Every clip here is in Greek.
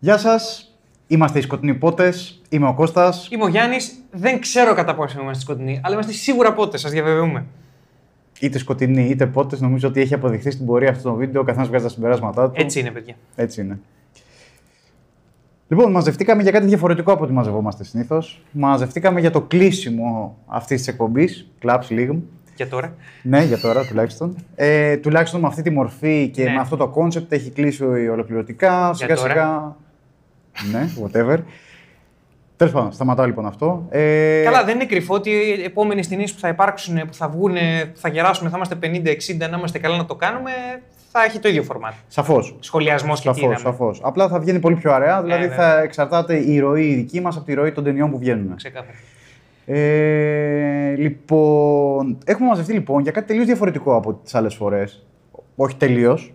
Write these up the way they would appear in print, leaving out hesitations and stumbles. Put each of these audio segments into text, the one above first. Γεια σας, είμαστε οι Σκοτεινοί Πότες, είμαι ο Κώστας. Είμαι ο Γιάννης, δεν ξέρω κατά πόσο είμαστε σκοτεινοί, αλλά είμαστε σίγουρα πότες, σας διαβεβαιούμε. Είτε σκοτεινοί είτε πότες, νομίζω ότι έχει αποδειχθεί στην πορεία αυτό το βίντεο, ο καθένας βγάζει τα συμπεράσματά του. Έτσι είναι, παιδιά. Έτσι είναι. Λοιπόν, μαζευτήκαμε για κάτι διαφορετικό από ό,τι μαζευόμαστε συνήθως. Μαζευτήκαμε για το κλείσιμο αυτής της εκπομπής, Clubs League. Για τώρα. Ναι, για τώρα τουλάχιστον. Τουλάχιστον με αυτή τη μορφή και με αυτό το κόνσεπτ έχει κλείσει ολοκληρωτικά. Σιγά-σιγά. Ναι, whatever. Τέλος πάντων, σταματάω λοιπόν αυτό. Καλά, δεν είναι κρυφό ότι οι επόμενες ταινίες που θα υπάρξουν, που θα βγουν, που θα γεράσουμε, θα είμαστε 50-60, να είμαστε καλά να το κάνουμε, θα έχει το ίδιο φορμάτ. Σαφώς. Σχολιασμός και τέτοια. Σαφώς. Απλά θα βγαίνει πολύ πιο αραιά, δηλαδή θα εξαρτάται η ροή δική μας από τη ροή των ταινιών που βγαίνουν. Ξεκάθαρα. Λοιπόν, έχουμε μαζευτεί λοιπόν για κάτι τελείως διαφορετικό από τις άλλες φορές. Όχι τελείως,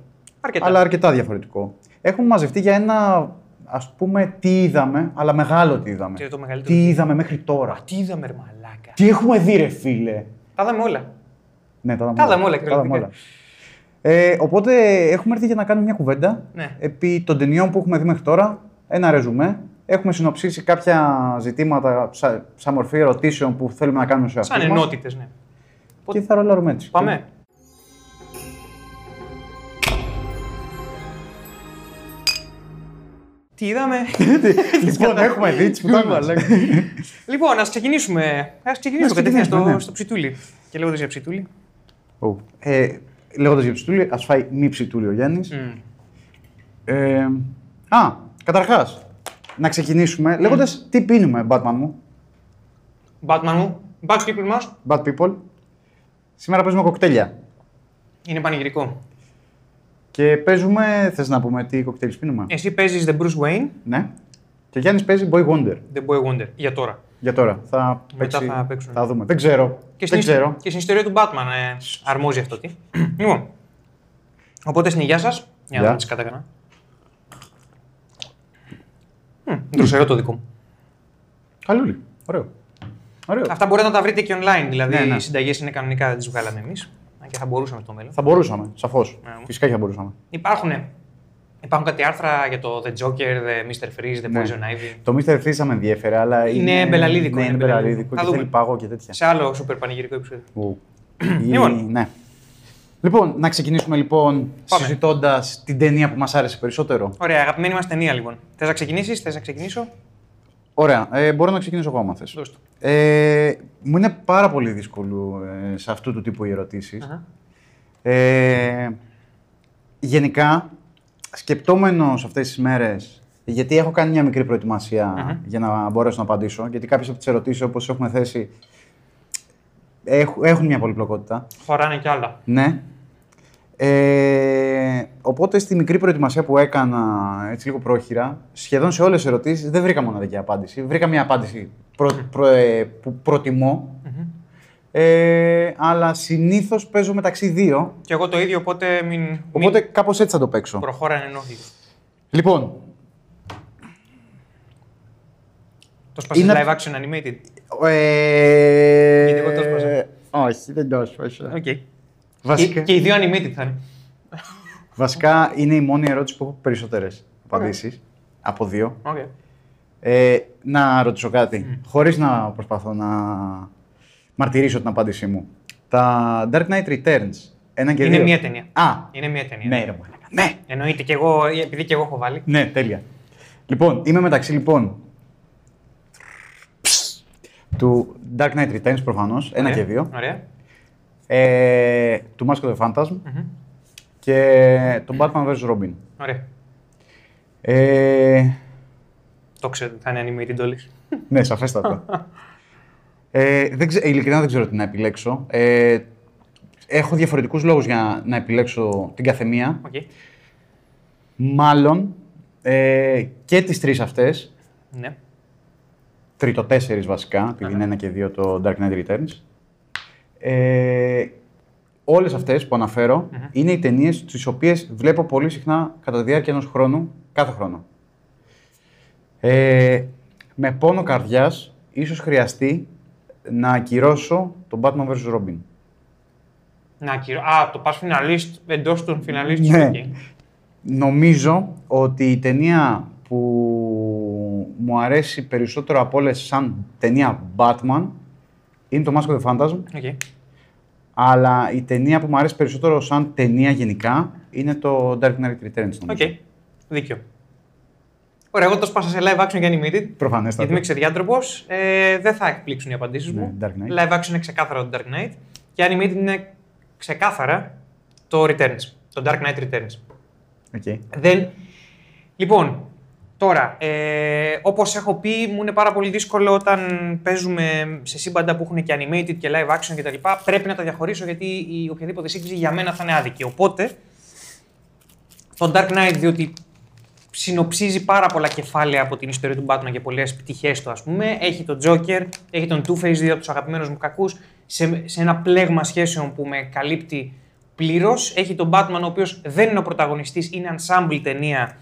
αλλά αρκετά διαφορετικό. Έχουμε μαζευτεί για ένα, ας πούμε, τι είδαμε, αλλά μεγάλο τι είδαμε. Τι είδαμε μέχρι τώρα. Τι είδαμε, ρε μαλάκα. Τι έχουμε δει, ρε φίλε. Τα είδαμε όλα. Ναι, τα είδαμε όλα. Οπότε έχουμε έρθει για να κάνουμε μια κουβέντα επί των ταινιών που έχουμε δει μέχρι τώρα. Ένα ρεζουμέ. Έχουμε συνοψίσει κάποια ζητήματα σαν μορφή ερωτήσεων που θέλουμε να κάνουμε σε αυτούς μας. Σαν ενότητες, ναι. Και θα ρολάρουμε έτσι. Πάμε. Τι είδαμε. Λοιπόν, έχουμε δει τις πουτάνες. Λοιπόν, ας ξεκινήσουμε. Ας ξεκινήσουμε κατευθείαν στο ψιτούλι. Και λέγοντας για ψιτούλι. Λέγοντας για ψιτούλι, ας φάει μη ψιτούλι ο Γιάννης. Καταρχάς. Να ξεκινήσουμε λέγοντας τι πίνουμε, Batman μου. Batman μου. Bad people μας. Bad people. Σήμερα παίζουμε κοκτέιλια. Είναι πανηγυρικό. Και παίζουμε, θες να πούμε τι κοκτέιλ πίνουμε. Εσύ παίζεις The Bruce Wayne. Ναι. Και ο Γιάννης παίζει Boy Wonder. The Boy Wonder. Για τώρα. Για τώρα. Θα παίξει, μετά θα παίξουμε. Θα δούμε. Δεν ξέρω. Και στην, και στην ιστορία του Batman αρμόζει αυτό τι. Λοιπόν. Οπότε στην υγεία σας. Για να δούμε τι κατακανά. Δροσερό το δικό μου. Καλούλη. Ωραίο. Ωραίο. Αυτά μπορείτε να τα βρείτε και online. Δηλαδή οι συνταγές είναι κανονικά, δεν τις βγάλαμε εμείς. Και θα μπορούσαμε στο μέλλον. Θα μπορούσαμε, σαφώς. Φυσικά και θα μπορούσαμε. Υπάρχουν κάτι άρθρα για το The Joker, The Mr. Freeze, The Poison Ivy. Το Mr. Freeze θα με ενδιέφερε, αλλά. Είναι μπελαλίδικο. Είναι μπελαλίδικο και θέλει πάγο και τέτοια. Σε άλλο σούπερ πανηγυρικό επεισόδιο. Λοιπόν, να ξεκινήσουμε λοιπόν συζητώντας την ταινία που μας άρεσε περισσότερο. Ωραία, αγαπημένη μας ταινία λοιπόν. Θες να ξεκινήσεις, θες να ξεκινήσω. Ωραία, μπορώ να ξεκινήσω εγώ άμα θες. Μου είναι πάρα πολύ δύσκολο σε αυτού του τύπου οι ερωτήσεις. Γενικά, σκεπτόμενος αυτές τις μέρες, γιατί έχω κάνει μια μικρή προετοιμασία για να μπορέσω να απαντήσω, γιατί κάποιες από τις ερωτήσεις όπως έχουμε θέσει έχουν μια πολυπλοκότητα. Χωράνε κι άλλα. Ναι. Οπότε στη μικρή προετοιμασία που έκανα έτσι λίγο πρόχειρα, σχεδόν σε όλες τις ερωτήσεις δεν βρήκα μοναδική απάντηση. Βρήκα μια απάντηση που προτιμώ, αλλά συνήθως παίζω μεταξύ δύο. Και εγώ το ίδιο, οπότε μην. Οπότε κάπως έτσι θα το παίξω. Προχώρανε ενόχλητο. Λοιπόν. Το σπάσεις live action animated. Γιατί εγώ το σπάσα. Όχι, δεν το σπάσα. Και οι δύο animated θα είναι. Βασικά είναι η μόνη ερώτηση που έχω περισσότερες απαντήσεις από δύο. Να ρωτήσω κάτι, χωρίς να προσπαθώ να μαρτυρήσω την απάντησή μου. Τα Dark Knight Returns, ένα και δύο. Είναι μία ταινία. Είναι μία ταινία. Ναι, εννοείται και εγώ, επειδή και εγώ έχω βάλει. Ναι, τέλεια. Λοιπόν, είμαι μεταξύ λοιπόν του Dark Knight Returns προφανώς, ένα και δύο. Ωραία. Του Mask of the Phantasm και τον Batman vs. Robin. Ωραία. Το ξέρω ότι θα είναι animated όλες. Ναι, σαφέστατα. Ειλικρινά δεν ξέρω τι να επιλέξω. Έχω διαφορετικούς λόγους για να επιλέξω την καθεμία. Μάλλον και τις τρεις αυτές. Ναι. Τρίτο-τέσσερις βασικά, επειδή είναι ένα και δύο το Dark Knight Returns. Όλες αυτές που αναφέρω είναι οι ταινίες τις οποίες βλέπω πολύ συχνά κατά τη διάρκεια ενός χρόνου, κάθε χρόνο. Με πόνο καρδιάς, ίσως χρειαστεί να ακυρώσω τον Batman vs. Robin. Να ακυρώσω. Το πας φιναλίστ εντός των φιναλίστ. Ναι. Νομίζω ότι η ταινία που μου αρέσει περισσότερο από όλες σαν ταινία Batman είναι το Mask of the Phantasm. Okay. Αλλά η ταινία που μου αρέσει περισσότερο σαν ταινία γενικά είναι το Dark Knight Returns. Οκ. Okay. Δίκιο. Ωραία, εγώ το σπάσα σε live action και animated. Προφανέστατα. Γιατί είμαι ξεδιάτροπος. Δεν θα εκπλήξουν οι απαντήσεις μου. Dark Knight. Live action είναι ξεκάθαρα το Dark Knight. Και animated είναι ξεκάθαρα το Returns. Το Dark Knight Returns. Okay. Δεν... Λοιπόν, τώρα, όπως έχω πει, μου είναι πάρα πολύ δύσκολο όταν παίζουμε σε σύμπαντα που έχουν και animated και live action κτλ. Πρέπει να τα διαχωρίσω γιατί η οποιαδήποτε σύγκριση για μένα θα είναι άδικη. Οπότε, το Dark Knight, διότι συνοψίζει πάρα πολλά κεφάλαια από την ιστορία του Batman και πολλές πτυχές του, ας πούμε. Έχει τον Joker, έχει τον Two-Face, δύο από τους αγαπημένους μου κακούς, σε ένα πλέγμα σχέσεων που με καλύπτει πλήρως. Έχει τον Batman, ο οποίος δεν είναι ο πρωταγωνιστής, είναι ensemble ταινία.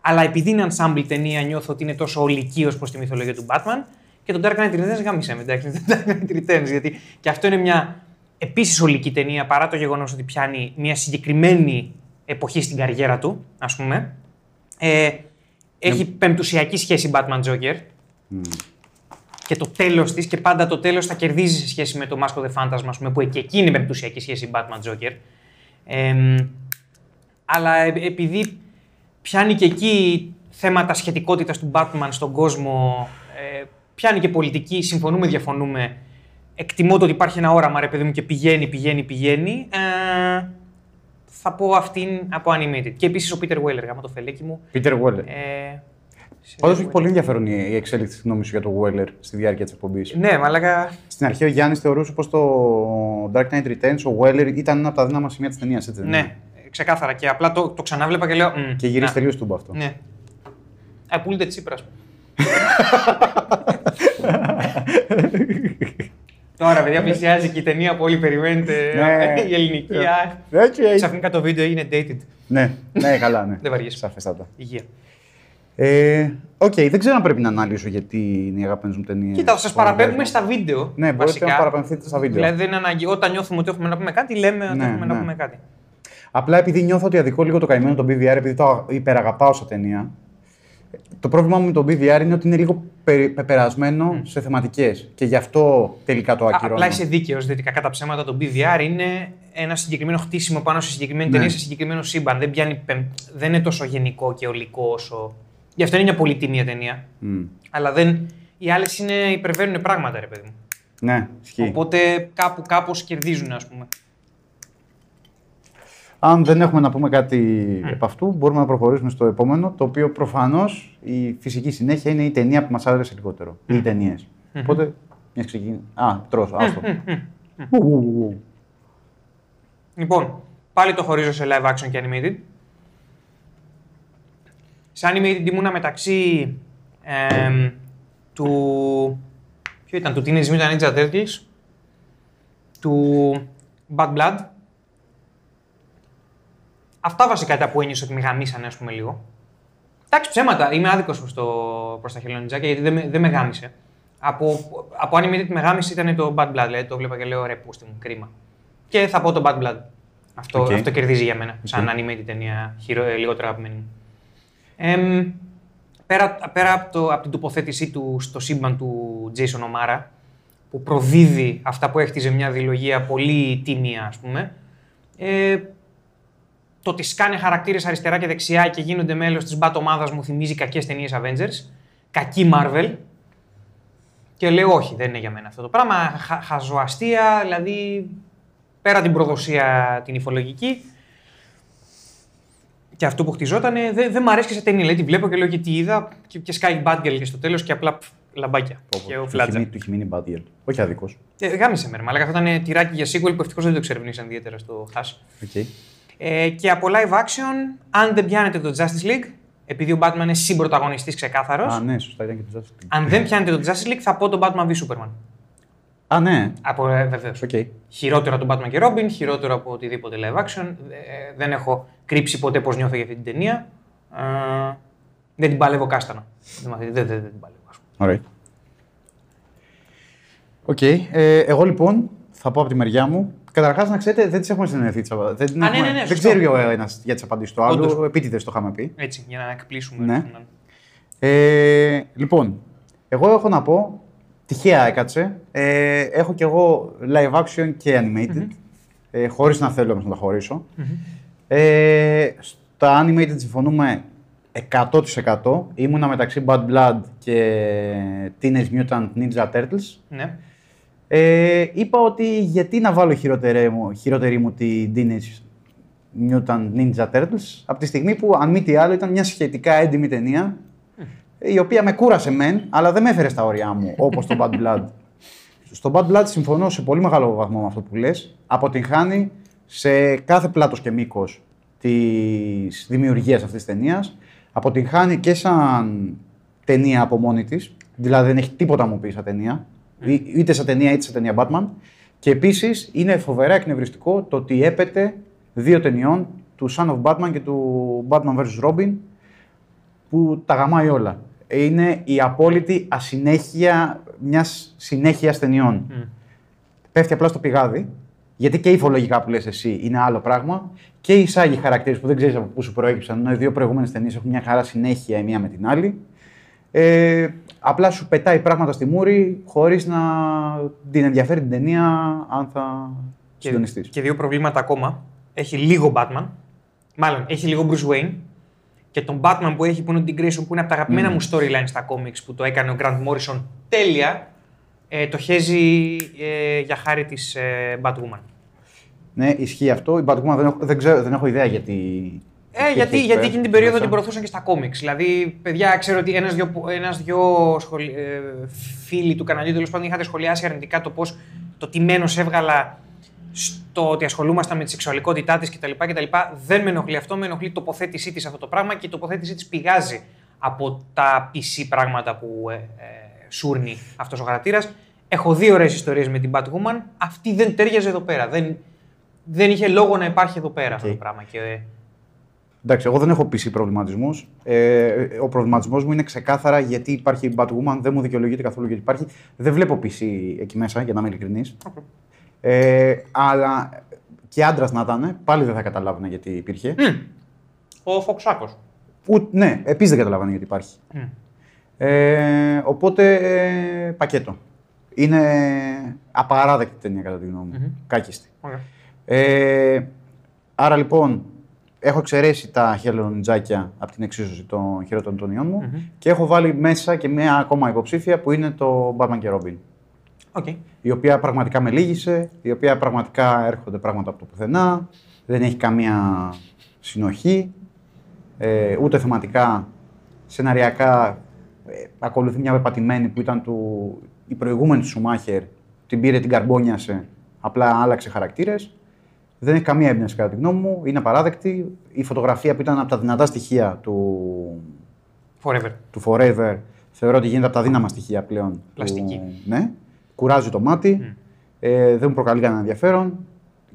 Αλλά επειδή είναι ensemble ταινία, νιώθω ότι είναι τόσο ολική ως προς τη μυθολογία του Batman. Και τον Dark Knight Returns γάμισε με, εντάξει, τον Dark Knight Returns, γιατί και αυτό είναι μια επίσης ολική ταινία, παρά το γεγονός ότι πιάνει μια συγκεκριμένη εποχή στην καριέρα του, ας πούμε. Έχει πεμπτουσιακή σχέση Batman-Joker. Και το τέλος της, και πάντα το τέλος θα κερδίζει σε σχέση με το Mask of the Phantasm, ας πούμε, που και εκεί είναι πεμπτουσιακή σχέση Batman-Joker. Αλλά επειδή πιάνει και εκεί θέματα σχετικότητας του Batman στον κόσμο, πιάνει και πολιτική, συμφωνούμε, διαφωνούμε. Εκτιμώ το ότι υπάρχει ένα όραμα, ρε παιδί μου, και πηγαίνει. Θα πω αυτήν από animated. Και επίσης ο Peter Weller, γάμα το φελέκι μου. Peter Weller. Πάντως έχει πολύ ενδιαφέρον η εξέλιξη τη γνώμη για τον Weller στη διάρκεια της εκπομπής. Ναι, μαλάκα. Στην αρχή ο Γιάννης θεωρούσε πως το Dark Knight Returns, ο Weller ήταν ένα από τα δύναμα σημεία της ταινίας. Έτσι, ναι. Ξεκάθαρα. Και απλά το ξανάβλεπα και λέω. Και γυρίζει τελείως τούμπα αυτό. Ναι. Πούλτε Τσίπρας. Τώρα, παιδιά, πλησιάζει και η ταινία που όλοι περιμένετε. Η ελληνική. Ξαφνικά το βίντεο είναι dated. Ναι, καλά, ναι. Δεν βαριέσαι. Σαφέστατα. Υγεία. Οκ, δεν ξέρω αν πρέπει να αναλύσω γιατί είναι η αγαπημένη μου ταινία. Κοίτα, σας παραπέμπουμε στα βίντεο. Ναι, μπορείτε να παραπέμφετε στα βίντεο. Δηλαδή, όταν νιώθουμε ότι έχουμε να πούμε κάτι, λέμε ότι έχουμε να πούμε κάτι. Απλά επειδή νιώθω ότι αδικό λίγο το καημένο τον BVR, επειδή το υπεραγαπάω σαν ταινία, το πρόβλημά μου με τον BVR είναι ότι είναι λίγο πεπερασμένο σε θεματικές. Και γι' αυτό τελικά το ακυρώνω. Απλά είσαι δίκαιος, διότι κακά τα ψέματα το BVR είναι ένα συγκεκριμένο χτίσιμο πάνω σε συγκεκριμένη ταινία, σε συγκεκριμένο σύμπαν. Δεν είναι τόσο γενικό και ολικό όσο. Γι' αυτό είναι μια πολύτιμη ταινία. Αλλά οι άλλες υπερβαίνουν πράγματα, ρε παιδί μου. Ναι, ισχύει. Οπότε κάπως κερδίζουν, ας πούμε. Αν δεν έχουμε να πούμε κάτι επ' αυτού, μπορούμε να προχωρήσουμε στο επόμενο, το οποίο προφανώς η φυσική συνέχεια είναι η ταινία που μας άρεσε λιγότερο. Οι ταινίες. Οπότε, μια ξεκίνηση. Τρώσω, άστο. Λοιπόν, πάλι το χωρίζω σε live action και animated. Σε animated ήμουνα μεταξύ του... Ποιο ήταν, του Teenage Mutant Ninja Turtles, του Bad Blood. Αυτά βασικά τα που ένιωσα ότι με γαμίσανε, ας πούμε, λίγο. Εντάξει, ψέματα. Είμαι άδικος προς τα χελονιτζάκια, γιατί δεν με γάμισε. Από animated με γάμισε ήταν το Bad Blood. Δηλαδή το βλέπα και λέω, ρε, πούστη μου, κρίμα. Και θα πω το Bad Blood. Αυτό κερδίζει για μένα, σαν animated ταινία, λιγότερο αγαπημένη μου. Πέρα από την τοποθέτησή του στο σύμπαν του Jason O'Mara, που προδίδει αυτά που έχτιζε μια διλογία πολύ τίμια, ας πούμε. Το ότι σκάνε χαρακτήρες αριστερά και δεξιά και γίνονται μέλος της μπατ ομάδας μου θυμίζει κακές ταινίες Avengers, κακή Marvel. Και λέω όχι, δεν είναι για μένα αυτό το πράγμα. Χαζοαστία, δηλαδή πέρα την προδοσία την υφολογική. Και αυτό που χτιζότανε, δεν μ' αρέσει και σε ταινία. Δηλαδή βλέπω και λέω και τι είδα και σκάει Bad Girl και στο τέλος και απλά λαμπάκια. Και ο Φλάτζα. Του έχει μείνει Bad Girl. Όχι αδικός. Γάμισε μέρα, αλλά αυτό ήταν τυράκι για sequel που ευτυχώς δεν το εξερευνήσαν ιδιαίτερα στο χάσι. Okay. Και από live action, αν δεν πιάνετε το Justice League, επειδή ο Batman είναι συμπρωταγωνιστής ξεκάθαρος. Ναι, σωστά ήταν και το Justice League. Αν δεν πιάνετε το Justice League, θα πω τον Batman v Superman. Ναι. Βεβαίως. Okay. Χειρότερο από τον Batman και Robin, χειρότερο από οτιδήποτε live action. Δεν έχω κρύψει ποτέ πώς νιώθω για αυτή την ταινία. Δεν την παλεύω κάστανα. Δεν την παλεύω, ας πούμε. Ωραία. Οκ. Εγώ λοιπόν θα πω από τη μεριά μου. Καταρχάς, να ξέρετε, δεν τις έχουμε συνεννοηθεί. Δεν ξέρει ο ένας για τις απαντήσεις του άλλου. Επίτηδες το είχαμε πει. Έτσι, για να εκπλήσουμε. Ναι. Λοιπόν, εγώ έχω να πω, τυχαία έκατσε, έχω κι εγώ live action και animated, mm-hmm. Χωρίς να θέλω όμως να τα χωρίσω. Mm-hmm. Στα animated συμφωνούμε 100%. Ήμουνα μεταξύ Bad Blood και Teenage Mutant Ninja Turtles. Ναι. Είπα ότι γιατί να βάλω χειρότερη μου τη Teenage Mutant Ninja Turtles, από τη στιγμή που αν μη τι άλλο ήταν μια σχετικά έντιμη ταινία, η οποία με κούρασε μεν, αλλά δεν με έφερε στα όρια μου, όπως το Bad Blood. Στο Bad Blood συμφωνώ σε πολύ μεγάλο βαθμό με αυτό που λες. Αποτυγχάνει σε κάθε πλάτος και μήκος της δημιουργίας αυτής της ταινίας. Αποτυγχάνει και σαν ταινία από μόνη της. Δηλαδή δεν έχει τίποτα να μου πει σαν ταινία. Είτε σαν ταινία είτε σαν ταινία Batman. Και επίσης είναι φοβερά εκνευριστικό το ότι έπεται δύο ταινιών, του Son of Batman και του Batman vs. Robin, που τα γαμάει όλα. Είναι η απόλυτη ασυνέχεια μιας συνέχειας ταινιών. Mm. Πέφτει απλά στο πηγάδι, γιατί και η υφολογικά που λες εσύ είναι άλλο πράγμα και εισάγει χαρακτήρες που δεν ξέρεις από πού σου προέκυψαν, ενώ οι δύο προηγούμενες ταινίες έχουν μια χαρά συνέχεια η μία με την άλλη. Απλά σου πετάει πράγματα στη μούρη χωρίς να την ενδιαφέρει την ταινία αν θα συντονιστείς. Και δύο προβλήματα ακόμα. Έχει λίγο Batman, μάλλον έχει λίγο Bruce Wayne. Και τον Batman που έχει, που είναι ο Dick Grayson, που είναι από τα αγαπημένα μου storylines στα comics, που το έκανε ο Grant Morrison τέλεια, το χέζει για χάρη της Batwoman. Ναι, ισχύει αυτό. Η Batwoman δεν έχω ιδέα γιατί... γιατί εκείνη την περίοδο την προωθούσαν και στα comics. Δηλαδή, παιδιά, ξέρω ότι ένας-δυο φίλοι του καναλιού, τέλος πάντων, είχατε σχολιάσει αρνητικά το τι μένος έβγαλα στο ότι ασχολούμαστε με τη σεξουαλικότητά της κτλ. Δεν με ενοχλεί αυτό, με ενοχλεί η τοποθέτησή της αυτό το πράγμα και η τοποθέτησή της πηγάζει από τα PC πράγματα που σούρνει αυτός ο χαρακτήρας. Έχω δύο ωραίες ιστορίες με την Batwoman. Αυτή δεν τέριαζε εδώ πέρα. Δεν είχε λόγο να υπάρχει εδώ πέρα αυτό το πράγμα. Εντάξει, εγώ δεν έχω PC προβληματισμούς. Ο προβληματισμός μου είναι ξεκάθαρα γιατί υπάρχει η Batwoman, δεν μου δικαιολογείται καθόλου γιατί υπάρχει. Δεν βλέπω PC εκεί μέσα, για να είμαι ειλικρινής. Okay. Αλλά και άντρας να ήταν, πάλι δεν θα καταλάβαινε γιατί υπήρχε. Mm. Ο Φοξάκος. Ναι, επίσης δεν καταλάβαινε γιατί υπάρχει. Mm. Οπότε, πακέτο. Είναι απαράδεκτη ταινία κατά τη γνώμη μου. Mm-hmm. Κάκιστη. Okay. Άρα λοιπόν, έχω εξαιρέσει τα χελονιτζάκια από την εξίσωση των χειρότερων ταινιών μου mm-hmm. και έχω βάλει μέσα και μια ακόμα υποψήφια που είναι το Batman και Robin. Okay. Η οποία πραγματικά με λύγησε, η οποία πραγματικά έρχονται πράγματα από το πουθενά, δεν έχει καμία συνοχή, ούτε θεματικά, σεναριακά, ακολουθεί μια πεπατημένη που ήταν η προηγούμενη του Σουμάχερ, την πήρε, την καρμπόνιασε, απλά άλλαξε χαρακτήρες. Δεν έχει καμία έμπνευση κατά τη γνώμη μου, είναι απαράδεκτη. Η φωτογραφία που ήταν από τα δυνατά στοιχεία του Forever, θεωρώ ότι γίνεται από τα δύναμα στοιχεία πλέον. Πλαστική. Ναι. Κουράζει το μάτι, δεν μου προκαλεί κανένα ενδιαφέρον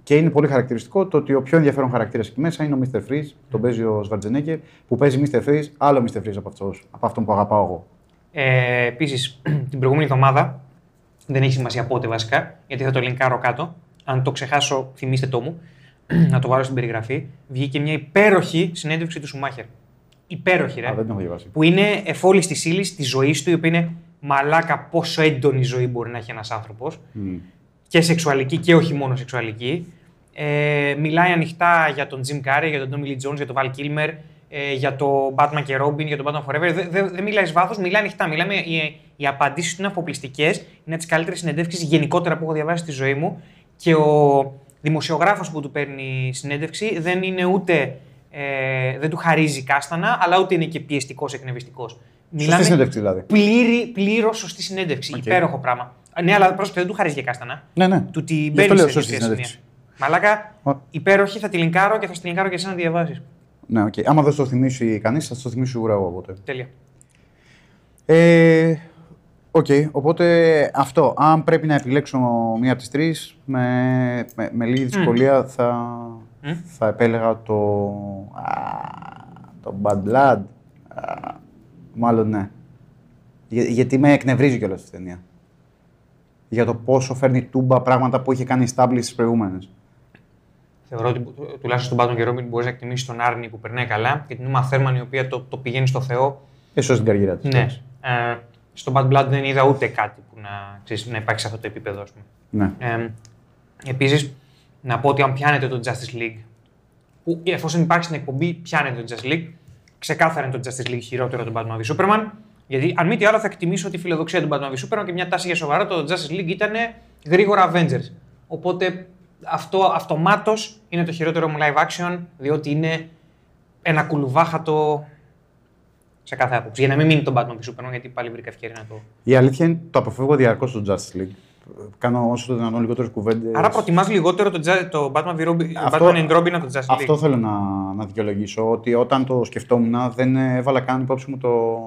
και είναι πολύ χαρακτηριστικό το ότι ο πιο ενδιαφέρον χαρακτήρας εκεί μέσα είναι ο Mr. Freeze, τον παίζει ο Σβαρτζενέγκερ, που παίζει Mr. Freeze, άλλο Mr. Freeze από αυτόν που αγαπάω εγώ. Επίσης, την προηγούμενη εβδομάδα, δεν έχει σημασία πότε βασικά, γιατί θα το λινκάρω κάτω. Αν το ξεχάσω, θυμίστε το μου, να το βάλω στην περιγραφή. Βγήκε μια υπέροχη συνέντευξη του Σουμάχερ. Υπέροχη, ρε. Δεν την έχω διαβάσει. Που είναι εφόλης της ύλης, της ζωής του, η οποία είναι. Μαλάκα, πόσο έντονη ζωή μπορεί να έχει ένας άνθρωπος, και σεξουαλική και όχι μόνο σεξουαλική. Μιλάει ανοιχτά για τον Jim Carrey, για τον Tommy Lee Jones, για τον Val Kilmer, για τον Batman και Robin, για τον Batman Forever. Δεν μιλάει εις βάθος, μιλάει ανοιχτά. Οι απαντήσεις του είναι αφοπλιστικές, είναι από τις καλύτερες συνεντεύξεις γενικότερα που έχω διαβάσει στη ζωή μου. Και ο δημοσιογράφος που του παίρνει συνέντευξη δεν είναι ούτε. Δεν του χαρίζει κάστανα, αλλά ούτε είναι και πιεστικός, εκνευριστικός. Μιλάμε συνέντευξη δηλαδή. Πλήρως σωστή συνέντευξη. Okay. Υπέροχο πράγμα. Ναι, αλλά πρόσωπα δεν του χαρίζει για κάστανα. Ναι. Του την παίρνει στην συνέντευξη. Μαλάκα, υπέροχη, θα τη λινκάρω και θα στη λινκάρω και εσύ να διαβάσεις. Ναι, οκ. Okay. Άμα δεν το θυμίσει κανείς, θα το θυμίσει σίγουρα εγώ οπότε. Τέλεια. Οκ, οπότε αυτό. Αν πρέπει να επιλέξω μία από τις τρεις, με λίγη δυσκολία θα επέλεγα το Bad Blood. Μάλλον ναι. Γιατί με εκνευρίζει κιόλας αυτή η ταινία. Για το πόσο φέρνει τούμπα πράγματα που είχε κάνει establish στις προηγούμενες. Θεωρώ ότι τουλάχιστον στον Batman και Robin μπορείς να εκτιμήσεις τον Άρνη που περνάει καλά και την Uma Thurman η οποία το πηγαίνει στο Θεό Ίσως στην καριέρα της. Ναι. Στο Bad Blood δεν είδα ούτε κάτι που να, ξέρεις, να υπάρχει σε αυτό το επίπεδο. Ναι. Επίσης, να πω ότι αν πιάνετε το Justice League, που εφόσον υπάρχει στην εκπομπή, πιάνετε το Justice League, ξεκάθαρα είναι το Justice League χειρότερο από τον Batman v Superman. Γιατί αν μη τι άλλο, θα εκτιμήσω τη φιλοδοξία του Batman v Superman και μια τάση για σοβαρά. Το Justice League ήταν γρήγορα Avengers. Οπότε αυτό αυτομάτως είναι το χειρότερο μου live action, διότι είναι ένα κουλουβάχατο σε κάθε άποψη. Για να μην μείνει τον Batman v Superman, γιατί πάλι βρήκα ευκαιρία να το. Η αλήθεια είναι το αποφεύγω διαρκώς στο Justice League. Κάνω όσο το δυνατόν λιγότερες κουβέντες. Άρα προτιμάς λιγότερο το Batman v Robin από το Justice League. Αυτό θέλω να δικαιολογήσω. Ότι όταν το σκεφτόμουν, δεν έβαλα καν υπόψη μου το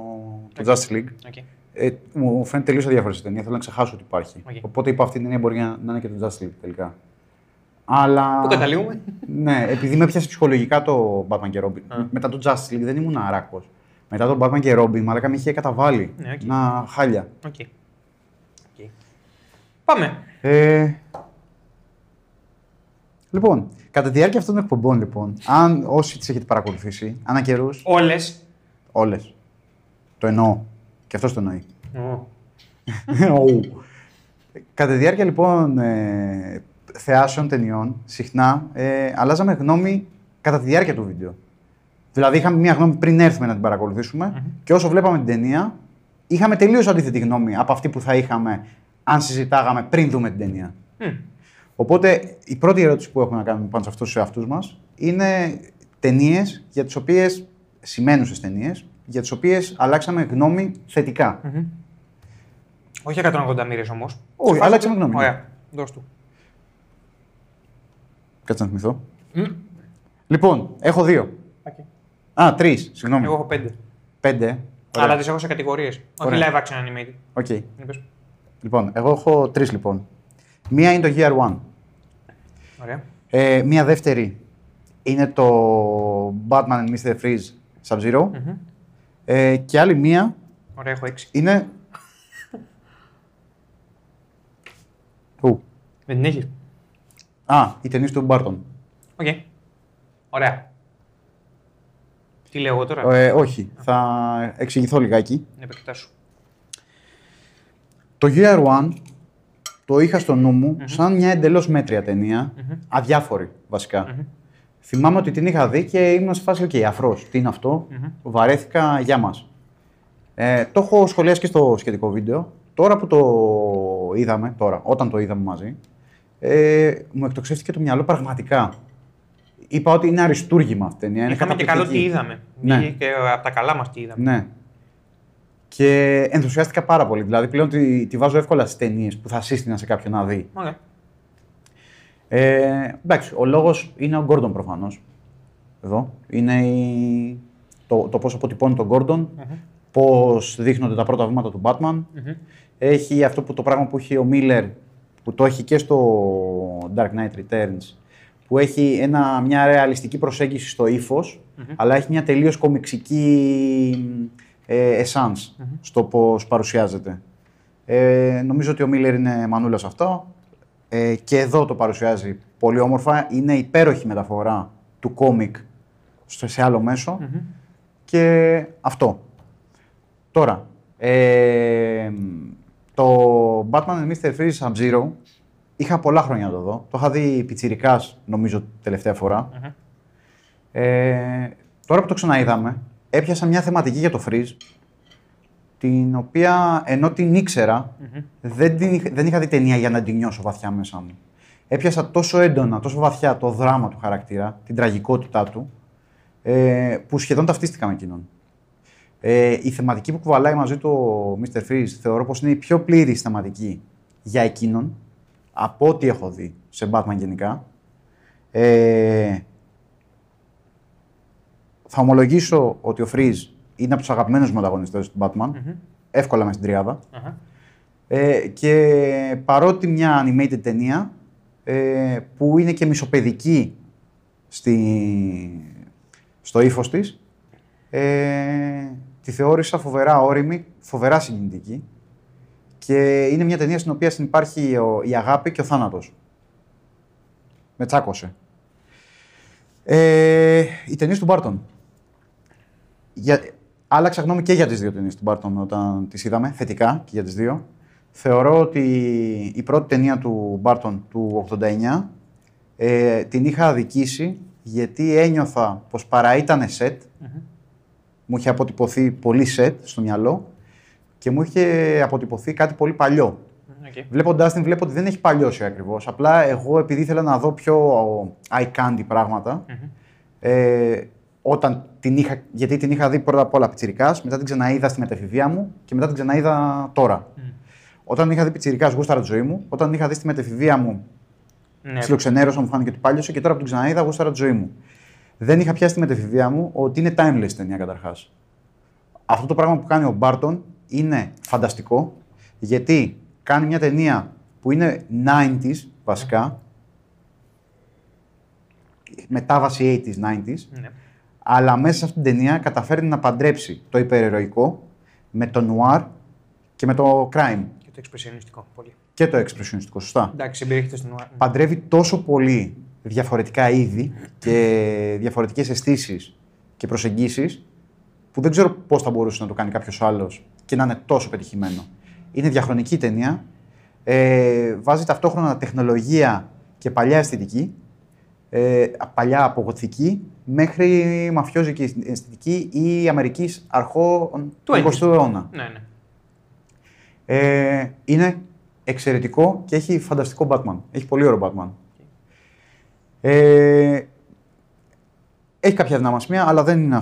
Justice League. Okay. Μου φαίνεται τελείως αδιάφορη η ταινία. Θέλω να ξεχάσω ότι υπάρχει. Okay. Οπότε είπα αυτή την ταινία μπορεί να είναι και το Justice League τελικά. Αλλά. Πού καταλήγουμε. Ναι, επειδή με πιάσει ψυχολογικά το Batman και Robin. Μετά το Justice League δεν ήμουν αράκος. Μετά τον Batman και Robin, μαλάκα με είχε καταβάλει. Ναι, okay. Να χάλια. Okay. Okay. Πάμε. Λοιπόν, κατά τη διάρκεια αυτών των εκπομπών, λοιπόν, αν όσοι τις έχετε παρακολουθήσει, ανά καιρούς. Όλες. Το εννοώ. Και αυτός το εννοεί. Κατά τη διάρκεια, λοιπόν, θεάσεων ταινιών, συχνά αλλάζαμε γνώμη κατά τη διάρκεια του βίντεο. Δηλαδή, είχαμε μία γνώμη πριν έρθουμε να την παρακολουθήσουμε και όσο βλέπαμε την ταινία, είχαμε τελείως αντίθετη γνώμη από αυτή που θα είχαμε αν συζητάγαμε πριν δούμε την ταινία. Οπότε, η πρώτη ερώτηση που έχουμε να κάνουμε πάνω σε αυτούς τους εαυτούς μας είναι ταινίες για τις οποίες, σημαίνουσες ταινίες, για τις οποίες αλλάξαμε γνώμη θετικά. Όχι 180 μοίρες όμως. Όχι, αλλάξαμε γνώμη. Ωραία, δώσ' του. Κάτσε να θυμηθώ. Λοιπόν, έχω 2. Okay. Τρεις, συγγνώμη. Εγώ έχω 5. 5. Ωραία. Αλλά τις έχω σε κατηγορίες. Όχι live action animated. Οκ. Okay. Λοιπόν, εγώ έχω 3 λοιπόν. Μία είναι το Year One. Ωραία. Μία δεύτερη είναι το Batman and Mr. Freeze Sub-Zero. Και άλλη μία. Ωραία, έχω 6. Είναι. Δεν την έχεις. Η ταινία του Μπάρτον. Οκ. Ωραία. Τι λέω εγώ τώρα. Όχι. Θα εξηγηθώ λιγάκι. Επεκτάσου. Το Year One το είχα στο νου μου σαν μια εντελώς μέτρια ταινία. Αδιάφορη βασικά. Θυμάμαι ότι την είχα δει και ήμουν σε φάση και αφρός. Τι είναι αυτό. Βαρέθηκα για μας. Το έχω σχολιάσει και στο σχετικό βίντεο. Τώρα που το είδαμε, όταν το είδαμε μαζί, μου εκτοξεύτηκε το μυαλό πραγματικά. Είπα ότι είναι αριστούργημα αυτή η ταινία. Είχαμε και καλό τι είδαμε. Ναι. Και από τα καλά μας τι είδαμε. Ναι. Και ενθουσιάστηκα πάρα πολύ. Δηλαδή πλέον τη βάζω εύκολα στις ταινίες που θα σύστηνα σε κάποιον να δει. Okay. Εντάξει, ο λόγος είναι ο Gordon προφανώς. Εδώ. Είναι το πώς αποτυπώνει τον Gordon, πώς δείχνονται τα πρώτα βήματα του Batman. Έχει αυτό που το πράγμα που έχει ο Miller, που το έχει και στο Dark Knight Returns, που έχει μια ρεαλιστική προσέγγιση στο ύφος, αλλά έχει μια τελείως κομιξική εσάνς στο πώς παρουσιάζεται. Νομίζω ότι ο Μίλλερ είναι μανούλα σε αυτό και εδώ το παρουσιάζει πολύ όμορφα. Είναι υπέροχη μεταφορά του κόμικ σε άλλο μέσο και αυτό. Τώρα, το Batman and Mr. Freeze Sub-Zero είχα πολλά χρόνια να το δω. Το είχα δει πιτσιρικάς, νομίζω, τελευταία φορά. Τώρα που το ξαναείδαμε, έπιασα μια θεματική για το Freeze, την οποία ενώ την ήξερα, δεν είχα δει ταινία για να την νιώσω βαθιά μέσα μου. Έπιασα τόσο έντονα, τόσο βαθιά το δράμα του χαρακτήρα, την τραγικότητά του, που σχεδόν ταυτίστηκα με εκείνον. Η θεματική που κουβαλάει μαζί το Mr. Freeze θεωρώ πως είναι η πιο πλήρης θεματική για εκείνον, από ό,τι έχω δει σε Batman γενικά. Θα ομολογήσω ότι ο Freeze είναι από τους αγαπημένους μου ανταγωνιστές του Batman, εύκολα με στην τριάδα. Και παρότι μια animated ταινία που είναι και μισοπαιδική στο ύφος της, τη θεώρησα φοβερά όριμη, φοβερά συγκινητική. Και είναι μια ταινία στην οποία συνυπάρχει η αγάπη και ο θάνατος. Με τσάκωσε. Οι ταινίες του Μπάρτον. Άλλαξα γνώμη και για τις δύο ταινίες του Μπάρτον όταν τις είδαμε, θετικά και για τις δύο. Θεωρώ ότι η πρώτη ταινία του Μπάρτον του 89 την είχα αδικήσει γιατί ένιωθα πως παρά ήτανε σετ, μου είχε αποτυπωθεί πολύ σετ στο μυαλό και μου είχε αποτυπωθεί κάτι πολύ παλιό. Okay. Βλέποντάς την, βλέπω ότι δεν έχει παλιώσει ακριβώς. Απλά εγώ επειδή ήθελα να δω πιο eye candy πράγματα, όταν την είχα, γιατί την είχα δει πρώτα απ' όλα πιτσιρικάς, μετά την ξαναείδα στη μετεφηβεία μου και μετά την ξαναείδα τώρα. Όταν είχα δει πιτσιρικάς, γούσταρα τη ζωή μου. Όταν είχα δει στη μετεφηβεία μου, φιλοξενέρωσα, μου φάνηκε ότι πάλιωσε και τώρα που την ξαναείδα, γούσταρα τη ζωή μου. Δεν είχα πιάσει τη μετεφηβεία μου ότι είναι timeless ταινία καταρχάς. Αυτό το πράγμα που κάνει ο Μπάρτον είναι φανταστικό γιατί κάνει μια ταινία που είναι 90s βασικά. Μετάβαση 80s, 90s. Ναι. Αλλά μέσα σε αυτήν την ταινία καταφέρνει να παντρέψει το υπερηρωικό με το νουάρ και με το crime. Και το εξπρεσιονιστικό. Πολύ. Και το εξπρεσιονιστικό, σωστά. Εντάξει, συμπεριέχεται στο νουάρ. Παντρεύει τόσο πολύ διαφορετικά είδη και διαφορετικές αισθήσεις και προσεγγίσεις που δεν ξέρω πώς θα μπορούσε να το κάνει κάποιος άλλος και να είναι τόσο πετυχημένο. Είναι διαχρονική ταινία. Βάζει ταυτόχρονα τεχνολογία και παλιά αισθητική, παλιά απογοθική, μέχρι μαφιόζικη αισθητική ή αμερικής αρχών του 20ου αιώνα. Ναι, ναι. Είναι εξαιρετικό και έχει φανταστικό Batman. Έχει πολύ ωραίο Batman. Έχει κάποια δυναμία, αλλά δεν είναι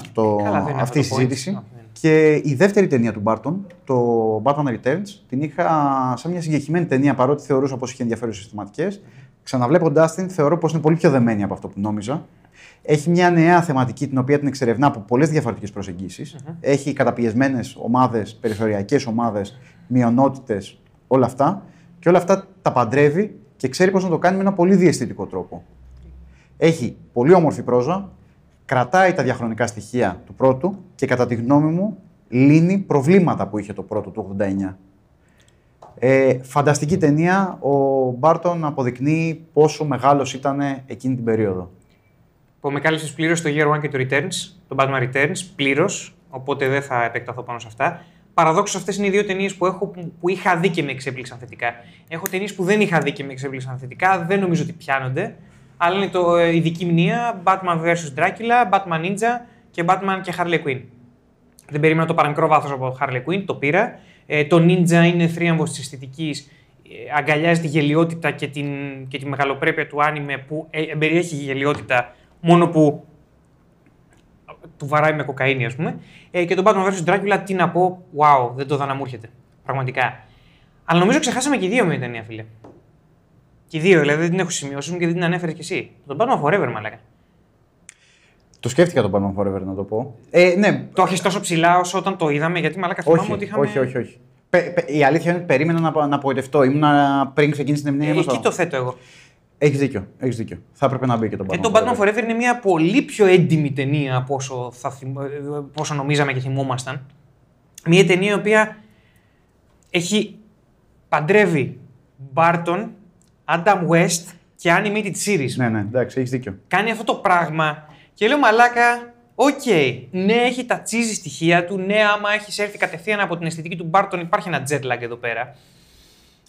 αυτή η συζήτηση. Και η δεύτερη ταινία του Μπάρτον, το Batman Returns, την είχα σαν μια συγκεκριμένη ταινία παρότι θεωρούσα πως είχε ενδιαφέρουσες θεματικές. Ξαναβλέποντάς την, θεωρώ πως είναι πολύ πιο δεμένη από αυτό που νόμιζα. Έχει μια νέα θεματική την οποία την εξερευνά από πολλές διαφορετικές προσεγγίσεις. Έχει καταπιεσμένες ομάδες, περιθωριακές ομάδες, μειονότητες, όλα αυτά. Και όλα αυτά τα παντρεύει και ξέρει πως να το κάνει με ένα πολύ διαισθητικό τρόπο. Έχει πολύ όμορφη πρόζα. Κρατάει τα διαχρονικά στοιχεία του πρώτου και κατά τη γνώμη μου λύνει προβλήματα που είχε το πρώτο του 89. Φανταστική ταινία. Ο Μπάρτον αποδεικνύει πόσο μεγάλος ήταν εκείνη την περίοδο. Με κάλεσες πλήρως το Year One και το Returns, το Batman Returns, πλήρως, οπότε δεν θα επεκταθώ πάνω σε αυτά. Παραδόξως, αυτές είναι οι δύο ταινίες που είχα δει και με εξέπληξαν θετικά. Έχω ταινίες που δεν είχα δει και με εξέπληξαν θετικά, δεν νομίζω ότι πιάνονται. Αλλά είναι η ειδική μνήμα, Batman vs. Dracula, Batman Ninja και Batman και Harley Quinn. Δεν περίμενα το παραμικρό βάθος από Harley Quinn, το πήρα. Το Ninja είναι θρίαμβος της αισθητικής, αγκαλιάζει τη γελιότητα και τη μεγαλοπρέπεια του άνιμε που περιέχει γελιότητα, μόνο που του βαράει με κοκαίνη, ας πούμε. Και το Batman vs. Dracula, τι να πω, wow, δεν το δω να μου έρχεται, πραγματικά. Αλλά νομίζω ξεχάσαμε και δύο με την ταινία, φίλε. Και δύο, δηλαδή δεν την έχω σημειώσει μου και δεν την ανέφερες κι εσύ. Το Batman Forever, μαλάκα. Το σκέφτηκα το Batman Forever, να το πω. Ναι. Το έχεις τόσο ψηλά όσο όταν το είδαμε, γιατί μαλάκα θυμάμαι ότι είχαμε. Όχι. Η αλήθεια είναι ότι περίμενα να απογοητευτώ. Ήμουνα πριν ξεκίνησε την ερμηνεία. Εκεί το θέτω εγώ. Έχεις δίκιο. Θα έπρεπε να μπει και το Batman Forever. Το Batman Forever είναι μια πολύ πιο έντιμη ταινία από όσο νομίζαμε και θυμόμασταν. Μια ταινία η οποία παντρεύει Barton, Adam West και animated series. Ναι, εντάξει, έχεις δίκιο. Κάνει αυτό το πράγμα και λέω μαλάκα, οκ, ναι, έχει τα cheesy στοιχεία του, ναι, άμα έχεις έρθει κατευθείαν από την αισθητική του Barton υπάρχει ένα jet lag εδώ πέρα.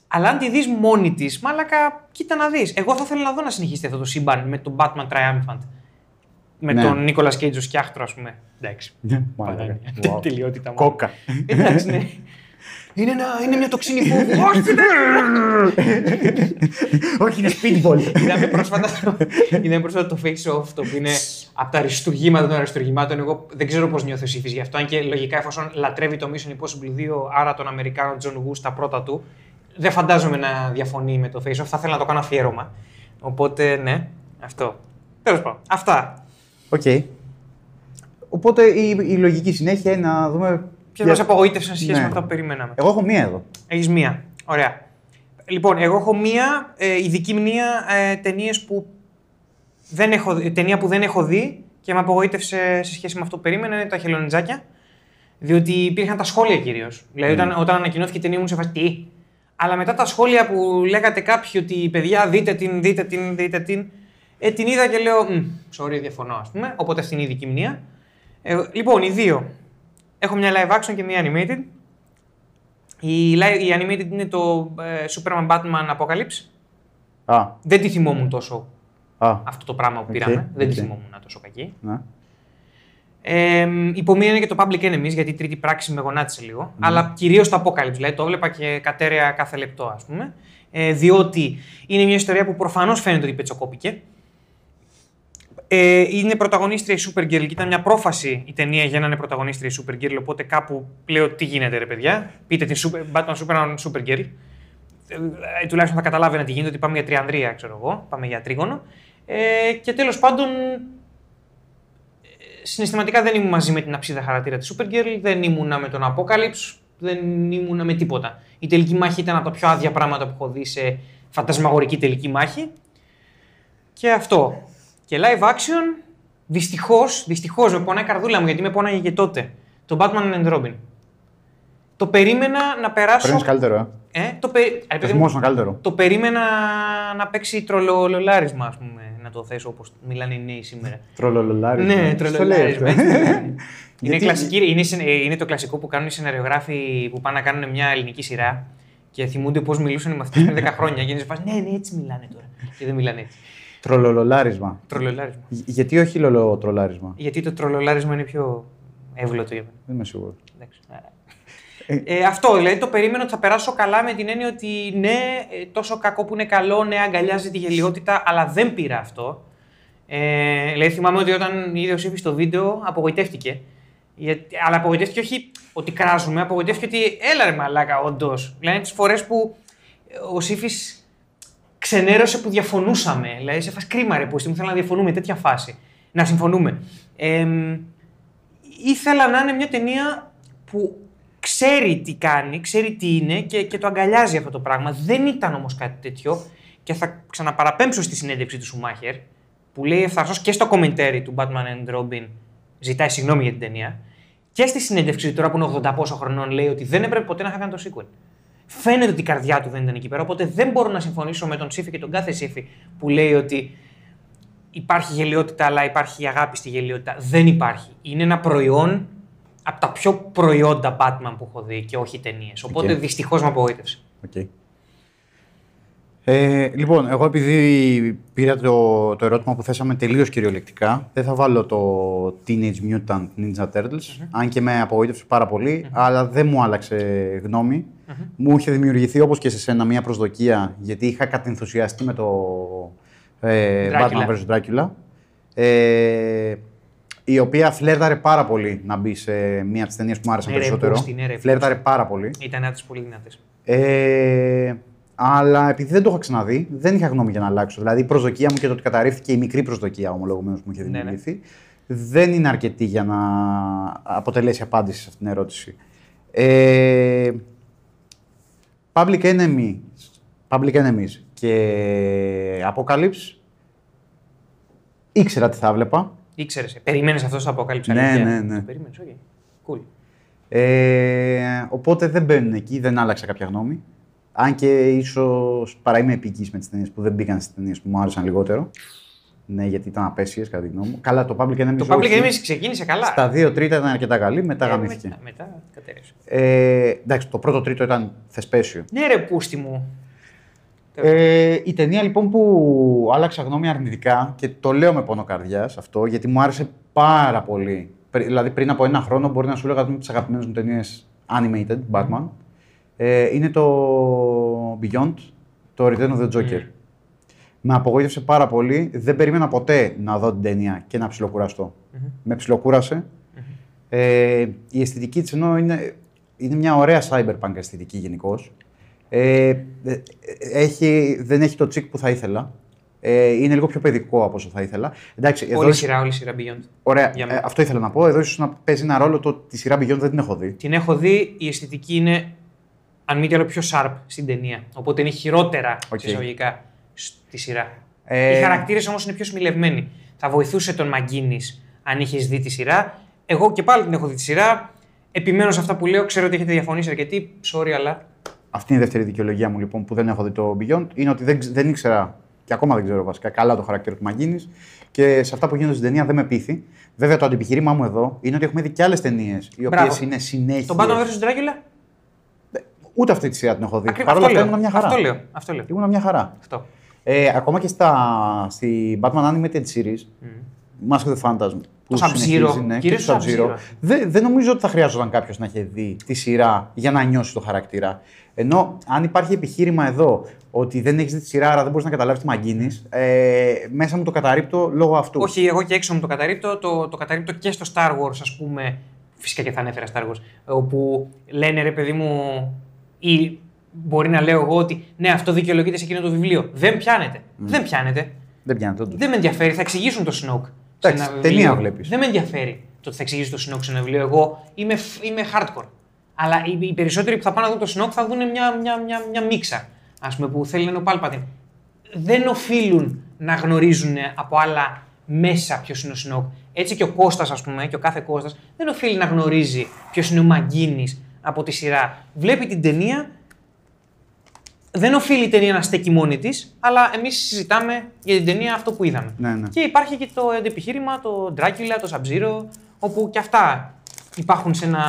Αλλά αν τη δεις μόνη της, μαλάκα, κοίτα να δεις. Εγώ θα ήθελα να δω να συνεχίσετε αυτό το σύμπαν με τον Batman Triumphant. Με τον Nicolas Cage ως σκιάχτρο, ας πούμε. Εντάξει. Μαλάκα. Τελειότητα μόνο. Κόκα. Εντάξει, ναι. Είναι μια τοξίνη που. Όχι, είναι speedball. Είδαμε πρόσφατα το Face Off, το οποίο είναι από τα αριστουργήματα των αριστουργημάτων. Εγώ δεν ξέρω πώς νιώθω εσύ γι' αυτό. Αν και λογικά, εφόσον λατρεύει το Mission Impossible 2, άρα τον Αμερικάνο John Woo στα πρώτα του, δεν φαντάζομαι να διαφωνεί με το Face Off. Θα θέλω να το κάνω αφιέρωμα. Οπότε, ναι, αυτό. Τέλος πάντων. Αυτά. Οπότε η λογική συνέχεια είναι να δούμε. Ποιος μας απογοήτευσαν σε σχέση με αυτά που περιμέναμε. Εγώ έχω μία εδώ. Έχεις μία. Ωραία. Λοιπόν, εγώ έχω μία ειδική μνήμα ταινία που δεν έχω δει και με απογοήτευσε σε σχέση με αυτό που περίμενα, είναι τα χελονιτζάκια. Διότι υπήρχαν τα σχόλια κυρίως. Δηλαδή, όταν ανακοινώθηκε η ταινία μου σε φάση τι. Αλλά μετά τα σχόλια που λέγατε κάποιοι ότι παιδιά, δείτε την. Την είδα και λέω, sorry, διαφωνώ, ας πούμε. Οπότε αυτή είναι η ειδική μνήμα. Λοιπόν, οι δύο. Έχω μια live action και μια animated. Η animated είναι το Superman Batman Apocalypse. Ah. Δεν τη θυμόμουν τόσο αυτό το πράγμα που πήραμε. Δεν τη θυμόμουν τόσο κακή. Υπομείνει είναι και το Public Enemies, γιατί η τρίτη πράξη με γονάτισε λίγο. Αλλά κυρίως το Apocalypse, δηλαδή το έβλεπα και κατέρεα κάθε λεπτό, ας πούμε. Διότι είναι μια ιστορία που προφανώς φαίνεται ότι πετσοκόπηκε. Είναι πρωταγωνίστρια η Supergirl και ήταν μια πρόφαση η ταινία για να είναι πρωταγωνίστρια η Supergirl. Οπότε κάπου λέω τι γίνεται, ρε παιδιά. Πείτε την Batman Superman Supergirl. Τουλάχιστον θα καταλάβαινα τι γίνεται, ότι πάμε για τριανδρία, ξέρω εγώ. Πάμε για τρίγωνο. Και τέλος πάντων. Συναισθηματικά δεν ήμουν μαζί με την αψίδα χαρακτήρα της Supergirl, δεν ήμουνα με τον Apocalypse, δεν ήμουνα με τίποτα. Η τελική μάχη ήταν από τα πιο άδεια πράγματα που έχω δει σε φαντασμαγορική τελική μάχη. Και αυτό. Και live action, δυστυχώς με πονάει η καρδούλα μου, γιατί με πονάει και τότε. Το Batman and Robin. Το περίμενα να περάσω... Πρέπει καλύτερο, το περίμενα να παίξει τρολολολάρισμα, ας πούμε. Το θέσω όπως μιλάνε οι νέοι σήμερα. Τρολολολάρισμα. Ναι, τρολολολάρισμα. Είναι το κλασικό που κάνουν οι σεναριογράφοι που πάνε να κάνουν μια ελληνική σειρά και θυμούνται πώς μιλούσαν οι μαθητές πριν 10 χρόνια. Και είναι σε φάση, ναι, έτσι μιλάνε τώρα. Και δεν μιλάνε έτσι. Τρολολολάρισμα. Γιατί όχι λολοτρολάρισμα? Γιατί το τρολολάρισμα είναι πιο εύγλωτο για μένα. Δεν είμαι σίγουρο. Αυτό, δηλαδή το περίμενα ότι θα περάσω καλά με την έννοια ότι ναι, τόσο κακό που είναι καλό, ναι, αγκαλιάζει τη γελιότητα, αλλά δεν πήρα αυτό. Δηλαδή θυμάμαι ότι όταν είδε ο Σύφης το βίντεο, απογοητεύτηκε. Αλλά απογοητεύτηκε όχι ότι κράζουμε, απογοητεύτηκε ότι έλα ρε μαλάκα, όντως. Δηλαδή τις φορές που ο Σύφης ξενέρωσε που διαφωνούσαμε. Δηλαδή σε φάση κρίμα ρε, που στιγμή θέλω να διαφωνούμε, τέτοια φάση. Να συμφωνούμε. Ήθελα να είναι μια ταινία που ξέρει τι κάνει, ξέρει τι είναι και το αγκαλιάζει αυτό το πράγμα. Δεν ήταν όμως κάτι τέτοιο και θα ξαναπαραπέμψω στη συνέντευξη του Σουμάχερ που λέει ευθαρσώς και στο commentary του Batman and Robin ζητάει συγγνώμη για την ταινία και στη συνέντευξη τώρα που είναι 80 πόσο χρονών λέει ότι δεν έπρεπε ποτέ να είχα κάνει το sequel. Φαίνεται ότι η καρδιά του δεν ήταν εκεί πέρα, οπότε δεν μπορώ να συμφωνήσω με τον Σύφη και τον κάθε Σύφη που λέει ότι υπάρχει γελιότητα αλλά υπάρχει αγάπη στη γελιότητα. Δεν υπάρχει. Είναι ένα προϊόν από τα πιο προϊόντα Batman που έχω δει και όχι ταινίες. Οπότε δυστυχώς με απογοήτευσε. Λοιπόν, εγώ επειδή πήρα το ερώτημα που θέσαμε τελείως κυριολεκτικά, δεν θα βάλω το Teenage Mutant Ninja Turtles, αν και με απογοήτευσε πάρα πολύ, αλλά δεν μου άλλαξε γνώμη. Μου είχε δημιουργηθεί, όπως και σε σένα, μια προσδοκία, γιατί είχα κατενθουσιαστεί με το Batman vs. Dracula. Η οποία φλέρταρε πάρα πολύ να μπει σε μία από τις ταινίες που μου άρεσε περισσότερο. Φλέρταρε πάρα πολύ. Ήταν από τις πολύ δυνατές. Αλλά επειδή δεν το είχα ξαναδεί, δεν είχα γνώμη για να αλλάξω. Δηλαδή η προσδοκία μου και το ότι καταρρίφθηκε η μικρή προσδοκία ομολογουμένως που μου είχε δημιουργηθεί, δεν είναι αρκετή για να αποτελέσει απάντηση σε αυτήν την ερώτηση. Public Enemies και Apocalypse ήξερα τι θα βλέπα. Ήξερες, περιμένεις αυτό το αποκάλυψη. Ναι. Περιμένεις, όχι. Cool. Οπότε δεν μπαίνουν εκεί, δεν άλλαξα κάποια γνώμη. Αν και ίσως παραείμαι επικείς με τις ταινίες που δεν μπήκαν στις ταινίες που μου άρεσαν λιγότερο. Ναι, γιατί ήταν απέσιες κατά τη γνώμη μου. Καλά, το Public Enemies. Το Public Enemies ξεκίνησε καλά. Στα 2/3 ήταν αρκετά καλή, μετά γαμήθηκε. Μετά κατέρευσε. Εντάξει, το πρώτο τρίτο ήταν θεσπέσιο. Ναι, ρε, πούστη μου. Η ταινία λοιπόν που άλλαξα γνώμη αρνητικά και το λέω με πόνο καρδιάς αυτό, γιατί μου άρεσε πάρα πολύ. Δηλαδή πριν από ένα χρόνο μπορεί να σου λέγα από τις αγαπημένες μου ταινίες animated, Batman, είναι το Beyond, το Return of the Joker. Με απογοήτευσε πάρα πολύ, δεν περίμενα ποτέ να δω την ταινία και να ψιλοκουραστώ. Με ψιλοκούρασε. Η αισθητική της ενώ είναι μια ωραία cyberpunk αισθητική γενικώς. Δεν έχει το τσικ που θα ήθελα. Είναι λίγο πιο παιδικό από όσο θα ήθελα. Εντάξει, εδώ όλη η σειρά Beyond. Ωραία, αυτό ήθελα να πω. Εδώ ίσως να παίζει ένα ρόλο το ότι τη σειρά Beyond δεν την έχω δει. Την έχω δει, η αισθητική είναι αν μη τι άλλο πιο sharp στην ταινία. Οπότε είναι χειρότερα εισαγωγικά στη σειρά. Οι χαρακτήρες όμως είναι πιο σμιλευμένοι. Θα βοηθούσε τον Μαγκίνης αν είχες δει τη σειρά. Εγώ και πάλι την έχω δει τη σειρά. Επιμένω σε αυτά που λέω, ξέρω ότι έχετε διαφωνήσει αρκετοί. Sorry, αλλά. Αυτή είναι η δεύτερη δικαιολογία μου λοιπόν που δεν έχω δει το Beyond. Είναι ότι δεν ήξερα και ακόμα δεν ξέρω βασικά καλά το χαρακτήρα του Μαγκίνης και σε αυτά που γίνονται στην ταινία δεν με πείθει. Βέβαια το αντιπιχείρημά μου εδώ είναι ότι έχουμε δει και άλλες ταινίες οι οποίες είναι συνέχειες. Τον Batman vs Dracula. Ούτε αυτή τη σειρά την έχω δει. Παρ' όλα αυτά ήμουν μια χαρά. Αυτό λέω. Ήμουν μια χαρά. Αυτό. Ακόμα και στη Batman Animated Series, Mask of the Phantasm. Το Sub-Zero. Δεν νομίζω ότι θα χρειάζονταν κάποιο να έχει δει τη σειρά για να νιώσει το χαρακτήρα. Ενώ αν υπάρχει επιχείρημα εδώ ότι δεν έχει δει τη σειρά, άρα δεν μπορεί να καταλάβει τι Μαγκίνη, μέσα μου το καταρρύπτω λόγω αυτού. Όχι, εγώ και έξω μου το καταρρύπτω. Το καταρρύπτω και στο Star Wars, ας πούμε. Φυσικά και θα ανέφερα Star Wars. Όπου λένε ρε παιδί μου, ή μπορεί να λέω εγώ ότι ναι, αυτό δικαιολογείται σε εκείνο το βιβλίο. Δεν πιάνεται. Δεν με ενδιαφέρει, θα εξηγήσουν το Snoke. Εντάξει, ταινία βλέπεις. Δεν με ενδιαφέρει το ότι θα εξηγήσει το Snoke σε ένα βιβλίο. Εγώ είμαι hardcore. Αλλά οι περισσότεροι που θα πάνε να δουν το Snoke θα δουν μια μίξα. Ας πούμε, που θέλει να είναι ο Palpatine. Δεν οφείλουν να γνωρίζουν από άλλα μέσα ποιος είναι ο Snoke. Έτσι και ο Κώστας, ας πούμε, και ο κάθε Κώστας, δεν οφείλει να γνωρίζει ποιος είναι ο Μαγκίνης από τη σειρά. Βλέπει την ταινία. Δεν οφείλει η ταινία να στέκει μόνη της, αλλά εμείς συζητάμε για την ταινία αυτό που είδαμε. Ναι. Και υπάρχει και το επιχείρημα, το Dracula, το Sub-Zero, όπου και αυτά υπάρχουν σε ένα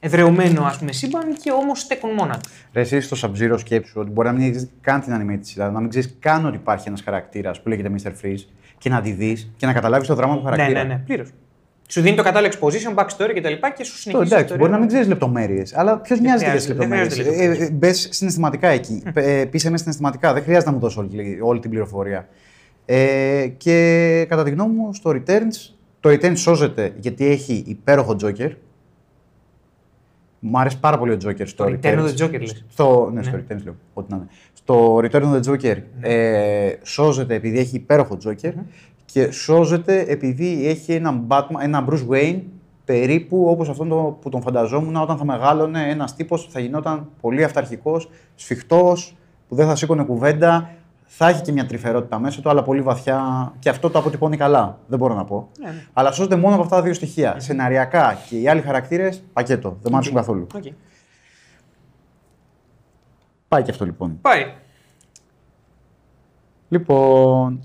εδρεωμένο ας πούμε, σύμπαν και όμως στέκουν μόνα του. Ρε, εσύ στο Sub-Zero σκέψου ότι μπορεί να μην ξέρεις καν την animated σειρά, να μην ξέρεις καν ότι υπάρχει ένας χαρακτήρας που λέγεται Mr. Freeze και να τη δεις και να καταλάβεις το δράμα του χαρακτήρα. Ναι, πλήρως. Σου δίνει το κατάλληλο exposition, backstory κτλ. Και σου συνεχίζει. Εντάξει, μπορεί να μην ξέρει λεπτομέρειες, αλλά ποιο νοιάζεται για τις λεπτομέρειες. Μπες συναισθηματικά εκεί. Πείσε με συναισθηματικά. Δεν χρειάζεται να μου δώσει όλη την πληροφορία. Και κατά τη γνώμη μου, στο Returns, το Returns σώζεται γιατί έχει υπέροχο Joker. Μου αρέσει πάρα πολύ ο Joker στο Return of the Joker. Ναι, στο Returns λέω. Ό,τι να. Στο Return of the Joker σώζεται επειδή έχει υπέροχο Joker. Και σώζεται επειδή έχει έναν Bruce Wayne περίπου όπως αυτόν που τον φανταζόμουν όταν θα μεγάλωνε, ένας τύπος που θα γινόταν πολύ αυταρχικός, σφιχτός, που δεν θα σήκωνε κουβέντα, θα έχει και μια τρυφερότητα μέσα του, αλλά πολύ βαθιά. Και αυτό το αποτυπώνει καλά, δεν μπορώ να πω. Αλλά σώζεται μόνο από αυτά τα δύο στοιχεία. Σεναριακά και οι άλλοι χαρακτήρες, πακέτο. Δεν μ' αρέσουν καθόλου. Πάει και αυτό λοιπόν. Λοιπόν.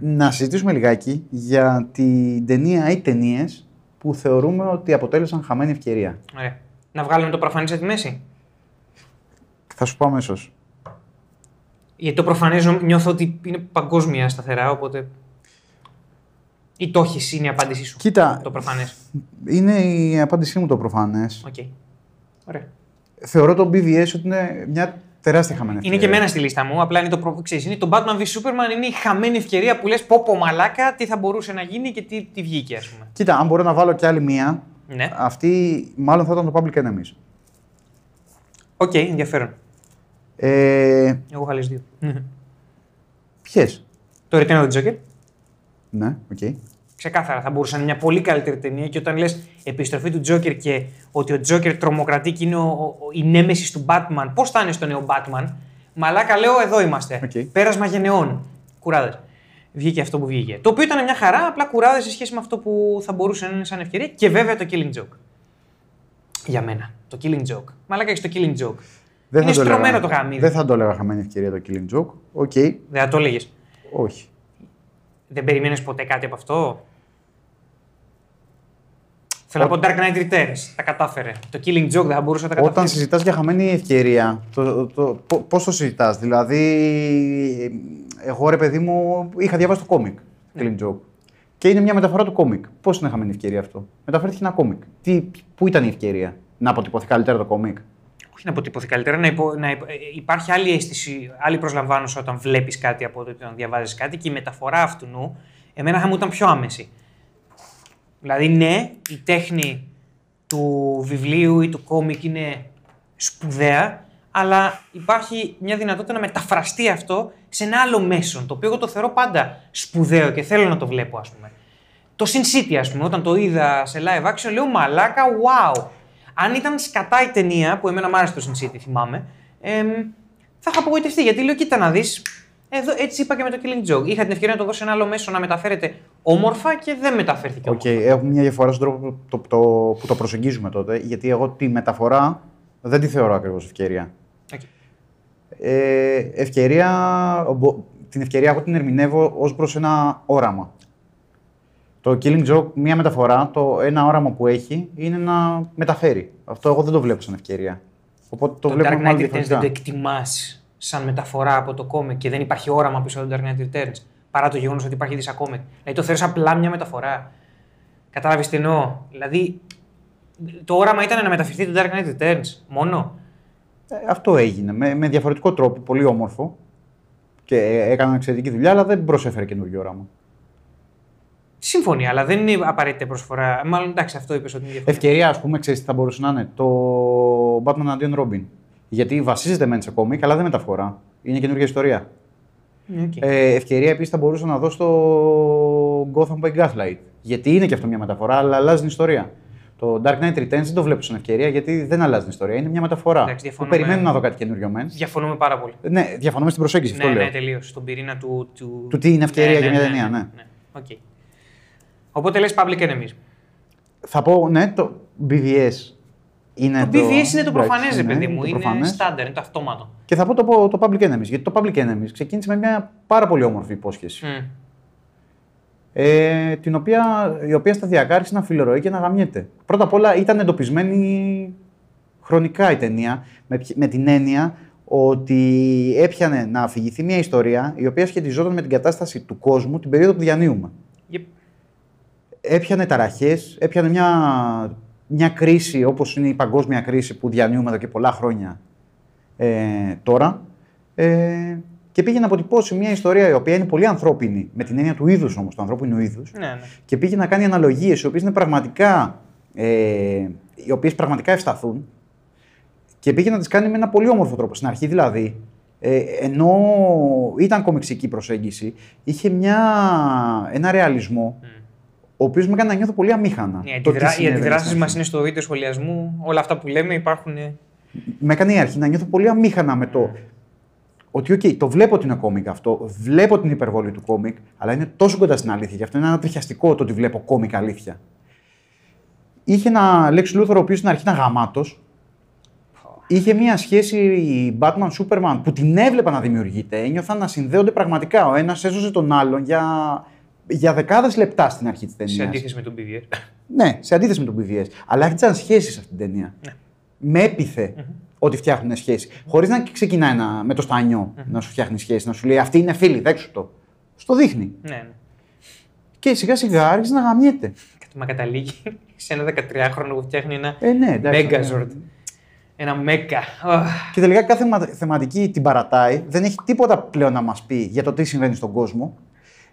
Να συζητήσουμε λιγάκι για την ταινία ή ταινίες που θεωρούμε ότι αποτέλεσαν χαμένη ευκαιρία. Ωραία. Να βγάλουμε το προφανές από τη μέση. Θα σου πω αμέσως. Γιατί το προφανές νιώθω ότι είναι παγκόσμια σταθερά, οπότε. Ή το έχεις, είναι η απάντησή σου. Κοίτα. Το προφανές. Είναι η απάντησή μου το προφανές. Okay. Ωραία. Θεωρώ το BVS ότι είναι μια. Τεράστια χαμένη ευκαιρία. Είναι και μένα στη λίστα μου. Απλά είναι είναι το Batman v Superman, είναι η χαμένη ευκαιρία που λες πω μαλάκα, τι θα μπορούσε να γίνει και τι βγήκε, ας πούμε. Κοίτα, αν μπορώ να βάλω κι άλλη μία, ναι. Αυτή μάλλον θα ήταν το Public Enemies. Οκ, ενδιαφέρον. Εγώ είχα λες δύο. Ποιες? Το Return of the Joker. Ναι, οκ. Ξεκάθαρα, θα μπορούσαν μια πολύ καλύτερη ταινία και όταν λες επιστροφή του Τζόκερ και ότι ο Τζόκερ τρομοκρατεί και είναι η νέμεσης του Batman, πώς θα είναι στο νέο Batman, μαλάκα λέω εδώ είμαστε. Okay. Πέρασμα γενεών. Κουράδες. Βγήκε αυτό που βγήκε. Το οποίο ήταν μια χαρά, απλά κουράδες σε σχέση με αυτό που θα μπορούσε να είναι σαν ευκαιρία και βέβαια το Killing Joke. Για μένα. Το Killing Joke. Μαλάκα έχεις το Killing Joke. Είναι στρωμένο το γαμίδι. Δεν θα το έλεγα χαμένη ευκαιρία το Killing Joke. Okay. Δεν θα το έλεγες. Όχι. Δεν περιμένεις ποτέ κάτι από αυτό. Θέλω να πω Dark Knight Returns. Τα κατάφερε. Το Killing Joke δεν θα μπορούσε να τα καταφέρει. Όταν συζητάς για χαμένη ευκαιρία, πώς το συζητάς? Δηλαδή, εγώ ρε παιδί μου είχα διαβάσει το κόμικ. Killing Joke. Και είναι μια μεταφορά του κόμικ. Πώς είναι χαμένη ευκαιρία αυτό? Μεταφέρθηκε ένα κόμικ. Πού ήταν η ευκαιρία? Να αποτυπωθεί καλύτερα το κόμικ? Όχι να αποτυπωθεί καλύτερα, υπάρχει άλλη αίσθηση, άλλη προσλαμβάνωση όταν βλέπεις κάτι από το όταν διαβάζεις κάτι και η μεταφορά αυτού νου, εμένα θα μου ήταν πιο άμεση. Δηλαδή ναι, η τέχνη του βιβλίου ή του κόμικ είναι σπουδαία, αλλά υπάρχει μια δυνατότητα να μεταφραστεί αυτό σε ένα άλλο μέσον, το οποίο εγώ το θεωρώ πάντα σπουδαίο και θέλω να το βλέπω ας πούμε. Το Sin City ας πούμε, όταν το είδα σε live action λέω μαλάκα, wow! Αν ήταν σκατά η ταινία, που εμένα μ' άρεσε το Sin City, θυμάμαι, θα είχα απογοητευτεί. Γιατί λέω: κοίτα να δεις, εδώ έτσι είπα και με το Killing Joke. Είχα την ευκαιρία να το δώσω ένα άλλο μέσο να μεταφέρεται όμορφα και δεν μεταφέρθηκε όμορφα. Οκ, έχουμε μια διαφορά στον τρόπο που το προσεγγίζουμε τότε, γιατί εγώ τη μεταφορά δεν τη θεωρώ ακριβώς ευκαιρία. Okay. Την ευκαιρία εγώ την ερμηνεύω ως προς ένα όραμα. Το Killing Joke, μία μεταφορά, το ένα όραμα που έχει είναι να μεταφέρει. Αυτό εγώ δεν το βλέπω σαν ευκαιρία. Οπότε το βλέπω Dark Knight Returns δεν το εκτιμάς σαν μεταφορά από το comic και δεν υπάρχει όραμα πίσω από το Dark Knight Returns, παρά το γεγονός ότι υπάρχει δίσα comic. Δηλαδή το θεωρείς απλά μια μεταφορά. Κατάλαβες τι εννοώ. Δηλαδή το όραμα ήταν να μεταφερθεί το Dark Knight Returns μόνο. Αυτό έγινε. Με διαφορετικό τρόπο, πολύ όμορφο. Και έκαναν εξαιρετική δουλειά, αλλά δεν προσέφερε καινούργιο όραμα. Σύμφωνοι, αλλά δεν είναι απαραίτητη προσφορά. Μάλλον εντάξει, αυτό είπες ότι είναι διαφορετικό. Ευκαιρία, ας πούμε, ξέρεις τι θα μπορούσε να είναι. Το Batman αντίον Robin. Γιατί βασίζεται μεν σε κόμικ, αλλά δεν μεταφορά. Είναι καινούργια ιστορία. Okay. Ευκαιρία επίσης θα μπορούσα να δω στο Gotham by Gaslight. Γιατί είναι και αυτό μια μεταφορά, αλλά αλλάζει την ιστορία. Το Dark Knight Returns δεν το βλέπω σαν ευκαιρία γιατί δεν αλλάζει την ιστορία. Είναι μια μεταφορά. Εντάξει, που περιμένουν να δω κάτι καινούριο μεν. Διαφωνούμε πάρα πολύ. Ναι, διαφωνούμε στην προσέγγιση. Ναι, αυτό ναι, τελείως. Στον πυρήνα του τι είναι ευκαιρία για μια ταινία. Ναι. Okay. Οπότε λες Public Enemies. Θα πω, ναι, το BVS είναι το. Το BVS είναι το προφανές, παιδί μου. Είναι στάνταρ, είναι το αυτόματο. Και θα πω το Public Enemies. Γιατί το Public Enemies ξεκίνησε με μια πάρα πολύ όμορφη υπόσχεση. Mm. Η οποία σταδιακά άρχισε να φιλορροεί και να γαμιέται. Πρώτα απ' όλα ήταν εντοπισμένη χρονικά η ταινία, με την έννοια ότι έπιανε να αφηγηθεί μια ιστορία η οποία σχετιζόταν με την κατάσταση του κόσμου την περίοδο που διανύουμε. Yep. Έπιανε ταραχές, έπιανε μια κρίση όπως είναι η παγκόσμια κρίση που διανύουμε εδώ και πολλά χρόνια τώρα. Και πήγε να αποτυπώσει μια ιστορία η οποία είναι πολύ ανθρώπινη, με την έννοια του είδους όμως, του ανθρώπινου είδους. Ναι, ναι. Και πήγε να κάνει αναλογίες οι οποίες πραγματικά ευσταθούν και πήγε να τις κάνει με ένα πολύ όμορφο τρόπο. Στην αρχή δηλαδή, ενώ ήταν κομιξική προσέγγιση, είχε ένα ρεαλισμό ο οποίος με έκανε να νιώθω πολύ αμήχανα. Οι αντιδράσεις μας είναι στο βίντεο σχολιασμού, όλα αυτά που λέμε υπάρχουν. Με έκανε η αρχή να νιώθω πολύ αμήχανα με το. Ότι okay, το βλέπω ότι είναι κόμικ αυτό, βλέπω την υπερβολή του κόμικ, αλλά είναι τόσο κοντά στην αλήθεια. Γι' αυτό είναι ανατριχιαστικό το ότι βλέπω κόμικ αλήθεια. Είχε ένα Lex Luthor ο οποίος στην αρχή ήταν γαμάτος. Είχε μια σχέση η Batman-Superman που την έβλεπα να δημιουργείται. Ένιωθαν να συνδέονται πραγματικά. Ο ένας έσωσε τον άλλον για δεκάδες λεπτά στην αρχή της ταινίας. Σε αντίθεση με τον BVS. Ναι, σε αντίθεση με τον BVS. Αλλά άρχισαν σχέσεις αυτήν την ταινία. Ναι. Με έπιθε. Mm-hmm. Ότι φτιάχνουν σχέση. Χωρίς να ξεκινάει με το στάνιο να σου φτιάχνει σχέση, να σου λέει αυτή είναι φίλη, δέξου το. Στο δείχνει. Ναι. Και σιγά σιγά άρχισε να γαμιέται. Μα καταλήγει σε ένα 13χρονο που φτιάχνει ένα Megazord. Ένα Μέκα. Και τελικά κάθε θεματική την παρατάει. Δεν έχει τίποτα πλέον να μας πει για το τι συμβαίνει στον κόσμο.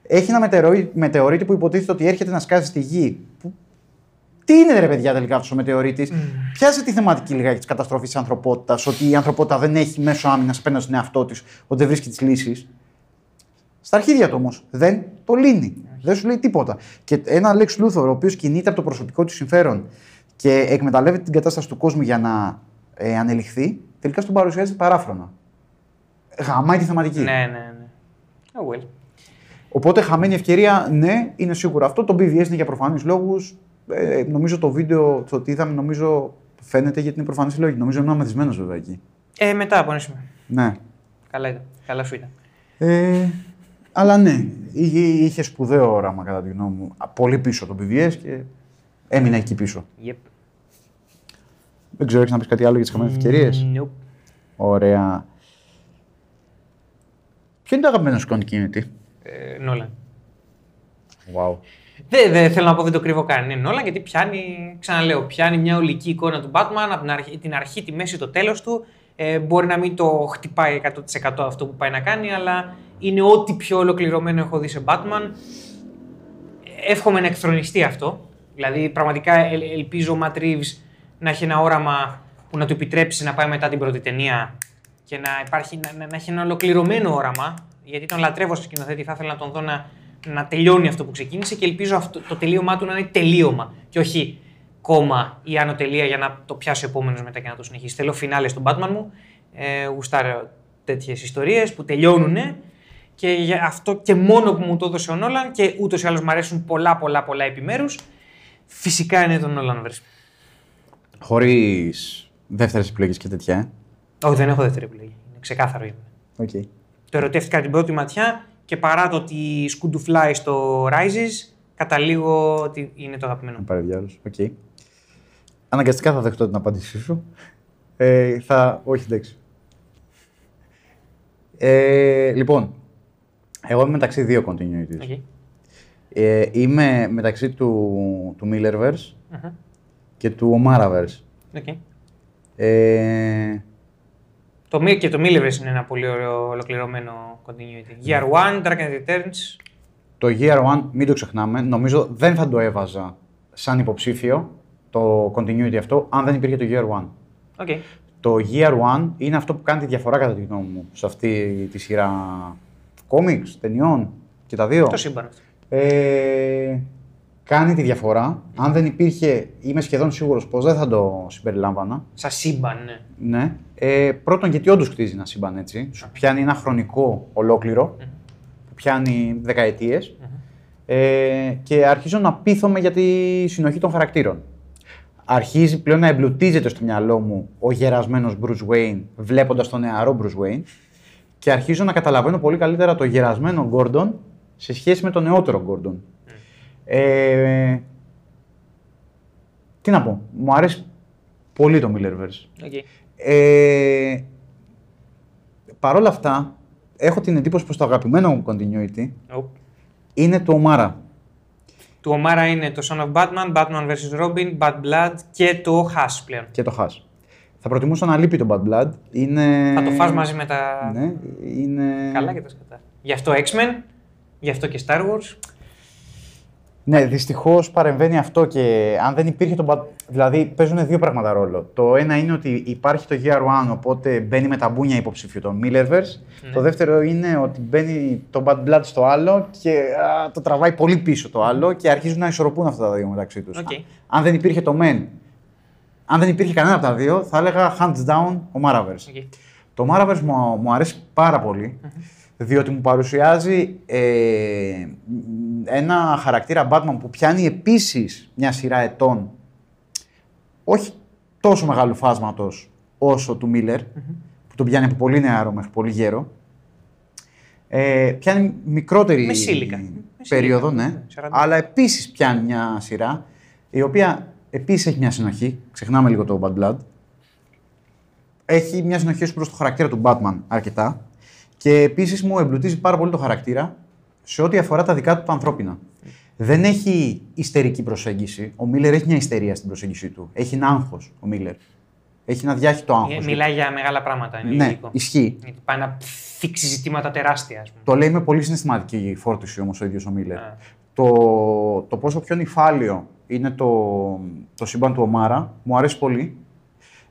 Έχει ένα μετεωρίτη που υποτίθεται ότι έρχεται να σκάσει στη γη. Τι είναι ρε παιδιά τελικά αυτός ο μετεωρίτης. Mm. Πιάσε τη θεματική λιγάκι της καταστροφής της ανθρωπότητας, ότι η ανθρωπότητα δεν έχει μέσο άμυνας απέναντι στον εαυτό της, ότι δεν βρίσκει τις λύσεις. Στα αρχίδια του όμως δεν το λύνει. Mm. Δεν σου λέει τίποτα. Και ένα Lex Luthor, ο οποίος κινείται από το προσωπικό του συμφέρον και εκμεταλλεύεται την κατάσταση του κόσμου για να ανελιχθεί, τελικά στον παρουσιάζει παράφρονα. Γαμάει τη θεματική. Ναι. Oh well. Οπότε χαμένη ευκαιρία, ναι, είναι σίγουρα αυτό. Το BVS είναι για προφανείς λόγους. Νομίζω το βίντεο, το τι είδαμε, νομίζω φαίνεται γιατί είναι προφανή λόγη. Νομίζω ήμουν μεθυσμένος βέβαια εκεί. Μετά απονέσουμε. Ναι. Καλά ήταν. Καλά σου ήταν. Αλλά ναι, είχε σπουδαίο όραμα κατά τη γνώμη μου. Πολύ πίσω το BVS και έμεινα εκεί πίσω. Yep. Δεν ξέρω, έχεις να πεις κάτι άλλο για τις χαμένες ευκαιρίες. Nope. Ωραία. Ποιο είναι το αγαπημένο σου continuity? Nolan. Wow. Δεν θέλω να πω, δεν το κρύβω κανέναν όλα, γιατί ξαναλέω, πιάνει μια ολική εικόνα του Batman από την αρχή, τη μέση, το τέλος του. Μπορεί να μην το χτυπάει 100% αυτό που πάει να κάνει, αλλά είναι ό,τι πιο ολοκληρωμένο έχω δει σε Batman. Εύχομαι να εκθρονιστεί αυτό. Δηλαδή, πραγματικά ελπίζω ο Matt Reeves να έχει ένα όραμα που να του επιτρέψει να πάει μετά την πρώτη ταινία και να έχει ένα ολοκληρωμένο όραμα. Γιατί τον λατρεύω στο σκηνοθέτη, θα ήθελα να τον δω να τελειώνει αυτό που ξεκίνησε και ελπίζω το τελείωμά του να είναι τελείωμα και όχι κόμμα ή άνω τελεία για να το πιάσει ο επόμενος μετά και να το συνεχίσει. Θέλω φινάλε στον Batman μου, γουστάρω τέτοιες ιστορίες που τελειώνουν και για αυτό και μόνο που μου το έδωσε ο Νόλαν και ούτως ή άλλως μου αρέσουν πολλά επιμέρους. Φυσικά είναι τον Νόλαν βρες. Χωρίς δεύτερες επιλογές και τέτοια. Όχι, δεν έχω δεύτερη επιλογή. Ξεκάθαρο είναι. Okay. Το ερωτεύτηκα την πρώτη ματιά και παρά το ότι σκουντουφλάει στο Rises, καταλήγω ότι είναι το αγαπημένο. Παρεδιάρος. Okay. Αναγκαστικά θα δεχτώ την απάντησή σου. Όχι, εντάξει. Λοιπόν, εγώ είμαι μεταξύ δύο continuities. Okay. Είμαι μεταξύ του Millerverse και του Omaraverse. Okay. Και το Millerverse είναι ένα πολύ ωραίο ολοκληρωμένο continuity. Year 1, Dragon Returns. Το Year 1, μην το ξεχνάμε, νομίζω δεν θα το έβαζα σαν υποψήφιο το continuity αυτό, αν δεν υπήρχε το Year 1. Okay. Το Year 1 είναι αυτό που κάνει τη διαφορά κατά τη γνώμη μου σε αυτή τη σειρά κόμιξ, ταινιών και τα δύο. Το σύμπαν. Κάνει τη διαφορά. Αν δεν υπήρχε, είμαι σχεδόν σίγουρος πως δεν θα το συμπεριλάμβανα. Σαν σύμπαν, ναι. Ναι. Πρώτον, γιατί όντως χτίζει ένα σύμπαν έτσι. Σου πιάνει ένα χρονικό ολόκληρο, που πιάνει δεκαετίες. Και αρχίζω να πείθομαι για τη συνοχή των χαρακτήρων. Αρχίζει πλέον να εμπλουτίζεται στο μυαλό μου ο γερασμένος Bruce Wayne, βλέποντας τον νεαρό Bruce Wayne, και αρχίζω να καταλαβαίνω πολύ καλύτερα το γερασμένο Gordon σε σχέση με τον νεότερο Gordon. Τι να πω, μου αρέσει πολύ το Millerverse. Okay. Παρ' όλα αυτά, έχω την εντύπωση πως το αγαπημένο μου continuity είναι το O'Mara. Του Ομάρα είναι το Son of Batman, Batman vs. Robin, Bad Blood και το Hush πλέον. Και το Hush. Θα προτιμούσα να λείπει το Bad Blood. Είναι... Θα το φας μαζί με τα... Ναι, είναι... Καλά και τα σκατά. Γι' αυτό X-Men, γι' αυτό και Star Wars. Ναι, δυστυχώς παρεμβαίνει αυτό και αν δεν υπήρχε το Bad... Δηλαδή παίζουν δύο πράγματα ρόλο. Το ένα είναι ότι υπάρχει το GR1, οπότε μπαίνει με τα μπούνια υποψήφιο το Millerverse. Ναι. Το δεύτερο είναι ότι μπαίνει το Bad Blood στο άλλο και το τραβάει πολύ πίσω το άλλο και αρχίζουν να ισορροπούν αυτά τα δύο μεταξύ τους. Okay. Αν δεν υπήρχε το Men, αν δεν υπήρχε κανένα από τα δύο, θα έλεγα hands down ο Maraverse. Okay. Το Maraverse μου αρέσει πάρα πολύ. Διότι μου παρουσιάζει ένα χαρακτήρα Batman που πιάνει επίσης μια σειρά ετών όχι τόσο μεγάλου φάσματος όσο του Miller, που τον πιάνει από πολύ νεαρό μέχρι πολύ γέρο. Πιάνει μικρότερη περίοδο, ναι, 40. Αλλά επίσης πιάνει μια σειρά η οποία επίσης έχει μια συνοχή, ξεχνάμε λίγο το Bad Blood, έχει μια συνοχή προς το χαρακτήρα του Batman αρκετά. Και επίσης μου εμπλουτίζει πάρα πολύ το χαρακτήρα σε ό,τι αφορά τα δικά του τα ανθρώπινα. Δεν έχει ιστερική προσέγγιση. Ο Miller έχει μια ιστερία στην προσέγγιση του. Έχει ένα άγχος ο Miller. Έχει ένα διάχυτο άγχος. Μιλάει για μεγάλα πράγματα. Είναι ναι, υλικό. Ισχύει. Πάει να θίξει ζητήματα τεράστια, ας πούμε. Το λέει με πολύ συναισθηματική φόρτιση όμως ο ίδιος ο Miller. Το πόσο πιο νυφάλιο είναι το σύμπαν του O'Mara μου αρέσει πολύ.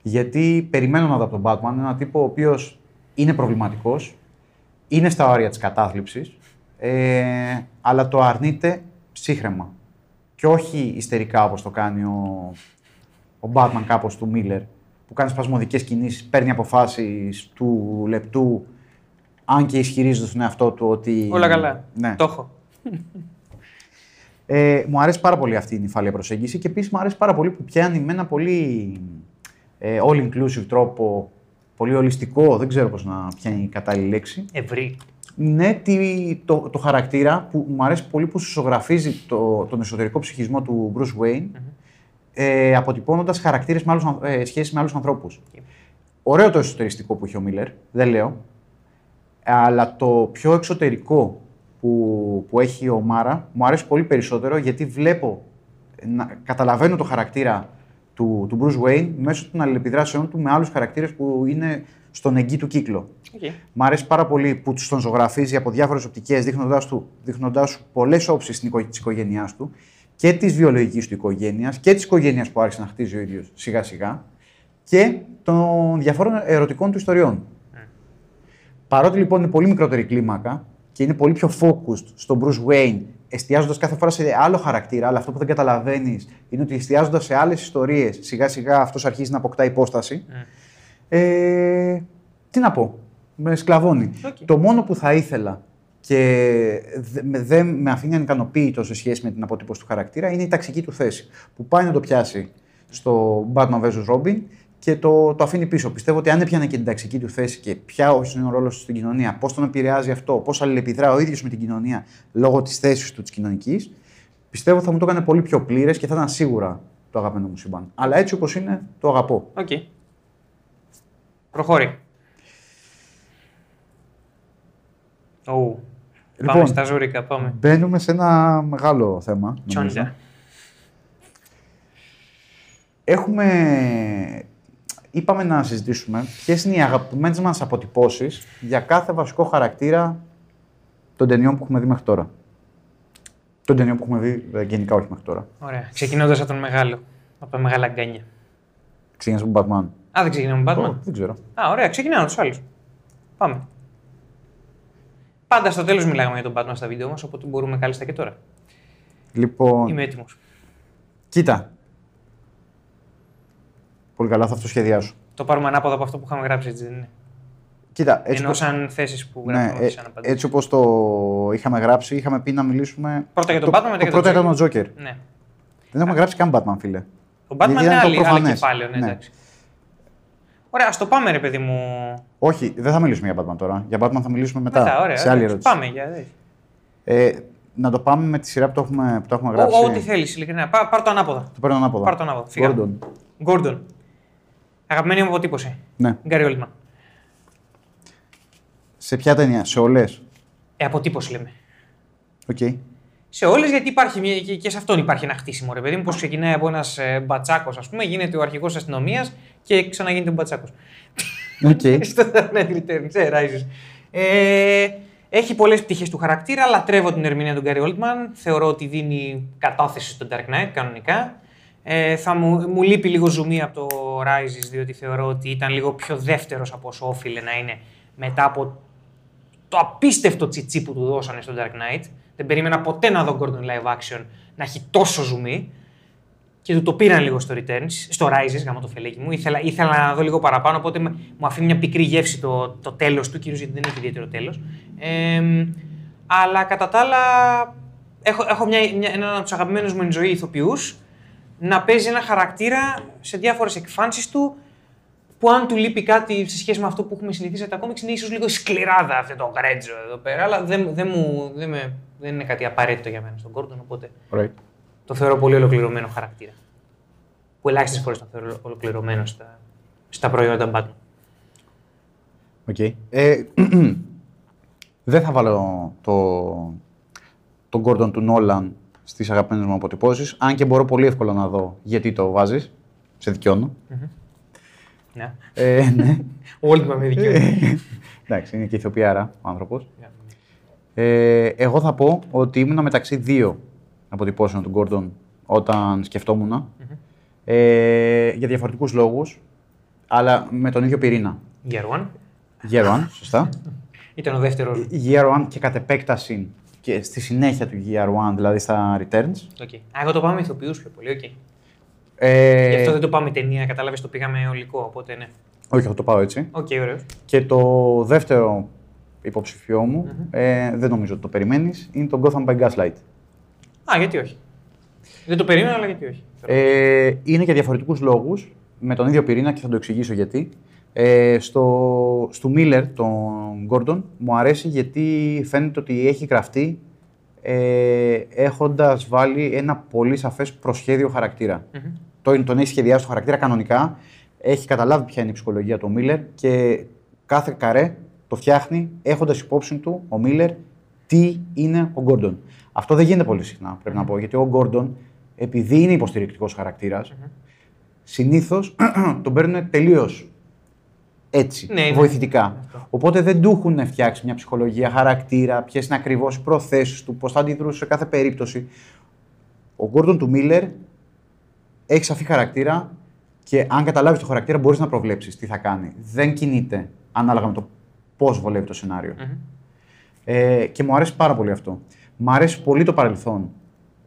Γιατί περιμένω να δω από τον Batman έναν τύπο ο οποίος είναι προβληματικός. Είναι στα όρια της κατάθλιψης, αλλά το αρνείται ψύχρεμα. Και όχι ιστερικά όπως το κάνει ο Batman κάπως του Miller, που κάνει σπασμωδικές κινήσεις, παίρνει αποφάσεις του λεπτού, αν και ισχυρίζεται στον εαυτό του ότι... Όλα καλά, ναι. Το έχω. Μου αρέσει πάρα πολύ αυτή η νυφάλια προσέγγιση και επίσης μου αρέσει πάρα πολύ που πιάνει με ένα πολύ all-inclusive τρόπο, πολύ ολιστικό, δεν ξέρω πώς να πιάνει η κατάλληλη λέξη. Ευρύ. Ναι, το χαρακτήρα που μου αρέσει πολύ που σωσογραφίζει τον εσωτερικό ψυχισμό του Bruce Wayne, αποτυπώνοντας χαρακτήρες σχέσεις με άλλους ανθρώπους. Ωραίο το εσωτεριστικό που είχε ο Miller, δεν λέω, αλλά το πιο εξωτερικό που έχει ο O'Mara μου αρέσει πολύ περισσότερο γιατί βλέπω, καταλαβαίνω το χαρακτήρα του Bruce Wayne μέσω των αλληλεπιδράσεων του με άλλους χαρακτήρες που είναι στον εγγύ του κύκλο. Okay. Μ' αρέσει πάρα πολύ που τον ζωγραφίζει από διάφορες οπτικές, δείχνοντάς του πολλές όψεις της οικογένειάς του και της βιολογικής του οικογένειας και της οικογένειας που άρχισε να χτίζει ο ίδιος σιγά σιγά και των διαφόρων ερωτικών του ιστοριών. Παρότι λοιπόν είναι πολύ μικρότερη κλίμακα και είναι πολύ πιο focused στον Bruce Wayne, εστιάζοντας κάθε φορά σε άλλο χαρακτήρα, αλλά αυτό που δεν καταλαβαίνεις είναι ότι εστιάζοντας σε άλλες ιστορίες, σιγά σιγά αυτός αρχίζει να αποκτά υπόσταση. Τι να πω, με σκλαβώνει. Okay. Το μόνο που θα ήθελα και δεν με αφήνει ανικανοποίητο σε σχέση με την αποτύπωση του χαρακτήρα είναι η ταξική του θέση, που πάει να το πιάσει στο Batman vs. Robin και το αφήνει πίσω. Πιστεύω ότι αν έπιανε και την ταξική του θέση και ποια όχι είναι ο ρόλος του στην κοινωνία, πώς τον επηρεάζει αυτό, πώς αλληλεπιδρά ο ίδιος με την κοινωνία λόγω της θέσης του της κοινωνικής, πιστεύω θα μου το έκανε πολύ πιο πλήρες και θα ήταν σίγουρα το αγαπημένο μου σύμπαν. Αλλά έτσι όπως είναι, το αγαπώ. Οκ. Okay. Προχώρη. Λοιπόν, πάμε στα ζούρικα, πάμε. Μπαίνουμε σε ένα μεγάλο θέμα. Τσόνιζα. Έχουμε... Είπαμε να συζητήσουμε ποιες είναι οι αγαπημένες μας αποτυπώσεις για κάθε βασικό χαρακτήρα των ταινιών που έχουμε δει μέχρι τώρα. Των ταινιών που έχουμε δει γενικά όχι μέχρι τώρα. Ωραία. Ξεκινώντας από τον μεγάλο. Από τα μεγάλα γκάνια. Ξεκινάς από τον Batman. Α, δεν ξεκινάμε από τον Batman. Δεν ξέρω. Α, ωραία. Ξεκινάμε τους άλλους. Πάμε. Πάντα στο τέλος μιλάγαμε για τον Batman στα βίντεο μας, οπότε μπορούμε κάλλιστα και τώρα. Λοιπόν. Είμαι έτοιμος. Κοίτα. Πολύ καλά, θα αυτοσχεδιάσω. Το πάρουμε ανάποδα από αυτό που είχαμε γράψει, έτσι δεν είναι? Κοίτα, έτσι. Ενώ σαν θέσεις που γράφουμε. Ναι, έτσι όπως το είχαμε γράψει, είχαμε πει να μιλήσουμε. Πρώτα για τον Batman, μετά για τον Τζόκερ. Πρώτα για τον Τζόκερ. Ναι. Δεν έχουμε γράψει καν Batman, φίλε. Ο Batman είναι άλλη κεφάλαιο, ναι, εντάξει. Ωραία, ας το πάμε, ρε παιδί μου. Όχι, δεν θα μιλήσουμε για Batman τώρα. Για Batman θα μιλήσουμε μετά. Ωραία, σε άλλη ερώτηση. Πάμε, για να το πάμε με τη σειρά που το έχουμε γράψει. Ό,τι θέλεις, ειλικρινά. Πάρ' το ανάποδα. Το παίρνω ανάποδα. Gordon. Αγαπημένη μου αποτύπωση. Ναι. Γκάρι Όλτμαν. Σε ποια ταινία, σε όλες? Αποτύπωση λέμε. Οκ. Okay. Σε όλες, γιατί υπάρχει, και σε αυτόν υπάρχει ένα χτίσιμο, ρε παιδί μου. Πώς ξεκινάει από ένας μπατσάκος, ας πούμε, γίνεται ο αρχηγός της αστυνομίας και ξαναγίνεται ο μπατσάκος. Οκ. Στο Rises. Έχει πολλές πτυχές του χαρακτήρα. Λατρεύω την ερμηνεία του Γκάρι Όλτμαν. Θεωρώ ότι δίνει κατάθεση στον Dark Knight κανονικά. Μου λείπει λίγο ζουμί από το Rises, διότι θεωρώ ότι ήταν λίγο πιο δεύτερος από όσο όφιλε να είναι μετά από το απίστευτο τσιτσί που του δώσανε στο Dark Knight. Δεν περίμενα ποτέ να δω Gordon live action να έχει τόσο ζουμί και του το πήραν λίγο στο Returns, στο Rises, γαμώ το φελέκι μου. Ήθελα να δω λίγο παραπάνω, οπότε μου αφήνει μια πικρή γεύση το τέλος του, κυρίως γιατί δεν έχει ιδιαίτερο τέλος. Αλλά κατά τα άλλα έχω έναν από τους αγαπημένους μου εν ζωή ηθοποιούς να παίζει ένα χαρακτήρα σε διάφορες εκφάνσεις του, που αν του λείπει κάτι σε σχέση με αυτό που έχουμε συνηθίσει τα κόμιξ, είναι ίσως λίγο σκληράδα αυτό το γκρέτζο εδώ πέρα, αλλά δεν είναι κάτι απαραίτητο για μένα στον Gordon, οπότε το θεωρώ πολύ ολοκληρωμένο χαρακτήρα. Που ελάχιστες φορές το θεωρώ ολοκληρωμένο στα προϊόντα Batman. Okay. Δεν θα βάλω τον Gordon του Nolan στις αγαπημένες μου αποτυπώσεις, αν και μπορώ πολύ εύκολα να δω γιατί το βάζεις, σε δικαιώνω. Ναι. Ναι. Όλοι με δικαιώνουν. Εντάξει, είναι και ηθοποιάρα ο άνθρωπος. Εγώ θα πω ότι ήμουν μεταξύ δύο αποτυπώσεων του Gordon όταν σκεφτόμουν, για διαφορετικούς λόγους, αλλά με τον ίδιο πυρήνα. Year One, σωστά. Ήταν ο δεύτερος. Year One και κατ' επέκταση και στη συνέχεια του GR1, δηλαδή στα Returns. Okay. Α, εγώ το πάμε ηθοποιούς πιο πολύ, okay. Γι' αυτό δεν το πάμε ταινία, κατάλαβες, το πήγαμε ολικό, οπότε ναι. Όχι, εγώ το πάω έτσι. Okay, ωραίος. Και το δεύτερο υποψηφιό μου, δεν νομίζω ότι το περιμένεις, είναι το Gotham by Gaslight. Α, γιατί όχι. Δεν το περίμενα, αλλά γιατί όχι. Είναι για διαφορετικούς λόγους, με τον ίδιο πυρήνα και θα το εξηγήσω γιατί. Στο Miller, τον Gordon, μου αρέσει γιατί φαίνεται ότι έχει γραφτεί έχοντας βάλει ένα πολύ σαφές προσχέδιο χαρακτήρα. Τον έχει σχεδιάσει το χαρακτήρα κανονικά, έχει καταλάβει ποια είναι η ψυχολογία του Miller και κάθε καρέ το φτιάχνει έχοντας υπόψη του ο Miller τι είναι ο Gordon. Αυτό δεν γίνεται πολύ συχνά, πρέπει να πω, γιατί ο Gordon, επειδή είναι υποστηρικτικός χαρακτήρας, συνήθως τον παίρνουν τελείως έτσι, ναι, βοηθητικά. Ναι. Οπότε δεν του έχουν φτιάξει μια ψυχολογία, χαρακτήρα, ποιες είναι ακριβώς οι προθέσεις του, πώς θα αντιδρούσε σε κάθε περίπτωση. Ο Gordon του Miller έχει σαφή χαρακτήρα και αν καταλάβεις το χαρακτήρα μπορείς να προβλέψεις τι θα κάνει. Δεν κινείται ανάλογα με το πώς βολεύει το σενάριο. Και μου αρέσει πάρα πολύ αυτό. Μ' αρέσει πολύ το παρελθόν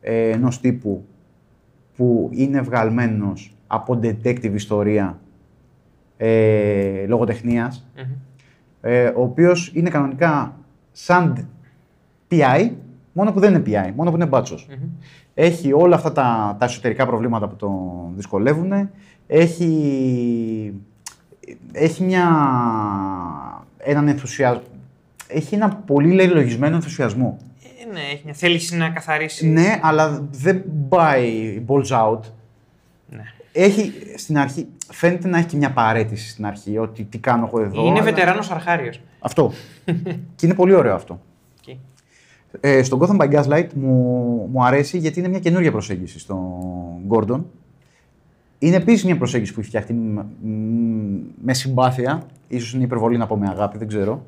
ενός τύπου που είναι βγαλμένος από detective ιστορία, λογοτεχνίας, ο οποίος είναι κανονικά σαν PI, μόνο που δεν είναι PI, μόνο που είναι μπάτσος. Έχει όλα αυτά τα εσωτερικά προβλήματα που τον δυσκολεύουν. Έχει ένα πολύ λογισμένο ενθουσιασμό. Ναι, έχει μια θέληση να καθαρίσει. Ναι, αλλά δεν πάει balls out. Ναι. Έχει, στην αρχή, φαίνεται να έχει και μια παρέτηση στην αρχή, ότι τι κάνω εγώ εδώ. Είναι βετεράνος αρχάριος. Αυτό. Και είναι πολύ ωραίο αυτό. Okay. Στον Gotham by Gaslight μου αρέσει γιατί είναι μια καινούργια προσέγγιση στον Gordon. Είναι επίσης μια προσέγγιση που έχει φτιαχτεί με συμπάθεια. Ίσως είναι υπερβολή να πω με αγάπη, δεν ξέρω.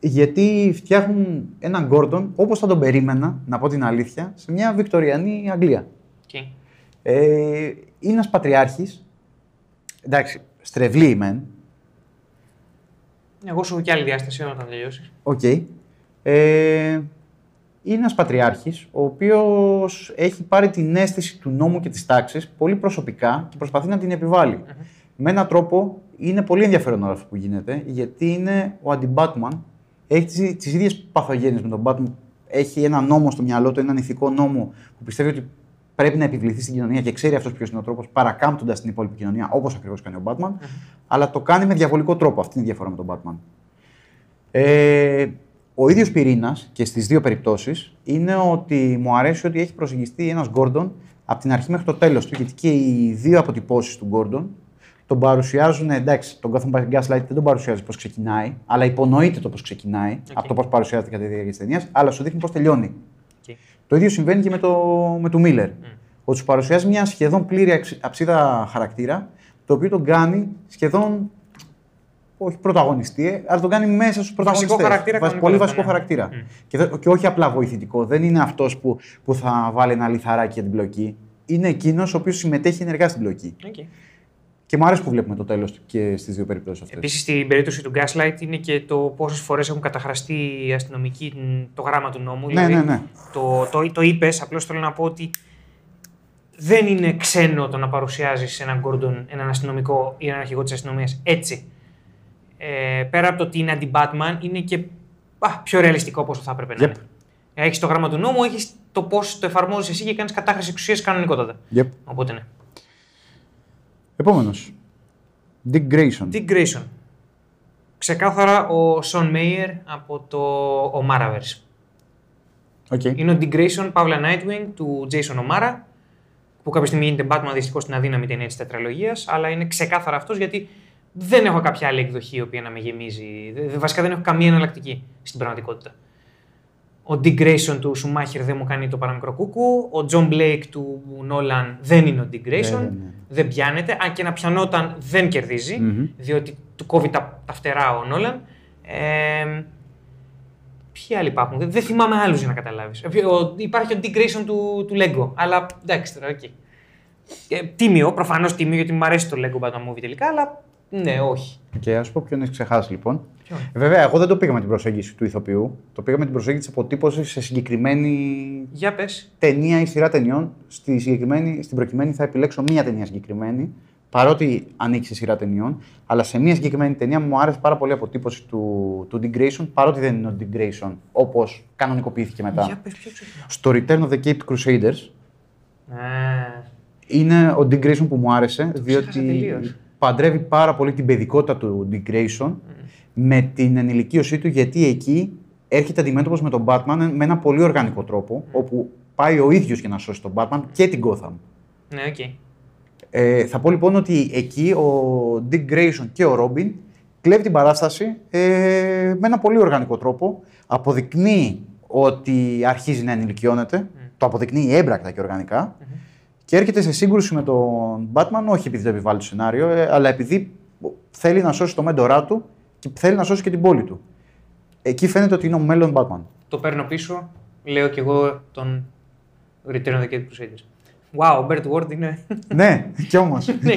Γιατί φτιάχνουν έναν Gordon, όπως θα τον περίμενα, να πω την αλήθεια, σε μια βικτοριανή Αγγλία. Okay. Είναι ένας πατριάρχης, εντάξει, στρεβλή μεν. Εγώ σου έχω και άλλη διάσταση όταν τελειώσεις. Οκ. Okay. Είναι ένας πατριάρχης, ο οποίος έχει πάρει την αίσθηση του νόμου και της τάξης πολύ προσωπικά και προσπαθεί να την επιβάλλει. Mm-hmm. Με έναν τρόπο είναι πολύ ενδιαφέρον όλο αυτό που γίνεται, γιατί είναι ο αντι-Batman. Έχει τις ίδιες παθογένειες με τον Batman. Έχει ένα νόμο στο μυαλό του, έναν ηθικό νόμο που πιστεύει ότι πρέπει να επιβληθεί στην κοινωνία και ξέρει αυτός ποιος είναι ο τρόπος, παρακάμπτοντας την υπόλοιπη κοινωνία, όπως ακριβώς κάνει ο Batman. Mm-hmm. Αλλά το κάνει με διαβολικό τρόπο. Αυτή είναι η διαφορά με τον Batman. Ο ίδιος πυρήνας και στις δύο περιπτώσεις είναι ότι μου αρέσει ότι έχει προσεγγιστεί ένας Gordon από την αρχή μέχρι το τέλος του, γιατί και οι δύο αποτυπώσεις του Gordon. Τον παρουσιάζουν, εντάξει, τον Gotham by Gaslight δεν τον παρουσιάζει πώς ξεκινάει, αλλά υπονοείται το πώς ξεκινάει, okay, από το πώς παρουσιάζεται κατά τη διάρκεια της ταινίας, αλλά σου δείχνει πώς τελειώνει. Okay. Το ίδιο συμβαίνει και με τον Miller. Mm. Ότι σου παρουσιάζει μια σχεδόν πλήρη αψίδα χαρακτήρα, το οποίο τον κάνει σχεδόν. Όχι πρωταγωνιστή, αλλά τον κάνει μέσα στους πρωταγωνιστές. Πολύ βασικό χαρακτήρα. Mm. Και όχι απλά βοηθητικό. Δεν είναι αυτός που θα βάλει ένα λιθαράκι για την πλοκή. Είναι εκείνος ο οποίος συμμετέχει ενεργά στην πλοκή. Okay. Και μου αρέσει που βλέπουμε το τέλος και στις δύο περιπτώσεις αυτές. Επίσης, στην περίπτωση του Gaslight είναι και το πόσες φορές έχουν καταχραστεί οι αστυνομικοί το γράμμα του νόμου. Δηλαδή, ναι. Το είπες, απλώς θέλω να πω ότι δεν είναι ξένο το να παρουσιάζεις έναν Gordon, έναν αστυνομικό ή έναν αρχηγό της αστυνομίας έτσι. Πέρα από το ότι είναι αντι-Batman, είναι και πιο ρεαλιστικό όσο θα έπρεπε να είναι. Έχεις το γράμμα του νόμου, έχεις το πώς το εφαρμόζεις εσύ και κάνεις κατάχρηση εξουσίας κανονικότατα. Yep. Οπότε ναι. Επόμενος. Dick Grayson. Ξεκάθαρα ο Σον Μέιερ από το Omaraverse. Okay. Είναι ο Dick Grayson, Παύλα Nightwing, του Jason O'Mara, που κάποια στιγμή γίνεται Batman, δυστυχώς στην αδύναμη ταινία της τετραλογίας, αλλά είναι ξεκάθαρα αυτός γιατί δεν έχω κάποια άλλη εκδοχή η οποία να με γεμίζει. Βασικά δεν έχω καμία εναλλακτική στην πραγματικότητα. Ο Dick Grayson του Σουμάχερ δεν μου κάνει το παραμικρό κούκου. Ο John Blake του Νόλαν δεν είναι ο Dick Grayson. Δεν πιάνεται. Αν και να πιανόταν δεν κερδίζει, διότι του κόβει τα φτερά ο Νόλαν. Ποιοι άλλοι υπάρχουν, δεν θυμάμαι άλλους για να καταλάβεις. Υπάρχει ο Dick Grayson του Lego, αλλά εντάξει τώρα, okay. Τίμιο, προφανώς τίμιο, γιατί μου αρέσει το Lego Batman Movie τελικά, αλλά ναι, όχι. Και ας πω ποιον έχεις ξεχάσει λοιπόν. Βέβαια, εγώ δεν το πήγα με την προσέγγιση του ηθοποιού. Το πήγα με την προσέγγιση της αποτύπωσης σε συγκεκριμένη ταινία ή σειρά ταινιών. Στην προκειμένη θα επιλέξω μία ταινία συγκεκριμένη, παρότι ανήκει σε σειρά ταινιών. Αλλά σε μία συγκεκριμένη ταινία μου άρεσε πάρα πολύ η αποτύπωση του Dick Grayson, παρότι δεν είναι ο Dick Grayson όπως κανονικοποιήθηκε μετά. Για πες, στο Return of the Caped Crusaders. Είναι ο Dick Grayson που μου άρεσε, διότι παντρεύει πάρα πολύ την παιδικότητα του Dick Grayson με την ενηλικίωσή του, γιατί εκεί έρχεται αντιμέτωπος με τον Batman με ένα πολύ οργανικό τρόπο, όπου πάει ο ίδιος για να σώσει τον Batman και την Gotham. Ναι, οκ. Okay. Θα πω λοιπόν ότι εκεί ο Dick Grayson και ο Robin κλέβει την παράσταση με ένα πολύ οργανικό τρόπο, αποδεικνύει ότι αρχίζει να ενηλικιώνεται, το αποδεικνύει έμπρακτα και οργανικά, και έρχεται σε σύγκρουση με τον Batman, όχι επειδή το επιβάλλει το σενάριο, αλλά επειδή θέλει να σώσει το μέντορά του και θέλει να σώσει και την πόλη του. Εκεί φαίνεται ότι είναι ο μέλλον Batman. Το παίρνω πίσω, λέω κι εγώ τον Return of the Caped Crusaders. Wow, ο Burt Ward είναι. Ναι, κι όμως. Ναι,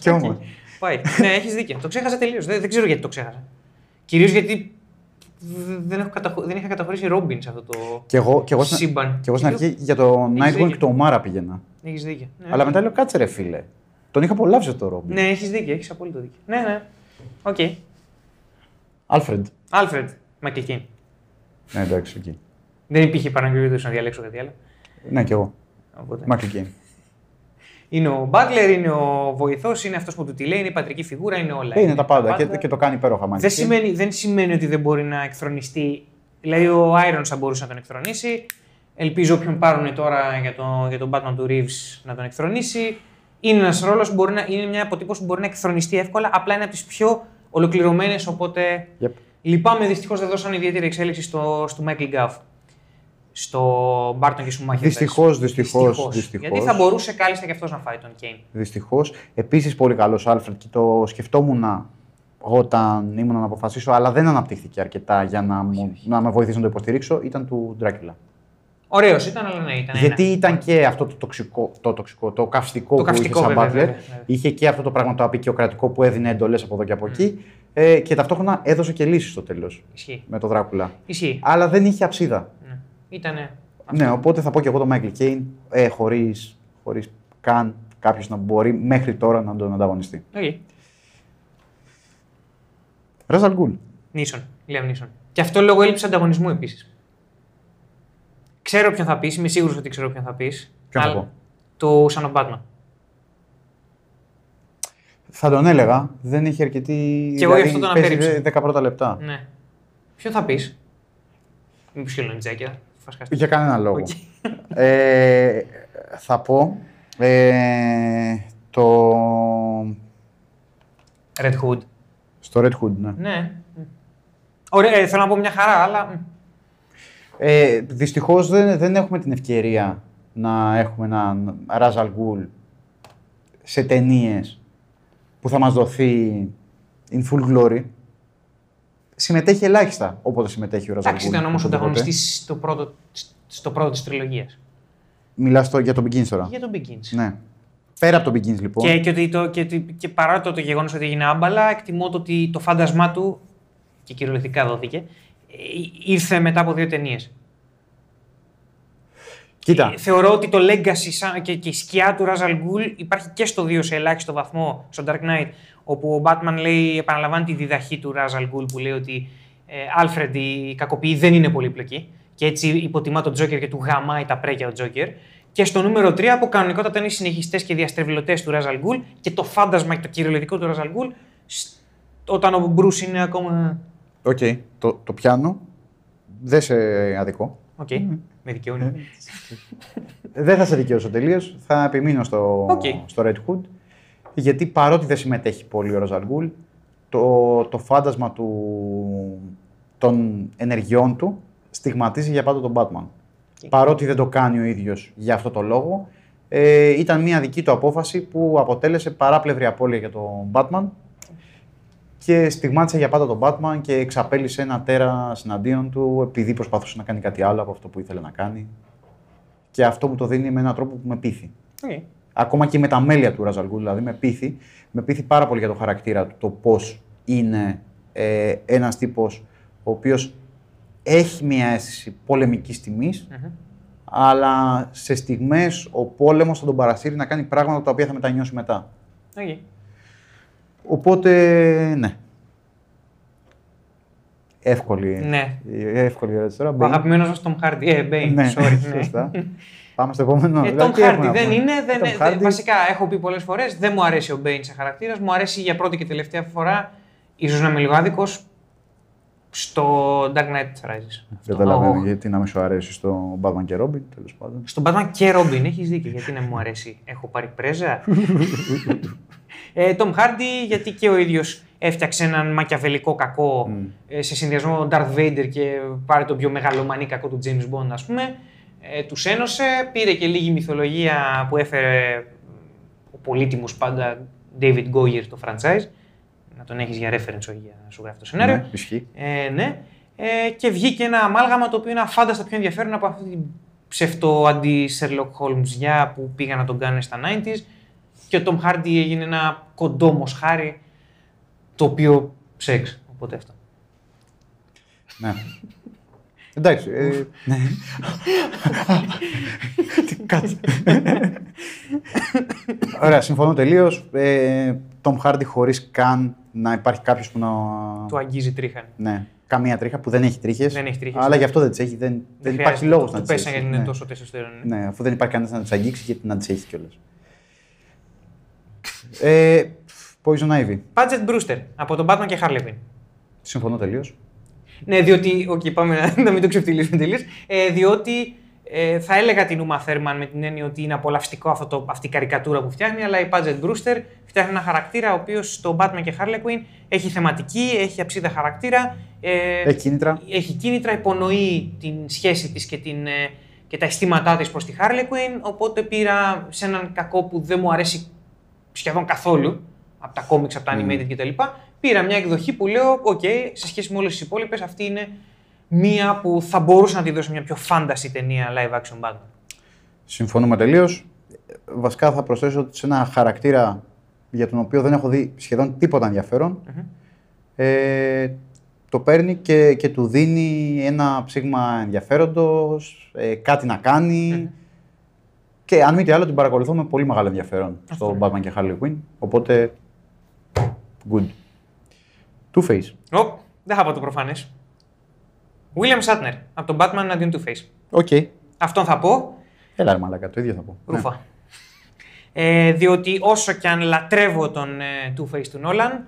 κι όμως. Πάει. Ναι, έχεις δίκιο. Το ξέχασα τελείως. Δεν ξέρω γιατί το ξέχασα. Κυρίως γιατί δεν είχα καταχωρήσει Robin σε αυτό το σύμπαν. Κι εγώ στην αρχή για το Nightwing και το O'Mara πήγαινα. Έχεις δίκιο. Αλλά μετά λέω κάτσε ρε φίλε. Τον είχα απολαύσει το Robin. Ναι, έχεις δίκιο. Έχεις απόλυτο δίκιο. Ναι. Οκ. Alfred. Michael Caine. Ναι, εντάξει, εκεί. Δεν υπήρχε παραγγελίδωση να διαλέξω κάτι άλλο. Ναι, κι εγώ. Μακρυγγέν. Είναι ο Μπάτλερ, είναι ο βοηθός, είναι αυτός που του τη λέει, είναι η πατρική φιγούρα, είναι όλα. Είναι τα πάντα και το κάνει υπέροχα μάλιστα. Δεν σημαίνει ότι δεν μπορεί να εκθρονιστεί. Δηλαδή ο Irons θα μπορούσε να τον εκθρονίσει. Ελπίζω όποιον πάρουν τώρα για τον Batman του Reeves να τον εκθρονίσει. Είναι ένας ρόλος που μπορεί να, είναι μια αποτύπωση που μπορεί να εκθρονιστεί εύκολα, απλά είναι από τις πιο ολοκληρωμένες. Οπότε λυπάμαι, δυστυχώς δεν δώσαν ιδιαίτερη εξέλιξη στο Michael Gough. Στο Μπάρτον και Σουμάχερ. Δυστυχώς. Γιατί θα μπορούσε κάλλιστα και αυτός να φάει τον Κέιν. Δυστυχώς. Επίσης πολύ καλός Άλφρεντ και το σκεφτόμουν όταν ήμουν να αποφασίσω, αλλά δεν αναπτύχθηκε αρκετά για να με βοηθήσει να το υποστηρίξω. Ήταν του Ντράκουλα. Ωραίος ήταν, αλλά ναι, ήταν. Γιατί ήταν και αυτό το τοξικό, το καυστικό το που είχε σαν Μπάτλερ. Είχε και αυτό το πραγματοαπικιοκρατικό που έδινε εντολές από εδώ και από εκεί. Και ταυτόχρονα έδωσε και λύσεις στο τέλος. Με τον Δράκουλα. Αλλά δεν είχε αψίδα. Ήτανε. Ναι, οπότε θα πω και εγώ τον Michael Caine χωρίς καν κάποιος να μπορεί μέχρι τώρα να τον ανταγωνιστεί. Okay. Ραζ αλ Γκουλ. Λίαμ Νίσον. Και αυτό λόγω έλλειψης ανταγωνισμού επίσης. Ξέρω ποιον θα πεις, είμαι σίγουρος ότι ξέρω ποιον θα πεις. Ποιον θα πω? Το Son of Batman. Θα τον έλεγα, δεν είχε αρκετή... Και εγώ γι' αυτό τον απέρριψα. 10 πρώτα λεπτά. Ναι. Ποιον θα πεις? Μήπως και λονιτζάκια. Για κανένα λόγο. Okay. Θα πω το... Red Hood. Στο Red Hood, ναι. Ναι. Ωραία, θέλω να πω μια χαρά, αλλά... Δυστυχώς δεν έχουμε την ευκαιρία να έχουμε έναν Ραζ αλ Γκουλ σε ταινίες που θα μας δοθεί in full glory. Συμμετέχει ελάχιστα όποτε συμμετέχει ο Ραζ αλ Γκουλ. Ήταν όμως ανταγωνιστής στο πρώτο της τριλογίας. Μιλάς για τον Begins τώρα. Για τον Begins. Ναι. Πέρα από τον Begins λοιπόν. Και παρά το γεγονός ότι έγινε άμπαλα, εκτιμώ ότι το φάντασμά του, και κυριολεκτικά δόθηκε, ήρθε μετά από δύο ταινίες. Κοίτα. Θεωρώ ότι το legacy και η σκιά του Ραζ αλ Γκουλ υπάρχει και στο 2 σε ελάχιστο βαθμό, στο Dark Knight, όπου ο Batman λέει, επαναλαμβάνει τη διδαχή του Ραζ αλ Γκουλ που λέει ότι Alfred, οι κακοποιοί δεν είναι πολύπλοκοι και έτσι υποτιμά τον Τζόκερ και του γαμάει τα πρέκια ο Τζόκερ. Και στο νούμερο 3 που κανονικότατα είναι οι συνεχιστές και διαστρεβλωτές του Ραζ αλ Γκουλ και το φάντασμα και το κυριολεκτικό του Ραζ αλ Γκουλ όταν ο Μπρους είναι ακόμα... Οκ, το πιάνω, δεν σε αδικό. Οκ, με δικαιώνει. Δεν θα σε δικαιώσω τελείως, θα επιμείνω στο Red Hood. Γιατί παρότι δεν συμμετέχει πολύ ο Ραζ αλ Γκουλ, το φάντασμα των ενεργειών του στιγματίζει για πάντα τον Batman. Okay. Παρότι δεν το κάνει ο ίδιος για αυτό το λόγο, ήταν μια δική του απόφαση που αποτέλεσε παράπλευρη απώλεια για τον Batman και στιγμάτισε για πάντα τον Batman και εξαπέλυσε ένα τέρας εναντίον του επειδή προσπαθούσε να κάνει κάτι άλλο από αυτό που ήθελε να κάνει και αυτό μου το δίνει με έναν τρόπο που με πείθει. Okay. Ακόμα και με τα μέλια του Ραζ αλ Γκουλ, δηλαδή με πείθει πάρα πολύ για το χαρακτήρα του, το πώς είναι ένας τύπος ο οποίος έχει μια αίσθηση πολεμικής τιμής, αλλά σε στιγμές ο πόλεμος θα τον παρασύρει να κάνει πράγματα τα οποία θα μετανιώσει μετά. Okay. Οπότε, ναι. Εύκολη. Ναι. Εύκολη ερώτηση τώρα. Αγαπημένος μας Τομ Χάρντι. Μπέιν, σωστά. Πάμε στο επόμενο. Τομ Χάρντι δεν είναι. Βασικά, έχω πει πολλές φορές, δεν μου αρέσει ο Μπέιν σαν χαρακτήρας. Μου αρέσει για πρώτη και τελευταία φορά, ίσως να είμαι λίγο άδικος, στο Dark Knight Rises. Δεν καταλαβαίνω γιατί να μην σου αρέσει στο Batman και Robin, τέλος πάντων. Στον Batman και Robin, έχεις δίκιο. Γιατί να μου αρέσει, έχω πάρει πρέζα. Τομ Χάρντι, γιατί και ο ίδιος έφτιαξε έναν μακιαβελικό κακό σε συνδυασμό με τον Darth Vader και πάρει τον πιο μεγαλομανή κακό του James Bond, ας πούμε. Τους ένωσε, πήρε και λίγη μυθολογία που έφερε ο πολύτιμος πάντα David Goyer το franchise. Να τον έχεις για reference, όχι για να σου γράφει το σενάριο. Ναι, ισχύει. Και βγήκε ένα αμάλγαμα το οποίο είναι αφάνταστα πιο ενδιαφέρον από αυτή την ψευτο-αντι-Sherlock Holmes που πήγαν να τον κάνουν στα 90s. Και ο Τομ Χάρντι έγινε ένα κοντό μοσχάρι, το οποίο σεξ, οπότε αυτό. Ναι. Εντάξει, ναι. Κάτσε. Ωραία, συμφωνώ τελείως. Τομ Χάρντι χωρίς καν να υπάρχει κάποιος που να... Του αγγίζει τρίχαν. Ναι. καμία τρίχα που δεν έχει τρίχες. Δεν έχει τρίχες. Αλλά γι' αυτό δεν τις έχει. Δεν υπάρχει λόγος να τις έχει. Γιατί είναι τόσο τεστοστερόνη. Ναι, αφού δεν υπάρχει κανένας να τις αγγίξει, γιατί να τις έχει κιόλας. Poison Ivy. Padgett Brewster από τον Batman και Harley Quinn. Συμφωνώ τελείως. Ναι, διότι. Okay, πάμε να μην το ξεφτυλίσουμε τελείως. Διότι θα έλεγα την Uma Thurman με την έννοια ότι είναι απολαυστικό αυτή η καρικατούρα που φτιάχνει, αλλά η Padgett Brewster φτιάχνει ένα χαρακτήρα ο οποίος στο Batman και Harley Quinn έχει θεματική, έχει αψίδα χαρακτήρα. Έχει κίνητρα, υπονοεί την σχέση της και τα αισθήματά της προς τη Harley Quinn. Οπότε πήρα σε έναν κακό που δεν μου αρέσει σχεδόν καθόλου. Από τα comics, από τα animated κτλ. Πήρα μια εκδοχή που λέω: OK, σε σχέση με όλες τις υπόλοιπες, αυτή είναι μία που θα μπορούσα να τη δώσω μια πιο fantasy ταινία live action Batman. Συμφωνούμε τελείως. Βασικά θα προσθέσω ότι σε ένα χαρακτήρα για τον οποίο δεν έχω δει σχεδόν τίποτα ενδιαφέρον, το παίρνει και του δίνει ένα ψήγμα ενδιαφέροντος, κάτι να κάνει. Και αν μη τι άλλο, την παρακολουθώ με πολύ μεγάλο ενδιαφέρον στο Batman και Harley Quinn. Οπότε. Good. Two-Face. Δεν θα πω το προφανές. William Shatner από τον Batman εναντίον Two-Face. Οκ. Okay. Αυτόν θα πω. Έλα, ρε μαλάκα, το ίδιο θα πω. Ρούφα. Ναι. Διότι όσο κι αν λατρεύω τον Two-Face του Nolan,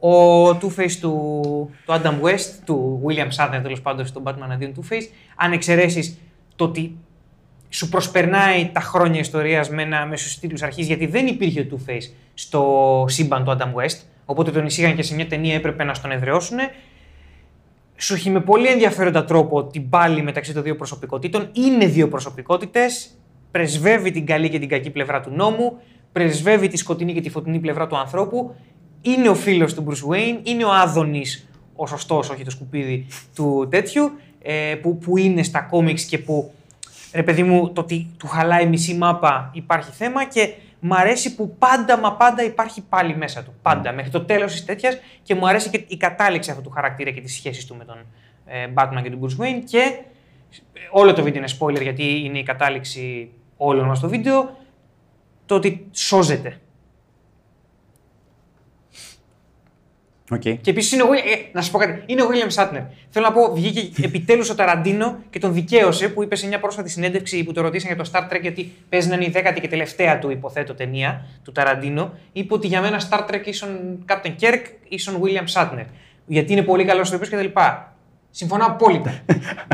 ο Two-Face του Adam West, του William Shatner τέλος πάντων στον Batman εναντίον Two-Face, αν εξαιρέσεις το ότι. Σου προσπερνάει τα χρόνια ιστορίας με στους τίτλους αρχής, γιατί δεν υπήρχε ο Two-Face στο σύμπαν του Adam West, οπότε τον εισήγαν και σε μια ταινία έπρεπε να στον εδραιώσουν. Σου έχει με πολύ ενδιαφέροντα τρόπο την πάλη μεταξύ των δύο προσωπικότητων. Είναι δύο προσωπικότητες, πρεσβεύει την καλή και την κακή πλευρά του νόμου, πρεσβεύει τη σκοτεινή και τη φωτεινή πλευρά του ανθρώπου, είναι ο φίλος του Bruce Wayne, είναι ο Άδωνης, ο σωστός, όχι το σκουπίδι του τέτοιου, που είναι στα κόμιξ και που. Ρε παιδί μου, το ότι του χαλάει μισή μάπα υπάρχει θέμα και μου αρέσει που πάντα μα πάντα υπάρχει πάλι μέσα του. Πάντα, μέχρι το τέλος της τέτοιας και μου αρέσει και η κατάληξη αυτού του χαρακτήρα και τις σχέσεις του με τον Batman και τον Bruce Wayne και όλο το βίντεο είναι spoiler γιατί είναι η κατάληξη όλων μας στο βίντεο, το ότι σώζεται. Okay. Και επίσης να σας πω κάτι, είναι ο William Shatner. Θέλω να πω, βγήκε επιτέλους ο Ταραντίνο και τον δικαίωσε που είπε σε μια πρόσφατη συνέντευξη που το ρωτήσαν για το Star Trek, γιατί παίζει να είναι η 10η και τελευταία του, υποθέτω, ταινία του Ταραντίνο. Είπε ότι για μένα Star Trek ίσον Captain Kirk, ίσον William Shatner. Γιατί είναι πολύ καλός ηθοποιός και τα λοιπά. Συμφωνώ απόλυτα.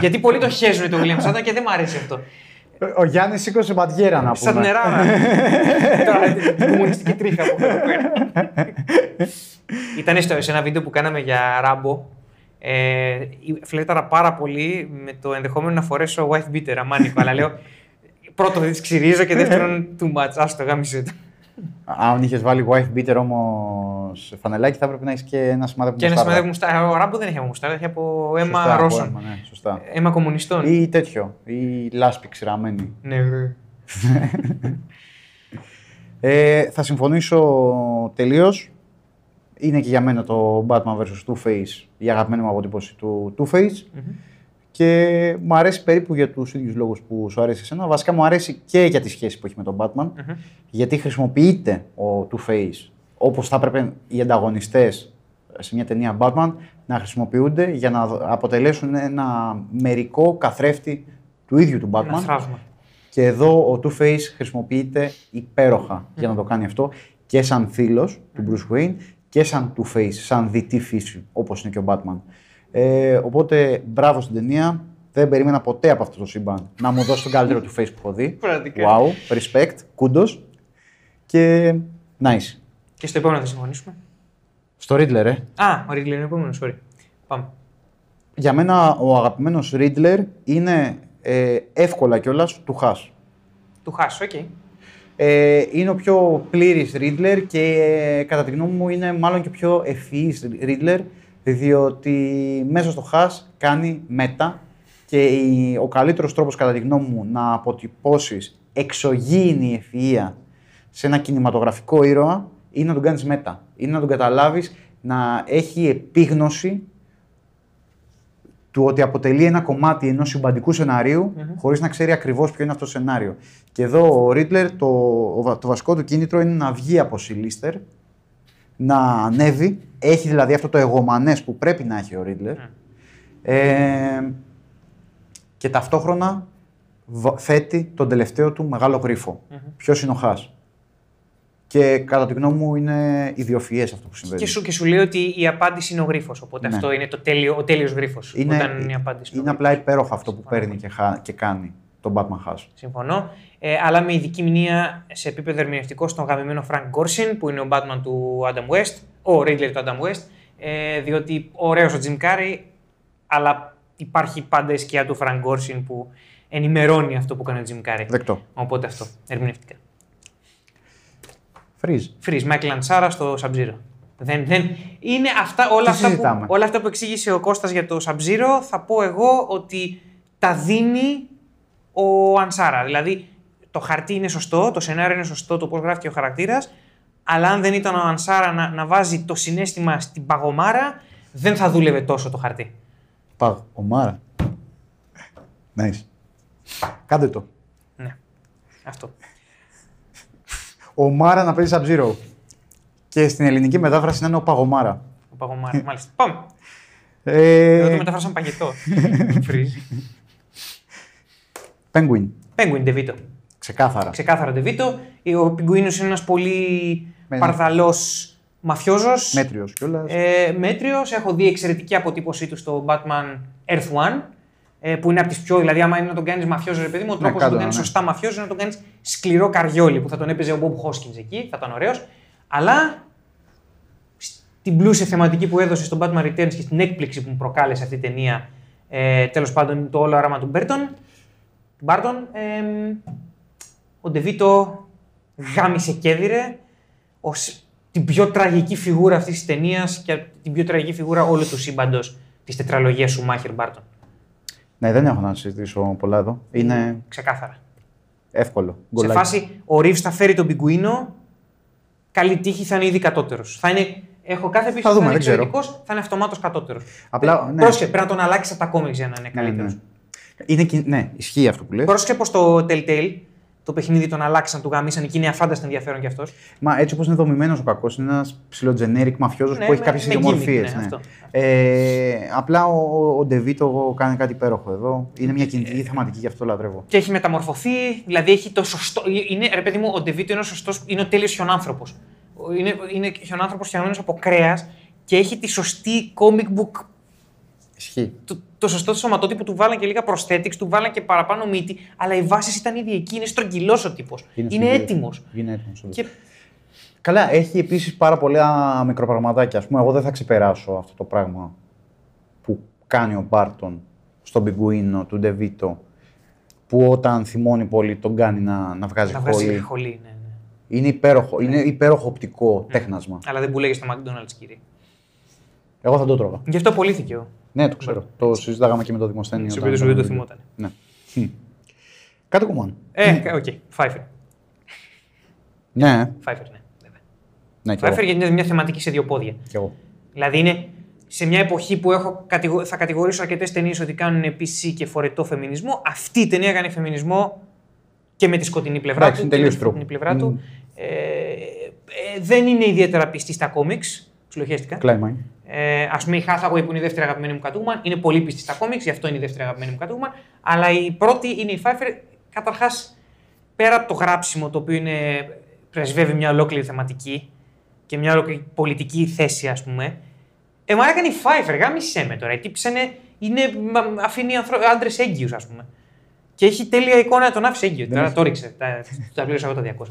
Γιατί πολλοί το χέζουν τον William Shatner και δεν μου αρέσει αυτό. Ο Γιάννης σήκωσε μπατιέρα να πούμε. Σατνερά. Τώρα την κομμουνιστική τρίχα που πέρα. Ήταν σε ένα βίντεο που κάναμε για Ράμπο. Φλέταρα πάρα πολύ με το ενδεχόμενο να φορέσω wife beater αμάνικο. Αλλά λέω πρώτον δεν τις ξυρίζω και δεύτερον too much. Ας το γάμισε το. Αν είχες βάλει wife beater όμως φανελάκι θα έπρεπε να έχεις και ένα σημάδι από μουστάρα. Ο Ράμπο δεν είχε μουστάρα, είχε από αίμα Ρώσων. Αίμα κομμουνιστών. Ή τέτοιο. Ή λάσπη ξηραμένη. Ναι, θα συμφωνήσω τελείως. Είναι και για μένα το Batman vs. Two-Face, η αγαπημένη μου αποτύπωση του Two-Face. Και μου αρέσει περίπου για τους ίδιους λόγους που σου αρέσει εσένα. Βασικά μου αρέσει και για τη σχέση που έχει με τον Batman, γιατί χρησιμοποιείται ο Two-Face όπως θα έπρεπε οι ανταγωνιστές σε μια ταινία Batman να χρησιμοποιούνται για να αποτελέσουν ένα μερικό καθρέφτη του ίδιου του Batman. Και εδώ ο Two-Face χρησιμοποιείται υπέροχα για να το κάνει αυτό και σαν θύλος του Bruce Wayne και σαν Two-Face, σαν δυτή φύση όπως είναι και ο Batman. Οπότε, μπράβο στην ταινία. Δεν περίμενα ποτέ από αυτό το σύμπαν να μου δώσει τον καλύτερο Two-Face που έχω δει. Wow, respect, κούντος. Και nice. Και στο επόμενο θα συμφωνήσουμε. Στο Riddler, ο Riddler είναι επόμενο, sorry. Πάμε. Για μένα ο αγαπημένος Riddler είναι εύκολα κιόλας του Χάς. Του Χάς, οκ. Είναι ο πιο πλήρης Riddler και κατά τη γνώμη μου είναι μάλλον και πιο ευφυής Riddler, διότι μέσα στο Χάς κάνει μέτα και ο καλύτερος τρόπος κατά τη γνώμη μου να αποτυπώσεις εξωγήινη ευφυΐα σε ένα κινηματογραφικό ήρωα είναι να τον κάνεις μέτα, είναι να τον καταλάβεις να έχει επίγνωση του ότι αποτελεί ένα κομμάτι ενός συμπαντικού σενάριου, χωρίς να ξέρει ακριβώς ποιο είναι αυτό το σενάριο. Και εδώ ο Ρίτλερ, το βασικό του κίνητρο είναι να βγει από Σιλίστερ, να ανέβει. Έχει δηλαδή αυτό το εγωμανές που πρέπει να έχει ο Ρίτλερ, Και ταυτόχρονα θέτει τον τελευταίο του μεγάλο γρίφο. Mm-hmm. Ποιος είναι ο Χας. Και κατά τη γνώμη μου είναι ιδιοφυές αυτό που συμβαίνει. Και σου λέει ότι η απάντηση είναι ο γρίφος. Οπότε ναι. Αυτό είναι το τέλειο, ο τέλειος γρίφος. Είναι απλά υπέροχο αυτό που παίρνει και κάνει τον Batman Hush. Συμφωνώ. Αλλά με ειδική μνήμα σε επίπεδο ερμηνευτικό στον γαμημένο Frank Gorshin, που είναι ο Batman του Adam West, ο Riddler του Adam West, διότι ωραίος ο Jim Carrey, αλλά υπάρχει πάντα η σκιά του Frank Gorshin που ενημερώνει αυτό που κάνει ο Jim Carrey. Δεκτό. Οπότε αυτό, ερμηνευτικά. Freeze, Michael Λαντσάρα στο Sub-Zero. Είναι αυτά, όλα αυτά που εξήγησε ο Κώστας για το Sub-Zero, θα πω εγώ ότι τα δίνει ο Ανσάρα. Δηλαδή, το χαρτί είναι σωστό, το σενάριο είναι σωστό, το πώς γράφει και ο χαρακτήρας, αλλά αν δεν ήταν ο Ανσάρα να βάζει το συνέστημα στην παγωμάρα, δεν θα δούλευε τόσο το χαρτί. Παγωμάρα. Nice. Κάντε το. Ναι. Αυτό. Ο Μάρα να παίζει Sub-Zero. Και στην ελληνική μετάφραση να είναι ο Παγωμάρα. Ο Παγωμάρα, μάλιστα. Πάμε. Εδώ το μετάφρασαν παγετό. Φρίζει. Πενγκουίν. Πενγκουίν, Ντεβίτο. Ξεκάθαρα Ντεβίτο. Ο Πιγκουίνος είναι ένας πολύ παρδαλός μαφιόζος. Μέτριος κιόλας. Μέτριος. Έχω δει εξαιρετική αποτύπωσή του στο Batman Earth One. Που είναι από τις πιο. Δηλαδή, άμα είναι να τον κάνεις μαφιόζο, ρε παιδί μου, ο τρόπος να τον κάνεις σωστά μαφιόζο είναι να τον κάνεις σκληρό καριόλι που θα τον έπαιζε ο Μπομπ Χόσκινς εκεί, θα ήταν ωραίος. Αλλά στην πλούσια θεματική που έδωσε στον Batman Returns και στην έκπληξη που μου προκάλεσε αυτή η ταινία, τέλος πάντων το όλο άραμα του Μπάρτον, ο Ντεβίτο γάμισε κέδυρε ως την πιο τραγική φιγούρα αυτής της ταινίας και την πιο τραγική φιγούρα όλου του σύμπαντος της τετραλογίας Σουμάχερ Μπάρτον. Ναι, δεν έχω να συζητήσω πολλά εδώ. Είναι ξεκάθαρα. Εύκολο. Σε φάση, ο Ρίβς θα φέρει τον Πιγκουίνο. Καλή τύχη, θα είναι ήδη κατώτερος. Θα είναι. Έχω κάθε πίσω που θα είναι εξαιρετικός, θα είναι αυτομάτως κατώτερος. Απλά. Ναι. Πρόσεχε, πρέπει να τον αλλάξει από τα κόμιξ για να είναι καλύτερος. Ναι, ισχύει αυτό που λέει. Πρόσεχε πως το Telltale, το παιχνίδι τον αλλάξαν, του γαμίσαν και είναι αφάνταστα ενδιαφέρον κι αυτός. Μα έτσι όπως είναι δομημένος ο κακός, είναι ένας ψιλοτζενέρικ μαφιόζος που έχει κάποιες ιδιομορφίες. Ναι. Απλά ο Ντεβίτο κάνει κάτι υπέροχο εδώ. Είναι μια κινητική θεματική, γι' αυτό λατρεύω. Και έχει μεταμορφωθεί, δηλαδή έχει το σωστό. Ρε παιδί μου, ο Ντεβίτο είναι ο τέλειος χιονάνθρωπος. Είναι χιονάνθρωπος φτιαγμένος από κρέας και έχει τη σωστή comic book. Το σωστό σωματότυπο του βάλαν και λίγα prosthetics, του βάλαν και παραπάνω μύτη, αλλά οι βάσεις ήταν ήδη εκεί. Είναι στρογγυλός ο τύπος. Είναι έτοιμος. Και... Καλά, έχει επίσης πάρα πολλά μικροπραγματάκια. Ας πούμε, εγώ δεν θα ξεπεράσω αυτό το πράγμα που κάνει ο Μπάρτον στον Πιγκουίνο του Ντεβίτο, που όταν θυμώνει πολύ τον κάνει να βγάζει χολή. Ναι. Είναι υπέροχο, ναι. Είναι υπέροχο οπτικό τέχνασμα. Αλλά δεν πουλέγει στο McDonald's, κύριε. Εγώ θα το τρώγα. Γι' αυτό πωλήθηκε. Ναι, το ξέρω. Το συζητάγαμε και με το Δημοσθένη. Σε περίπτωση που δεν το θυμόταν. Ναι. Κάτι κουμάν. Οκ. Φάιφερ. Ναι. Φάιφερ, ναι. Φάιφερ γιατί είναι μια θεματική σε δύο πόδια. Κι εγώ. Δηλαδή είναι σε μια εποχή που θα κατηγορήσω αρκετές ταινίες ότι κάνουν PC και φορετό φεμινισμό. Αυτή η ταινία έκανε φεμινισμό και με τη σκοτεινή πλευρά του. Είναι τελείως true. Δεν είναι ιδιαίτερα πιστή στα κόμιξ. Συλλογιαστικά. Ας πούμε, η Hathaway που είναι η δεύτερη αγαπημένη μου Catwoman, είναι πολύ πιστή στα κόμιξ, γι' αυτό είναι η δεύτερη αγαπημένη μου Catwoman. Αλλά η πρώτη είναι η Pfeiffer. Καταρχάς, πέρα από το γράψιμο, το οποίο πρεσβεύει μια ολόκληρη θεματική και μια ολόκληρη πολιτική θέση, ας πούμε. Μάρα έκανε η Pfeiffer, γάμισε με τώρα. Η τύψη αφήνει άντρες έγκυους, ας πούμε. Και έχει τέλεια εικόνα, τον άφησε έγκυο. Τώρα το ρίξε. Τα πλήρωσα εγώ τα 200.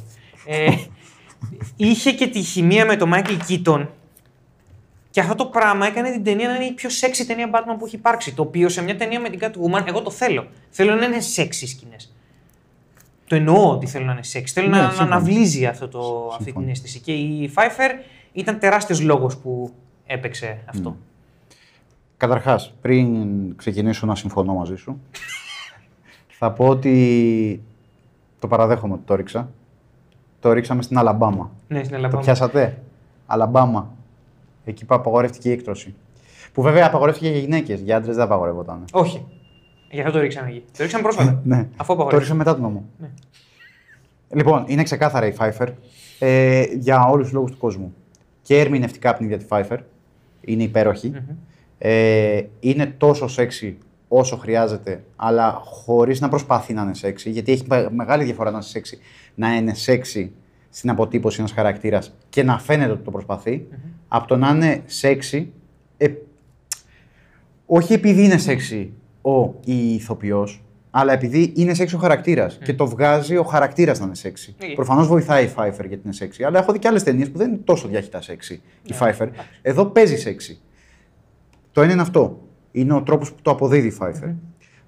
Είχε και τη χημεία με τον Michael Keaton. Και αυτό το πράγμα έκανε την ταινία να είναι η πιο sexy ταινία Batman που έχει υπάρξει. Το οποίο σε μια ταινία με την Catwoman, εγώ το θέλω. Θέλω να είναι sexy σκηνές. Το εννοώ ότι θέλω να είναι sexy. Θέλω να αναβλύζει αυτή την αίσθηση. Και η Pfeiffer ήταν τεράστιος λόγος που έπαιξε αυτό. Καταρχάς, πριν ξεκινήσω να συμφωνώ μαζί σου, θα πω ότι το παραδέχομαι ότι το ρίξα. Το ρίξαμε στην Αλαμπάμα. Ναι, στην Αλαμπάμα. Το πιάσατε. Αλαμπάμα. Εκεί που απαγορεύτηκε η έκτρωση. Που βέβαια απαγορεύτηκε για γυναίκες. Για άντρες δεν απαγορεύονταν. Όχι. Γι' αυτό το ρίξαμε εκεί. Το ρίξαμε πρόσφατα. Ναι. Αφού απαγορεύτηκε. Το ρίξαμε μετά τον νόμο. Ναι. Λοιπόν, είναι ξεκάθαρα η Pfeiffer για όλους τους λόγους του κόσμου. Και ερμηνευτικά από την ίδια τη Pfeiffer. Είναι υπέροχη. είναι τόσο σεξι όσο χρειάζεται, αλλά χωρίς να προσπαθεί να είναι σεξι, γιατί έχει μεγάλη διαφορά να είναι σεξι, στην αποτύπωση ένας χαρακτήρας και να φαίνεται ότι το προσπαθεί, από το να είναι σεξι, όχι επειδή είναι σεξι η ηθοποιός, αλλά επειδή είναι σεξι ο χαρακτήρας και το βγάζει ο χαρακτήρας να είναι σεξι. Προφανώς βοηθάει η Φάιφερ γιατί είναι σεξι, αλλά έχω δει και άλλες ταινίες που δεν είναι τόσο διάχυτα σεξι η Φάιφερ. Εδώ παίζει σεξι. Το ένα είναι αυτό. Είναι ο τρόπος που το αποδίδει η Φάιφερ.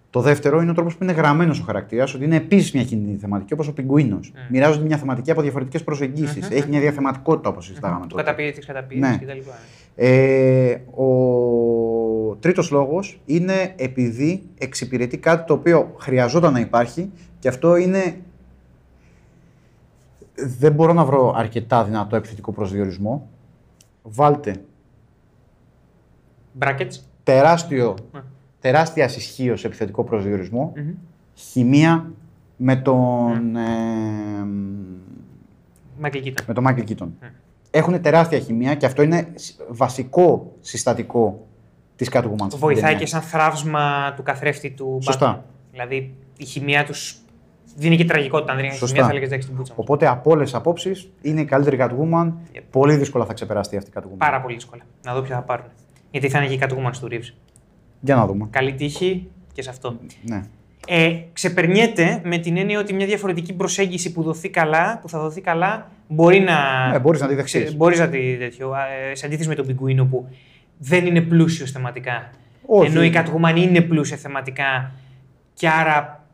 Το δεύτερο είναι ο τρόπος που είναι γραμμένος ο χαρακτήρας, ότι είναι επίσης μια κοινή θεματική, όπως ο Πιγκουίνος. Μοιράζονται μια θεματική από διαφορετικές προσεγγίσεις. Έχει μια διαθεματικότητα, όπως συζητάγαμε τώρα. Καταπίεση κτλ. Ο τρίτος λόγος είναι επειδή εξυπηρετεί κάτι το οποίο χρειαζόταν να υπάρχει και αυτό είναι. Δεν μπορώ να βρω αρκετά δυνατό επιθετικό προσδιορισμό. Βάλτε. Brackets. Τεράστια ισχύω σε επιθετικό προσδιορισμό, χημεία με τον Μάικλ Κίτον. Έχουν τεράστια χημεία και αυτό είναι βασικό συστατικό της Catwoman. Βοηθάει και σαν θράψμα του καθρέφτη του Batman. Σωστά. Δηλαδή η χημεία τους δίνει και τραγικότητα. Αν δεν είναι χημεία, θα λέγες εντάξει την πούτσα. Οπότε από όλες τις απόψεις είναι η καλύτερη Catwoman. Πολύ δύσκολα θα ξεπεραστεί αυτή η Catwoman. Πάρα πολύ δύσκολα. Να δω ποια θα πάρουν. Γιατί θα είναι και η Catwoman του Reeves. Για να δούμε. Καλή τύχη και σε αυτό. Ναι. Ξεπερνιέται με την έννοια ότι μια διαφορετική προσέγγιση που θα δοθεί καλά, μπορεί να. Μπορείς να τη δεχτείς. Μπορείς να τη τέτοιο. Σε αντίθεση με τον Πιγκουίνο που δεν είναι πλούσιο θεματικά. Όχι. Ενώ η Catwoman είναι πλούσια θεματικά και άρα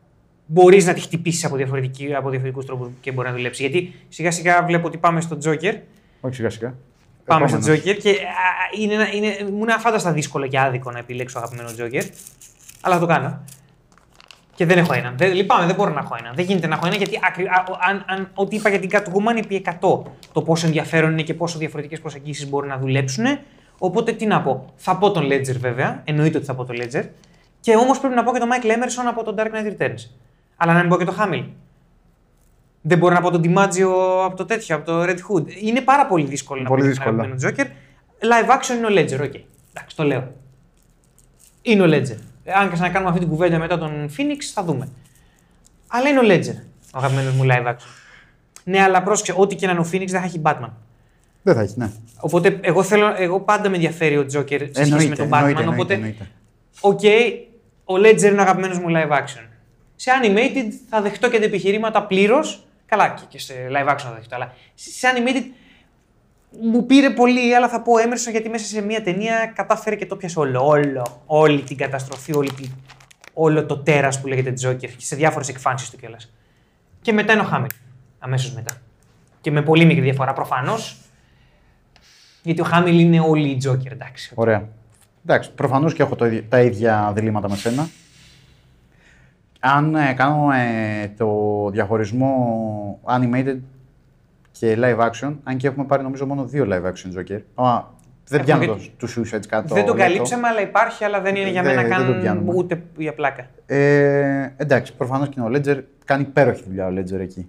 μπορείς να τη χτυπήσεις από διαφορετικούς τρόπους και μπορεί να δουλέψει. Γιατί σιγά σιγά βλέπω ότι πάμε στο Τζόκερ. Όχι σιγά σιγά. Πάμε στο Τζόκερ και μου είναι αφάνταστα δύσκολο και άδικο να επιλέξω αγαπημένο Τζόκερ. Αλλά το κάνω. Και δεν έχω έναν. Λυπάμαι, δεν μπορώ να έχω έναν. Δεν γίνεται να έχω έναν γιατί ό,τι είπα για την Catwoman είναι επί 100 το πόσο ενδιαφέρον είναι και πόσο διαφορετικές προσεγγίσεις μπορούν να δουλέψουν. Οπότε τι να πω. Θα πω τον Ledger βέβαια. Εννοείται ότι θα πω τον Ledger. Και όμως πρέπει να πω και τον Michael Emerson από τον Dark Knight Returns. Αλλά να μην πω και τον Hamill. Δεν μπορώ να πω τον Ντιμάτζιο από το τέτοιο, από το Red Hood. Είναι πάρα πολύ δύσκολο να πω τον Τζόκερ. Live action είναι ο Ledger, οκ. Εντάξει, το λέω. Είναι ο Ledger. Αν και να κάνουμε αυτή την κουβέντα μετά τον Phoenix, θα δούμε. Αλλά είναι ο Ledger, ο αγαπημένος μου live action. Ναι, αλλά πρόσεξε, ό,τι και να είναι ο Phoenix δεν θα έχει Batman. Δεν θα έχει, ναι. Οπότε εγώ πάντα με ενδιαφέρει ο Τζόκερ σε σχέση με τον Batman. Οπότε, οκ, ο Ledger είναι ο αγαπημένος μου live action. Σε animated θα δεχτώ και τα επιχειρήματα πλήρως. Καλά, και σε live action θα δεχτώ, αλλά σε animated μου πήρε πολύ, αλλά θα πω Emerson γιατί μέσα σε μία ταινία κατάφερε και το πιασε όλη την καταστροφή, όλο το τέρας που λέγεται Joker, σε διάφορες εκφάνσεις του κιόλας. Και μετά είναι ο Χάμιλ, αμέσως μετά. Και με πολύ μικρή διαφορά προφανώς, γιατί ο Χάμιλ είναι όλοι οι Joker, εντάξει. Ωραία. Εντάξει, προφανώς και έχω τα ίδια διλήμματα με σένα. Αν κάνω το διαχωρισμό animated και live action, αν και έχουμε πάρει νομίζω μόνο 2 live action Joker. Δεν πιάνω του Suicide Squad. Δεν το καλύψαμε, αλλά υπάρχει, αλλά δεν είναι για μένα καν ούτε για πλάκα. Εντάξει, προφανώς και ο Ledger κάνει υπέροχη δουλειά ο Ledger εκεί.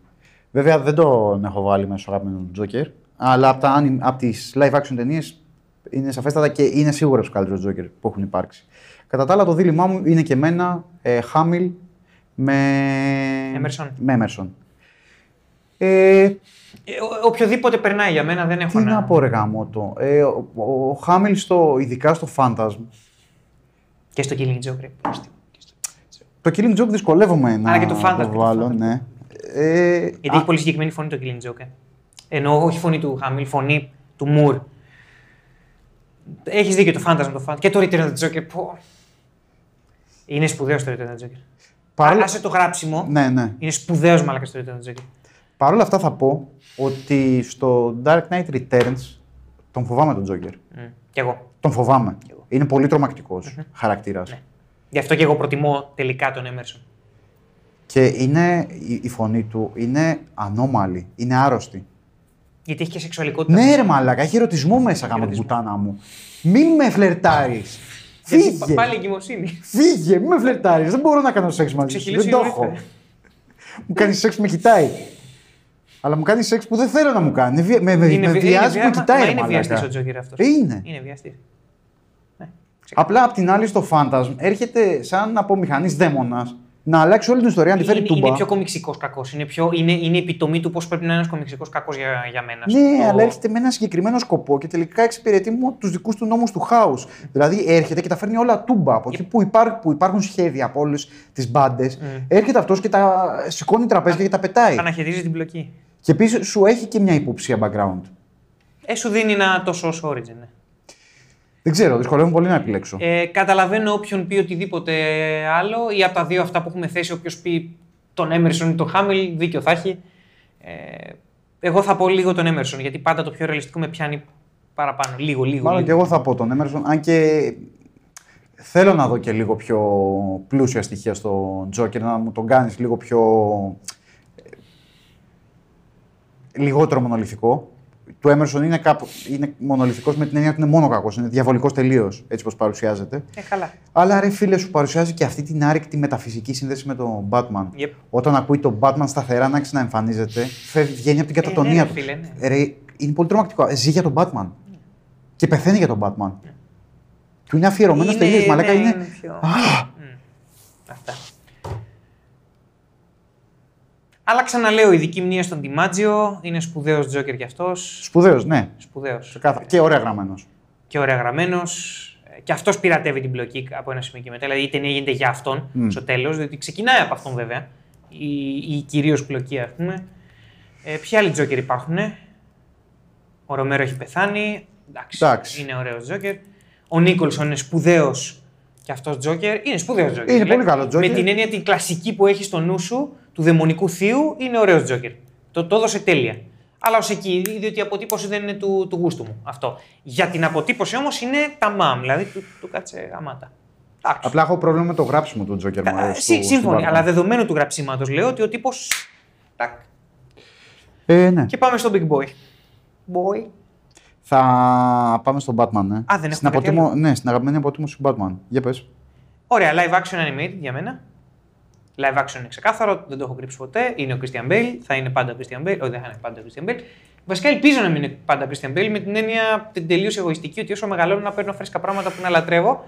Βέβαια δεν τον έχω βάλει μέσα στο αγαπημένο του Joker, αλλά από τις live action ταινίες είναι σαφέστατα και είναι σίγουρα τους καλύτερους Joker που έχουν υπάρξει. Κατά τα άλλα, το δίλημά μου είναι και εμένα Χάμιλ. Με Έμερσον. Οποιοδήποτε περνάει για μένα δεν έχω τι να πω ρε γαμώτο. Ο Χάμιλ ειδικά στο Phantasm. Και στο Killing Joke ρε. Το Killing Joke δυσκολεύομαι να αλλά και το Phantasm, βάλω. Το ναι. Γιατί έχει πολύ συγκεκριμένη φωνή το Killing Joke. Ενώ όχι φωνή του Χάμιλ, φωνή του Μουρ. Έχεις δίκιο το Phantasm και το Return of the Joker. Είναι σπουδαίο το Return of the Joker. Άσε το γράψιμο, ναι. Είναι σπουδαίος μαλάκα στο Return of the Joker. Παρ' όλα αυτά θα πω ότι στο Dark Knight Returns τον φοβάμαι τον Joker. Κι εγώ. Τον φοβάμαι. Είναι πολύ τρομακτικός χαρακτήρας. Ναι. Γι' αυτό και εγώ προτιμώ τελικά τον Emerson. Και είναι, η φωνή του είναι ανώμαλη, είναι άρρωστη. Γιατί έχει και σεξουαλικότητα. Ναι ρε μαλάκα, έχει ερωτισμό μέσα γάμο την πουτάνα μου. Μην με φλερτάρεις. Φύγε! Πάλι εγκυμοσύνη. Φύγε! Μην με φλερτάρεις. Δεν μπορώ να κάνω σεξ μαζί σου. Δεν το έχω. Μου κάνει σεξ που με κοιτάει. Αλλά μου κάνει σεξ που δεν θέλω να μου κάνει. Με βιάζει που με κοιτάει. Είναι βιαστής ο Τζόκερ αυτός. Είναι βιαστής. Απλά απ' την άλλη στο Phantasm έρχεται σαν απομηχανής δαίμονας να αλλάξει όλη την ιστορία, να τη φέρει τούμπα. Είναι πιο κομιξικός κακός. Είναι η επιτομή του πώς πρέπει να είναι ένας κομιξικός κακός για μένα. Ναι, αλλά έρχεται με ένα συγκεκριμένο σκοπό και τελικά εξυπηρετεί μόνο τους δικούς του νόμους του House. Δηλαδή έρχεται και τα φέρνει όλα τούμπα. Από εκεί που υπάρχουν σχέδια από όλες τις μπάντες, έρχεται αυτός και τα σηκώνει τραπέζια και τα πετάει. Αναχαιτίζει την πλοκή. Και επίσης σου έχει και μια υποψία background. Σου δίνει ένα τόσο origin. Δεν ξέρω, δυσκολεύομαι πολύ να επιλέξω. Καταλαβαίνω όποιον πει οτιδήποτε άλλο ή από τα δύο αυτά που έχουμε θέσει, όποιος πει τον Έμερσον ή τον Χάμιλ, δίκιο θα έχει. Εγώ θα πω λίγο τον Έμερσον, γιατί πάντα το πιο ρεαλιστικό με πιάνει παραπάνω. Λίγο. Μάλλον και εγώ θα πω τον Έμερσον, αν και θέλω να δω και λίγο πιο πλούσια στοιχεία στο Τζόκερ, να μου τον κάνεις λίγο πιο. Λιγότερο μονολυθικό. Του Έμερσον είναι μονολυθικός με την έννοια ότι είναι μόνο κακός. Είναι διαβολικός τελείως, έτσι πως παρουσιάζεται. Καλά. Αλλά ρε φίλε, σου παρουσιάζει και αυτή την άρρηκτη μεταφυσική σύνδεση με τον Batman. Yep. Όταν ακούει τον Batman σταθερά να ξαναεμφανίζεται, βγαίνει από την κατατονία του. Ναι. Ρε, είναι πολύ τρομακτικό. Ζει για τον Batman. Yeah. Και πεθαίνει για τον Batman. Yeah. Του είναι αφιερωμένος τελείως. Μαλάκα είναι. Είναι πιο... Αυτά. Αλλά ξαναλέω, η δική μνήμα στον Ντιμάτζιο, είναι σπουδαίος Τζόκερ κι αυτός. Σπουδαίος, ναι. Σπουδαίος. Και ωραία γραμμένος. Και αυτός πειρατεύει την πλοκή από ένα σημείο και μετά. Δηλαδή η ταινία γίνεται για αυτόν στο τέλος, διότι ξεκινάει από αυτόν βέβαια. Η κυρίως πλοκή, ας πούμε. Ποιοι άλλοι Τζόκερ υπάρχουν? Ο Ρομέρο έχει πεθάνει. Εντάξει. Είναι ωραίος Τζόκερ. Ο Νίκολσον είναι σπουδαίος κι αυτός Τζόκερ. Είναι σπουδαίος Τζόκερ. Είναι πολύ καλό Τζόκερ. Με την έννοια την κλασική που έχει στο νου σου. Του δαιμονικού θείου είναι ωραίος Τζόκερ. Το έδωσε τέλεια. Αλλά ως εκεί, διότι η αποτύπωση δεν είναι του γούστου μου. Αυτό. Για την αποτύπωση όμως είναι τα μάμ, δηλαδή του κάτσε γαμάτα. Απλά έχω πρόβλημα με το γράψιμο του Τζόκερ. Σύμφωνοι, αλλά δεδομένου του γραψίματος λέω ότι ο τύπος. Τάκ. Ναι. Και πάμε στον Big Boy. Θα πάμε στον Batman, ναι. Δεν έχουμε ναι, στην αγαπημένη αποτύπωση του Batman. Για πες. Ωραία, live action animated για μένα. Live action είναι ξεκάθαρο, δεν το έχω κρύψει ποτέ. Είναι ο Christian Bale, θα είναι πάντα ο Christian Bale. Όχι, δεν θα είναι πάντα ο Christian Bale. Βασικά ελπίζω να μην είναι πάντα ο Christian Bale με την έννοια την τελείως εγωιστική ότι όσο μεγαλώνω να παίρνω φρέσκα πράγματα που να λατρεύω.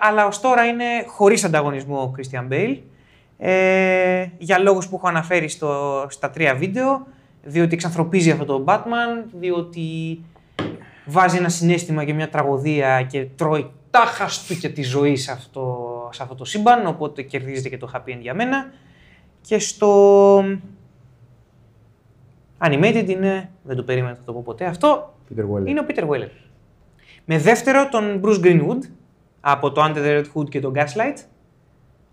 Αλλά ως τώρα είναι χωρίς ανταγωνισμό ο Christian Bale. Για λόγους που έχω αναφέρει στα τρία βίντεο, διότι εξανθρωπίζει αυτό το Batman, διότι βάζει ένα συναίσθημα και μια τραγωδία και τρώει τάχας του και τη ζωή σε αυτό το σύμπαν, οπότε κερδίζεται και το happy end για μένα. Και στο animated είναι, δεν το περίμενα να το πω ποτέ αυτό, είναι ο Peter Weller. Με δεύτερο τον Bruce Greenwood, από το Under the Red Hood και τον Gaslight,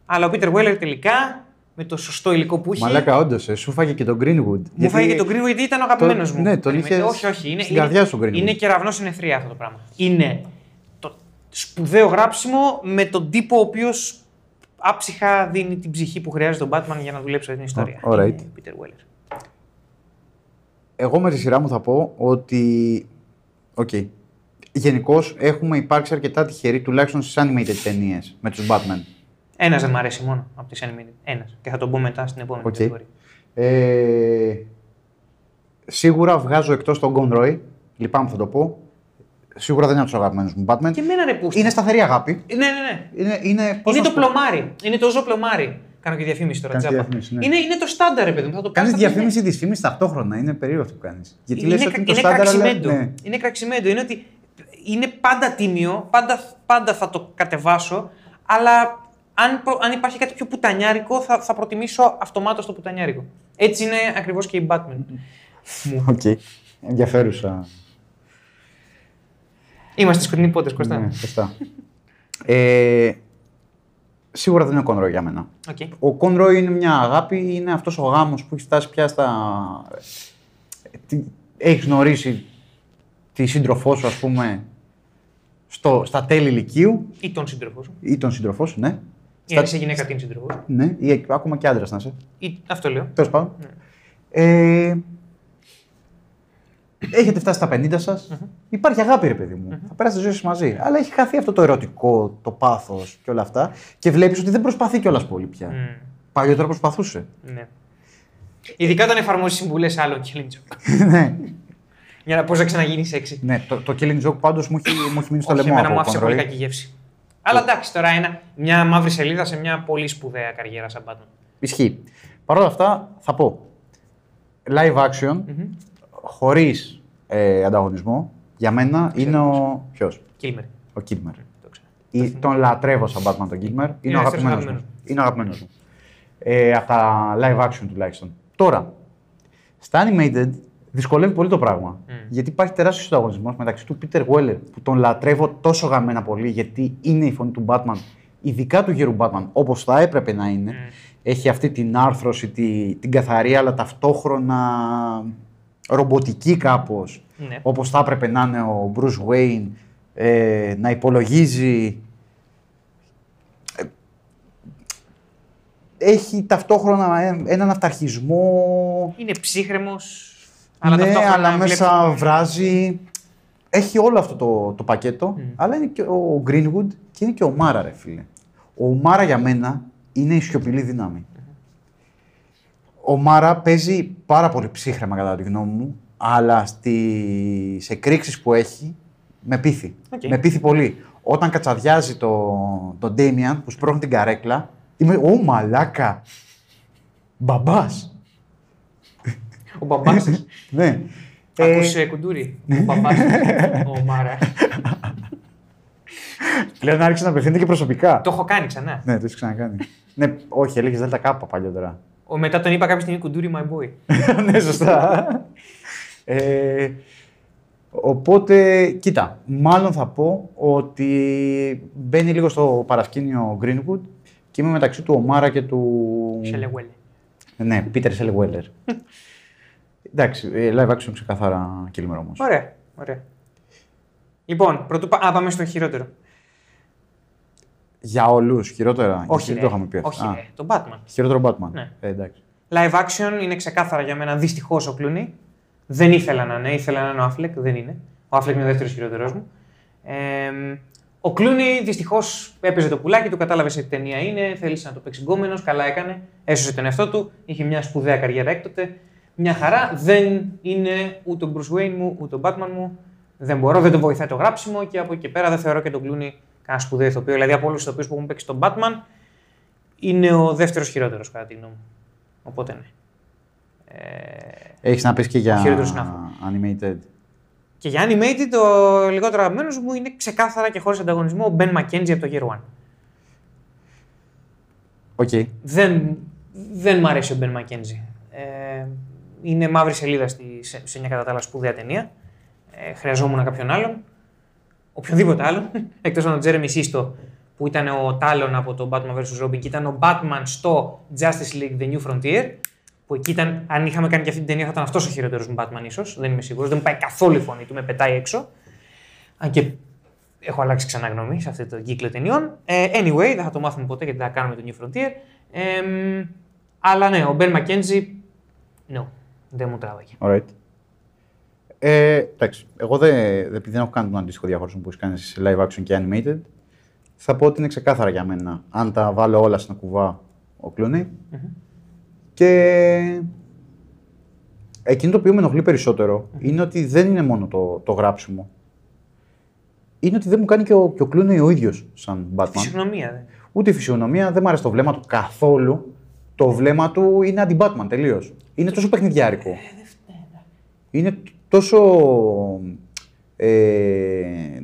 αλλά ο Peter Weller τελικά, με το σωστό υλικό που είχε... Μαλάκα όντως, σου φάγε και τον Greenwood. Μου φάγε και τον Greenwood γιατί ήταν ο αγαπημένος μου. Ναι, τον είχες στην καρδιά σου Greenwood. Είναι κεραυνός συνεθρία αυτό το πράγμα. Είναι σπουδαίο γράψιμο με τον τύπο ο οποίος άψυχα δίνει την ψυχή που χρειάζεται τον Batman για να δουλέψει αυτή την ιστορία. Right. Peter Weller. Εγώ με τη σειρά μου θα πω ότι γενικώς έχουμε υπάρξει αρκετά τυχεροί τουλάχιστον στις animated ταινίες με τους Batman. Ένας δεν μου αρέσει μόνο από τις animated. Ένας. Και θα τον πω μετά στην επόμενη κατηγορία. Σίγουρα βγάζω εκτός τον Conroy. Λυπάμαι θα το πω. Σίγουρα δεν είναι από τους αγαπημένους μου Batman. Και εμένα ρε πούστη. Είναι σταθερή αγάπη. Ναι. Είναι το πλωμάρι. Είναι το ζω πλωμάρι. Κάνω και διαφήμιση τώρα. Διαφήμιση, ναι. Είναι το στάνταρ, ρε παιδί μου. Κάνεις διαφήμιση της φήμης ταυτόχρονα. Είναι περίεργο που κάνεις. Γιατί λες ότι είναι κραξιμέντο. Είναι κραξιμέντο. Είναι ότι είναι πάντα τίμιο. Πάντα θα το κατεβάσω. Αλλά αν υπάρχει κάτι πιο πουτανιάρικο, θα προτιμήσω αυτομάτως το πουτανιάρικο. Έτσι είναι ακριβώς και η Batman. Οκ. Ενδιαφέρουσα. Είμαστε σκοτεινοί πόντες, Κωστά. Ναι, σωστά. Σίγουρα δεν είναι ο Conroy για μένα. Okay. Ο Conroy είναι μια αγάπη, είναι αυτός ο γάμος που έχει φτάσει πια στα... Έχεις γνωρίσει τη σύντροφό σου, ας πούμε, στα τέλη ηλικίου. Ή τον σύντροφό σου. Ναι. Ή αν είσαι γυναίκα, την σύντροφό σου. Ναι, ή ακόμα και άντρας να είσαι. Αυτό λέω. Τέλος πάντων. Ναι. Έχετε φτάσει στα 50 σας. Υπάρχει αγάπη, ρε παιδί μου. Θα περάσετε τη ζωή σας μαζί. Αλλά έχει χαθεί αυτό το ερωτικό, το πάθος και όλα αυτά. Και βλέπεις ότι δεν προσπαθεί κιόλας πολύ πια. Παλιότερα προσπαθούσε. Ναι. Ειδικά όταν εφαρμόζει συμβουλές άλλων Killing Joke. Ναι. Για να πώς να ξαναγίνει σεξι. Ναι, το Killing Joke πάντως μου έχει μείνει στο λεμό. Εμένα μου άφησε πολύ κακή γεύση. Αλλά εντάξει, τώρα μια μαύρη σελίδα σε μια πολύ σπουδαία καριέρα σαν πάντων. Ισχύει. Παρ' όλα αυτά θα πω. Live action, χωρίς ανταγωνισμό, για μένα είναι ο. Ποιος? Kilmer. Ο Kilmer. Τον λατρεύω σαν Batman τον Kilmer. Είναι ο αγαπημένος μου. Από τα live action τουλάχιστον. Τώρα, στα animated δυσκολεύει πολύ το πράγμα. Γιατί υπάρχει τεράστιος ανταγωνισμός μεταξύ του Peter Weller, που τον λατρεύω τόσο γαμμένα πολύ, γιατί είναι η φωνή του Batman, ειδικά του γύρου Batman, όπως θα έπρεπε να είναι. Έχει αυτή την άρθρωση, την καθαρή, αλλά ταυτόχρονα ρομποτική κάπως. Ναι. Όπως θα έπρεπε να είναι ο Bruce Wayne, να υπολογίζει. Έχει ταυτόχρονα έναν αυταρχισμό. Είναι ψύχρεμος, αλλά ναι, ταυτόχρονα αλλά μέσα βλέπεις. Βράζει. Έχει όλο αυτό το πακέτο, αλλά είναι και ο Greenwood και είναι και ο Μάρα, ρε φίλε. Ο Μάρα για μένα είναι η σιωπηλή δύναμη. Ο Μάρα παίζει πάρα πολύ ψύχρεμα κατά τη γνώμη μου, αλλά στις εκρήξεις που έχει, με πείθει. Με πείθει πολύ. Όταν κατσαδιάζει τον Damian που σπρώχνει την καρέκλα, είμαι «Ω μαλάκα, μπαμπάς». Ο μπαμπάς σας. Ναι. Ακούσε κουντούρι, ο μπαμπάς ο Μάρα. Πλέον άρχισε να απευθύνεται και προσωπικά. Το έχω κάνει ξανά. Ναι, το έχει ξανακάνει. Ναι, όχι, έλεγε Δέλτα Κάπα παλιότερα. Μετά τον είπα κάποια στιγμή κουντούρι, my boy. Ναι, σωστά. Οπότε, κοίτα, μάλλον θα πω ότι μπαίνει λίγο στο παρασκήνιο Greenwood και είμαι μεταξύ του Ομάρα και του. Σελεγουέλερ. Ναι, Peter Σελεγουέλερ. Εντάξει, live action ξεκάθαρα Kilmer όμως. Ωραία, ωραία. Λοιπόν, πρωτού πάμε στο χειρότερο. Για όλους, χειρότερα. Όχι, το είχαμε πει. Όχι, τον Batman. Χειρότερο Batman. Ναι. Εντάξει. Live action είναι ξεκάθαρα για μένα. Δυστυχώς ο Clooney. Δεν ήθελα να είναι, ήθελα να είναι ο Affleck. Δεν είναι. Ο Affleck είναι ο δεύτερος χειρότερός μου. Ο Clooney δυστυχώς έπαιζε το πουλάκι του, κατάλαβε σε τι ταινία είναι, θέλησε να το παίξει γκόμενος, καλά έκανε. Έσωσε τον εαυτό του, είχε μια σπουδαία καριέρα έκτοτε. Μια χαρά. Δεν είναι ούτε ο Bruce Wayne μου, ούτε ο Batman μου. Δεν μπορώ, δεν τον βοηθάει το γράψιμο και από εκεί πέρα δεν θεωρώ και τον Clooney κανένα σπουδαίο ηθοποιό. Δηλαδή από όλους τους ηθοποιούς που έχουν παίξει τον Batman, είναι ο δεύτερος χειρότερος κατά τη γνώμη μου. Οπότε ναι. Έχεις να πεις και για animated. Και για animated, ο λιγότερο αγαπημένος μου είναι ξεκάθαρα και χωρίς ανταγωνισμό ο Ben McKenzie από το Year One. Okay. Δεν μ' αρέσει ο Ben McKenzie. Είναι μαύρη σελίδα σε μια κατά τα άλλα σπουδαία ταινία. Χρειαζόμουν κάποιον άλλον, οποιονδήποτε άλλον, εκτός από τον Τζέρεμι Σίστο που ήταν ο Τάλον από το Batman vs. Robin και ήταν ο Batman στο Justice League The New Frontier, που εκεί ήταν, αν είχαμε κάνει και αυτή την ταινία θα ήταν αυτός ο χειρότερος μου Batman ίσως, δεν είμαι σίγουρος, δεν μου πάει καθόλου η φωνή του, με πετάει έξω. Αν και έχω αλλάξει ξανά γνώμη σε αυτό το κύκλο ταινιών. Anyway, δεν θα το μάθουμε ποτέ γιατί θα κάνουμε το New Frontier. Αλλά ναι, ο Ben McKenzie, no, δεν μου τράβαγε. Εντάξει, εγώ επειδή δεν έχω κάνει τον αντίστοιχο διαχωρισμό που έχει κάνει σε live action και animated, θα πω ότι είναι ξεκάθαρα για μένα. Αν τα βάλω όλα στην κουβά, ο Clooney. Και εκείνο το οποίο με ενοχλεί περισσότερο είναι ότι δεν είναι μόνο το γράψιμο. Είναι ότι δεν μου κάνει και ο Clooney ο ίδιος σαν Batman. Φυσιογνωμία, δε. Ούτε η φυσιογνωμία, δεν μου αρέσει το βλέμμα του καθόλου. Το βλέμμα του είναι αντι-Batman τελείως. Είναι τόσο παιχνιδιάρικο. Είναι τόσο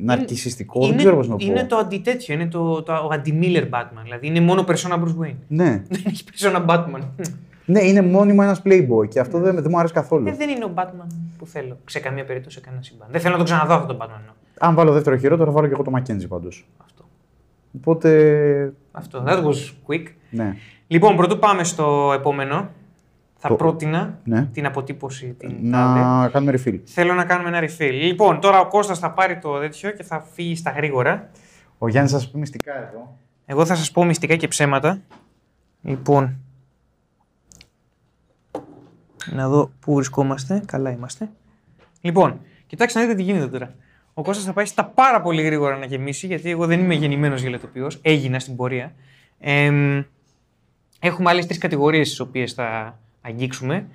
ναρκισιστικό, δεν ξέρω πώς να πω. Είναι το αντιτέτοιο, είναι το αντι-Miller Batman. Δηλαδή είναι μόνο persona Bruce Wayne. Ναι. Δεν έχει persona Batman. Ναι, είναι μόνιμα ένας playboy και αυτό δεν μου αρέσει καθόλου. Δεν είναι ο Batman που θέλω σε καμία περίπτωση, σε κανένα σύμπαν. Δεν θέλω να τον ξαναδώ αυτόν τον Batman. No. Αν βάλω δεύτερο χειρότερο, θα βάλω και εγώ το McKenzie πάντως. Αυτό. Οπότε. Αυτό. That was quick. Ναι. Λοιπόν, πρωτού πάμε στο επόμενο. Θα πρότεινα την αποτύπωση. Να κάνουμε refill. Θέλω να κάνουμε ένα refill. Λοιπόν, τώρα ο Κώστας θα πάρει το τέτοιο και θα φύγει στα γρήγορα. Ο Γιάννης θα σας πει μυστικά εδώ. Εγώ θα σας πω μυστικά και ψέματα. Λοιπόν. Να δω πού βρισκόμαστε. Καλά είμαστε. Λοιπόν, κοιτάξτε να δείτε τι γίνεται τώρα. Ο Κώστας θα πάει στα πάρα πολύ γρήγορα να γεμίσει, γιατί εγώ δεν είμαι γεννημένος γελετοποιός. Έγινα στην πορεία. Έχουμε άλλες 3 κατηγορίες στις οποίες θα αγγίξουμε.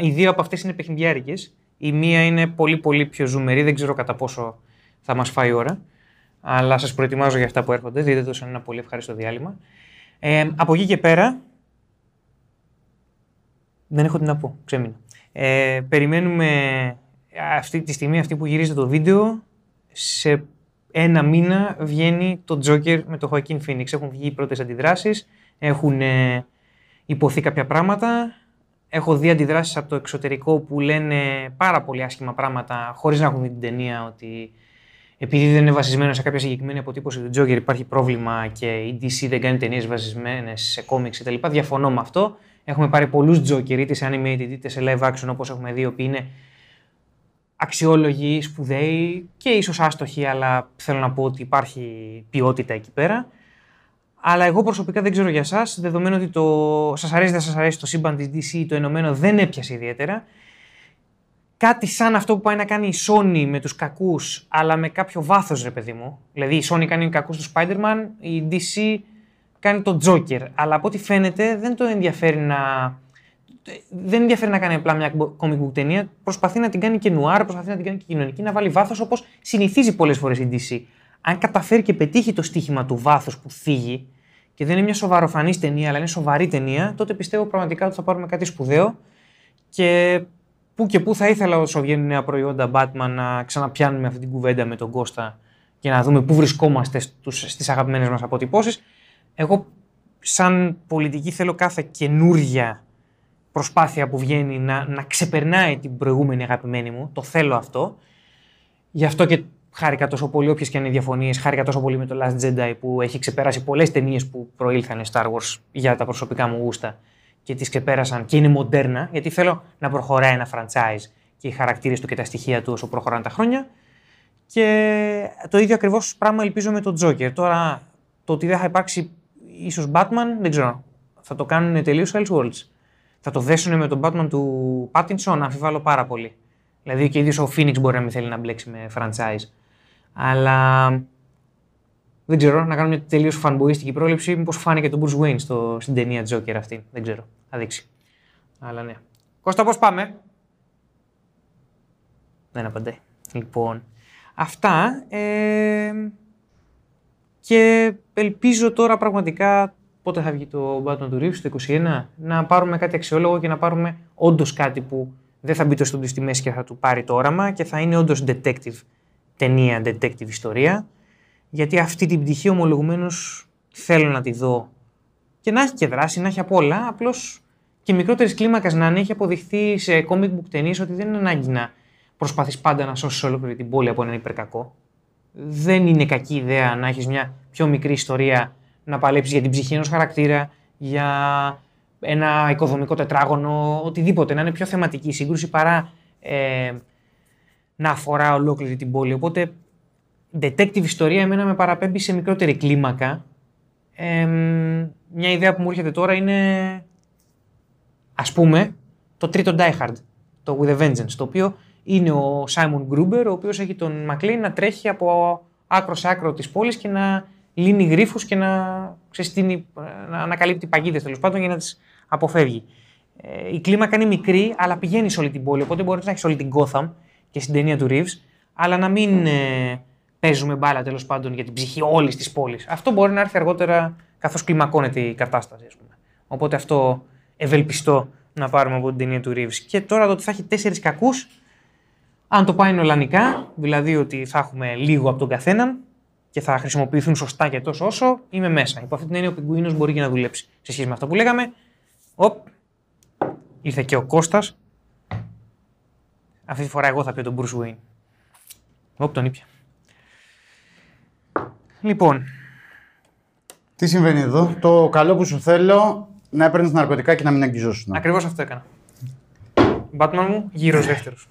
Οι δύο από αυτές είναι παιχνιδιάρικες. Η μία είναι πολύ πολύ πιο ζουμερή, δεν ξέρω κατά πόσο θα μας φάει η ώρα. αλλά σας προετοιμάζω για αυτά που έρχονται. Δείτε το σαν ένα πολύ ευχάριστο διάλειμμα. Από εκεί και πέρα, δεν έχω τι να πω, ξέμεινα. Περιμένουμε αυτή τη στιγμή, αυτή που γυρίζεται το βίντεο, σε ένα μήνα βγαίνει το Joker με το Joaquin Phoenix. Έχουν βγει οι πρώτες αντιδράσεις, έχουν υποθεί κάποια πράγματα. Έχω δει αντιδράσεις από το εξωτερικό που λένε πάρα πολύ άσχημα πράγματα, χωρίς να έχουν δει την ταινία, ότι επειδή δεν είναι βασισμένο σε κάποια συγκεκριμένη αποτύπωση του Joker υπάρχει πρόβλημα και η DC δεν κάνει ταινίες βασισμένες σε κόμιξ κτλ. Διαφωνώ με αυτό. Έχουμε πάρει πολλούς Joker, είτε σε animated είτε σε live action, όπως έχουμε δει, οποίοι είναι αξιόλογοι, σπουδαίοι και ίσως άστοχοι, αλλά θέλω να πω ότι υπάρχει ποιότητα εκεί πέρα. Αλλά εγώ προσωπικά δεν ξέρω για εσάς, δεδομένου ότι σας αρέσει δεν σας αρέσει το σύμπαν της DC, το ενωμένο δεν έπιασε ιδιαίτερα. Κάτι σαν αυτό που πάει να κάνει η Sony με τους κακούς, αλλά με κάποιο βάθος, ρε παιδί μου. Δηλαδή η Sony κάνει κακούς του Spider-Man, η DC κάνει τον Joker. Αλλά από ό,τι φαίνεται δεν το ενδιαφέρει να κάνει απλά μια comic book ταινία. Προσπαθεί να την κάνει και νουάρ, προσπαθεί να την κάνει και κοινωνική, να βάλει βάθος όπως συνηθίζει πολλές φορές η DC. Αν καταφέρει και πετύχει το στίχημα του βάθους που θίγει και δεν είναι μια σοβαροφανής ταινία, αλλά είναι σοβαρή ταινία, τότε πιστεύω πραγματικά ότι θα πάρουμε κάτι σπουδαίο. Και πού θα ήθελα όσο βγαίνουν νέα προϊόντα Batman να ξαναπιάνουμε αυτή την κουβέντα με τον Κώστα και να δούμε πού βρισκόμαστε στις αγαπημένες μας αποτυπώσεις. Εγώ, σαν πολιτική, θέλω κάθε καινούρια προσπάθεια που βγαίνει να ξεπερνάει την προηγούμενη αγαπημένη μου. Το θέλω αυτό. Γι' αυτό και χάρηκα τόσο πολύ, όποιες και αν είναι οι διαφωνίες, χάρηκα τόσο πολύ με το Last Jedi που έχει ξεπεράσει πολλές ταινίες που προήλθανε Star Wars για τα προσωπικά μου γούστα. Και τις ξεπέρασαν και είναι μοντέρνα, γιατί θέλω να προχωράει ένα franchise και οι χαρακτήρες του και τα στοιχεία του όσο προχωράνε τα χρόνια. Και το ίδιο ακριβώς πράγμα ελπίζω με τον Joker. Τώρα, το ότι δεν θα υπάρξει ίσως Batman, δεν ξέρω. Θα το κάνουν τελείως Elseworlds. Θα το δέσουν με τον Batman του Pattinson, αμφιβάλλω πάρα πολύ. Δηλαδή και ίδιος ο Phoenix μπορεί να μην θέλει να μπλέξει με franchise. Αλλά δεν ξέρω, να κάνω μια τελείως fanboyistική πρόληψη. Μήπως φάνηκε τον Bruce Wayne στην ταινία Joker αυτή. Δεν ξέρω. Θα δείξει. Αλλά ναι. Κώστα, πώς πάμε? Δεν απαντάει. Λοιπόν, αυτά. Και ελπίζω τώρα πραγματικά πότε θα βγει το Batman του Reeves, το 2021, να πάρουμε κάτι αξιόλογο και να πάρουμε όντως κάτι που δεν θα μπει το στούντιο στη μέση και θα του πάρει το όραμα και θα είναι όντως detective ταινία, detective ιστορία. Γιατί αυτή την πτυχή ομολογουμένως θέλω να τη δω και να έχει και δράση, να έχει απ' όλα, απλώς και μικρότερης κλίμακας να είναι. Έχει αποδειχθεί σε comic book ταινίες ότι δεν είναι ανάγκη να προσπαθείς πάντα να σώσεις ολόκληρη την πόλη από έναν υπερκακό. Δεν είναι κακή ιδέα να έχεις μια πιο μικρή ιστορία, να παλέψεις για την ψυχή ενός χαρακτήρα, για ένα οικοδομικό τετράγωνο, οτιδήποτε. Να είναι πιο θεματική σύγκρουση παρά να αφορά ολόκληρη την πόλη. Οπότε, detective ιστορία εμένα με παραπέμπει σε μικρότερη κλίμακα. Μια ιδέα που μου έρχεται τώρα είναι, ας πούμε, το τρίτο Die Hard, το With a Vengeance, το οποίο είναι ο Simon Gruber, ο οποίος έχει τον McLean να τρέχει από άκρο σε άκρο της πόλης και να λύνει γρίφους και να ανακαλύπτει παγίδες, τέλος πάντων, για να τις αποφεύγει. Η κλίμακα είναι μικρή, αλλά πηγαίνει σε όλη την πόλη, οπότε μπορείς να έχεις όλη την Gotham και στην ταινία του Reeves, αλλά να μην παίζουμε μπάλα, τέλος πάντων, για την ψυχή όλης της πόλης. Αυτό μπορεί να έρθει αργότερα καθώς κλιμακώνεται η κατάσταση, ας πούμε. Οπότε αυτό ευελπιστώ να πάρουμε από την ταινία του Reeves. Και τώρα το ότι θα έχει 4 κακούς, αν το πάει νολανικά, δηλαδή ότι θα έχουμε λίγο από τον καθέναν και θα χρησιμοποιηθούν σωστά και τόσο όσο, είμαι μέσα. Υπό αυτή την έννοια ο Πιγκουίνος μπορεί και να δουλέψει σε σχέση με αυτά που λέγαμε. Ήρθε και ο Κώστας. Αυτή τη φορά εγώ θα πιω τον Bruce Wayne. Τον ήπια. Λοιπόν, τι συμβαίνει εδώ? Το καλό που σου θέλω, να έπαιρνες ναρκωτικά και να μην αγγιζόσουν. Ακριβώς αυτό έκανα. Batman μου, γύρος δεύτερος.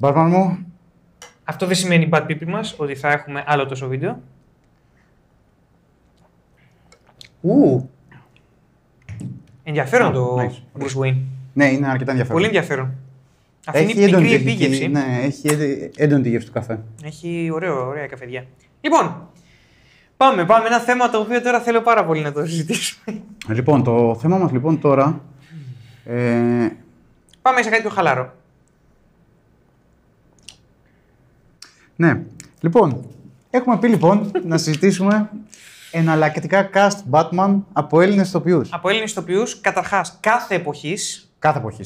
Batman μου. Αυτό δεν σημαίνει bad people μας, ότι θα έχουμε άλλο τόσο βίντεο. Ενδιαφέρον το Bruce Wayne. Ναι, είναι αρκετά ενδιαφέρον. Πολύ ενδιαφέρον. Αυτή είναι η μικρή επίγευση. Ναι, έχει έντονη τη γεύση του καφέ. Έχει ωραία καφεδιά. Λοιπόν, πάμε ένα θέμα το οποίο τώρα θέλω πάρα πολύ να το συζητήσουμε. Λοιπόν, το θέμα μας λοιπόν τώρα... Πάμε σε κάτι πιο χαλαρό. Ναι, λοιπόν, Έχουμε πει λοιπόν να συζητήσουμε εναλλακτικά cast Batman από Έλληνες ηθοποιούς. Από Έλληνες ηθοποιούς, καταρχάς κάθε εποχής,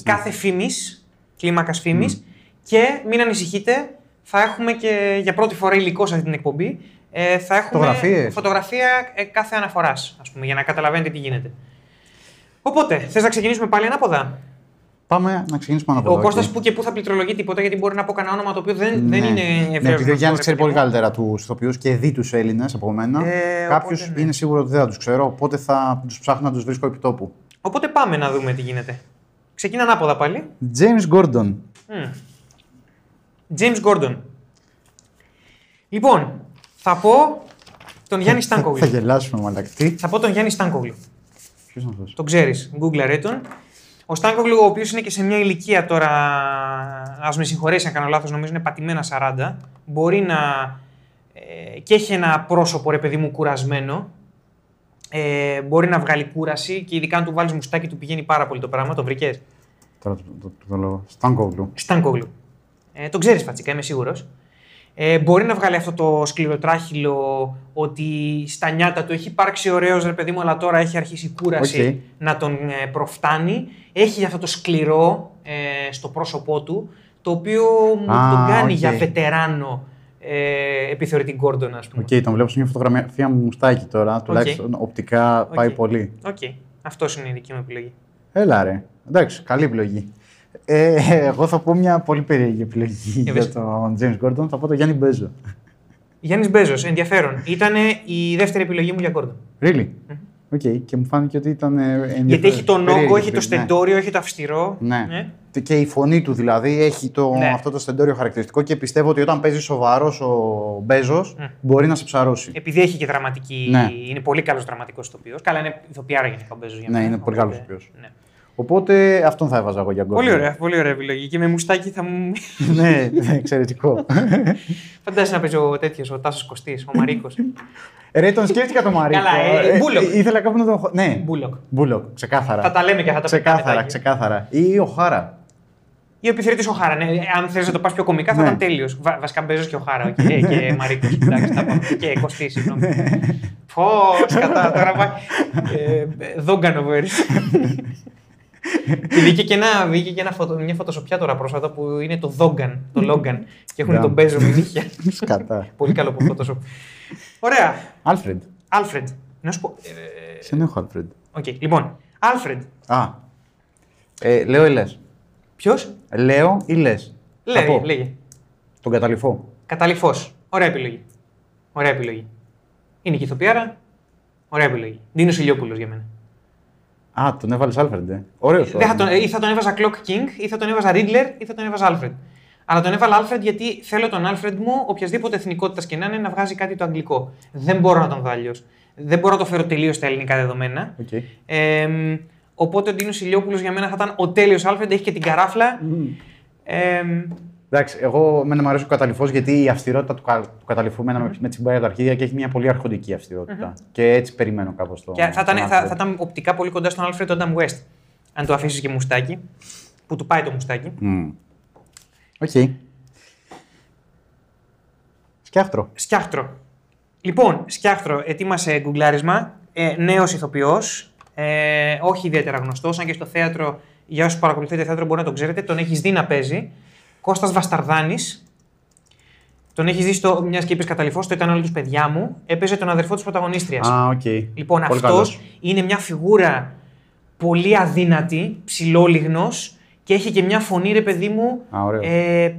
κάθε φήμης, κλίμακας φήμης. Και μην ανησυχείτε, θα έχουμε και για πρώτη φορά υλικό σε αυτή την εκπομπή. Θα έχουμε φωτογραφία κάθε αναφοράς, ας πούμε, για να καταλαβαίνετε τι γίνεται. Οπότε, θες να ξεκινήσουμε πάλι ανάποδα? Πάμε να ξεκινήσουμε ανάποδα. Ο Κώστας που και που θα πληκτρολογεί τίποτα, γιατί μπορεί να πω κανένα όνομα το οποίο δεν είναι ευρύτερο. Ναι, επειδή ο Γιάννης ξέρει πολύ καλύτερα τους ηθοποιούς και δει τους Έλληνες από μένα. Κάποιους οπότε, είναι σίγουρο ότι δεν θα τους ξέρω, οπότε θα τους ψάχνω να τους βρίσκω επί τόπου. Οπότε πάμε να δούμε τι γίνεται. Ξεκινά ανάποδα πάλι. James Gordon. James Gordon. Λοιπόν, θα πω τον Γιάννη Στάνκογλου. Θα γελάσουμε μαλακτή. Θα πω τον Γιάννη Στάνκογλου. Ποιος είναι αυτός? Τον ξέρεις. Γκούγκλαρε τον. Ο Στάνκογλου, ο οποίος είναι και σε μια ηλικία τώρα. Ας με συγχωρέσει αν κάνω λάθος, νομίζω είναι πατημένα 40. Μπορεί να. Και έχει ένα πρόσωπο, ρε παιδί μου, κουρασμένο. Μπορεί να βγάλει κούραση και ειδικά αν του βάλεις μουστάκι του πηγαίνει πάρα πολύ το πράγμα. Το βρήκες? Τώρα το λέω. Στάνκογλου. Το ξέρεις, Φατσίκα, είμαι σίγουρος. Μπορεί να βγάλει αυτό το σκληροτράχυλο ότι στα νιάτα του έχει υπάρξει ωραίος, ρε παιδί μου, αλλά τώρα έχει αρχίσει η κούραση να τον προφτάνει. Έχει αυτό το σκληρό στο πρόσωπό του, το οποίο τον κάνει για βετεράνο επιθεωρητή Γκόρντον, ας πούμε. Τον βλέπω σε μια φωτογραφία μου μουστάκι τώρα, τουλάχιστον οπτικά πάει πολύ. Αυτός είναι η δική μου επιλογή. Έλα ρε, εντάξει, καλή επιλογή. Εγώ θα πω μια πολύ περίεργη επιλογή για τον James Gordon. Θα πω τον Γιάννη Μπέζο. Γιάννης Μπέζος, ενδιαφέρον. Ήταν η δεύτερη επιλογή μου για Gordon. Really? Και μου φάνηκε ότι ήταν ενδιαφέρον. Γιατί έχει τον όγκο, έχει το στεντόριο, έχει το αυστηρό. Ναι. Και η φωνή του δηλαδή έχει αυτό το στεντόριο χαρακτηριστικό και πιστεύω ότι όταν παίζει σοβαρός ο Μπέζος μπορεί να σε ψαρώσει. Επειδή έχει και δραματική. Είναι πολύ καλός δραματικός ηθοποιός. Καλά, είναι ηθοποιάρα γενικά ο Μπέζος. Ναι, είναι πολύ καλός ηθοποιός. Οπότε αυτόν θα έβαζα εγώ για Γκόρντον. Πολύ ωραία επιλογή. Και με μουστάκι θα μου. Ναι, εξαιρετικό. Φαντάζεσαι να παίζει ο τέτοιος, ο Τάσος Κωστής, ο Μαρίκος. Τον σκέφτηκα τον Μαρίκο. Καλά, Μπούλοκ. Ήθελα κάπου να τον. Ναι, Μπούλοκ. Ξεκάθαρα. Θα τα λέμε και θα τα πούμε. Ξεκάθαρα. Ή ο Χάρα. Ή ο επιθεωρητής ο Χάρα. Αν θες να το πας πιο κομικά θα ήταν τέλειος. Βασικά Μπέζος και ο Χάρα. Και Μαρίκος. Και Κωστή, συγγνώμη. Φως κατά τώρα πάει. Δόγκανο βέρεις. Βγήκε και μια φωτοσοπιά τώρα πρόσφατα που είναι το Δόγκαν, το Λόγκαν. Και έχουν τον Μπέζο με νύχια. Σκατά. Πολύ καλό που φωτοσοπ. Ωραία. Άλφρεντ. Να σου πω. Ποιον έχω Άλφρεντ? Λοιπόν, Άλφρεντ. Λέω ή λες? Ποιος? Λέω ή λες? Λέγε. Τον Καταληφό. Καταληφός. Ωραία επιλογή. Είναι και ηθοποιάρα. Ωραία επιλογή. Ντίνος Ηλιόπουλος για μένα. Τον έβαλες Άλφρεντ. Ωραίος. Ή θα τον έβαζα Clock King, ή θα τον έβαζα Riddler, ή θα τον έβαζα Άλφρεντ. Αλλά τον έβαλα Άλφρεντ γιατί θέλω τον Άλφρεντ μου, οποιασδήποτε εθνικότητας και να είναι, να βγάζει κάτι το αγγλικό. Δεν μπορώ να τον βάλω αλλιώς. Δεν μπορώ να το φέρω τελείως στα ελληνικά δεδομένα. Οπότε ο Ντίνος Ηλιόπουλος για μένα θα ήταν ο τέλειος Άλφρεντ, έχει και την καράφλα. Εντάξει, εγώ μου αρέσει ο Καταληφός γιατί η αυστηρότητα του Καταληφού με τσιμπάει από τα αρχίδια και έχει μια πολύ αρχοντική αυστηρότητα. Και έτσι περιμένω κάπως το. Θα ήταν οπτικά πολύ κοντά στον Alfred Odom West. Αν το αφήσεις και μουστάκι, που του πάει το μουστάκι. Σκιάχτρο. Λοιπόν, Σκιάχτρο, ετοίμασε γκουγκλάρισμα. Νέος ηθοποιός. Όχι ιδιαίτερα γνωστός, αν και στο θέατρο, για όσους παρακολουθείτε θέατρο, μπορεί να τον ξέρετε, τον έχεις δει να παίζει. Κώστας Βασταρδάνης, τον έχεις δει στο μιας και είπες Καταληφός, το ήταν όλοι τους παιδιά μου, έπαιζε τον αδερφό της πρωταγωνίστριας. Λοιπόν, πολύ αυτός καλώς. Είναι μια φιγούρα πολύ αδύνατη, ψηλόλιγνος και έχει και μια φωνή, ρε παιδί μου,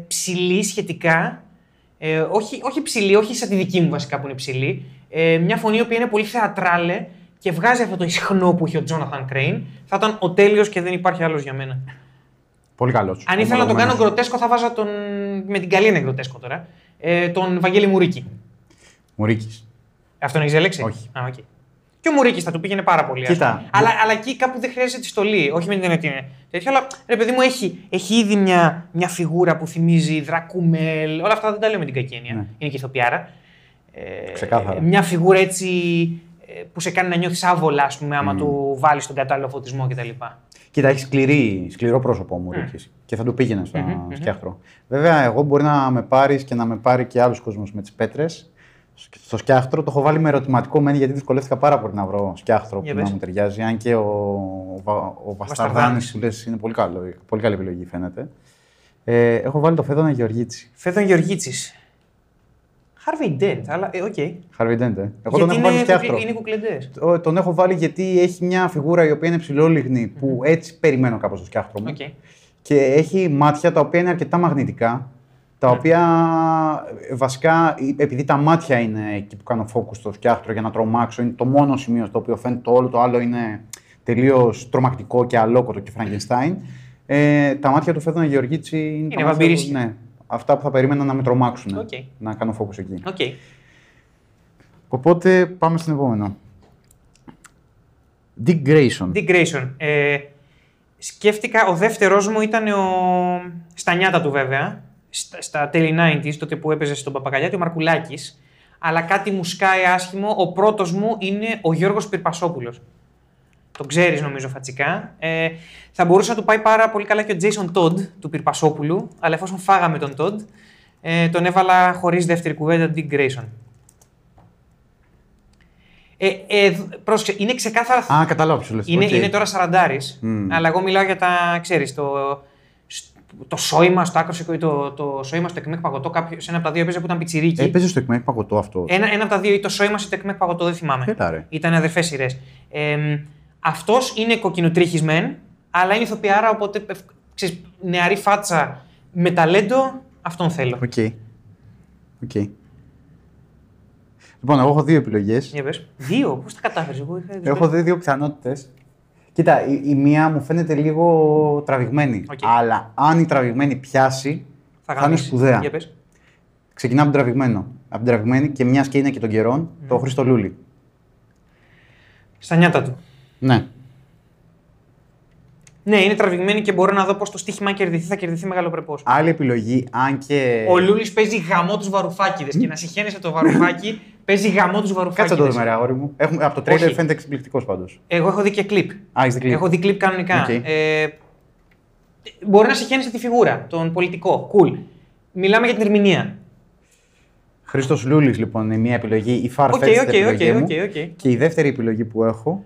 ψηλή σχετικά, όχι ψηλή, όχι σαν τη δική μου βασικά που είναι ψηλή, μια φωνή που είναι πολύ θεατράλε και βγάζει αυτό το ισχνό που είχε ο Τζόναθαν Κρέιν, θα ήταν ο τέλειος και δεν υπάρχει άλλος για μένα. Πολύ καλός. Αν ήθελα να τον κάνω γκροτέσκο, θα βάζα τον. Με την καλή είναι γκροτέσκο τώρα. Τον Βαγγέλη Μουρίκη. Μουρίκης. Αυτόν έχεις διαλέξει? Όχι. Και ο Μουρίκης θα του πήγαινε πάρα πολύ. Κοίτα. Αλλά εκεί κάπου δεν χρειάζεται τη στολή. Όχι με την ενέργεια είναι τέτοια, αλλά ρε παιδί μου έχει ήδη μια φιγούρα που θυμίζει Δρακούμελ. Όλα αυτά δεν τα λέω με την κακή έννοια. Είναι και ηθοποιάρα. Ξεκάθαρα. Μια φιγούρα έτσι που σε κάνει να νιώθεις άβολα, ας πούμε, άμα του βάλεις τον κατάλληλο φωτισμό κτλ. Κοίτα, έχει σκληρό πρόσωπο ο Μουρίκης και θα του πήγαινε στο Σκιάχτρο. Βέβαια, εγώ μπορεί να με πάρεις και να με πάρει και άλλος κόσμος με τις πέτρες. Στο σκιάχτρο το έχω βάλει με ερωτηματικό μένει γιατί δυσκολεύτηκα πάρα πολύ να βρω σκιάχτρο που να μου ταιριάζει. Αν και ο Βασταρδάνης που λες είναι πολύ, πολύ καλή επιλογή, φαίνεται. Έχω βάλει το Φέδωνα Γεωργίτση. Φέδωνα Γεωργίτση. Harvey Dent, αλλά οκ. Harvey Dent, εγώ τον έχω βάλει σκιάχτρο. Είναι κουκλεντές. Τον έχω βάλει γιατί έχει μια φιγούρα η οποία είναι ψηλόλιγνη που έτσι περιμένω κάπως το σκιάχτρο μου. Okay. Και έχει μάτια τα οποία είναι αρκετά μαγνητικά. Τα οποία βασικά, επειδή τα μάτια είναι εκεί που κάνω focus στο σκιάχτρο για να τρομάξω, είναι το μόνο σημείο στο οποίο φαίνεται, το όλο το άλλο είναι τελείως τρομακτικό και αλόκοτο και Frankenstein. Τα μάτια του Φέδωνα Γεωργίτση είναι βαμπυρίσκια. Ναι, αυτά που θα περίμενα να με τρομάξουν, okay. Να κάνω focus εκεί. Okay. Οπότε πάμε στην επόμενο. Dick Grayson. Dick Grayson. Σκέφτηκα, ο δεύτερος μου ήταν στα νιάτα του βέβαια. Στα τέλη 90's, τότε που έπαιζε στον Παπακαλιάτη, ο Μαρκουλάκης. Αλλά κάτι μου σκάει άσχημο. Ο πρώτος μου είναι ο Γιώργος Πυρπασόπουλος. Τον ξέρεις, νομίζω, φατσικά. Θα μπορούσε να του πάει πάρα πολύ καλά και ο Jason Todd του Πυρπασόπουλου. Αλλά εφόσον φάγαμε τον Todd, τον έβαλα χωρίς δεύτερη κουβέντα, τον Dick Grayson. Πρόσεξε, είναι ξεκάθαρα. Α, κατάλαβα, είναι, okay. Είναι τώρα 40's, αλλά εγώ μιλάω για τα, ξέρεις, το σόημα στο άκρο σηκωή, το σόημα στο Εκμεκ Παγωτό, σε ένα από τα δύο έπαιζε που ήταν πιτσιρίκι. Έπαιζε στο Εκμεκ Παγωτό αυτό. Ένα από τα δύο, ή το σόημα στο Εκμεκ Παγωτό, δεν θυμάμαι. Ήταν αδερφές σειρές. Αυτός είναι κοκκινοτρίχης μεν, αλλά είναι ηθοποιάρα, οπότε ξέρεις, νεαρή φάτσα με ταλέντο, αυτόν θέλω. Οκ. Okay. Λοιπόν, εγώ έχω δύο επιλογές. Δύο, πώς τα κατάφερες, εγώ έχω δύο πιθανότητες. Κοίτα, η μία μου φαίνεται λίγο τραβηγμένη. Okay. Αλλά αν η τραβηγμένη πιάσει, θα είναι σπουδαία. Ξεκινά από τον τραβηγμένο. Από την τραβηγμένη και μια και είναι και των καιρών, το Χρήστο Λούλη. Στα νιάτα του. Ναι. Ναι, είναι τραβηγμένη και μπορώ να δω πως το στοίχημα κερδιθεί, θα κερδιθεί μεγαλοπρεπώς. Άλλη επιλογή, αν και. Ο Λούλης παίζει γαμό τους βαρουφάκηδες και να συχαίνεσαι το βαρουφάκι. Παίζει γαμό τους βαρουφάκηδες. Κάτσε το δούμε, αγόρι μου. Από το τρέιλερ φαίνεται εξυπληκτικός πάντως. Εγώ έχω δει και κλιπ. Έχω δει κλιπ κανονικά. Okay. Μπορεί να συχαίνεσαι τη φιγούρα, τον πολιτικό. Cool. Μιλάμε για την ερμηνεία. Χρήστος Λούλης, λοιπόν, είναι μια επιλογή. Η Far Fetched. Και η δεύτερη επιλογή που έχω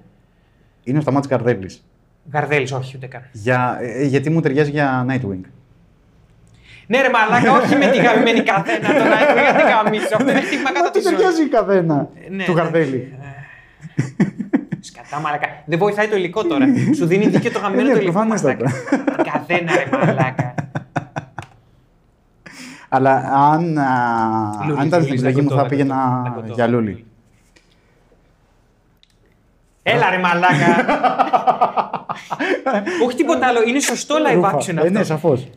είναι ο Σταμάτης Καρδέλης. Καρδέλης, όχι, ούτε καν. Γιατί μου ταιριάζει για Nightwing. Ναι, ρε μαλάκα, όχι με τη γαμμένη καθένα. Το Nightwing δεν γαμίζει. Αυτό είναι στίγμα κατά τη ζωή. Του ταιριάζει η καθένα του Καρδέλη. Σκατά μαλάκα. Δεν βοηθάει το υλικό τώρα. Σου δίνει δίκαιο το γαμμένο το υλικό. Καθένα, ρε μαλάκα. Αλλά αν ήταν στην επιλογή μου, θα πήγαινα για Λούλη. Έλα ρε μαλάκα! Όχι τίποτα άλλο, είναι σωστό live action αυτό. Ναι, σαφώς.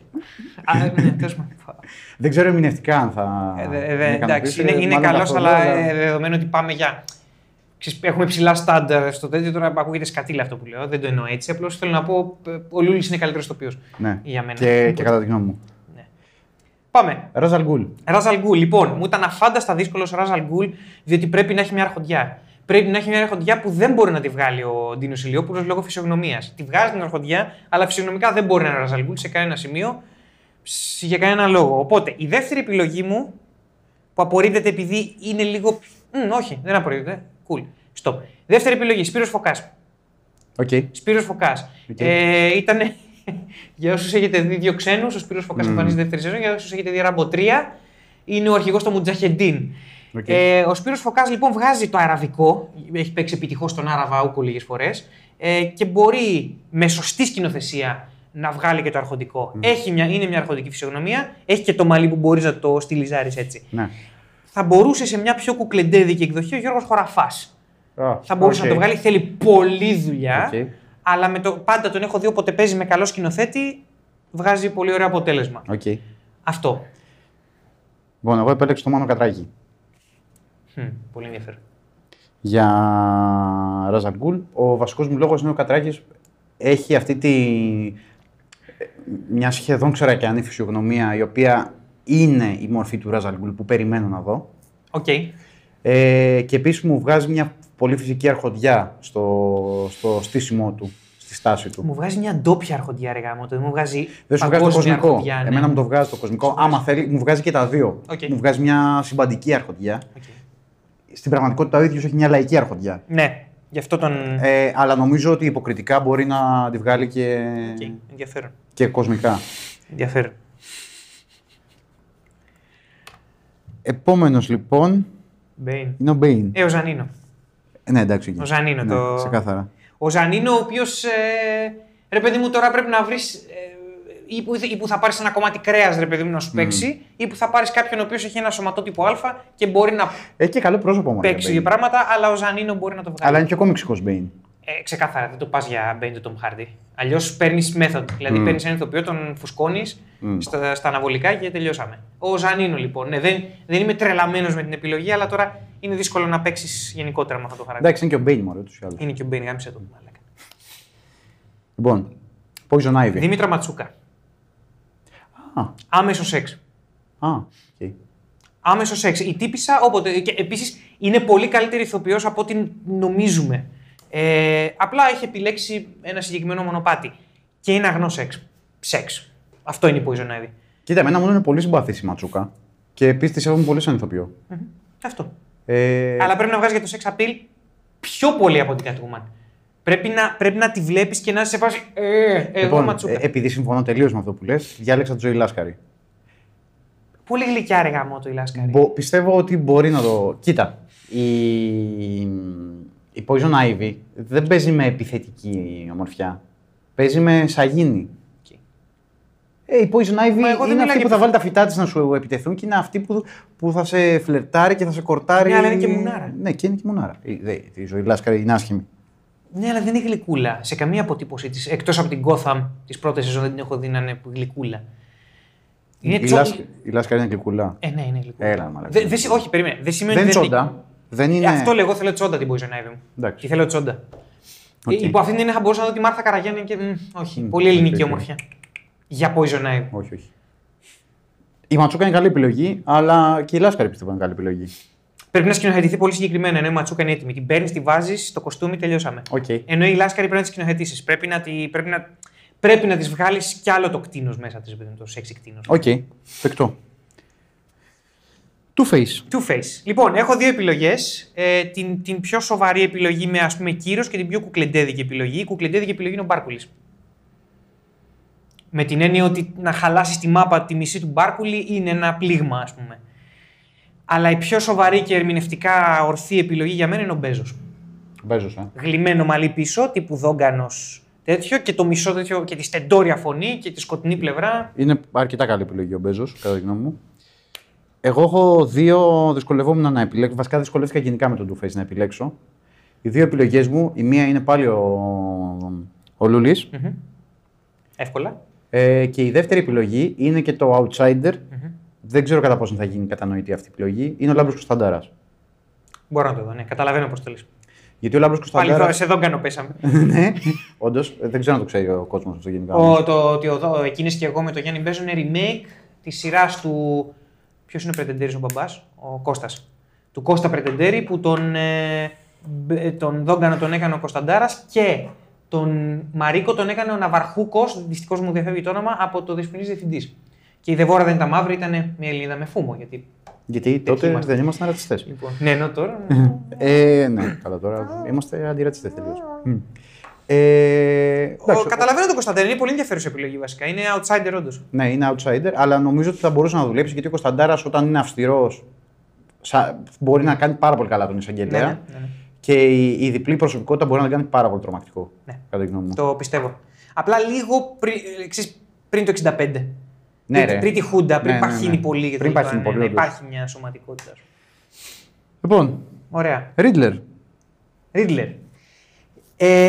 Δεν ξέρω ερμηνευτικά αν θα. Εντάξει, είναι καλός, αλλά δεδομένου ότι πάμε για. Έχουμε ψηλά στάνταρ στο τέτοιο, τώρα ακούγεται σκατήλα αυτό που λέω. Δεν το εννοώ έτσι. Απλώς θέλω να πω ο Λούλης είναι καλύτερος ηθοποιός για μένα. Και κατά τη γνώμη μου. Πάμε. Ραζ αλ Γκουλ. Ραζ αλ Γκουλ, λοιπόν, μου ήταν αφάνταστα δύσκολο ο Ραζ αλ Γκουλ, διότι πρέπει να έχει μια αρχοντιά. Πρέπει να έχει μια αρχοντιά που δεν μπορεί να τη βγάλει ο Ντίνος Ηλιόπουλος λόγω φυσιογνωμίας. Τη βγάζει την αρχοντιά, αλλά φυσιογνωμικά δεν μπορεί να είναι ο Ραζ αλ Γκουλ σε κανένα σημείο, για κανένα λόγο. Οπότε η δεύτερη επιλογή μου, που απορρίπτεται επειδή είναι λίγο. Όχι, δεν απορρίπτεται. Cool. Stop. Δεύτερη επιλογή, Σπύρος Φωκάς. Okay. Σπύρος Φωκάς. Okay. Ήταν. Για όσους έχετε δει δύο ξένους, ο Σπύρος Φωκάς εμφανίζεται δεύτερη σεζόν. Για όσους έχετε δει Ράμπο 3, είναι ο αρχηγός του Μουτζαχεντίν. Okay. Ο Σπύρος Φωκάς λοιπόν βγάζει το αραβικό, έχει παίξει επιτυχώς τον Άραβα ούκο λίγες φορές και μπορεί με σωστή σκηνοθεσία να βγάλει και το αρχοντικό. Είναι μια αρχοντική φυσιογνωμία, έχει και το μαλλί που μπορείς να το στυλιζάρεις έτσι. Ναι. Θα μπορούσε σε μια πιο κουκλεντέδικη εκδοχή ο Γιώργος Χωραφάς. Θα μπορούσε να το βγάλει, θέλει πολλή δουλειά, αλλά με το, πάντα τον έχω δει όποτε παίζει με καλό σκηνοθέτη, βγάζει πολύ ωραίο αποτέλεσμα. Okay. Αυτό. Λοιπόν, εγώ επέλεξα τον Μάνο Κατράκη. Πολύ ενδιαφέρον. Για Ραζ αλ Γκουλ, ο βασικός μου λόγος είναι ο Κατράκης. Έχει αυτή μια σχεδόν ξερακιάνη φυσιογνωμία, η οποία είναι η μορφή του Ραζ αλ Γκουλ που περιμένω να δω. Okay. Και επίσης μου βγάζει μια πολύ φυσική αρχοντιά στο στήσιμό του, στη στάση του. Μου βγάζει μια ντόπια αρχοντιά, ρε γάμο. Δεν μου βγάζει το κοσμικό. Αρχοντιά, ναι. Εμένα μου το βγάζει το κοσμικό. Άμα θέλει, μου βγάζει και τα δύο. Okay. Μου βγάζει μια συμπαντική αρχοντιά. Okay. στην πραγματικότητα ο ίδιος έχει μια λαϊκή αρχοντιά. Ναι, γι' αυτό τον. Αλλά νομίζω ότι υποκριτικά μπορεί να τη βγάλει και. Okay. Ενδιαφέρον. Και κοσμικά. Ενδιαφέρον. Επόμενος λοιπόν. Μπέιν. Είναι ο Μπέιν. Ο Ζανίνο. Ναι, εντάξει. Ο Ζανίνο. Ναι, το... Ξεκάθαρα. Ο Ζανίνο, ο οποίος. Ρε παιδί μου, τώρα πρέπει να βρεις. Ή που θα πάρεις ένα κομμάτι κρέας, ρε παιδί μου, να σου παίξει, ή που θα πάρεις κάποιον ο οποίος έχει ένα σωματότυπο Α και μπορεί να. Έχει και καλό πρόσωπο μόνο. Παίξει για πράγματα, αλλά ο Ζανίνο μπορεί να το βγάλει. Αλλά είναι και ακόμη ξικός Μπέιν. Ξεκάθαρα, δεν το πας για Μπέιν του Τομ Χάρντι. Αλλιώς παίρνεις μέθοδο. Δηλαδή παίρνεις έναν ηθοποιό, τον φουσκώνεις στα αναβολικά και τελειώσαμε. Ο Ζανίνο λοιπόν. Ναι, δεν είμαι τρελαμένος με την επιλογή, αλλά τώρα είναι δύσκολο να παίξεις γενικότερα με αυτό το χαρακτήρα. Εντάξει, είναι και ο Μπέιν μόνο του. Είναι και ο Μπέιν, γάμισε το. Λοιπόν, Poison Ivy. Δημήτρα Ματσούκα. Άμεσο σεξ. Okay. Άμεσο σεξ. Η τύπησα όποτε. Επίσης είναι πολύ καλύτερη ηθοποιός από ό,τι νομίζουμε. Απλά έχει επιλέξει ένα συγκεκριμένο μονοπάτι. Και είναι αγνό σεξ. Σεξ. Αυτό είναι η Poison Ivy. Κοίτα, εμένα μου είναι πολύ συμπαθής η Ματσούκα. Και επίσης τη σέβομαι πολύ σαν ηθοποιό. Αυτό. Αλλά πρέπει να βγάζει για το σεξ appeal πιο πολύ από την Catwoman. Πρέπει να τη βλέπεις και να είσαι σε φάση. Λοιπόν, Ματσούκα. Επειδή συμφωνώ τελείως με αυτό που λες, διάλεξα τη Ζωή Λάσκαρη. Πολύ γλυκιά, ρε γαμό το η Λάσκαρη. Πιστεύω ότι μπορεί να το. Κοίτα. Η Poison Ivy δεν παίζει με επιθετική ομορφιά. Παίζει με σαγίνη. Okay. Η Poison Ivy είναι αυτή που θα βάλει τα φυτά της να σου επιτεθούν και είναι αυτή που θα σε φλερτάρει και θα σε κορτάρει. Ναι, αλλά είναι και μουνάρα. Ναι, και είναι και μουνάρα. Η Ζωή Λάσκαρη είναι άσχημη. Ναι, αλλά δεν είναι γλυκούλα σε καμία αποτύπωση της. Εκτός από την Gotham, τις πρώτες σεζόν δεν την έχω δει να είναι γλυκούλα. Η Λάσκαρη είναι γλυκούλα. Ναι, είναι γλυκούλα. Όχι, περίμενε. Δεν είναι τσόντα. Είναι... Αυτό λέγω, θέλω τσόντα την Poison Ivy μου. Εντάξει. Και θέλω τσόντα. Okay. Υπό αυτήν την έννοια θα μπορούσα να δω τη Μάρθα Καραγιάννη και. Όχι. Πολύ ελληνική ομορφιά. Για Poison Ivy. Όχι. Η Ματσούκα είναι καλή επιλογή, αλλά και η Λάσκαρη πιστεύω είναι καλή επιλογή. Πρέπει να σκηνοθετηθεί πολύ συγκεκριμένα. Ενώ η Ματσούκα είναι έτοιμη. Την παίρνει, τη βάζει, το κοστούμι, τελειώσαμε. Okay. Ενώ η Λάσκαρη πρέπει να τη σκηνοθετήσει. Πρέπει να τη βγάλει κι άλλο το κτίνος μέσα τη, το σεξι κτίνος. Οκ. Okay. Δεκτό. Two face. Λοιπόν, έχω δύο επιλογές. Την πιο σοβαρή επιλογή με ας πούμε κύρος και την πιο κουκλεντέδικη επιλογή. Η κουκλεντέδικη επιλογή είναι ο Μπάρκουλης. Με την έννοια ότι να χαλάσει τη μάπα τη μισή του Μπάρκουλη είναι ένα πλήγμα, ας πούμε. Αλλά η πιο σοβαρή και ερμηνευτικά ορθή επιλογή για μένα είναι ο Μπέζος. Γλυμμένο μαλλί πίσω, τύπου δόγκανος τέτοιο και το μισό τέτοιο και τη στεντόρια φωνή και τη σκοτεινή πλευρά. Είναι αρκετά καλή επιλογή ο Μπέζος, κατά τη γνώμη μου. Εγώ έχω δύο. Δυσκολευόμουν να επιλέξω. Βασικά δυσκολεύτηκα γενικά με τον Two Face να επιλέξω. Οι δύο επιλογές μου, η μία είναι πάλι ο Λούλης. Εύκολα. Και η δεύτερη επιλογή είναι και το Outsider. Δεν ξέρω κατά πόσο θα γίνει κατανοητή αυτή η επιλογή. Είναι ο Λάμπρος Κωνσταντάρας. Μπορώ να το δω, ναι. Καταλαβαίνω πώς το λες. Γιατί ο Λάμπρος Κωνσταντάρας. Πάλι σε δόγκανο πέσαμε. Ναι, όντως. Δεν ξέρω να το ξέρει ο κόσμος αυτό γενικά. Ότι Εκείνες και εγώ με τον Γιάννη παίζουν remake της σειράς του. Ποιος είναι ο Πρετεντέρης ο μπαμπάς, ο Κώστας. Του Κώστα Πρετεντέρη που τον δόγκανο τον έκανε ο Κωνσταντάρας και τον Μαρίκο τον έκανε ο Ναυαρχούκος. Δυστυχώς μου διαφεύγει το όνομα από το Δεσποινής Διευθυντής. Και η Δεβόρα δεν ήταν μαύρη, ήταν μια Ελληνίδα με φούμο. Γιατί τότε δεν ήμασταν ρατσιστές. Λοιπόν. Ναι, ενώ τώρα. Ναι, καλά τώρα. Είμαστε αντιρατσιστές τελείως. Καταλαβαίνω τον Κωνσταντάρα. Είναι πολύ ενδιαφέρουσα επιλογή βασικά. Είναι outsider όντως. Ναι, είναι outsider, αλλά νομίζω ότι θα μπορούσε να δουλέψει γιατί ο Κωνσταντάρας όταν είναι αυστηρός μπορεί να κάνει πάρα πολύ καλά τον εισαγγελέα. Ναι. Και η διπλή προσωπικότητα μπορεί να τον κάνει πάρα πολύ τρομακτικό. Ναι. Κατά τη γνώμη μου. Το πιστεύω. Απλά λίγο πριν το 65. Ναι, πριν τη Χούντα, πριν παχύνει πολύ. Πριν παχύνει πολύ. Υπάρχει μια σωματικότητα. Λοιπόν. Ωραία. Ρίτλερ.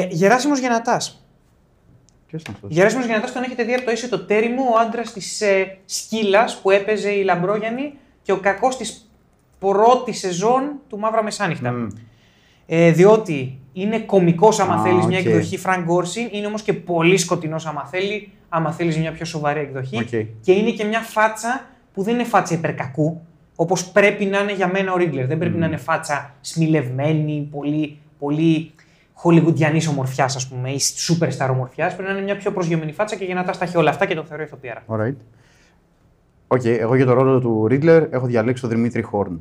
Γεράσιμος Γιαννατάς. Ποιος ήταν αυτός? Γεράσιμος Γιαννατάς τον έχετε δει από το Ίσιο το Τέριμο, ο άντρας της Σκύλας που έπαιζε η Λαμπρόγιαννη και ο κακός της πρώτης σεζόν του Μαύρα Μεσάνυχτα. Διότι είναι κωμικός άμα θέλεις μια εκδοχή Frank Gorshin, είναι όμως και πολύ σκοτεινός άμα θέλεις μια πιο σοβαρή εκδοχή. Okay. Και είναι και μια φάτσα που δεν είναι φάτσα υπερκακού, όπως πρέπει να είναι για μένα ο Ρίτλερ. Δεν πρέπει να είναι φάτσα σμιλευμένη, πολύ, πολύ χολιγουντιανής ομορφιάς, ας πούμε, ή superstar ομορφιάς. Πρέπει να είναι μια πιο προσγειωμένη φάτσα και για να τα σταχεί όλα αυτά και τον θεωρώ ηθοποιάρα. Alright. Εγώ για το ρόλο του Ρίτλερ έχω διαλέξει τον Δημήτρη Χόρν.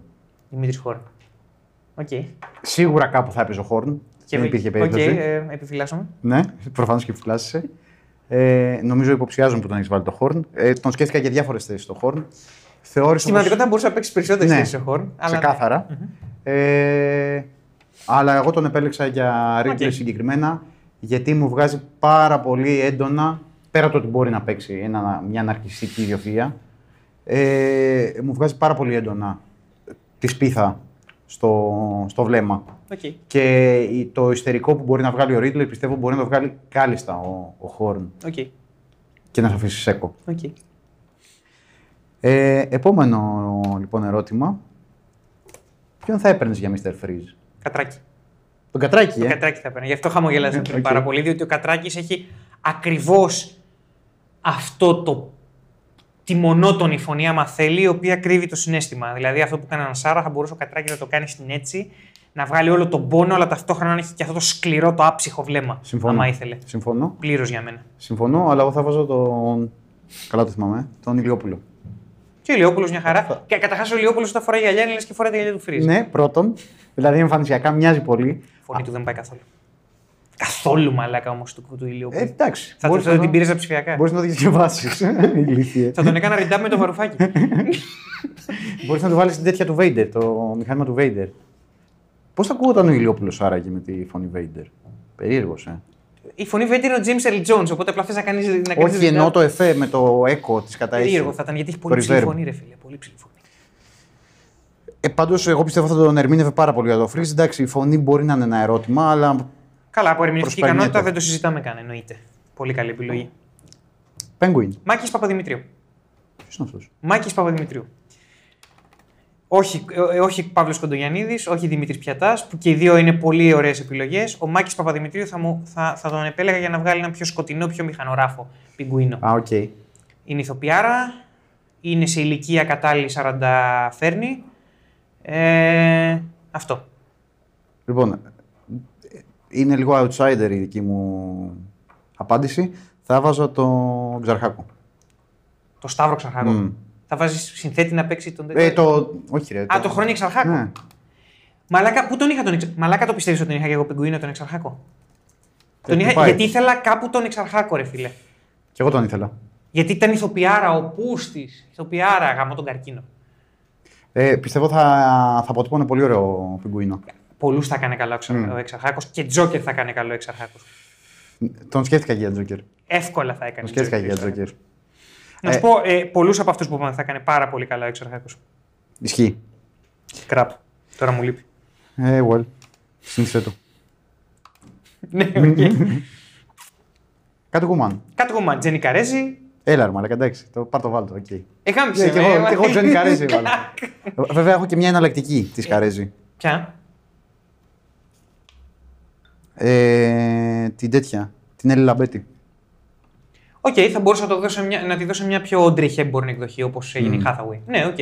Okay. Σίγουρα κάπου θα έπαιζε ο Χόρν. Δεν υπήρχε περίπτωση. Okay, επιφυλάσσομαι. Ναι, προφανώς και επιφυλάσσεσαι. Νομίζω υποψιάζομαι που τον έχει βάλει το Χόρν. Τον σκέφτηκα για διάφορες θέσεις το Χόρν. Στην πραγματικότητα μπορούσε να παίξει περισσότερες θέσεις ο Χόρν. Ξεκάθαρα. Αλλά εγώ τον επέλεξα για Ripley συγκεκριμένα, γιατί μου βγάζει πάρα πολύ έντονα, πέρα από το ότι μπορεί να παίξει μια αναρχιστική ιδιοφυΐα, μου βγάζει πάρα πολύ έντονα τη σπίθα στο βλέμμα. Okay. Και το ιστερικό που μπορεί να βγάλει ο Ρίτλερ, πιστεύω μπορεί να το βγάλει κάλλιστα ο Χόρν. Okay. Και να σε αφήσει σέκο. Okay. Επόμενο λοιπόν ερώτημα. Ποιον θα έπαιρνες για Mr. Freeze? Κατράκη. Τον Κατράκη, τον Κατράκη θα έπαιρνε. Γι' αυτό χαμογελάζαμε πριν πάρα πολύ, διότι ο Κατράκης έχει ακριβώς αυτό τη μονότονη φωνή, άμα θέλει, η οποία κρύβει το συναίσθημα. Δηλαδή, αυτό που κάνει έναν Σάρα, θα μπορούσε ο Κατράκης να το κάνει στην έτσι, να βγάλει όλο τον πόνο, αλλά ταυτόχρονα να έχει και αυτό το σκληρό, το άψυχο βλέμμα. Συμφωνώ. Άμα ήθελε. Συμφωνώ. Πλήρως για μένα. Συμφωνώ, αλλά εγώ θα βάζω τον. Καλά το θυμάμαι, τον Ηλιόπουλο. Και ο Ηλιόπουλος μια χαρά. Καταρχάς, ο Ηλιόπουλος όταν φοράει γυαλιά, λες και φοράει τα γυαλιά του Freeze. Ναι, πρώτον. Δηλαδή, εμφανισιακά μοιάζει πολύ. Φωνή του δεν πάει καθόλου. Καθόλου μαλάκα όμως του Ηλιόπουλου. Εντάξει. Θα μπορείς την πήρες ψηφιακά. Μπορείς να το διασκευάσεις. Θα τον έκανα ριντάπ με το βαρουφάκι. Μπορείς να του βάλεις την τέτοια του Vader, το μηχάνημα του Vader. Πώς θα ακούγονταν ο Ηλιόπουλος άραγε με τη φωνή Vader? Περίεργος, Η φωνή Vader είναι ο James Earl Jones, οπότε απλά θες να κάνεις. Όχι, εννοώ το εφέ με το echo της καταίσθησης. Περίεργο θα ήταν, γιατί έχει πολύ ψηλή φωνή, ρε φίλε. Πολύ ψηλή φωνή. Πάντως, εγώ πιστεύω θα τον ερμήνευε πάρα πολύ για το Freeze. Εντάξει, η φωνή μπορεί να είναι ένα ερώτημα, αλλά. Καλά, από ερμηνευτική ικανότητα δεν το συζητάμε καν, εννοείται. Πολύ καλή επιλογή. Penguin. Μάκης Παπαδημητρίου. Ποιος είναι αυτός? Μάκης Παπαδημητρίου. Όχι Παύλος Κοντογιαννίδης, όχι Δημήτρης Πιατάς, που και οι δύο είναι πολύ ωραίες επιλογές. Ο Μάκης Παπαδημητρίου θα τον επέλεγα για να βγάλει ένα πιο σκοτεινό, πιο μηχανοράφο πιγκουίνο. Okay. Είναι ηθοποιάρα, είναι σε ηλικία κατάλληλη 40 φέρνει. Αυτό. Λοιπόν, είναι λίγο outsider η δική μου απάντηση. Θα βάζω τον Ξαρχάκο. Το Σταύρο Ξαρχάκο. Θα βάζεις συνθέτη να παίξει τον. Όχι, ρε. Το Χρόνια Ξαρχάκο. Ναι. Μαλάκα, πού τον είχα τον Εξαρχάκο? Μαλάκα, το πιστεύεις ότι τον είχα και εγώ πιγκουίνο τον Εξαρχάκο? Τον είχα, γιατί ήθελα κάπου τον Εξαρχάκο, ρε φίλε. Και εγώ τον ήθελα. Γιατί ήταν ηθοποιάρα, ο Πούστης. Ηθοποιάρα, γαμώ τον καρκίνο. Πιστεύω θα αποτυπώνε πολύ ωραίο πιγκουίνο. Πολλούς θα κάνει καλό ο Εξαρχάκος και Τζόκερ θα κάνει καλό ο Εξαρχάκος. Τον σκέφτηκα και για Τζόκερ. Εύκολα θα έκανε. Τον σκέφτηκα και για Τζόκερ. Να σου πω, πολλούς από αυτούς που είπαμε θα κάνει πάρα πολύ καλά ο Εξαρχάκος. Ισχύει. Κραπ. Τώρα μου λείπει. Well. Συνθέτω. Ναι, οκ. Κατοικούμαν. Κατοικούμαν. Τζένι Καρέζη. Έλα, ρε μαλάκα, εντάξει. Πάρ' το βάλτο, οκ. Και εγώ Τζένι Καρέζη. Βέβαια, έχω και μια εναλλακτική της Καρέζη. Ποια? Την τέτοια, την Έλλη Λαμπέτη. Οκ, θα μπορούσα να τη δώσω μια πιο ντριχέμπορν εκδοχή, όπως έγινε η Hathaway. Ναι, οκ.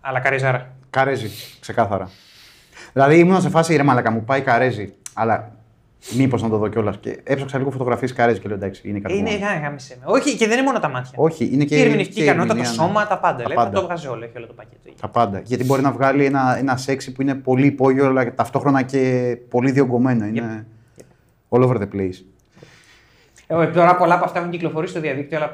Αλλά Καρέζαρα. Καρέζι, ξεκάθαρα. Δηλαδή ήμουν σε φάση, ρε μαλακα, μου πάει Καρέζι, αλλά μήπως να το δω κιόλας. Και έψαξα λίγο φωτογραφίες Καρέζι και λέω εντάξει, είναι Καρέζι. Είναι, γάμισε με. Όχι, και δεν είναι μόνο τα μάτια. Όχι, είναι και η ερμηνευτική ικανότητα, το σώμα, τα πάντα. Λέει, θα το βγάζει όλο, έχει όλο το πακέτο. Τα πάντα. Γιατί μπορεί να βγάλει ένα σεξι που είναι πολύ υπόγειο, αλλά ταυτόχρονα και πολύ διωγγωμένο. Είναι all over the place. Τώρα πολλά από αυτά έχουν κυκλοφορήσει στο διαδίκτυο, αλλά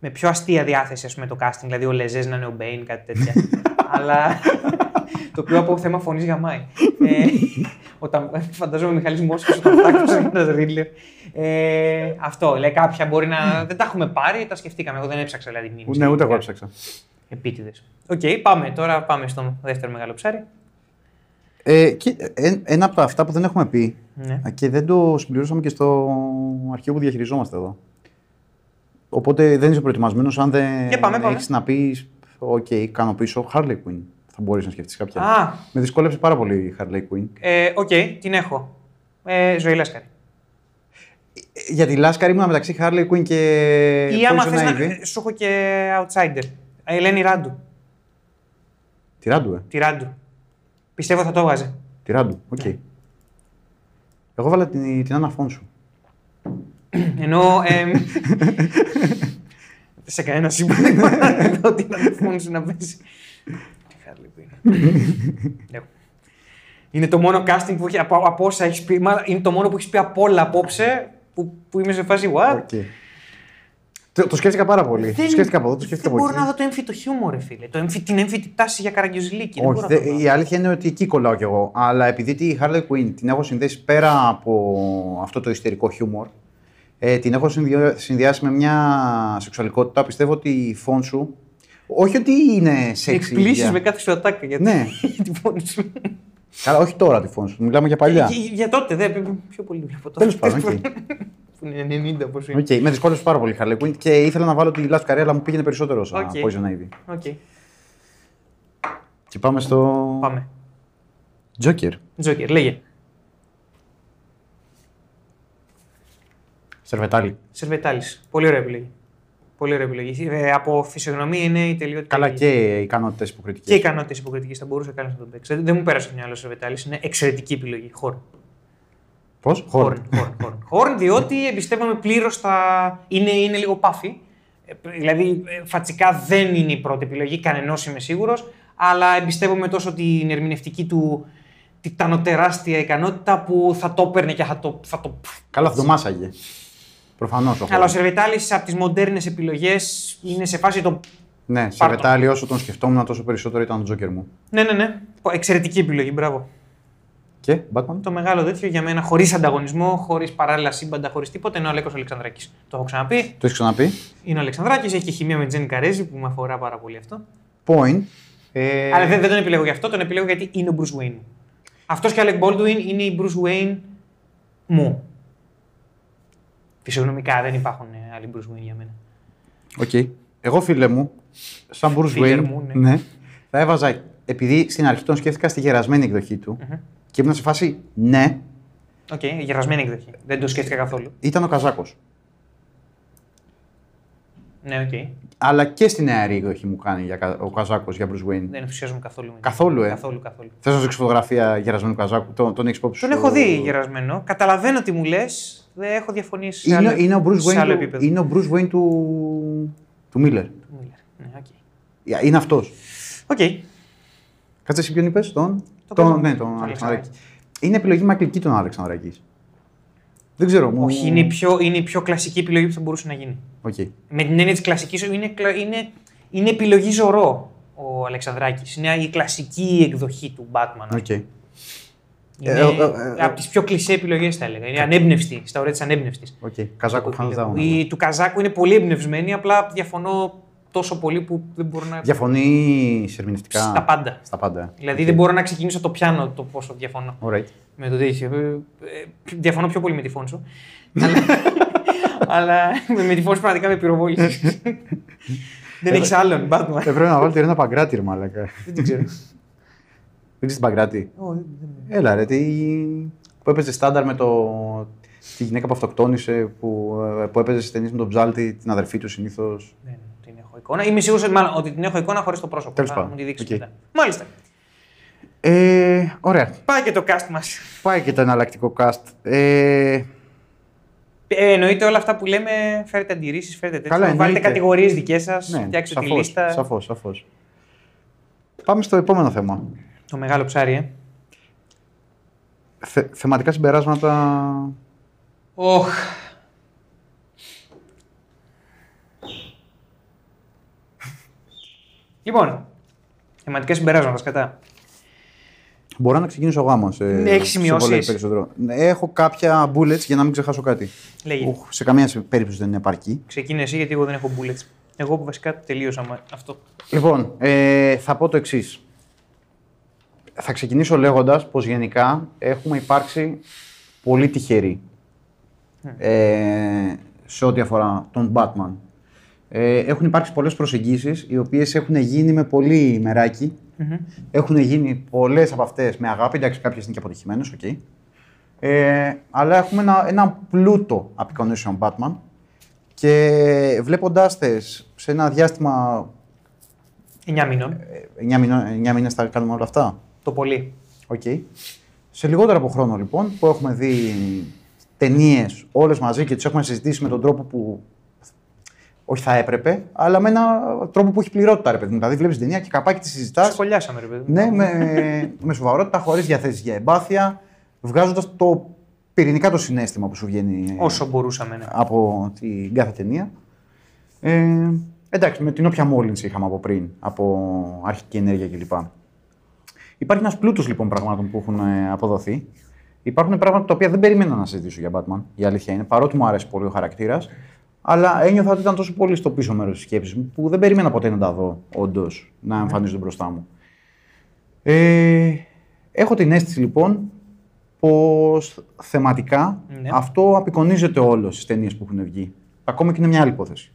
με πιο αστεία διάθεση, ας πούμε, το casting. Δηλαδή, ο Λεζές να είναι ο Μπέιν, κάτι τέτοια. Αλλά το οποίο από θέμα φωνής γαμάει. Φαντάζομαι ο Μιχάλης Μόσχος όταν φτάξει ένας Ρίτλερ. Αυτό, λέει κάποια μπορεί να. Δεν τα έχουμε πάρει, τα σκεφτήκαμε. Εγώ δεν έψαξα δηλαδή μήνυμα. Ναι, ούτε εγώ έψαξα. Επίτηδες. Οκ, πάμε τώρα, πάμε στο δεύτερο μεγάλο ψάρι. Ένα από αυτά που δεν έχουμε πει και δεν το συμπληρώσαμε και στο αρχείο που διαχειριζόμαστε εδώ. Οπότε δεν είσαι προετοιμασμένος αν δεν έχεις να πεις. Οκ, κάνω πίσω Harley Quinn. Θα μπορείς να σκεφτείς κάποια. Με δυσκόλεψε πάρα πολύ η Harley Quinn. Οκ, την έχω. Ζωή Λάσκαρη. Για τη Λάσκαρη ήμουν μεταξύ Harley Quinn και. Ή άμα θες να. Σου έχω και outsider. Ελένη Ράντου. Τη Ράντου, Τη Ράντου. Πιστεύω θα το έβγαζε. Τη Ράντου, οκ. Okay. Yeah. Εγώ βάλα την Άννα Αφόνσου. Ενώ. Σε κανένα σύμπαν δεν μπορεί να δω την Άννα Αφόνσου να πέσει. Είναι το μόνο casting που έχει από όσα έχει πει. Είναι το μόνο που έχει πει από όλα απόψε που είμαι σε φάση what. Okay. Το σκέφτηκα πάρα πολύ. Το σκέφτηκα από εδώ, το σκέφτηκα από εκεί. Δεν μπορώ να δω το έμφυτο χιούμορ, ρε φίλε. Την έμφυτη τάση για Καραγκιουζλίκη. Όχι, η αλήθεια είναι ότι εκεί κολλάω κι εγώ. Αλλά επειδή τη Harley Quinn την έχω συνδέσει πέρα από αυτό το ιστερικό χιούμορ, την έχω συνδυάσει με μια σεξουαλικότητα. Πιστεύω ότι η φόνσου. Όχι ότι είναι σεξι. Εκπλήσεις με κάθε σου ατάκα για την φόνη σου. Καλά, όχι τώρα τη φόνη σου. Μιλάμε για παλιά. Για τότε, δε. Πιο πολύ βλέπω τώρα. Τέλος πάντων. Που είναι 90, πώς είναι. Okay, με δυσκόλεψε πάρα πολύ η Harley Quinn και ήθελα να βάλω τη Last Carrera, αλλά μου πήγαινε περισσότερο σαν Poison Ivy. Okay. Και πάμε στο. Πάμε. Joker, λέγε. Σερβετάλη. Πολύ ωραία επιλογή. Πολύ ωραία επιλογή. Από φυσιογνωμία είναι η τελειότητα. Καλά και ικανότητες υποκριτικής. Και ικανότητες υποκριτικής θα μπορούσε κανείς να τον παίξει. Δεν μου πέρασε το μυαλό Σερβετάλη. Είναι εξαιρετική επιλογή. Χόρν. Πώς? Χόρν, διότι εμπιστεύομαι πλήρως τα. Είναι λίγο πάφι. Δηλαδή, φατσικά δεν είναι η πρώτη επιλογή, κανενός είμαι σίγουρος, αλλά εμπιστεύομαι τόσο την ερμηνευτική του τιτανοτεράστια ικανότητα που θα το έπαιρνε και θα το. Καλά, θα το μάσαγε. Προφανώς. Αλλά ο Σερβετάλης από τις μοντέρνες επιλογές είναι σε φάση το. Ναι, Σερβετάλη, όσο τον σκεφτόμουν, τόσο περισσότερο ήταν το Joker μου. Ναι. Εξαιρετική επιλογή, μπράβο. Και Batman. Το μεγάλο τέτοιο για μένα, χωρίς ανταγωνισμό, χωρίς παράλληλα σύμπαντα, χωρίς τίποτα, είναι ο Αλέκος Αλεξανδράκης. Το έχω ξαναπεί. Το έχει ξαναπεί. Είναι ο Αλεξανδράκης, έχει και χημεία με την Τζένι Καρέζη που με αφορά πάρα πολύ αυτό. Point. Αλλά δεν τον επιλέγω γι' αυτό, τον επιλέγω γιατί είναι ο Bruce Wayne. Αυτός και ο Alec Baldwin είναι η Bruce Wayne μου. Φυσιογνωμικά δεν υπάρχουν άλλοι Bruce Wayne για μένα. Οκ. Okay. Εγώ, φίλε μου, σαν Bruce Wayne, ναι, θα έβαζα, επειδή στην αρχή τον σκέφτηκα στη γερασμένη εκδοχή του. Mm-hmm. Και ήμουν σε φάση ναι. Οκ, γερασμένη εκδοχή. Δεν το σκέφτηκα καθόλου. Ήταν ο Καζάκος. Ναι, οκ. Okay. Αλλά και στη νεαρή εκδοχή μου κάνει ο Καζάκος για Bruce Wayne. Δεν ενθουσιάζομαι καθόλου. Καθόλου. Θες να δείξω φωτογραφία γερασμένου Καζάκου, τον έχεις υπόψη σου. Τον έχω δει γερασμένο. Καταλαβαίνω τι μου λες. Δεν έχω διαφωνήσει σε άλλο επίπεδο. Είναι ο Bruce Wayne του Miller. Ναι, okay. Είναι αυτός. Οκ. Okay. Κάτσε εσύ ποιον είπες, τον Αλεξανδράκη. Είναι επιλογή μακρική τον Αλεξανδράκη. Δεν ξέρω. Όχι, είναι η πιο κλασική επιλογή που θα μπορούσε να γίνει. Okay. Με την έννοια της κλασικής, είναι επιλογή ζωρό ο Αλεξανδράκης. Είναι η κλασική εκδοχή του Batman. Okay. Είναι από τις πιο κλισέ επιλογές, θα έλεγα. Είναι ανέμπνευστη, στα ωραία της ανέμπνευστης. Okay. Καζάκου, η του Καζάκου είναι πολύ εμπνευσμένη, απλά διαφωνώ τόσο πολύ που δεν μπορώ να. Διαφωνείς ερμηνευτικά. Στα πάντα. Δηλαδή δεν μπορώ να ξεκινήσω το πιάνο το πόσο διαφωνώ. Right. Με το τέτοιο. Διαφωνώ πιο πολύ με τη φόνσο. Αλλά με τη φόνσο πραγματικά με πυροβόλησε. Δεν έχει άλλον. Πρέπει να βάλω τη Ρένα Παγκράτη, μαλάκα. Δεν ξέρω. Δεν ξέρεις την Παγκράτη. Έλα ρε, που έπαιζε στάνταρ με τη γυναίκα που αυτοκτόνησε, που έπαιζε στις ταινίες με τον Ψάλτη, την αδερφή του συνήθως. Ναι, την έχω εικόνα. Είμαι σίγουρος ότι την έχω εικόνα χωρίς το πρόσωπο. Τέλος πάντων. Μου τη δείξει μετά. Μάλιστα. Ωραία. Πάει και το cast μας. Πάει και το εναλλακτικό cast. Εννοείται όλα αυτά που λέμε, φέρετε αντιρρήσεις, φέρετε τέτοια. Βάλετε κατηγορίες δικές σας, φτιάξτε τη λίστα. Σαφώς. Πάμε στο επόμενο θέμα. Το μεγάλο ψάρι, Θεματικά συμπεράσματα. Οχ. Λοιπόν, θεματικά συμπεράσματα, σκατά. Μπορώ να ξεκινήσω γάμο. Έχεις σημειώσεις. Έχω κάποια bullets για να μην ξεχάσω κάτι. Λέγε. Σε καμία περίπτωση δεν είναι επαρκή. Ξεκίνησε εσύ, γιατί εγώ δεν έχω bullets. Εγώ βασικά τελείωσα αυτό. Λοιπόν, θα πω το εξής. Θα ξεκινήσω λέγοντας πως γενικά έχουμε υπάρξει πολύ τυχεροί σε ό,τι αφορά τον Batman. Έχουν υπάρξει πολλές προσεγγίσεις, οι οποίες έχουν γίνει με πολύ μεράκι. Mm-hmm. Έχουν γίνει πολλές από αυτές με αγάπη, εντάξει, κάποιες είναι και αποτυχημένες, okay. Αλλά έχουμε ένα πλούτο απεικονίσεων Batman και βλέποντάς τες σε ένα διάστημα 9 μήνες θα κάνουμε όλα αυτά. Το πολύ. Okay. Σε λιγότερο από χρόνο, λοιπόν, που έχουμε δει ταινίες όλες μαζί και τις έχουμε συζητήσει με τον τρόπο που Όχι θα έπρεπε, αλλά με έναν τρόπο που έχει πληρότητα, ρε παιδί μου. Δηλαδή, βλέπει την ταινία και καπάκι τη συζητά. Σχολιάσαμε, ρε παιδί μου. Ναι, με σοβαρότητα, χωρί διαθέσει για εμπάθεια, βγάζοντα το πυρηνικά το συνέστημα που σου βγαίνει. Όσο μπορούσαμε. Ναι. Από την κάθε ταινία. Εντάξει, με την όποια μόλυνση είχαμε από πριν, από αρχική ενέργεια κλπ. Υπάρχει ένα πλούτο λοιπόν πραγμάτων που έχουν αποδοθεί. Υπάρχουν πράγματα τα οποία δεν περίμενα να συζητήσω για Batman. Η αλήθεια είναι, παρότι μου αρέσει πολύ ο χαρακτήρα. Αλλά ένιωθα ότι ήταν τόσο πολύ στο πίσω μέρος της σκέψης μου που δεν περίμενα ποτέ να τα δω, όντως, να εμφανίζονται μπροστά μου. Έχω την αίσθηση λοιπόν πως θεματικά αυτό απεικονίζεται όλο στις ταινίες που έχουν βγει. Ακόμα και είναι μια άλλη υπόθεση.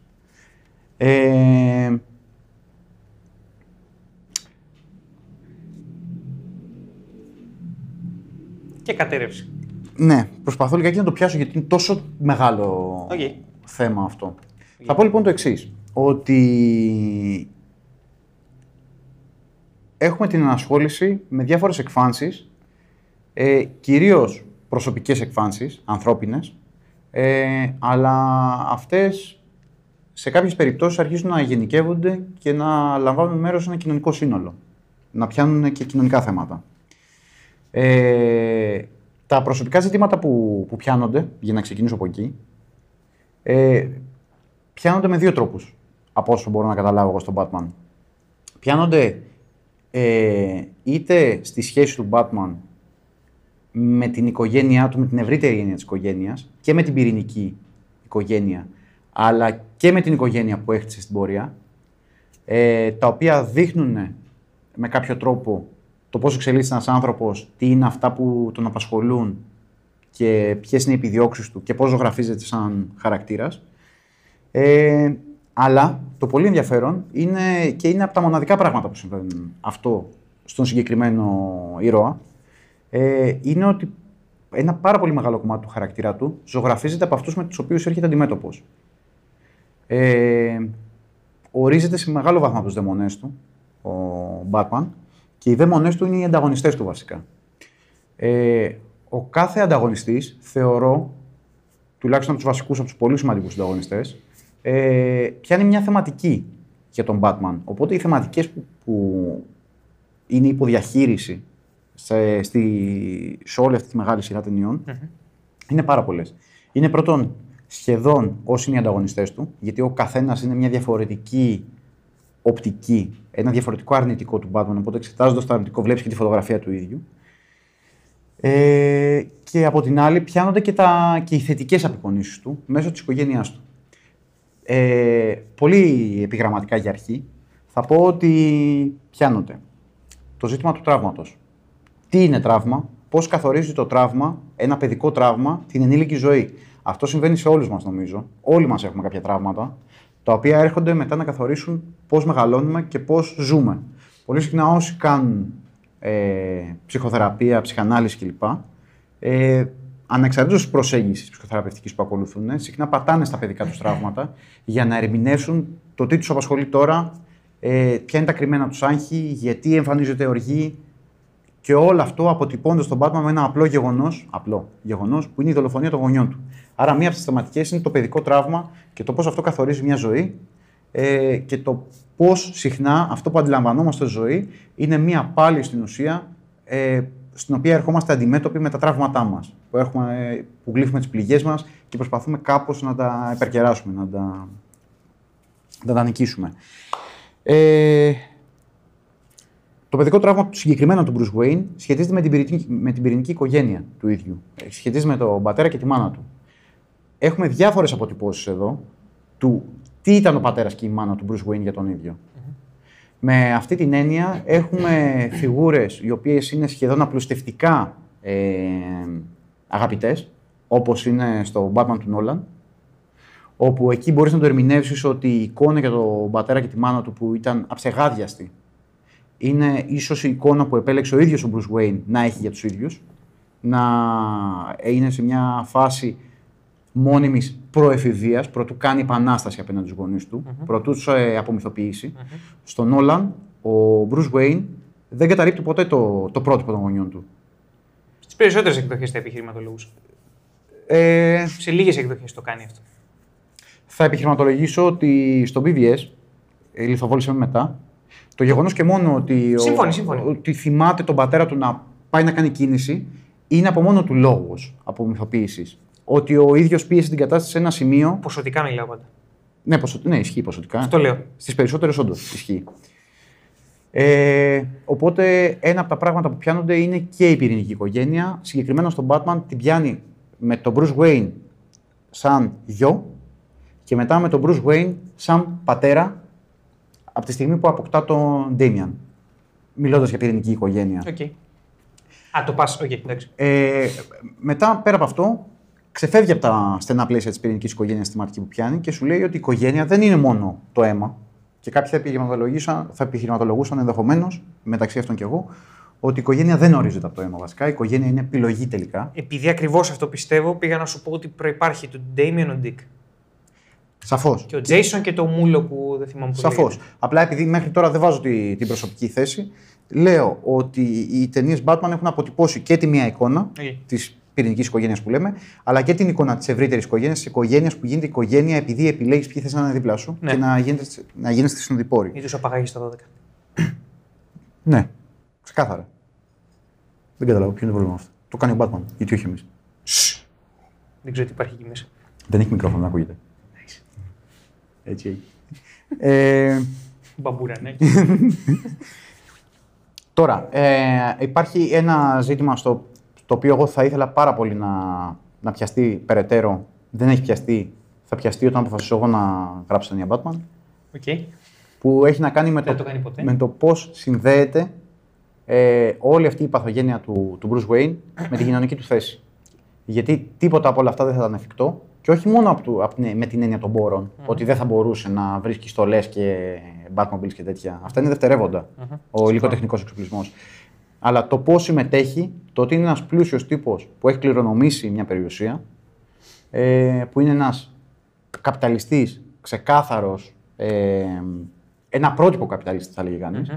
Και κατέρευση. Ναι, προσπαθώ λιγάκι να το πιάσω γιατί είναι τόσο μεγάλο. Okay. Θέμα αυτό. Yeah. Θα πω λοιπόν το εξής, ότι έχουμε την ενασχόληση με διάφορες εκφάνσεις, κυρίως προσωπικές εκφάνσεις, ανθρώπινες, αλλά αυτές σε κάποιες περιπτώσεις αρχίζουν να γενικεύονται και να λαμβάνουν μέρος σε ένα κοινωνικό σύνολο, να πιάνουν και κοινωνικά θέματα. Τα προσωπικά ζητήματα που πιάνονται, για να ξεκινήσω από εκεί, πιάνονται με δύο τρόπους, από όσο μπορώ να καταλάβω εγώ στον Batman. Πιάνονται είτε στη σχέση του Batman με την οικογένειά του, με την ευρύτερη έννοια της οικογένειας και με την πυρηνική οικογένεια, αλλά και με την οικογένεια που έχτισε στην πορεία, τα οποία δείχνουν με κάποιο τρόπο το πώς εξελίσσεται ένας άνθρωπος, τι είναι αυτά που τον απασχολούν, και ποιες είναι οι επιδιώξεις του και πώς ζωγραφίζεται σαν χαρακτήρας. Αλλά το πολύ ενδιαφέρον είναι και είναι από τα μοναδικά πράγματα που συμβαίνουν αυτό στον συγκεκριμένο ήρωα. Είναι ότι ένα πάρα πολύ μεγάλο κομμάτι του χαρακτήρα του ζωγραφίζεται από αυτούς με τους οποίους έρχεται αντιμέτωπος. Ορίζεται σε μεγάλο βαθμό από τους δαιμονές του, ο Batman, και οι δαιμονές του είναι οι ανταγωνιστές του βασικά. Ο κάθε ανταγωνιστής, θεωρώ, τουλάχιστον από τους βασικούς, από τους πολύ σημαντικούς ανταγωνιστές, πιάνει μια θεματική για τον Batman. Οπότε οι θεματικές που είναι υποδιαχείριση σε όλη αυτή τη μεγάλη σειρά ταινιών είναι πάρα πολλές. Είναι πρώτον σχεδόν όσοι είναι οι ανταγωνιστές του, γιατί ο καθένας είναι μια διαφορετική οπτική, ένα διαφορετικό αρνητικό του Batman. Οπότε εξετάζοντας το αρνητικό, βλέπεις και τη φωτογραφία του ίδιου. Και από την άλλη πιάνονται και οι θετικές απεικονίσεις του μέσω της οικογένειάς του. Πολύ επιγραμματικά για αρχή θα πω ότι πιάνονται το ζήτημα του τραύματος. Τι είναι τραύμα, πώς καθορίζει το τραύμα, ένα παιδικό τραύμα, την ενήλικη ζωή. Αυτό συμβαίνει σε όλους μας νομίζω. Όλοι μας έχουμε κάποια τραύματα, τα οποία έρχονται μετά να καθορίσουν πώς μεγαλώνουμε και πώς ζούμε. Πολύ συχνά όσοι κάνουν ψυχοθεραπεία, ψυχανάλυση κλπ. Ανεξαρτήτως της προσέγγισης ψυχοθεραπευτικής που ακολουθούν, συχνά πατάνε στα παιδικά τους τραύματα για να ερμηνεύσουν το τι τους απασχολεί τώρα, ποια είναι τα κρυμμένα τους άγχη, γιατί εμφανίζεται οργή και όλο αυτό αποτυπώνεται στον Batman με ένα απλό γεγονός που είναι η δολοφονία των γονιών του. Άρα, μία από τις θεματικές είναι το παιδικό τραύμα και το πώς αυτό καθορίζει μια ζωή. Και το πώς συχνά αυτό που αντιλαμβανόμαστε στη ζωή είναι μία πάλι στην ουσία στην οποία ερχόμαστε αντιμέτωποι με τα τραύματά μας, που γλύφουμε τις πληγές μας και προσπαθούμε κάπως να τα υπερκεράσουμε, να τα νικήσουμε. Το παιδικό τραύμα συγκεκριμένα του Bruce Wayne σχετίζεται με την πυρηνική οικογένεια του ίδιου. Σχετίζεται με τον πατέρα και τη μάνα του. Έχουμε διάφορες αποτυπώσεις εδώ του τι ήταν ο πατέρας και η μάνα του Bruce Wayne για τον ίδιο. Με αυτή την έννοια έχουμε φιγούρες οι οποίες είναι σχεδόν απλουστευτικά αγαπητές, όπως είναι στο Batman του Νόλαν, όπου εκεί μπορείς να το ερμηνεύσεις ότι η εικόνα για τον πατέρα και τη μάνα του που ήταν αψεγάδιαστη είναι ίσως η εικόνα που επέλεξε ο ίδιος ο Bruce Wayne να έχει για τους ίδιους, να είναι σε μια φάση μόνιμης προεφηβείας, προτού κάνει επανάσταση απέναντι στους γονείς του, προτού τους απομυθοποιήσει. Στον Νόλαν, ο Bruce Wayne δεν καταρρίπτει ποτέ το πρότυπο των γονιών του. Στις περισσότερες εκδοχές τα επιχειρηματολογούσε. Σε λίγες εκδοχές το κάνει αυτό. θα επιχειρηματολογήσω ότι στο BVS, λιθοβόλησαμε μετά, το γεγονός και μόνο ότι, ότι θυμάται τον πατέρα του να πάει να κάνει κίνηση, είναι από μόνο του λόγος απομυθοποίησης. Ότι ο ίδιος πίεσε την κατάσταση σε ένα σημείο. Ποσοτικά μιλάω πάντα. Ναι, ναι, ισχύει ποσοτικά. Αυτό λέω. Στις περισσότερες όντως ισχύει. Οπότε ένα από τα πράγματα που πιάνονται είναι και η πυρηνική οικογένεια. Συγκεκριμένα στον Batman την πιάνει με τον Bruce Wayne σαν γιο και μετά με τον Bruce Wayne σαν πατέρα από τη στιγμή που αποκτά τον Damian. Μιλώντας για πυρηνική οικογένεια. Okay. Α, το πας, okay, εντάξει. Μετά, πέρα από αυτό, ξεφεύγει από τα στενά πλαίσια της πυρηνικής οικογένειας στη μάρκη που πιάνει και σου λέει ότι η οικογένεια δεν είναι μόνο το αίμα. Και κάποιοι θα επιχειρηματολογούσαν ενδεχομένως, μεταξύ αυτών και εγώ, ότι η οικογένεια δεν ορίζεται από το αίμα βασικά. Η οικογένεια είναι επιλογή τελικά. Επειδή ακριβώς αυτό πιστεύω, πήγα να σου πω ότι προϋπάρχει το Damien ο Dick. Σαφώς. Και ο Jason και το μούλο που δεν θυμάμαι πολύ. Σαφώς. Απλά επειδή μέχρι τώρα δεν βάζω την προσωπική θέση, λέω ότι οι ταινίες Batman έχουν αποτυπώσει και τη μία εικόνα της πυρηνικής οικογένειας που λέμε, αλλά και την εικόνα της ευρύτερης οικογένειας, της οικογένειας που γίνεται οικογένεια επειδή επιλέγεις ποιοι θες να είναι δίπλα σου και να γίνεσαι συνοδοιπόροι. Ή τους απαγάγεις τα 12. Ναι. Ξεκάθαρα. Δεν καταλαβαίνω ποιο είναι το πρόβλημα αυτό. Το κάνει ο Batman. Γιατί όχι εμείς. Δεν ξέρω τι υπάρχει εκεί μέσα. Δεν έχει μικρόφωνο να ακούγεται. Έτσι. Μπαμπούρα, ναι. Τώρα, υπάρχει ένα ζήτημα στο το οποίο εγώ θα ήθελα πάρα πολύ να πιαστεί περαιτέρω. Δεν έχει πιαστεί. Θα πιαστεί όταν αποφασίσω εγώ να γράψω ταινία Batman. Okay. Που έχει να κάνει με το πώς συνδέεται όλη αυτή η παθογένεια του Bruce Wayne με την κοινωνική του θέση. Γιατί τίποτα από όλα αυτά δεν θα ήταν εφικτό. Και όχι μόνο με την έννοια των πόρων, ότι δεν θα μπορούσε να βρίσκει στολές και Batmobiles και τέτοια. Αυτά είναι δευτερεύοντα, ο υλικοτεχνικός εξοπλισμός. Αλλά το πώς συμμετέχει, το ότι είναι ένας πλούσιος τύπος που έχει κληρονομήσει μια περιουσία, που είναι ένας καπιταλιστής, ξεκάθαρος, ένα πρότυπο καπιταλιστή θα λέγει κανείς,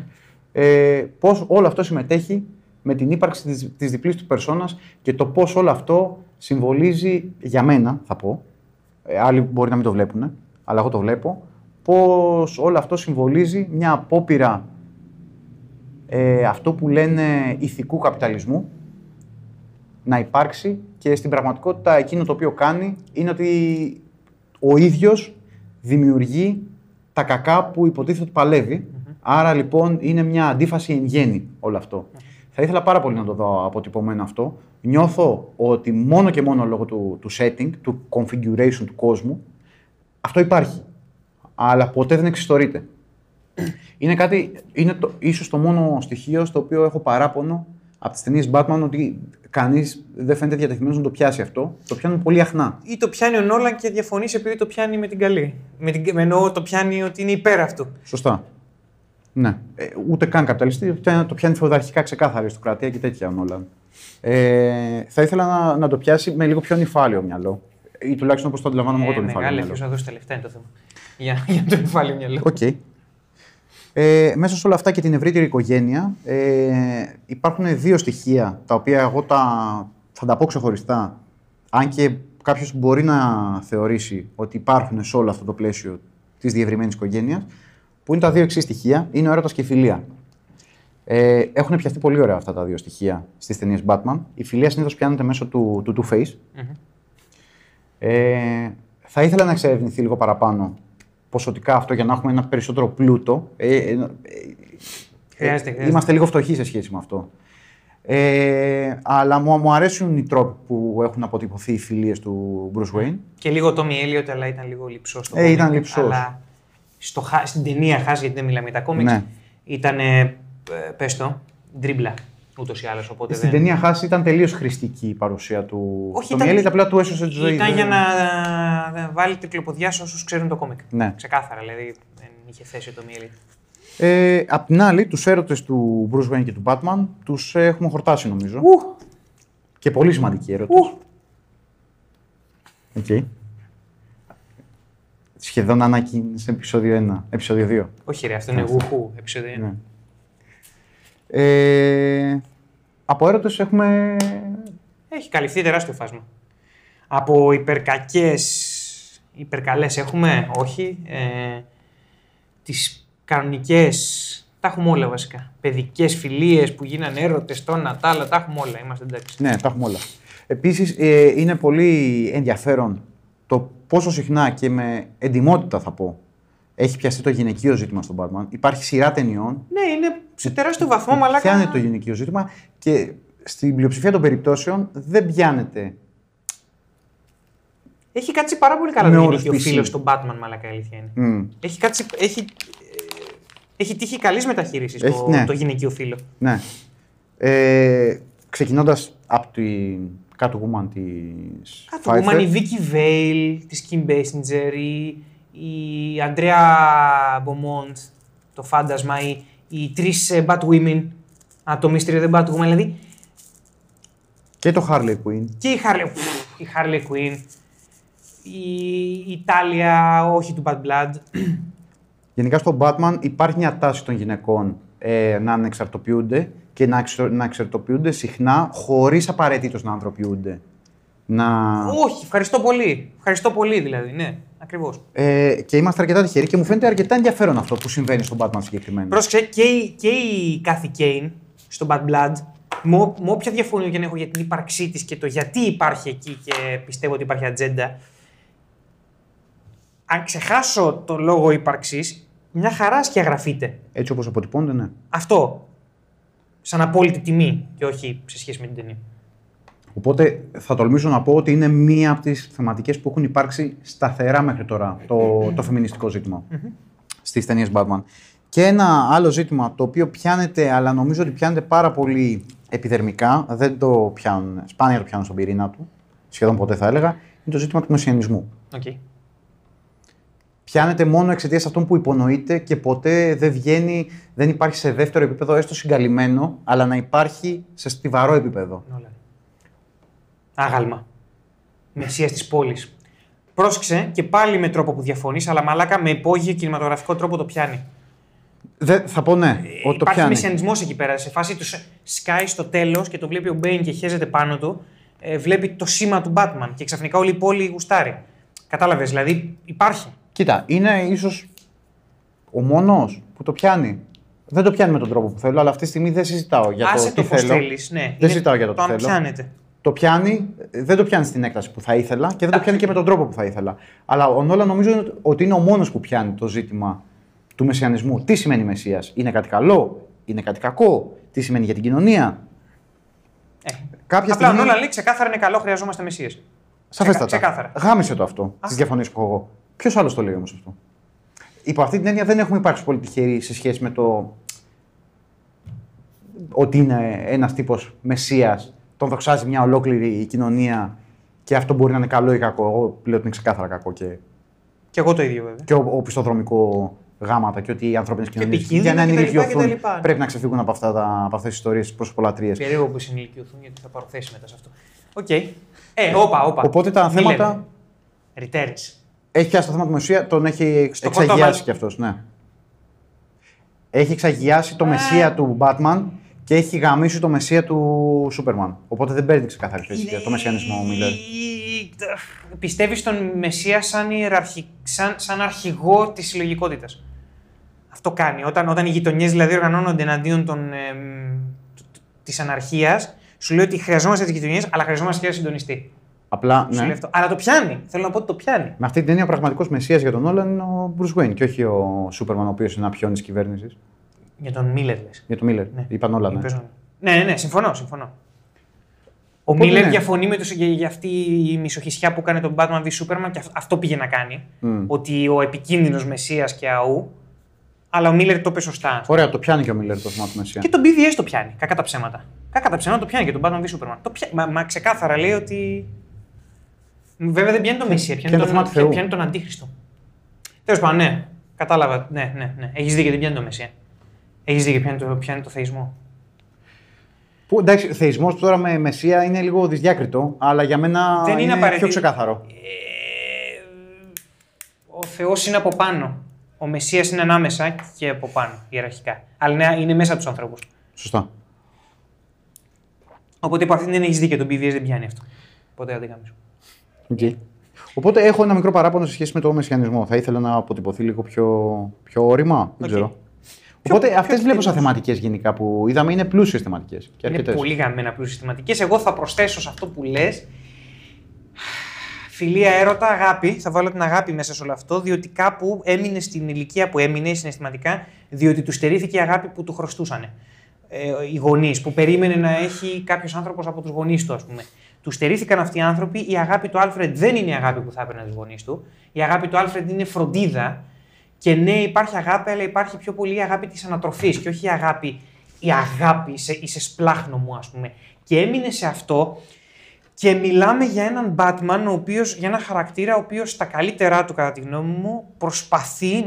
πώς όλο αυτό συμμετέχει με την ύπαρξη της διπλής του περσόνας και το πώς όλο αυτό συμβολίζει για μένα, θα πω, άλλοι μπορεί να μην το βλέπουν, αλλά εγώ το βλέπω, πώς όλο αυτό συμβολίζει μια απόπειρα αυτό που λένε ηθικού καπιταλισμού να υπάρξει και στην πραγματικότητα εκείνο το οποίο κάνει είναι ότι ο ίδιος δημιουργεί τα κακά που υποτίθεται ότι παλεύει, άρα λοιπόν είναι μια αντίφαση εν γέννη όλο αυτό. Θα ήθελα πάρα πολύ να το δω αποτυπωμένο αυτό. Νιώθω ότι μόνο και μόνο λόγω του setting, του configuration του κόσμου, αυτό υπάρχει. Αλλά ποτέ δεν εξιστορείται. Είναι ίσως το μόνο στοιχείο στο οποίο έχω παράπονο από τις ταινίες Batman ότι κανείς δεν φαίνεται διατεθειμένος να το πιάσει αυτό. Το πιάνουν πολύ αχνά. Ή το πιάνει ο Νόλαν και διαφωνεί επειδή το πιάνει με την καλή. Εννοώ το πιάνει ότι είναι υπέρ αυτού. Σωστά. Ναι. Ούτε καν καπιταλιστή, το πιάνει φεουδαρχικά ξεκάθαρη αριστοκρατία και τέτοια όλα. Θα ήθελα να το πιάσει με λίγο πιο νυφάλιο μυαλό. Ή τουλάχιστον όπως το αντιλαμβάνομαι εγώ το νυφάλιο μυαλό. Μεγάλη, θα δώσει τελευταία είναι το θέμα. Για το νυφάλιο μυαλό. Okay. Μέσα σε όλα αυτά και την ευρύτερη οικογένεια υπάρχουν δύο στοιχεία τα οποία εγώ θα τα πω ξεχωριστά. Αν και κάποιο μπορεί να θεωρήσει ότι υπάρχουν σε όλο αυτό το πλαίσιο τη διευρυμένη οικογένεια. Που είναι τα δύο εξής στοιχεία, είναι ο έρωτας και η φιλία. Έχουν πιαστεί πολύ ωραία αυτά τα δύο στοιχεία στις ταινίες Batman. Η φιλία συνήθως πιάνεται μέσω του Two-Face. Θα ήθελα να εξερευνηθεί λίγο παραπάνω ποσοτικά αυτό για να έχουμε ένα περισσότερο πλούτο. Χρειάζεται. Είμαστε λίγο φτωχοί σε σχέση με αυτό. Αλλά μου αρέσουν οι τρόποι που έχουν αποτυπωθεί οι φιλίες του Bruce Wayne. Και λίγο Tommy Elliot, αλλά ήταν λίγο λυψός. Ήταν λυψός. Αλλά... Στην ταινία Χάς, γιατί δεν μιλάμε για τα κόμιξ, ήταν, πες το, ντρίμπλα ούτως ή άλλως. Στην ταινία Χάς ήταν τελείως χρηστική η παρουσία του. Όχι, ήταν απλά του έσωσε τη ζωή. Ήταν για να βάλει τρικλοποδιά σε όσους ξέρουν το κόμικ. Ναι. Ξεκάθαρα, δηλαδή δεν είχε θέση το Μιέλη. Απ' την άλλη, τους έρωτες του Bruce Wayne και του Batman τους έχουμε χορτάσει νομίζω. Και πολύ σημαντική έρωτα. Okay. Σχεδόν ανακοίνησε επεισόδιο 1, επεισόδιο 2. Όχι ρε, αυτό είναι γουχού, επεισόδιο 1. Ναι. Από έρωτες έχουμε... Έχει καλυφθεί τεράστιο φάσμα. Από υπερκακές Υπερκαλές έχουμε, όχι. Τις κανονικές... Τα έχουμε όλα βασικά. Παιδικές φιλίες που γίνανε έρωτες, τόνα, τα άλλα, τα έχουμε όλα. Είμαστε εντάξει. Ναι, τα έχουμε όλα. Επίσης, είναι πολύ ενδιαφέρον το πόσο συχνά και με εντιμότητα θα πω έχει πιαστεί το γυναικείο ζήτημα στον Batman. Υπάρχει σειρά ταινιών. Ναι, είναι σε τεράστιο βαθμό, μαλάκα. Πιάνεται το γυναικείο ζήτημα και στην πλειοψηφία των περιπτώσεων δεν πιάνεται. Έχει κάτσει πάρα πολύ καλά το γυναικείο φίλο στον Batman, μαλάκα, η αλήθεια είναι. Έχει κάτσει. Έχει τύχει καλής μεταχείρισης το γυναικείο φύλο. Ναι. Ξεκινώντας από την Catwoman της Catwoman, η Vicky Vale, της Kim Basinger, η Andrea Beaumont, το φάντασμα, οι τρεις Batwomen, το Mystery The Batwoman, δηλαδή. Και το Harley Quinn. Και η Harley Quinn, η Talia, όχι του Bad Blood. Γενικά στον Batman υπάρχει μια τάση των γυναικών να ανεξαρτοποιούνται και να εξαρτοποιούνται συχνά χωρίς απαραίτητος να ανθρωπιούνται. Όχι, ευχαριστώ πολύ. Ευχαριστώ πολύ δηλαδή, ναι, ακριβώς. Και είμαστε αρκετά τυχεροί και μου φαίνεται αρκετά ενδιαφέρον αυτό που συμβαίνει στον Batman συγκεκριμένα. Πρόσεξε, και η Kathy Kane στον Bad Blood, με όποια διαφωνία και αν έχω για την ύπαρξή της και το γιατί υπάρχει εκεί και πιστεύω ότι υπάρχει ατζέντα. Αν ξεχάσω τον λόγο ύπαρξης, μια χαρά σκιαγραφείται. Έτσι όπως αποτυπώνεται, ναι. Αυτό. Σαν απόλυτη τιμή και όχι σε σχέση με την ταινία. Οπότε θα τολμήσω να πω ότι είναι μία από τις θεματικές που έχουν υπάρξει σταθερά μέχρι τώρα, το φεμινιστικό ζήτημα στις ταινίες Batman. Και ένα άλλο ζήτημα το οποίο πιάνεται, αλλά νομίζω ότι πιάνεται πάρα πολύ επιδερμικά, δεν το πιάνουν, σπάνια το πιάνουν στον πυρήνα του, σχεδόν ποτέ θα έλεγα, είναι το ζήτημα του μεσιανισμού. Okay. Πιάνεται μόνο εξαιτίας αυτών που υπονοείται και ποτέ δεν βγαίνει, δεν υπάρχει σε δεύτερο επίπεδο, έστω συγκαλυμμένο, αλλά να υπάρχει σε στιβαρό επίπεδο. Άγαλμα. Μεσσίας της πόλης. Πρόσεξε και πάλι με τρόπο που διαφωνείς, αλλά μαλάκα με υπόγειο κινηματογραφικό τρόπο το πιάνει. Θα πω ναι, ότι το πιάνει. Υπάρχει μεσιανισμός εκεί πέρα, σε φάση του σκάει στο τέλος και το βλέπει ο Μπέιν και χέζεται πάνω του, βλέπει το σήμα του Batman και ξαφνικά όλη η πόλη γουστάρει. Κατάλαβες, δηλαδή υπάρχει. Κοίτα, είναι ίσως ο μόνος που το πιάνει. Δεν το πιάνει με τον τρόπο που θέλω, αλλά αυτή τη στιγμή δεν συζητάω για το τι θέλω. Θέλεις, ναι. Δεν συζητάω για το τι θέλω. Πιάνεται. Το πιάνει, δεν το πιάνει στην έκταση που θα ήθελα και δεν το πιάνει και με τον τρόπο που θα ήθελα. Αλλά ο Νόλαν νομίζω ότι είναι ο μόνος που πιάνει το ζήτημα του μεσιανισμού. Τι σημαίνει Μεσσίας, είναι κάτι καλό, είναι κάτι κακό, τι σημαίνει για την κοινωνία. Κάποια απλά ο Νόλαν λέει ξεκάθαρα είναι καλό, χρειαζόμαστε Μεσσίας. Σαφέστατα. Γάμισε το αυτό, τις διαφωνίες που έχω εγώ. Ποιος άλλος το λέει όμως αυτό. Υπό αυτή την έννοια δεν έχουμε υπάρξει πολύ τυχεροί σε σχέση με το ότι είναι ένας τύπος μεσσίας, τον δοξάζει μια ολόκληρη η κοινωνία και αυτό μπορεί να είναι καλό ή κακό. Εγώ λέω ότι είναι ξεκάθαρα κακό και. Και εγώ το ίδιο βέβαια. Και οπισθοδρομικό γάματα και ότι οι ανθρώπινες κοινωνίες για να ενηλικιωθούν πρέπει να ξεφύγουν από αυτές τις ιστορίες προς πολλατρίες. Περίεργο που συνηλικιωθούν γιατί θα πάρω θέση μετά σε αυτό. Οκ. Όπα. Οπότε τα θέματα. Ρητέρες. Έχει πιάσει το θέμα του Μεσσία, τον έχει εξαγιάσει κι αυτός, ναι. Έχει εξαγιάσει το Μεσσία του Batman και έχει γαμίσει το Μεσσία του Σούπερμαν. Οπότε δεν παίρνει ξεκαθαρή θέση για το μεσιανισμό ο Μίλλερ. Πιστεύει στον Μεσσία σαν αρχηγό της συλλογικότητας. Αυτό κάνει. Όταν οι γειτονιές δηλαδή οργανώνονται εναντίον της αναρχίας, σου λέει ότι χρειαζόμαστε τις γειτονιές, αλλά χρειαζόμαστε και ένα συντονιστή. Απλά, ναι. Αλλά το πιάνει. Θέλω να πω ότι το πιάνει. Με αυτή την έννοια, ο πραγματικός μεσσίας για τον Νόλαν είναι ο Bruce Wayne και όχι ο Σούπερμαν, ο οποίος είναι απειώνης κυβέρνησης. Για τον Μίλλερ, λες. Για τον Μίλλερ. Ναι. Είπα Νόλαν. Ναι. Ναι, συμφωνώ. Ο Μίλλερ διαφωνεί με για αυτή η μισοχυσιά που κάνει τον Batman v Superman και αυτό πήγε να κάνει. Ότι ο επικίνδυνος μεσσίας και αού. Αλλά ο Μίλλερ το είπε σωστά. Ωραία, το πιάνει και ο Μίλλερ το θέμα του μεσσία. Και τον BVS το πιάνει. Κακά τα ψέματα το πιάνει και τον Batman v Superman. Μα ξεκάθαρα λέει ότι. Βέβαια δεν πιάνει το Μεσσία, πιάνει τον Αντίχριστο. Τέλος πάντων, ναι, κατάλαβα. Ναι. Έχεις δίκιο, δεν πιάνει το Μεσσία. Έχεις δίκιο, πιάνει το θεϊσμό. Που εντάξει, θεϊσμός τώρα με Μεσσία είναι λίγο δυσδιάκριτο, αλλά για μένα δεν είναι πιο ξεκάθαρο. Ο Θεός είναι από πάνω. Ο Μεσσίας είναι ανάμεσα και από πάνω, ιεραρχικά. Αλλά ναι, είναι μέσα από τους ανθρώπους. Σωστά. Οπότε από αυτήν δεν έχεις δίκιο, τον BVS δεν πιάνει αυτό. Ποτέ δεν κάνω. Okay. Οπότε έχω ένα μικρό παράπονο σε σχέση με το μεσιανισμό. Θα ήθελα να αποτυπωθεί λίγο πιο όρημα. Okay. Δεν ξέρω. Οπότε αυτές βλέπω σαν θεματικές γενικά που είδαμε είναι πλούσιες θεματικές. Είναι πολύ γαμμένα πλούσιες θεματικές. Εγώ θα προσθέσω σε αυτό που λες φιλία, έρωτα, αγάπη. Θα βάλω την αγάπη μέσα σε όλο αυτό, διότι κάπου έμεινε στην ηλικία που έμεινε συναισθηματικά, διότι του στερήθηκε η αγάπη που του χρωστούσανε οι γονείς, που περίμενε να έχει κάποιος άνθρωπος από τους γονείς του, ας πούμε. Του στερήθηκαν αυτοί οι άνθρωποι. Η αγάπη του Άλφρεντ δεν είναι η αγάπη που θα έπαιρνε στους γονείς του. Η αγάπη του Άλφρεντ είναι φροντίδα. Και ναι, υπάρχει αγάπη, αλλά υπάρχει πιο πολύ η αγάπη της ανατροφής και όχι η αγάπη, η σπλάχνο μου, ας πούμε. Και έμεινε σε αυτό και μιλάμε για έναν Batman, ο οποίος, για έναν χαρακτήρα ο οποίος στα καλύτερά του, κατά τη γνώμη μου, προσπαθεί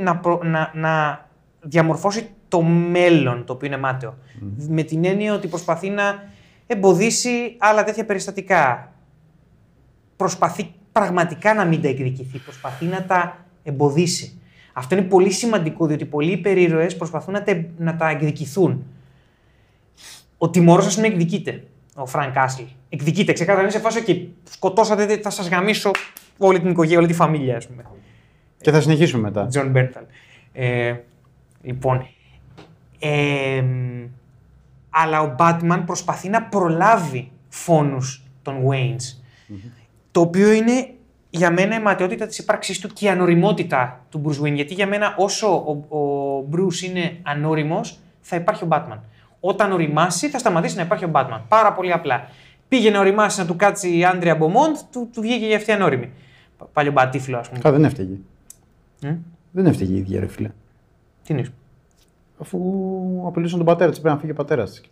να διαμορφώσει το μέλλον, το οποίο είναι μάταιο. Με την έννοια ότι προσπαθεί να εμποδίσει άλλα τέτοια περιστατικά. Προσπαθεί πραγματικά να μην τα εκδικηθεί, προσπαθεί να τα εμποδίσει. Αυτό είναι πολύ σημαντικό, διότι πολλοί υπερήρωες προσπαθούν να τα εκδικηθούν. Ο Τιμόρος, ας πούμε, εκδικείται. Ο Φρανκ Κάσλ. Εκδικείται. Ξεκάθαρα είναι σε φάση και σκοτώσατε, θα σας γαμίσω όλη την οικογένεια, όλη τη φαμίλια, ας πούμε. Και θα συνεχίσουμε μετά. Τζον Μπέρνταλ. Λοιπόν. Αλλά ο Batman προσπαθεί να προλάβει φόνους των Waynes. Το οποίο είναι για μένα η ματαιότητα της ύπαρξής του και η ανοριμότητα του Bruce Wayne. Γιατί για μένα όσο ο Bruce είναι ανώριμος, θα υπάρχει ο Batman. Όταν οριμάσει, θα σταματήσει να υπάρχει ο Batman. Πάρα πολύ απλά. Πήγε να οριμάσει, να του κάτσει η Άντρια Μπομόντ, του βγήκε για αυτή ανώριμη. Πάλι ο Μπατήφλο, ας πούμε. Δεν έφταιγε. Δεν έφταιγε η ίδια, ρε φίλε. Τι είναι. Αφού απειλούσαν τον πατέρα της, πρέπει να φύγει ο πατέρας της.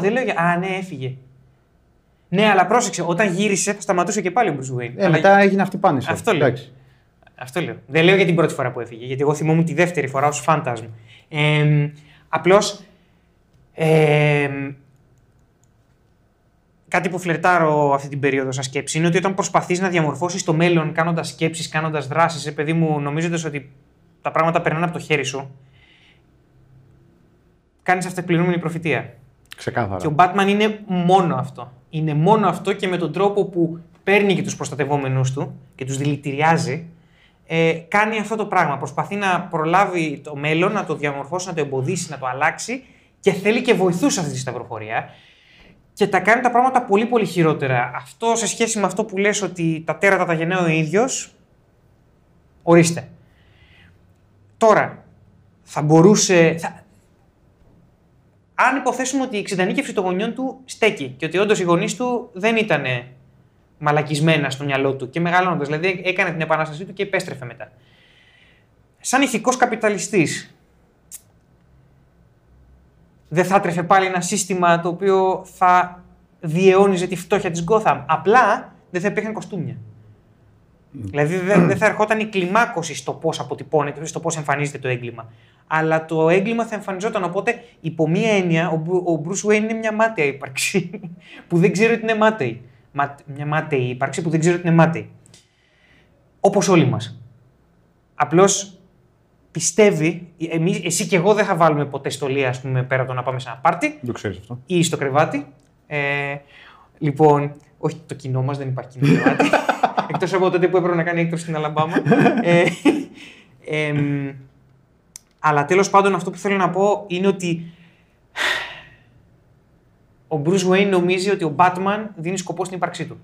Δεν λέω. Α, ναι, έφυγε. Ναι, αλλά πρόσεξε, όταν γύρισε θα σταματούσε και πάλι ο Bruce Wayne. Μετά έγινε αυτή η πάνηση. Αυτό λέω. Δεν λέω για την πρώτη φορά που έφυγε, γιατί εγώ θυμόμουν τη δεύτερη φορά ως φάντασμα. Απλώς. Κάτι που φλερτάρω αυτή την περίοδο σαν σκέψη είναι ότι όταν προσπαθείς να διαμορφώσεις το μέλλον κάνοντας σκέψεις, κάνοντας δράσεις, παιδί μου, νομίζοντας ότι τα πράγματα περνάνε από το χέρι σου, κάνεις αυτεκπληρούμενη προφητεία. Ξεκάθαρα. Και ο Batman είναι μόνο αυτό. Είναι μόνο αυτό και με τον τρόπο που παίρνει και τους προστατευόμενους του και τους δηλητηριάζει, κάνει αυτό το πράγμα. Προσπαθεί να προλάβει το μέλλον, να το διαμορφώσει, να το εμποδίσει, να το αλλάξει και θέλει και βοηθούς αυτή τη σταυροφορία και τα κάνει τα πράγματα πολύ πολύ χειρότερα. Αυτό σε σχέση με αυτό που λες ότι τα τέρατα τα γεννάει ο ίδιος, ορίστε. Τώρα, θα μπορούσε... Αν υποθέσουμε ότι η εξεντανίκευση των γονιών του στέκει και ότι όντως οι γονείς του δεν ήταν μαλακισμένα στο μυαλό του και μεγαλώνοντας, δηλαδή έκανε την επανάστασή του και επέστρεφε μετά. Σαν ηθικός καπιταλιστής, δεν θα τρέφε πάλι ένα σύστημα το οποίο θα διαιώνιζε τη φτώχεια της Gotham. Απλά δεν θα υπήρχαν κοστούμια. Δηλαδή δεν θα ερχόταν η κλιμάκωση στο πώς αποτυπώνεται, στο πώς εμφανίζεται το έγκλημα. Αλλά το έγκλημα θα εμφανιζόταν. Οπότε, υπό μία έννοια, ο Bruce Wayne είναι μια μάταια ύπαρξη που δεν ξέρω ότι είναι μάταιη. Μια μάταιη ύπαρξη που δεν ξέρω ότι είναι μάταιη. Όπως όλοι μας. Απλώς πιστεύει, εσύ και εγώ δεν θα βάλουμε ποτέ στολή, ας πούμε, πέρα από το να πάμε σε ένα πάρτι. Το ξέρεις αυτό. Ή στο κρεβάτι. Λοιπόν, όχι το κοινό μας, δεν υπάρχει κοινό κρεβάτι. Εκτός από τότε που έπρεπε να κάνει έκτρωση στην Αλαμπάμα. Αλλά τέλος πάντων αυτό που θέλω να πω είναι ότι ο Bruce Wayne νομίζει ότι ο Batman δίνει σκοπό στην ύπαρξή του.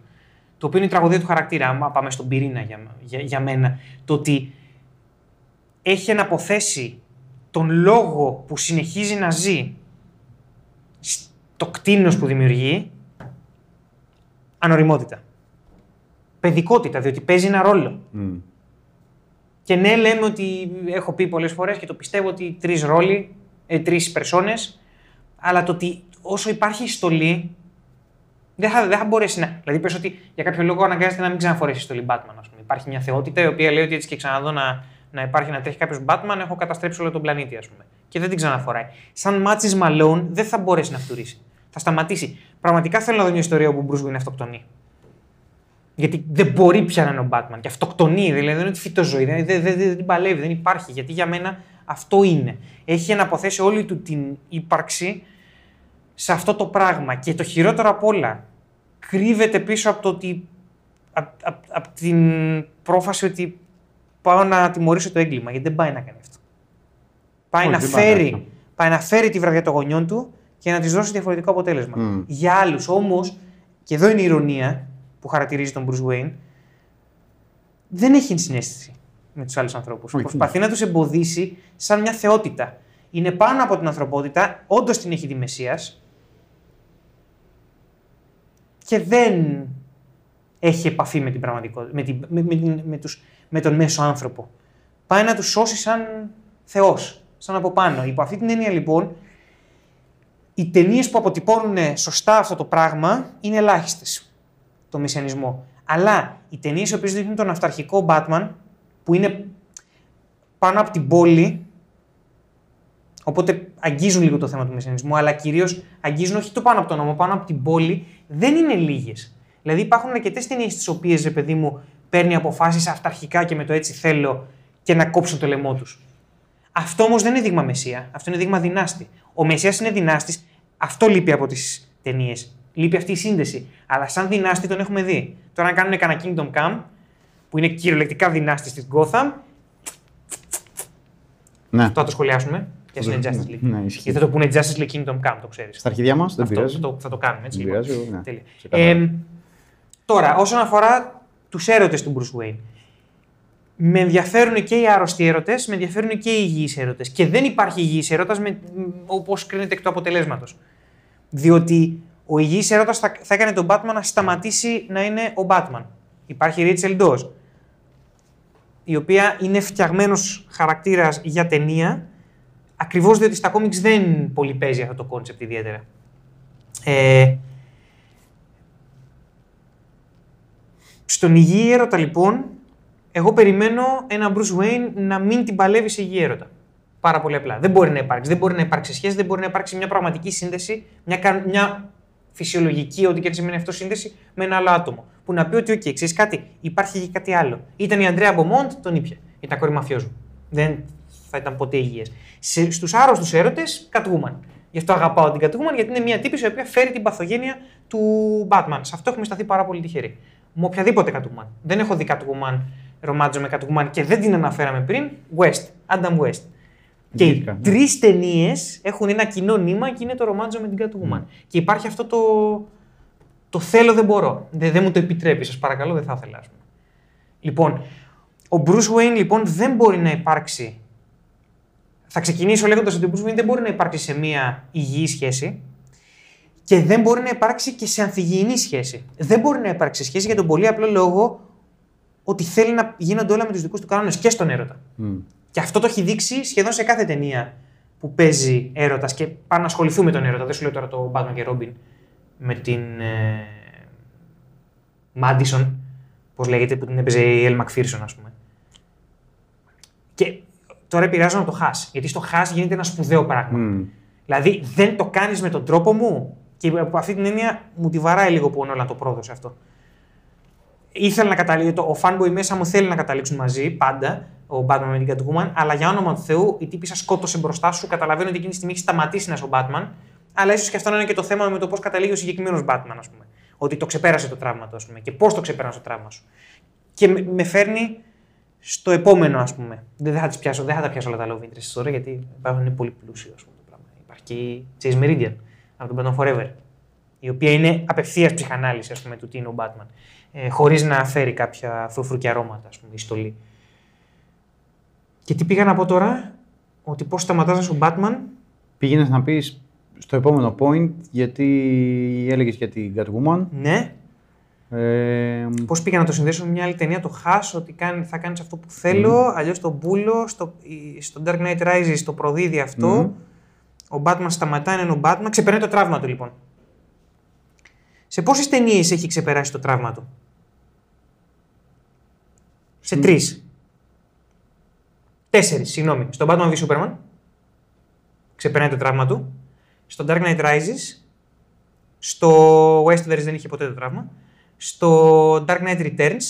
Το οποίο είναι η τραγωδία του χαρακτήρα, άμα πάμε στον πυρήνα για μένα. Το ότι έχει αναποθέσει τον λόγο που συνεχίζει να ζει στο κτήνος που δημιουργεί ανοριμότητα. Παιδικότητα, διότι παίζει ένα ρόλο. Και ναι, λέμε ότι έχω πει πολλές φορές και το πιστεύω ότι τρεις περσόνες, αλλά το ότι όσο υπάρχει στολή, δεν θα μπορέσει να. Δηλαδή, πες ότι για κάποιο λόγο αναγκάζεται να μην ξαναφορέσει στολή Batman, ας πούμε. Υπάρχει μια θεότητα η οποία λέει ότι έτσι και ξαναδώ να υπάρχει, να τρέχει κάποιος Batman, έχω καταστρέψει όλο τον πλανήτη, ας πούμε. Και δεν την ξαναφοράει. Σαν Μάτσις Μαλόν δεν θα μπορέσει να φτουρήσει. Θα σταματήσει. Πραγματικά θέλω να δω μια ιστορία όπου ο Bruce Wayne αυτοκτονεί. Γιατί δεν μπορεί πια να είναι ο Batman. Και αυτοκτονεί, δηλαδή δεν είναι ότι φυτοζωεί, δεν την παλεύει, δεν υπάρχει. Γιατί για μένα αυτό είναι. Έχει αναποθέσει όλη του την ύπαρξη σε αυτό το πράγμα. Και το χειρότερο απ' όλα κρύβεται πίσω από το ότι από την πρόφαση ότι πάω να τιμωρήσω το έγκλημα, γιατί δεν πάει να κάνει αυτό. Πάει να φέρει τη βραδιά των γονιών του και να της δώσει διαφορετικό αποτέλεσμα. Mm. Για άλλους όμως, και εδώ είναι η ηρωνία που χαρακτηρίζει τον Bruce Wayne, δεν έχει συναίσθηση με τους άλλους ανθρώπους. Προσπαθεί να τους εμποδίσει σαν μια θεότητα. Είναι πάνω από την ανθρωπότητα, όντως την έχει δει Μεσσίας, και δεν έχει επαφή με την πραγματικότητα, με τον μέσο άνθρωπο. Πάει να τους σώσει σαν Θεός, σαν από πάνω. Υπό αυτή την έννοια λοιπόν, οι ταινίες που αποτυπώνουν σωστά αυτό το πράγμα είναι ελάχιστες, το μεσιανισμό. Αλλά οι ταινίες οι οποίες δείχνουν τον αυταρχικό Batman, που είναι πάνω από την πόλη, οπότε αγγίζουν λίγο το θέμα του μεσιανισμού, αλλά κυρίως αγγίζουν όχι το πάνω από τον νόμο, πάνω από την πόλη, δεν είναι λίγες. Δηλαδή υπάρχουν αρκετές ταινίες τις οποίες, ρε παιδί μου, παίρνει αποφάσεις αυταρχικά και με το έτσι θέλω και να κόψουν το λαιμό τους. Αυτό όμως δεν είναι δείγμα μεσία, αυτό είναι δείγμα δυνάστη. Ο Μεσσίας είναι δυνάστης, αυτό λείπει από τις ταινίες. Λείπει αυτή η σύνδεση. Αλλά σαν δυνάστη τον έχουμε δει. Τώρα, αν κάνουν κανένα Kingdom Come, που είναι κυριολεκτικά δυνάστη στην Gotham. Ναι. Αυτό θα το σχολιάσουμε. Και είναι Justice League. Ναι, γιατί θα το πούνε Justice League Kingdom Come, το ξέρεις. Στα αρχιδιά μας, δεν πειράζει. Θα το κάνουμε έτσι. Δεν πειράζει, λοιπόν. Ναι. Τώρα, όσον αφορά τους έρωτες του Bruce Wayne. Με ενδιαφέρουν και οι άρρωστοι έρωτες, με ενδιαφέρουν και οι υγιείς έρωτες. Και δεν υπάρχει υγιής έρωτας όπως κρίνεται εκ του αποτελέσματος. Διότι ο υγιής έρωτας θα έκανε τον Batman να σταματήσει να είναι ο Batman. Υπάρχει η Rachel Dawes, η οποία είναι φτιαγμένος χαρακτήρας για ταινία, ακριβώς διότι στα κόμιξ δεν πολύ παίζει αυτό το κόνσεπτ ιδιαίτερα. Στον υγιή έρωτα λοιπόν, εγώ περιμένω έναν Bruce Wayne να μην την παλεύει σε υγιή έρωτα. Πάρα πολύ απλά. Δεν μπορεί να υπάρξει. Δεν μπορεί να υπάρξει σχέση, δεν μπορεί να υπάρξει μια πραγματική σύνδεση, μια φυσιολογική, ό,τι και αν σημαίνει αυτό, σύνδεση με ένα άλλο άτομο. Που να πει ότι, OK, ξέρεις κάτι, υπάρχει και κάτι άλλο. Ήταν η Αντρέα Μπομόντ, τον ήπια. Ήταν κόρη μαφιόζου. Δεν θα ήταν ποτέ υγιές. Στους άρρωστους έρωτες, Catwoman. Γι' αυτό αγαπάω την Catwoman, γιατί είναι μια τύπη η οποία φέρει την παθογένεια του Batman. Σε αυτό έχουμε σταθεί πάρα πολύ τυχεροί. Με οποιαδήποτε Catwoman. Δεν έχω δει Catwoman, ρομάντζο με Catwoman και δεν την αναφέραμε πριν. West, Adam West. Και οι τρεις ταινίες έχουν ένα κοινό νήμα και είναι το ρομάντζο με την Catwoman. Και υπάρχει αυτό το θέλω δεν μπορώ. Δεν μου το επιτρέπει, σας παρακαλώ, δεν θα ήθελα. Λοιπόν, ο Bruce Wayne λοιπόν δεν μπορεί να υπάρξει. Θα ξεκινήσω λέγοντας ότι ο Bruce Wayne δεν μπορεί να υπάρξει σε μια υγιή σχέση και δεν μπορεί να υπάρξει και σε ανθυγιεινή σχέση. Δεν μπορεί να υπάρξει σχέση για τον πολύ απλό λόγο ότι θέλει να γίνονται όλα με τους δικούς του κανόνες και στον έρωτα. Και αυτό το έχει δείξει σχεδόν σε κάθε ταινία που παίζει έρωτας και πάνε να ασχοληθούν με τον έρωτα. Δεν σου λέω τώρα το Batman και Robin με την Madison, πώς λέγεται, που την έπαιζε η Elle Macpherson, ας πούμε. Και τώρα επηρεάζω να το χάσει, γιατί στο χάσει γίνεται ένα σπουδαίο πράγμα. Δηλαδή, δεν το κάνεις με τον τρόπο μου και από αυτή την έννοια μου τη βαράει λίγο που ο Νόλαν το πρόδωσε αυτό. Ήθελα να καταλήξω, ο fanboy μέσα μου θέλει να καταλήξουν μαζί, πάντα, ο Batman με την Catwoman, αλλά για όνομα του Θεού, η τύπησα σκότωσε μπροστά σου, καταλαβαίνω ότι εκείνη τη στιγμή έχει σταματήσει να είσαι ο Batman, αλλά ίσως και αυτό είναι και το θέμα με το πώς καταλήγει ο συγκεκριμένος Batman, ας πούμε. Ότι το ξεπέρασε το τραύμα του, ας πούμε, και πώς το ξεπέρασε το τραύμα σου. Και με φέρνει στο επόμενο, ας πούμε. Δεν θα τα πιάσω όλα τα love interests τώρα, γιατί είναι πολύ πλούσιο, ας πούμε, το πράγμα. Υπάρχει και η Chase Meridian από τον Batman Forever, η οποία είναι απευθείας ψυχανάλυση, ας πούμε, του τι είναι ο Batman, χωρίς να φέρει κάποια φρουφρού και αρώματα, ας πούμε, η στολή. Και τι πήγα να πω τώρα, ότι πώς σταματάς ο Batman. Πήγαινες να πεις στο επόμενο point, γιατί έλεγες για την Catwoman. Ναι. Πώς πήγα να το συνδέσω με μια άλλη ταινία, το Hush, ότι θα κάνεις αυτό που θέλω, αλλιώς τον πούλο, στο Dark Knight Rises το προδίδει αυτό. Ο Batman σταματάει να είναι ο Batman, ξεπερνάει το τραύμα του λοιπόν. Σε πόσες ταινίες έχει ξεπεράσει το τραύμα του? Σε 4, συγγνώμη. Στον Batman v Superman ξεπερνάει το τραύμα του. Στο Dark Knight Rises, στο Westworld δεν είχε ποτέ το τραύμα. Στο Dark Knight Returns,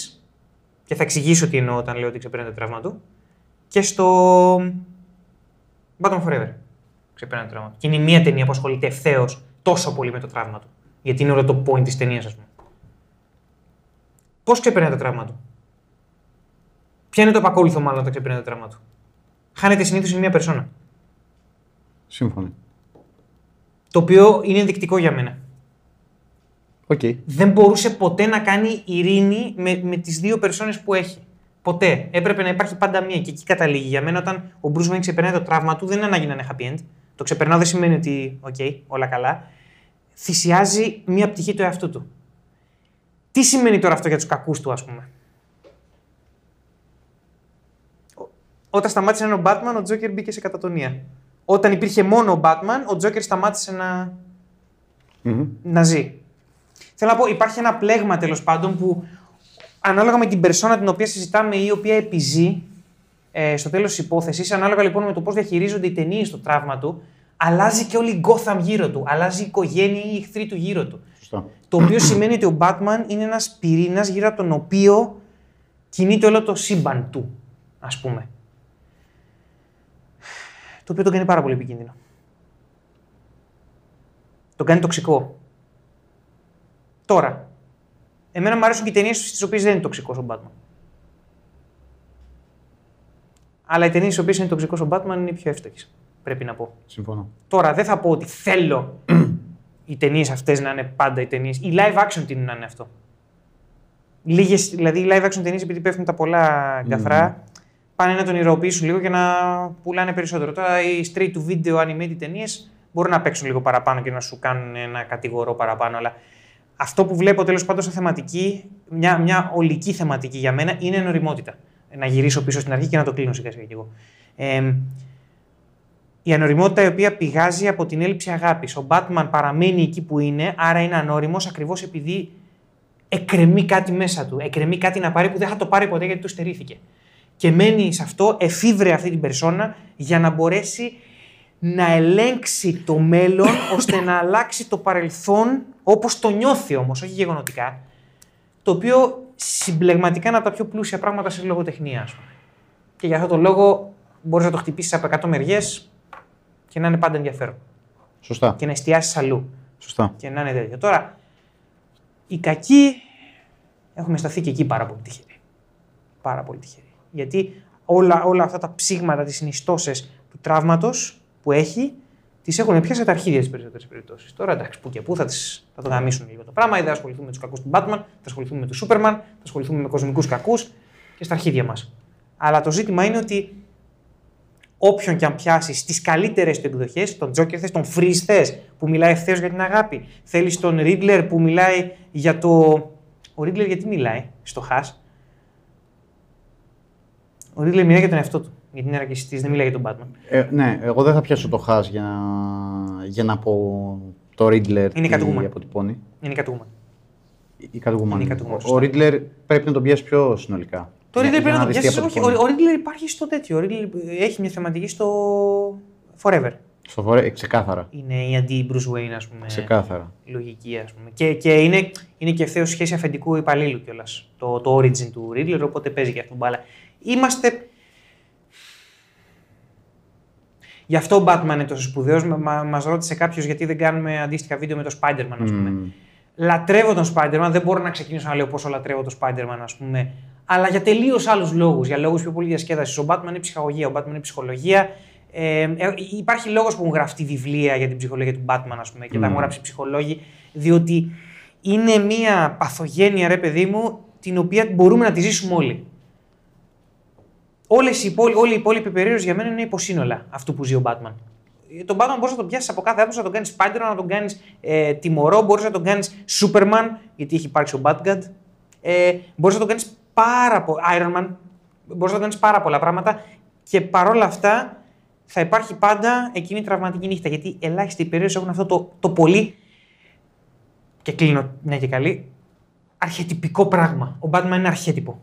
και θα εξηγήσω τι εννοώ όταν λέω ότι ξεπερνάει το τραύμα του. Και στο Batman Forever ξεπερνάει το τραύμα του. Και είναι μια ταινία που ασχολείται ευθέως τόσο πολύ με το τραύμα του. Γιατί είναι όλο το point της ταινίας, ας πούμε. Πώς ξεπερνάει το τραύμα του. Ποια είναι το επακόλουθο, μάλλον, όταν ξεπερνάει το τραύμα του. Χάνεται συνήθως σε μία περσόνα. Σύμφωνα. Το οποίο είναι ενδεικτικό για μένα. Okay. Δεν μπορούσε ποτέ να κάνει ειρήνη με τις δύο περσόνες που έχει. Ποτέ. Έπρεπε να υπάρχει πάντα μία. Και εκεί καταλήγει για μένα όταν ο Bruce Wayne ξεπερνάει το τραύμα του, δεν είναι ανάγκη να είναι happy end. Το ξεπερνάω δεν σημαίνει ότι, okay, όλα καλά. Θυσιάζει μία πτυχή του εαυτού του. Τι σημαίνει τώρα αυτό για τους κακούς του, ας πούμε. Όταν σταμάτησε να είναι ο Batman, ο Τζόκερ μπήκε σε κατατονία. Όταν υπήρχε μόνο ο Batman, ο Τζόκερ σταμάτησε να ζει. Θέλω να πω, υπάρχει ένα πλέγμα τέλος πάντων που ανάλογα με την περσόνα την οποία συζητάμε ή η οποία επιζεί στο τέλος της υπόθεσης, ανάλογα λοιπόν με το πώς διαχειρίζονται οι ταινίες το τραύμα του, αλλάζει και όλη η Gotham γύρω του. Αλλάζει η οικογένεια ή η εχθρή του γύρω του. Σωστό. Το οποίο σημαίνει ότι ο Batman είναι ένας πυρήνας γύρω από τον οποίο κινείται όλο το σύμπαν του, ας πούμε. Το οποίο τον κάνει πάρα πολύ επικίνδυνο. Τον κάνει τοξικό. Τώρα, εμένα μου αρέσουν και οι ταινίες στις οποίες δεν είναι τοξικός ο Batman. Αλλά οι ταινίες στις οποίες είναι τοξικός ο Batman είναι οι πιο εύστοχες, πρέπει να πω. Συμφωνώ. Τώρα, δεν θα πω ότι θέλω οι ταινίες αυτές να είναι πάντα οι ταινίες. Οι live action τείνουν να είναι αυτό. Λίγες, δηλαδή, οι live action ταινίες, επειδή πέφτουν τα πολλά γκαφρά, πάνε να τον ηρωοποιήσουν λίγο για να πουλάνε περισσότερο. Τώρα, οι straight to video animated ταινίες μπορούν να παίξουν λίγο παραπάνω και να σου κάνουν ένα κατηγορό παραπάνω, αλλά. Αυτό που βλέπω τέλος πάντων σαν θεματική, μια ολική θεματική για μένα, είναι ανοριμότητα. Να γυρίσω πίσω στην αρχή και να το κλείνω σιγά σιγά κι εγώ. Η ανοριμότητα η οποία πηγάζει από την έλλειψη αγάπης. Ο Batman παραμένει εκεί που είναι, άρα είναι ανώριμος ακριβώς επειδή εκκρεμεί κάτι μέσα του. Εκκρεμεί κάτι να πάρει που δεν θα το πάρει ποτέ γιατί του στερήθηκε. Και μένει σε αυτό, εφήβρε αυτή την περσόνα για να μπορέσει να ελέγξει το μέλλον ώστε να αλλάξει το παρελθόν όπως το νιώθει όμως, όχι γεγονοτικά. Το οποίο συμπλεγματικά είναι από τα πιο πλούσια πράγματα σε λογοτεχνία, ας πούμε. Και για αυτόν τον λόγο μπορείς να το χτυπήσεις από 100 μεριές και να είναι πάντα ενδιαφέρον. Σωστά. Και να εστιάσεις αλλού. Σωστά. Και να είναι τέτοιο. Τώρα, οι κακοί έχουμε σταθεί και εκεί πάρα πολύ τυχεροί. Πάρα πολύ τυχεροί. Γιατί όλα αυτά τα ψήγματα, τις συνιστώσεις του τραύματος που έχει, τις έχουν πιάσει τα αρχίδια στις περισσότερες περιπτώσεις. Τώρα εντάξει, που και που θα το γαμίσουν λίγο το πράγμα. Θα ασχοληθούμε με τους κακούς του Batman, θα ασχοληθούμε με του Superman, θα ασχοληθούμε με κοσμικούς κακούς και στα αρχίδια μας. Αλλά το ζήτημα είναι ότι όποιον και αν πιάσει στις καλύτερες του εκδοχές, τον Joker θες, τον Freeze θες, που μιλάει ευθέως για την αγάπη, θέλεις τον Riddler που μιλάει για το. Ο Riddler γιατί μιλάει στο χάς. Ο Riddler μιλάει για τον εαυτό του. Γιατί είναι αρκεστής, δεν μιλάει για τον Batman. Ναι, εγώ δεν θα πιάσω το χάς για να πω το Riddler τι αποτυπώνει. Είναι η Catwoman. Ο Riddler πρέπει να τον πιάσει πιο συνολικά. Το Riddler πρέπει να τον πιάσει. Όχι, ο Riddler υπάρχει στο τέτοιο. Ο Riddler έχει μια θεματική στο Forever. Στο Forever, ξεκάθαρα. Είναι η αντι-Bruce Wayne, ας πούμε. Ξεκάθαρα. Λογική, ας πούμε. Και είναι και ευθέως σχέση αφεντικού υπαλλήλου κιόλας. Το origin του Riddler, οπότε παίζει και αυτόν τον μπάλα. Είμαστε. Γι' αυτό ο Batman είναι τόσο σπουδαίος. Μας ρώτησε κάποιος γιατί δεν κάνουμε αντίστοιχα βίντεο με το Spider-Man, ας πούμε. Λατρεύω τον Spider-Man, δεν μπορώ να ξεκινήσω να λέω πόσο λατρεύω τον Spider-Man, ας πούμε. Αλλά για τελείως άλλους λόγους, για λόγους πιο πολύ διασκέδασης. Ο Batman είναι ψυχαγωγία, ο Batman είναι ψυχολογία. Υπάρχει λόγος που έχουν γραφτεί βιβλία για την ψυχολογία του Batman, ας πούμε, και τα έχουν γράψει ψυχολόγοι, διότι είναι μια παθογένεια, ρε παιδί μου, την οποία μπορούμε να τη ζήσουμε όλοι. Όλοι οι υπόλοιποι περίεργοι για μένα είναι υποσύνολα αυτού που ζει ο Batman. Τον Batman μπορείς να τον πιάσεις από κάθε άποψη, να τον κάνεις Spider-Man, να τον κάνεις τιμωρό, μπορείς να τον κάνεις Superman, γιατί έχει υπάρξει ο Batgad. Μπορείς να τον κάνεις Iron Man, μπορείς να τον κάνεις πάρα πολλά πράγματα και παρόλα αυτά θα υπάρχει πάντα εκείνη η τραυματική νύχτα. Γιατί ελάχιστοι περίεργοι έχουν αυτό το πολύ. Και κλείνω μια και καλή. Αρχιετυπικό πράγμα. Ο Batman είναι αρχιέτυπο.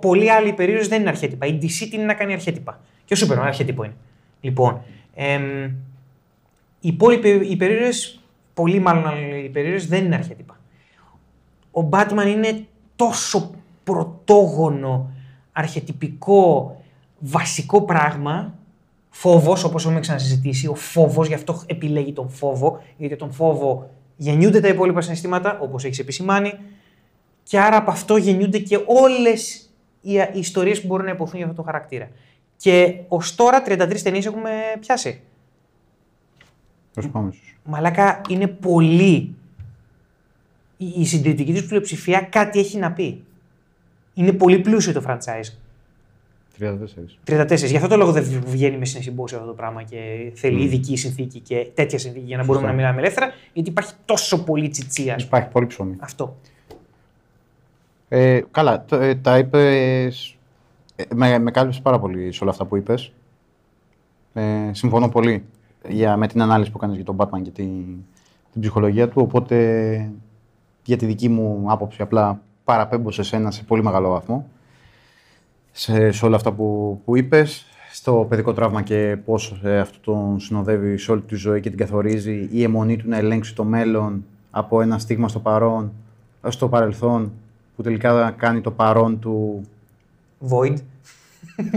Πολλοί άλλοι περίοδοι δεν είναι αρχέτυπα. Η DC τι είναι να κάνει αρχέτυπα. Και ο Superman αρχέτυπο είναι. Λοιπόν, οι περίοδοι, πολλοί μάλλον οι περίοδοι δεν είναι αρχέτυπα. Ο Batman είναι τόσο πρωτόγονο, αρχετυπικό, βασικό πράγμα. Φόβος, όπως έχουμε ξανασυζητήσει, ο φόβος, γι' αυτό επιλέγει τον φόβο, γιατί τον φόβο γεννιούνται τα υπόλοιπα συναισθήματα, όπως έχεις επισημάνει. Και άρα από αυτό γεννιούνται και όλες οι ιστορίες που μπορούν να υποθούν για αυτό το χαρακτήρα. Και ως τώρα 33 ταινίες έχουμε πιάσει. Πώς πάμε. Μαλάκα, είναι πολύ. Η συντηρητική της πλειοψηφία κάτι έχει να πει. Είναι πολύ πλούσιο το franchise. 34. Γι' αυτό το λόγο δεν βγαίνει με συνεσυμπόση αυτό το πράγμα και θέλει ειδική συνθήκη και τέτοια συνθήκη για να μπορούμε να μιλάμε ελεύθερα, γιατί υπάρχει τόσο πολύ τσιτσία. Υπάρχει πολύ ψωμί. Αυτό. Καλά, τα είπες. Με κάλυψες πάρα πολύ σε όλα αυτά που είπες. Συμφωνώ πολύ με την ανάλυση που κάνεις για τον Batman και την ψυχολογία του. Οπότε για τη δική μου άποψη, απλά παραπέμπω σε σένα σε πολύ μεγάλο βαθμό. Σε όλα αυτά που είπες, στο παιδικό τραύμα και πώς αυτό τον συνοδεύει σε όλη τη ζωή και την καθορίζει, η αιμονή του να ελέγξει το μέλλον από ένα στίγμα στο παρελθόν, που τελικά κάνει το παρόν του void.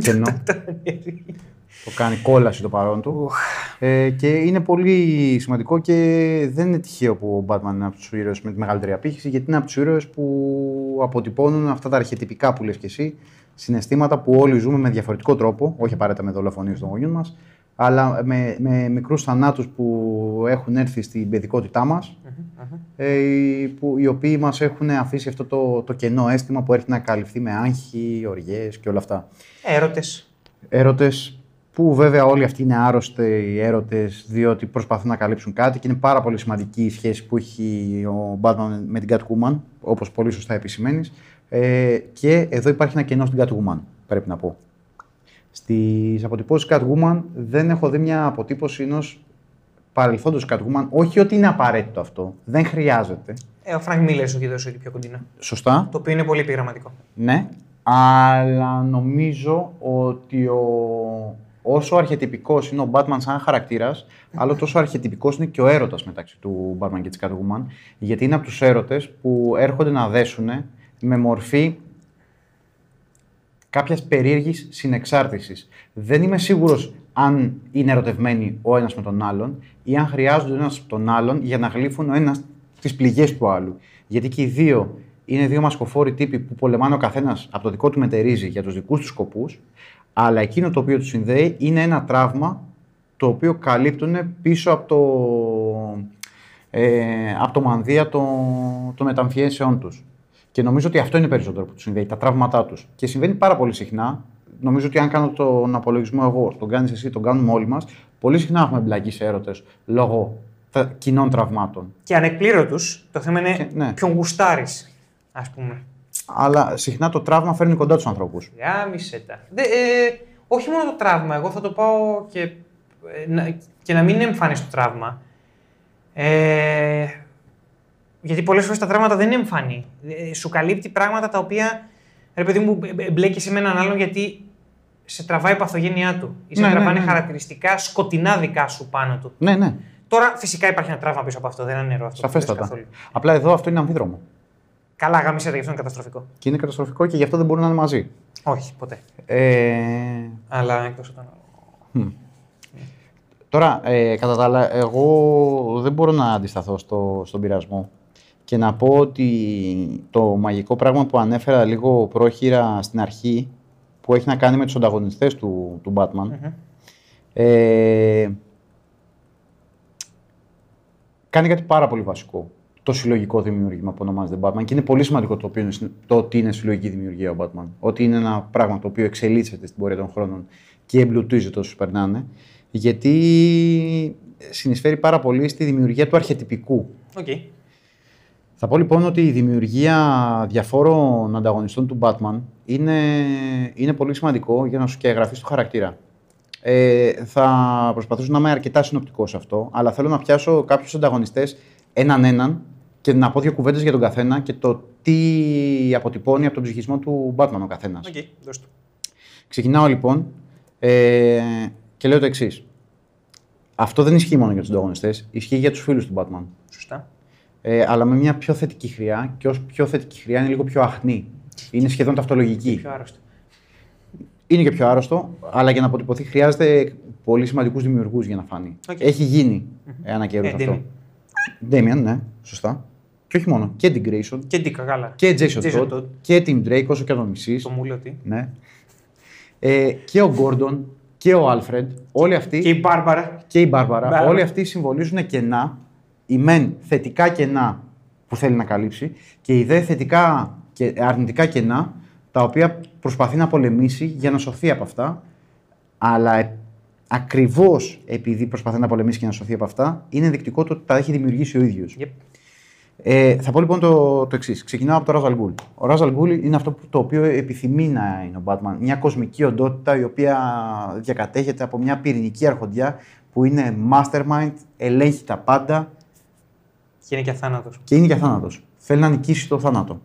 Κενό. Το κάνει κόλαση το παρόν του. Και είναι πολύ σημαντικό και δεν είναι τυχαίο που ο Batman είναι από τους ήρωες με τη μεγαλύτερη απήχηση, γιατί είναι από τους ήρωες που αποτυπώνουν αυτά τα αρχετυπικά που λες και εσύ, συναισθήματα που όλοι ζούμε με διαφορετικό τρόπο, όχι απαραίτητα με δολοφονίες των γονιών μας, αλλά με μικρούς θανάτους που έχουν έρθει στην παιδικότητά μας, οι οποίοι μας έχουν αφήσει αυτό το κενό αίσθημα που έρχεται να καλυφθεί με άγχη, οργιές και όλα αυτά. Έρωτες, που βέβαια όλοι αυτοί είναι άρρωστοι έρωτες, διότι προσπαθούν να καλύψουν κάτι και είναι πάρα πολύ σημαντική η σχέση που έχει ο Batman με την Catwoman, όπως πολύ σωστά επισημαίνεις. Και εδώ υπάρχει ένα κενό στην Catwoman, πρέπει να πω. Στις αποτυπώσεις Catwoman δεν έχω δει μια αποτύπωση ενός παρελθόντος Catwoman. Όχι ότι είναι απαραίτητο αυτό, δεν χρειάζεται. Ο Frank Miller σου δίδωσε ότι πιο κοντινά. Σωστά. Το οποίο είναι πολύ πειραματικό. Ναι, αλλά νομίζω ότι όσο αρχετυπικός είναι ο Batman σαν χαρακτήρας, αλλά τόσο αρχετυπικός είναι και ο έρωτας μεταξύ του Batman και της Catwoman, γιατί είναι από τους έρωτες που έρχονται να δέσουν με μορφή κάποιας περίεργης συνεξάρτησης. Δεν είμαι σίγουρος αν είναι ερωτευμένοι ο ένας με τον άλλον ή αν χρειάζονται ο ένας τον άλλον για να γλύφουν ο ένας τις πληγές του άλλου. Γιατί και οι δύο είναι δύο μασκοφόροι τύποι που πολεμάνε ο καθένας από το δικό του μετερίζει για τους δικούς του σκοπούς, αλλά εκείνο το οποίο τους συνδέει είναι ένα τραύμα το οποίο καλύπτουν πίσω από το μανδύα των μεταμφιέσεών τους. Και νομίζω ότι αυτό είναι περισσότερο που τους συνδέει, τα τραύματά τους. Και συμβαίνει πάρα πολύ συχνά. Νομίζω ότι αν κάνω τον απολογισμό εγώ, τον κάνεις εσύ, τον κάνουμε όλοι μας, πολύ συχνά έχουμε μπλακεί σε έρωτες λόγω κοινών τραυμάτων. Και ανεκπλήρωτους, το θέμα είναι ποιον γουστάρεις, ας πούμε. Αλλά συχνά το τραύμα φέρνει κοντά τους ανθρώπους. Όχι μόνο το τραύμα, εγώ θα το πάω και να μην είναι εμφάνιση το τραύμα. Γιατί πολλές φορές τα τραύματα δεν είναι εμφανή. Σου καλύπτει πράγματα τα οποία, ρε παιδί μου, μπλέκεσαι με έναν άλλον γιατί σε τραβάει η παθογένειά του. Ή σε τραβάνε χαρακτηριστικά σκοτεινά δικά σου πάνω του. Ναι. Τώρα φυσικά υπάρχει ένα τραύμα πίσω από αυτό, δεν είναι νερό αυτό. Σαφέστατα. Απλά εδώ αυτό είναι αμφίδρομο. Καλά, γαμίσατε, γι' αυτό είναι καταστροφικό. Και είναι καταστροφικό και γι' αυτό δεν μπορούν να είναι μαζί. Όχι, ποτέ. Αλλά εκτός όταν. Τώρα, κατά τα άλλα, εγώ δεν μπορώ να αντισταθώ στον πειρασμό. Και να πω ότι το μαγικό πράγμα που ανέφερα λίγο πρόχειρα στην αρχή, που έχει να κάνει με τους ανταγωνιστές του Batman, κάνει κάτι πάρα πολύ βασικό. Το συλλογικό δημιούργημα που ονομάζεται Batman. Και είναι πολύ σημαντικό το ότι είναι συλλογική δημιουργία ο Batman. Ότι είναι ένα πράγμα το οποίο εξελίσσεται στην πορεία των χρόνων και εμπλουτίζεται όσους περνάνε. Γιατί συνεισφέρει πάρα πολύ στη δημιουργία του αρχετυπικού. Θα πω λοιπόν ότι η δημιουργία διαφόρων ανταγωνιστών του Batman είναι πολύ σημαντικό για να σου εγγραφείς το χαρακτήρα. Θα προσπαθήσω να είμαι αρκετά συνοπτικός σε αυτό, αλλά θέλω να πιάσω κάποιους ανταγωνιστές έναν-έναν και να πω δύο κουβέντες για τον καθένα και το τι αποτυπώνει από τον ψυχισμό του Batman ο καθένας. Ξεκινάω λοιπόν και λέω το εξής. Αυτό δεν ισχύει μόνο για τους ανταγωνιστές, ισχύει για τους φίλους του Batman. Σωστά. Αλλά με μια πιο θετική χρειά, και ως πιο θετική χρειά είναι λίγο πιο αχνή. Είναι σχεδόν ταυτολογική. Είναι και πιο άρρωστο. Είναι και πιο άρρωστο, αλλά για να αποτυπωθεί χρειάζεται πολύ σημαντικούς δημιουργούς για να φανεί. Έχει γίνει ένα καιρό αυτό. Damian, ναι, σωστά. Και όχι μόνο. Και την Grayson. Και την Καγάλα. Και Jason Todd. Και την Drake, όσο και αν το μισείς. Το Μούλιο τι. Ναι. Και ο Gordon και ο Alfred. Όλοι αυτοί. Και η Μπάρμπαρα. Και η Μπάρμπαρα. Όλοι αυτοί συμβολίζουν κενά. Η μεν θετικά κενά που θέλει να καλύψει. Και η δε θετικά και αρνητικά κενά τα οποία προσπαθεί να πολεμήσει για να σωθεί από αυτά. Αλλά ακριβώς επειδή προσπαθεί να πολεμήσει και να σωθεί από αυτά, είναι ενδεικτικό το ότι τα έχει δημιουργήσει ο ίδιος. Yep. Θα πω λοιπόν το εξής. Ξεκινάω από τον Ra's al Ghul. Ο Ra's al Ghul είναι αυτό το οποίο επιθυμεί να είναι ο Batman. Μια κοσμική οντότητα η οποία διακατέχεται από μια πυρηνική αρχοντιά που είναι mastermind, ελέγχει τα πάντα. Και είναι και αθάνατος. Και είναι και αθάνατος. Θέλει να νικήσει το θάνατο.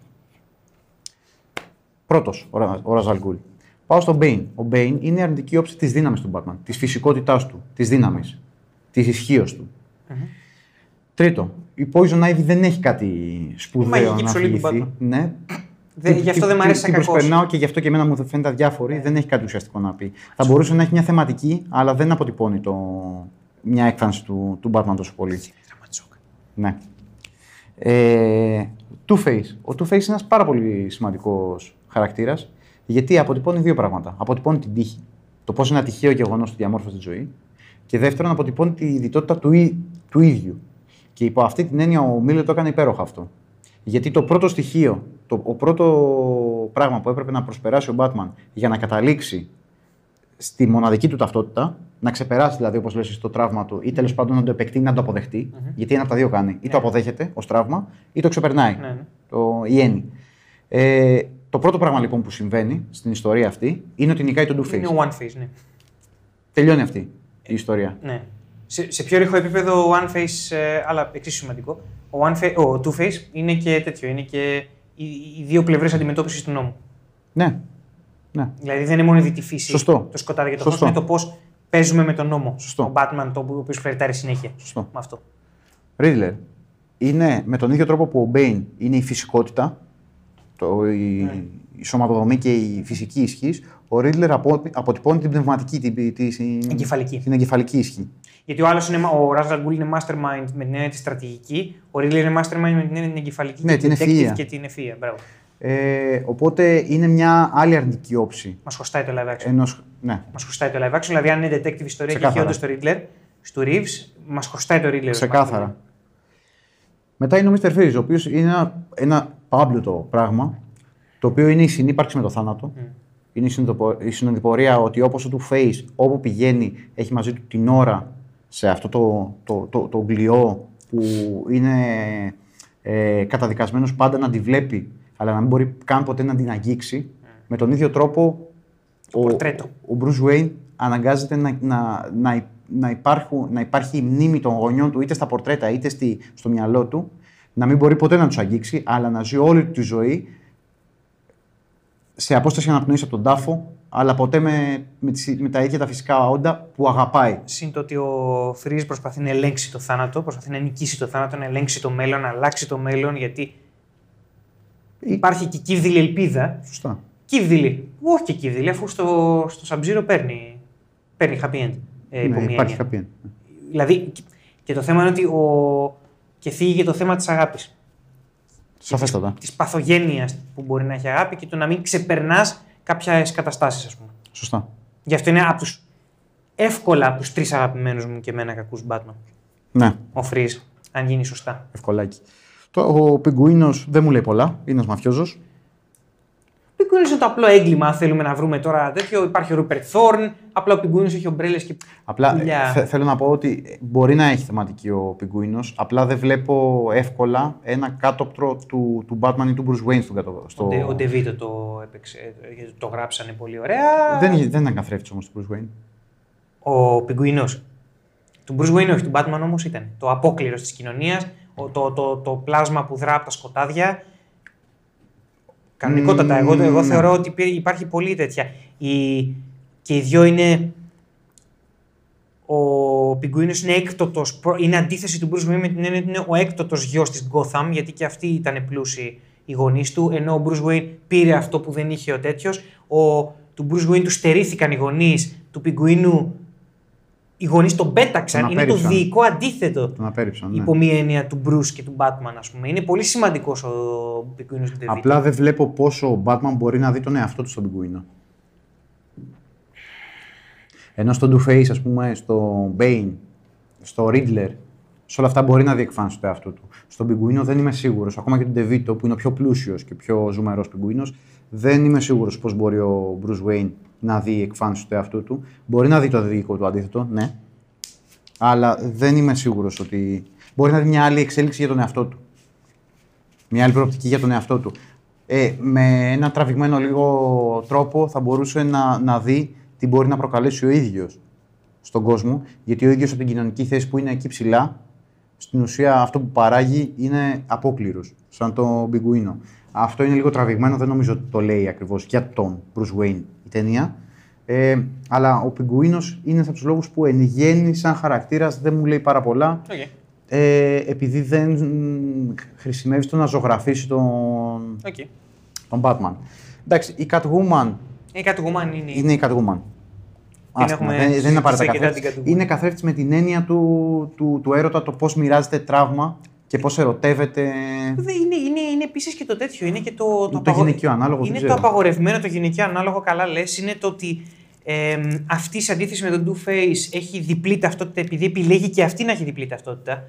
Πρώτος ο Ra's al Ghul. Πάω στον Bane. Ο Bane είναι η αρνητική όψη της δύναμης του Batman, της φυσικότητάς του, της δύναμης, της ισχύος του. Mm-hmm. Τρίτο, η Poison Ivy δεν έχει κάτι σπουδαίο να αφηγηθεί. Ναι. Γι' αυτό δεν μ' αρέσει να προσπερνάω και γι' αυτό και εμένα μου φαίνεται αδιάφορη, δεν έχει κάτι ουσιαστικό να πει. Θα μπορούσε να έχει μια θεματική, αλλά δεν αποτυπώνει μια έκφανση του Batman τόσο πολύ. Ναι. Two-Face. Ο Two-Face είναι ένας πάρα πολύ σημαντικός χαρακτήρας. Γιατί αποτυπώνει δύο πράγματα. Αποτυπώνει την τύχη. Το πώς ένα τυχαίο γεγονός του διαμόρφωσε τη ζωή. Και δεύτερον, αποτυπώνει τη διτότητα του ίδιου. Και υπό αυτή την έννοια ο Μίλιο το έκανε υπέροχα αυτό. Γιατί το πρώτο στοιχείο, ο πρώτο πράγμα που έπρεπε να προσπεράσει ο Μπάτμαν για να καταλήξει στη μοναδική του ταυτότητα, να ξεπεράσει δηλαδή όπως λες το τραύμα του ή τέλος πάντων να το επεκτείνει, να το αποδεχτεί. Mm-hmm. Γιατί ένα από τα δύο κάνει. Ή το αποδέχεται ως τραύμα ή το ξεπερνάει. Mm-hmm. Η έννοια. Το πρώτο πράγμα λοιπόν που συμβαίνει στην ιστορία αυτή είναι ότι νικάει τον Two-Face. Είναι ο One-Face, ναι. Τελειώνει αυτή η ιστορία. Ναι. Σε πιο ρηχό επίπεδο ο One-Face, αλλά εξίσου σημαντικό, ο Two-Face είναι και τέτοιο. Είναι και οι δύο πλευρές αντιμετώπισης του νόμου. Ναι. Ναι. Δηλαδή δεν είναι μόνο η δυτή φύση, σωστό, το σκοτάδι και το φως, είναι το πώς παίζουμε με τον νόμο. Σωστό. Ο Batman, ο οποίος φλερτάρει συνέχεια. Σωστό. Με αυτό. Riddler είναι με τον ίδιο τρόπο που ο Bane είναι η φυσικότητα. Η σωματοδομή και η φυσική ισχύ, ο Ρίτλερ αποτυπώνει την πνευματική, την εγκεφαλική ισχύ. Γιατί ο άλλος είναι, ο Ra's al Ghul είναι mastermind με την έννοια τη στρατηγική, ο Ρίτλερ είναι mastermind με την έννοια την εγκεφαλική, ναι, την effective και την ευφυΐα. Οπότε είναι μια άλλη αρνητική όψη. Μας χωστάει το live action. Ναι. Μας χωστάει το live action, δηλαδή αν είναι detective ιστορία και έχει όντως το Ρίτλερ, στο Reeves, μας χωστάει το Ρίτλερ. Ξεκάθαρα. Μετά είναι ο Mr. Freeze, ο οποίος είναι ένα πάμπλουτο πράγμα, το οποίο είναι η συνύπαρξη με το θάνατο. Mm. Είναι η συνοδοιπορία ότι όπως ο Two-Face, όπου πηγαίνει, έχει μαζί του την ώρα σε αυτό το γλυό που είναι καταδικασμένος πάντα να τη βλέπει, αλλά να μην μπορεί καν ποτέ να την αγγίξει. Mm. Με τον ίδιο τρόπο, ο Bruce Wayne αναγκάζεται να υπάρχει η μνήμη των γονιών του είτε στα πορτρέτα είτε στο μυαλό του, να μην μπορεί ποτέ να τους αγγίξει, αλλά να ζει όλη τη ζωή σε απόσταση αναπνοής από τον τάφο, αλλά ποτέ με τα ίδια τα φυσικά όντα που αγαπάει. Συν το ότι ο Φρίζ προσπαθεί να ελέγξει το θάνατο, προσπαθεί να νικήσει το θάνατο, να ελέγξει το μέλλον, να αλλάξει το μέλλον, γιατί υπάρχει και κύβδηλη ελπίδα. Σωστά. Κύβδηλη. Όχι και κύβδηλη, αφού στο Σαμζίρο παίρνει happy end. Ναι, υπάρχει happy end. Δηλαδή, και το θέμα είναι ότι και θίγει το θέμα της αγάπης. Σαφέστατα. Της παθογένειας που μπορεί να έχει αγάπη και το να μην ξεπερνάς κάποιες καταστάσεις, ας πούμε. Σωστά. Γι' αυτό είναι εύκολα από τους τρεις αγαπημένους μου και εμένα κακούς Batman. Ναι. Ο Freeze, αν γίνει σωστά. Ευκολάκι. Ο Πιγκουίνος δεν μου λέει πολλά. Είναι ένας μαφιόζος. Ο Πιγκουίνος είναι το απλό έγκλημα. Θέλουμε να βρούμε τώρα τέτοιο. Υπάρχει ο Ρούπερτ Θόρν. Απλά ο Πιγκουίνος έχει ομπρέλες και. Απλά θέλω να πω ότι μπορεί να έχει θεματική ο Πιγκουίνος. Απλά δεν βλέπω εύκολα ένα κάτωπτρο του Batman ή του Bruce Wayne Ο Ντεβίτο το έπαιξε. Το γράψανε πολύ ωραία. Δεν ήταν καθρέφτης όμως του Bruce Wayne. Ο Πιγκουίνος. Του Bruce Wayne όχι, του Batman όμως ήταν. Το απόκληρος της κοινωνίας, το πλάσμα που δρά από τα σκοτάδια. Κανονικότατα. Εγώ θεωρώ ότι υπάρχει πολύ τέτοια. Και οι δυο είναι. Ο Πιγκουίνος είναι έκτοτος. Είναι αντίθεση του Bruce Wayne με την έννοια ότι είναι ο έκτοτος γιος της Gotham, γιατί και αυτοί ήταν πλούσιοι οι γονείς του. Ενώ ο Bruce Wayne πήρε αυτό που δεν είχε ο τέτοιος. Του Bruce Wayne του στερήθηκαν οι γονείς. Του Πιγκουίνου οι γονείς τον πέταξαν. Τον είναι το διοικό αντίθετο. Τον απέρριψαν. Ναι. Υπό μία έννοια του Bruce και του Batman, ας πούμε. Είναι πολύ σημαντικός ο πιγκουίνος και το Απλά δεν βλέπω πόσο ο Batman μπορεί να δει τον εαυτό του στον πιγκουίνο. Ενώ στο Two-Face, ας πούμε, στο Bane, στο Riddler, σε όλα αυτά μπορεί να διεκφάνσει το εαυτό του. Στον πιγκουίνο δεν είμαι σίγουρος. Ακόμα και τον DeVito, που είναι ο πιο πλούσιος και πιο ζουμερός πιγκουίνος, δεν είμαι σίγουρος πώς μπορεί ο Bruce Wayne να δει εκφάνιση του εαυτού του. Μπορεί να δει το δίκο του αντίθετο, ναι. Αλλά δεν είμαι σίγουρος ότι. Μπορεί να δει μια άλλη εξέλιξη για τον εαυτό του. Μια άλλη προοπτική για τον εαυτό του. Με ένα τραβηγμένο λίγο τρόπο θα μπορούσε να δει τι μπορεί να προκαλέσει ο ίδιος στον κόσμο. Γιατί ο ίδιος από την κοινωνική θέση που είναι εκεί ψηλά, στην ουσία αυτό που παράγει είναι απόκληρος, σαν το πιγκουίνο. Αυτό είναι λίγο τραβηγμένο, δεν νομίζω ότι το λέει ακριβώς για τον Bruce Wayne η ταινία. Αλλά ο πιγκουίνος είναι από τους λόγους που εν γέννη, σαν χαρακτήρας, δεν μου λέει πάρα πολλά. Okay. Επειδή δεν χρησιμεύει στο να ζωγραφίσει τον Batman. Εντάξει, η Catwoman. Είναι η Catwoman. Δεν είναι απαραίτητα καθρέφτης. Είναι καθρέφτης με την έννοια του έρωτα, το πώς μοιράζεται τραύμα και πώς ερωτεύεται. Είναι επίσης και το τέτοιο. Είναι και το γυναικείο ανάλογο. Είναι το απαγορευμένο, το γυναικείο ανάλογο, καλά λες. Είναι το ότι αυτή σε αντίθεση με τον Two-Face έχει διπλή ταυτότητα, επειδή επιλέγει και αυτή να έχει διπλή ταυτότητα.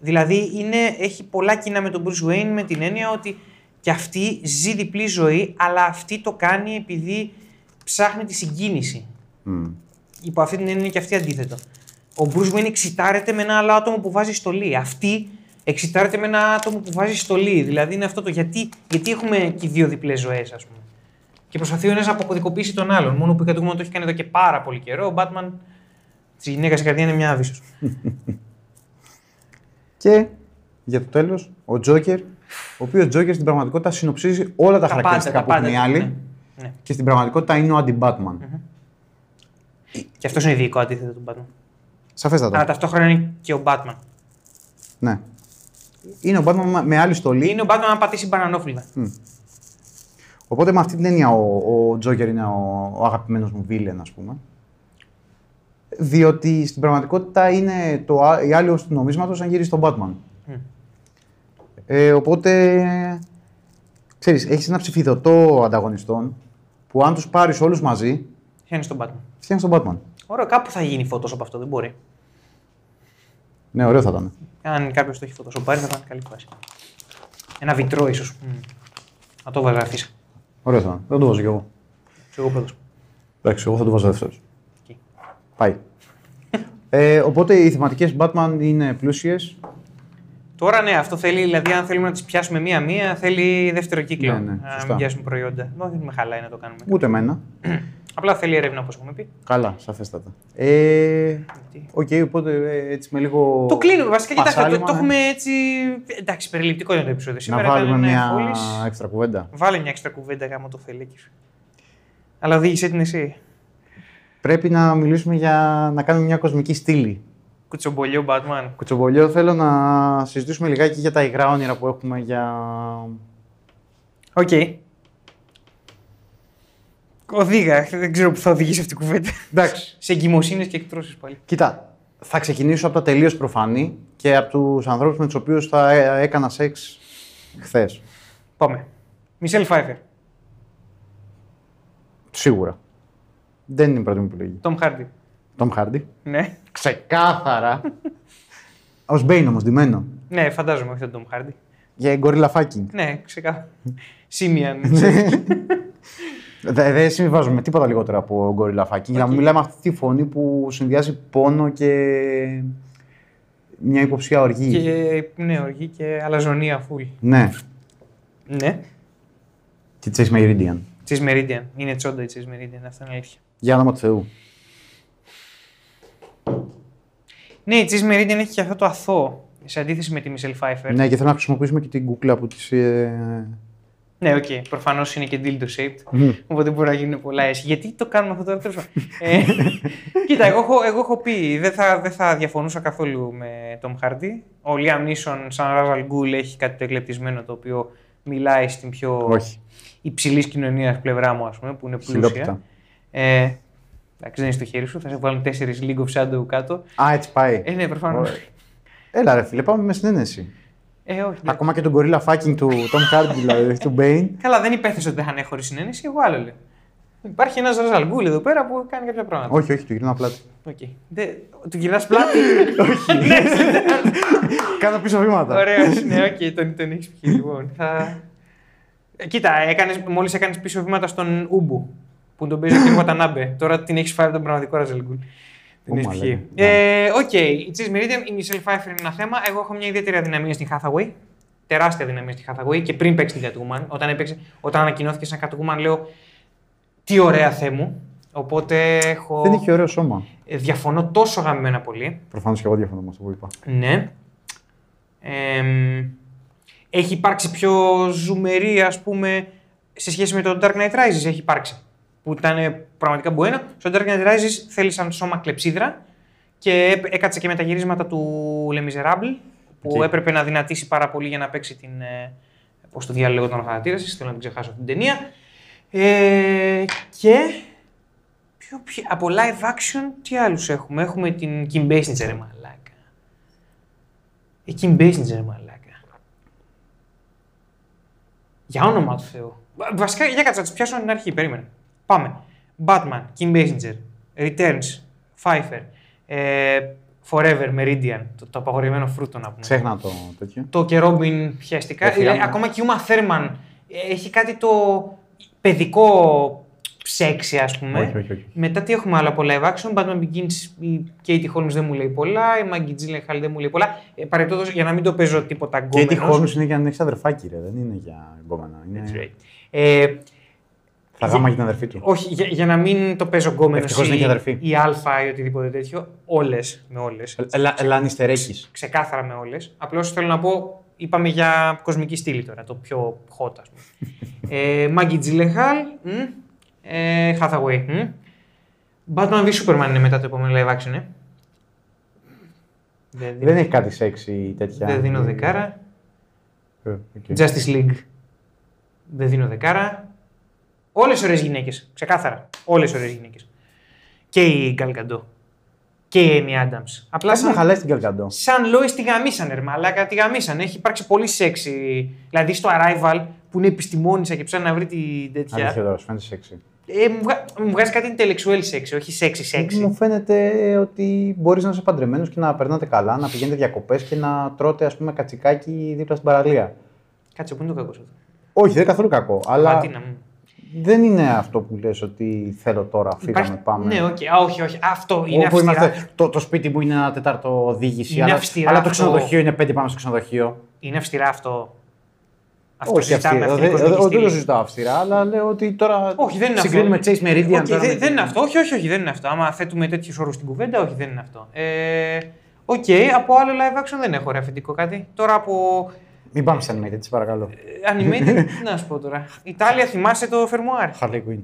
Δηλαδή έχει πολλά κοινά με τον Bruce Wayne με την έννοια ότι και αυτή ζει διπλή ζωή, αλλά αυτή το κάνει επειδή ψάχνει τη συγκίνηση. Mm. Υπό αυτή την έννοια είναι και αυτή αντίθετο. Ο Bruce Wayne εξιτάρεται με ένα άλλο άτομο που βάζει στολή. Αυτή εξιτάρεται με ένα άτομο που βάζει στολή. Δηλαδή είναι αυτό το γιατί έχουμε και δύο διπλές ζωές, ας πούμε. Και προσπαθεί ο ένας να αποκωδικοποιήσει τον άλλον. Μόνο που η Catwoman το έχει κάνει εδώ και πάρα πολύ καιρό. Ο Batman τη γυναίκα σε καρδιά είναι μια άβυσσος. Και για το τέλος, ο Joker, ο οποίος Joker στην πραγματικότητα συνοψίζει όλα τα χαρακτηριστικά που έχουν οι άλλοι. Ναι. Και στην πραγματικότητα είναι ο αντι-Batman. Mm-hmm. Και αυτό είναι ειδικό αντίθετο του Batman. Σαφέστατα. Αλλά ταυτόχρονα είναι και ο Batman. Ναι. Είναι ο Batman με άλλη στολή. Είναι ο Batman να πατήσει μπανανόφλουδα. Οπότε με αυτή την έννοια ο Τζόκερ είναι ο αγαπημένος μου βίλεν, ας πούμε. Διότι στην πραγματικότητα είναι η άλλη ως του νομίσματος αν γυρίσει στον Batman. Οπότε. Ξέρεις, έχεις ένα ψηφιδωτό ανταγωνιστών που αν τους πάρεις όλους μαζί. Φτιάχνει τον Batman. Ωραίο, κάπου θα γίνει φωτός από αυτό, δεν μπορεί. Ναι, ωραίο θα ήταν. Αν κάποιος το έχει φωτοσοπάρει, θα ήταν καλή φάση. Ένα βιτρό, ίσως. Να το βάζω αρχή. Ωραίο θα ήταν. Δεν το βάζω κι εγώ. Και εγώ πρώτος. Εντάξει, εγώ θα το βάζω δεύτερος. Πάει. Οπότε οι θεματικές Batman είναι πλούσιες. Τώρα ναι, αυτό θέλει, δηλαδή αν θέλουμε να τις πιάσουμε μία-μία, θέλει δεύτερο κύκλο. Ναι, να μην πιάσουμε προϊόντα. Δεν με χαλάει να το κάνουμε. Ούτε εμένα. Απλά θέλει έρευνα, όπως έχουμε πει. Καλά, σαφέστατα. Οκ, οπότε έτσι με λίγο. Το κλείνουμε. Βασικά, κοιτάξτε, το έχουμε έτσι. Εντάξει, περιληπτικό είναι το επεισόδιο σήμερα. Να βάλουμε μια έξτρα κουβέντα. Βάλε μια έξτρα κουβέντα, γάμο το φελέκι σου. Αλλά οδήγησε την εσύ. Πρέπει να μιλήσουμε για να κάνουμε μια κοσμική στήλη. Κουτσομπολιό, Batman. Κουτσομπολιό, θέλω να συζητήσουμε λιγάκι για τα υγρά όνειρα που έχουμε για. Οκ. Οδήγα, δεν ξέρω που θα οδηγήσει αυτή η κουβέντα. Εντάξει. Σε εγκυμοσύνες και εκτρώσεις πάλι. Κοίτα, θα ξεκινήσω από τα τελείως προφανή και από τους ανθρώπους με τους οποίους θα έκανα σεξ χθες. Πάμε. Μισελ Φάιφερ. Σίγουρα. Δεν είναι η πρώτη μου επιλογή. Τομ Χάρντι. Ναι. Ξεκάθαρα. Ως Μπέιν όμως, ντυμένο. Ναι, φαντάζομαι, όχι τον Τομ Χάρντι. Για γκορίλα φάκινγκ. Ναι, ξεκάθαρα. Σίμιαν. Δεν συμβιβάζουμε τίποτα λιγότερο από γκορίλα φάκινγκ. Για να μιλάμε αυτή τη φωνή που συνδυάζει πόνο και μια υποψία οργή. Ναι, οργή και αλαζονία φουλ. Ναι. Και Chase Meridian. Είναι τσόντα η Chase Meridian, αυτό είναι αλήθεια. Για όνομα του Θεού. Ναι, η Chase Meridian έχει και αυτό το αθώο σε αντίθεση με τη Michelle Pfeiffer. Ναι, και θέλω να χρησιμοποιήσουμε και την κούκλα που τη. Ναι, οκ. Προφανώς είναι και dildo shaped. Οπότε μπορεί να γίνουν πολλά έσχη. Γιατί το κάνουμε αυτό το δεύτερο. Κοίτα, εγώ έχω πει, δεν θα διαφωνούσα καθόλου με τον Χάρντι. Ο Liam Neeson, σαν Ra's al Ghul, έχει κάτι το εκλεπτισμένο το οποίο μιλάει στην πιο υψηλής κοινωνίας πλευρά μου, ας πούμε, που είναι πλούσια. Εντάξει, δεν είναι στο χέρι σου, θα σε βάλουν 4 League of Shadow κάτω. Α, έτσι πάει. Ναι, προφανώς. Έλα, ρε φίλε, πάμε με συνένεση. Όχι, ακόμα και τον gorilla fucking του Tom Hardy, δηλαδή, του Bane. Καλά, δεν υπέθεσε ότι δεν είχαν χωρίς συνένεση, εγώ άλλο λέω. Υπάρχει ένας Ραζαλ Γκούλ εδώ πέρα που κάνει κάποια πράγματα. Όχι, όχι, του γυρνάω πλάτη. Του γυρνάς πλάτη. Όχι. Κάνω πίσω βήματα. Ωραίος, ναι, οκ, τον έχεις πει, λοιπόν. Κοίτα, μόλις έκανες πίσω βήματα στον Ούμπου, που τον παίζει και ο Watanabe. Τώρα την έχεις φάει τον πραγματικό Ραζαλ Γκούλ. Την έχει οκ, η Cheese Meridian, η Michelle Pfeiffer είναι ένα θέμα. Εγώ έχω μια ιδιαίτερη αδυναμία στην Hathaway. Τεράστια αδυναμία στην Hathaway και πριν παίξει την Catwoman. Όταν ανακοινώθηκε σαν Catwoman, λέω. Τι ωραία Θεέ μου. Οπότε έχω. Δεν είχε ωραίο σώμα. Διαφωνώ τόσο γαμμένα πολύ. Προφανώς και εγώ διαφωνώ με αυτό που είπα. Ναι. Έχει υπάρξει πιο ζουμερή, ας πούμε, σε σχέση με το Dark Knight Rises. Έχει υπάρξει. Που ήταν πραγματικά μπουένα. Στο Dark Knight Rises θέλησαν σώμα κλεψίδρα και έκατσε και με τα γυρίσματα του Le Miserable που έπρεπε να δυνατήσει πάρα πολύ για να παίξει την. Πώς το διάλογο των χαρακτήρας, θέλω να την ξεχάσω την ταινία. Και από live action τι άλλους έχουμε. Έχουμε την Kim Basinger, μαλάκα. Για όνομα του Θεού. Βασικά, για κάτσα, τις πιάσω την αρχή, περίμενε. Πάμε. Batman, Kim Basinger, Returns, Pfeiffer, Forever, Meridian, το απαγορευμένο φρούτο να πούμε. Ξέχνα το τέτοιο. Το και Robin πιαστικά. Ακόμα και Uma Thurman έχει κάτι το παιδικό σεξι, ας πούμε. Όχι. Μετά τι έχουμε άλλο από live action. Batman Begins, η Katie Holmes δεν μου λέει πολλά. Η Maggie Gyllenhaal δεν μου λέει πολλά. Παρεπτόντω, για να μην το παίζω τίποτα γκόμενος. Katie Holmes είναι για να έχει αδερφάκι, ρε. Δεν είναι για γκόμενα. Είναι. Θα γάμα για την αδερφή του. Όχι, για να μην το παίζω γκόμενος. Η Αλφα ή οτιδήποτε τέτοιο. Όλες με όλες. Λανιστερέκης. Ξεκάθαρα με όλες. Απλώς θέλω να πω, είπαμε για κοσμική στήλη τώρα. Το πιο hot, ας πούμε. Maggie Gyllenhaal. Hathaway. Batman v Superman είναι μετά το επόμενο live action, Δεν έχει κάτι σεξι τέτοια. Δεν δίνω δεκάρα. Justice League. Δεν δίνω δεκάρα. Όλες ωραίες γυναίκες. Ξεκάθαρα. Όλες ωραίες γυναίκες. Και η Gal Gadot. Και η Amy Adams. Απλά σαν χαλάει την Gal Gadot. Σαν Lois τη γαμίσανε, ρε μαλάκα, τη γαμίσανε. Έχει υπάρξει πολύ σεξι. Δηλαδή στο Arrival, που είναι επιστημόνισσα και ψάχνει να βρει την τέτοια. Αλήθεια τώρα, σου φαίνεται σεξι. Μου βγάζει κάτι intellectual σεξι, όχι σεξι. Μου φαίνεται ότι μπορείς να είσαι παντρεμένος και να περνάτε καλά, να πηγαίνετε διακοπές και να τρώτε, ας πούμε, κατσικάκι δίπλα στην παραλία. Κάτσε, πού είναι το κακό σου αυτό. Όχι, δεν είναι καθόλου κακό. Αλλά δεν είναι αυτό που λες ότι θέλω τώρα, φύγαμε, πάμε. Ναι, όχι. Αυτό είναι αυστηρά. Το σπίτι μου είναι ένα τετάρτο οδήγηση, αλλά το ξενοδοχείο είναι 5 πάμε στο ξενοδοχείο. Είναι αυστηρά αυτό. Όχι αυστηρά, δεν το συζητάω αυστηρά, αλλά λέω ότι τώρα συγκρίνουμε Chase Meridian. Δεν είναι αυτό, όχι, δεν είναι αυτό. Άμα θέτουμε τέτοιους όρους στην κουβέντα, όχι, δεν είναι αυτό. Οκ, από άλλο live action δεν έχω ρε αφεντικό κάτι. Τώρα από. Μην πάμε σε animated, έτσι παρακαλώ. Animated, τι να σου πω τώρα. Ιταλία, θυμάσαι το Φερμουάρ. Harley Quinn.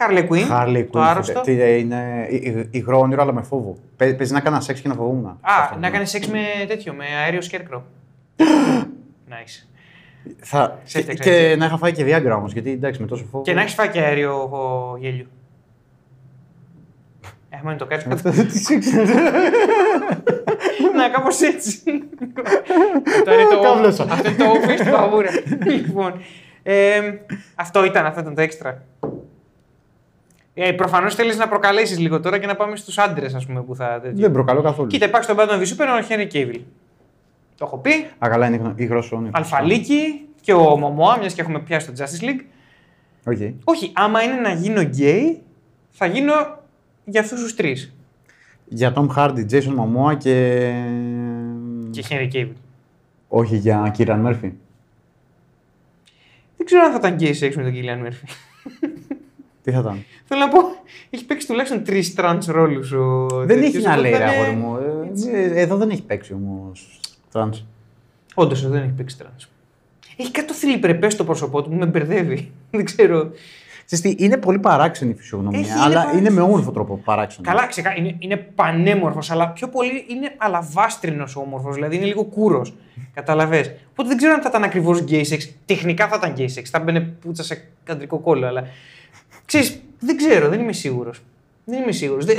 Harley Quinn, το άρρωστο. Είναι υγρό όνειρο, αλλά με φόβο. Παίζει να έκανα σεξ και να φοβούμουν. Να έκανε σεξ με τέτοιο, με αέριο σκέρκρο. Nice. Και να είχα φάει και Viagra όμως, γιατί εντάξει με τόσο φόβο. Και να έχεις φάει και αέριο γέλιο. Έχουμε να το κάνεις κάτι. Να, κάπως έτσι. Αυτό είναι το office του παγούρα. Λοιπόν, αυτό ήταν το έξτρα. Προφανώς θέλεις να προκαλέσεις λίγο τώρα και να πάμε στους άντρες, ας πούμε, που θα. Δεν προκαλώ καθόλου. Κοίτα, υπάρχει τον Batman v Superman, ο Henry Cavill. Το έχω πει. Αγαλά είναι υγρό όνειρο. Αλφαλίκη και ο Μωμόα, μιας και έχουμε πιάσει το Justice League. Okay. Όχι, άμα είναι να γίνω γκέι, θα γίνω για αυτούς τους τρεις. Για Tom Hardy, Jason Momoa και. Και Henry Cavill. Όχι, για Cillian Murphy. Δεν ξέρω αν θα ήταν γκέι σεξ με τον Cillian Murphy. Τι θα ήταν. Θέλω να πω, έχει παίξει τουλάχιστον 3 τρανς ρόλους. Δεν έχει να λέει, αγόρι μου. Εδώ δεν έχει παίξει όμως. Τρανς. Όντως, δεν έχει παίξει τρανς. Έχει κάτι το θρυλιπρεπές στο πρόσωπό του που με μπερδεύει. Δεν ξέρω. Είναι πολύ παράξενη η φυσιογνωμία, αλλά είναι με όμορφο τρόπο παράξενη. Καλά, είναι πανέμορφος, αλλά πιο πολύ είναι αλαβάστρινος όμορφος, δηλαδή είναι λίγο κούρος. Καταλαβες. Οπότε δεν ξέρω αν θα ήταν ακριβώς γκέι σεξ. Τεχνικά θα ήταν γκέι σεξ. Θα μπαινε πούτσα σε καντρικό κόλλο, αλλά. Ξέρεις, δεν ξέρω, δεν είμαι σίγουρος. Δεν είμαι σίγουρος. Θα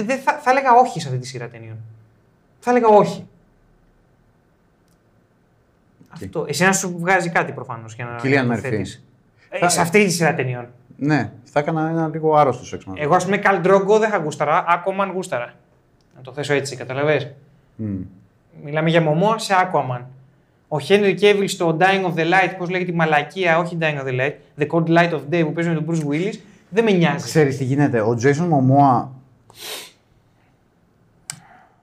έλεγα όχι σε αυτή τη σειρά ταινιών. Θα έλεγα όχι. Okay. Αυτό. Εσύ να σου βγάζει κάτι προφανώς για να Κιλιάν Μέρφυ. Σε αυτή τη σειρά ταινιών. Ναι, θα έκανα ένα λίγο άρρωστο σεξ μαζί. Εγώ, α πούμε, Καλ Ντρόγκο δεν θα γούσταρα, Aquaman γούσταρα. Να το θέσω έτσι, καταλαβαίνεις. Μιλάμε για Μωμό σε Aquaman. Ο Henry Cavill στο Dying of the Light, πώς λέγεται η μαλακία, όχι Dying of the Light, The Cold Light of Day που παίζει με τον Bruce Willis, δεν με νοιάζει. Ξέρεις τι γίνεται, ο Jason Momoa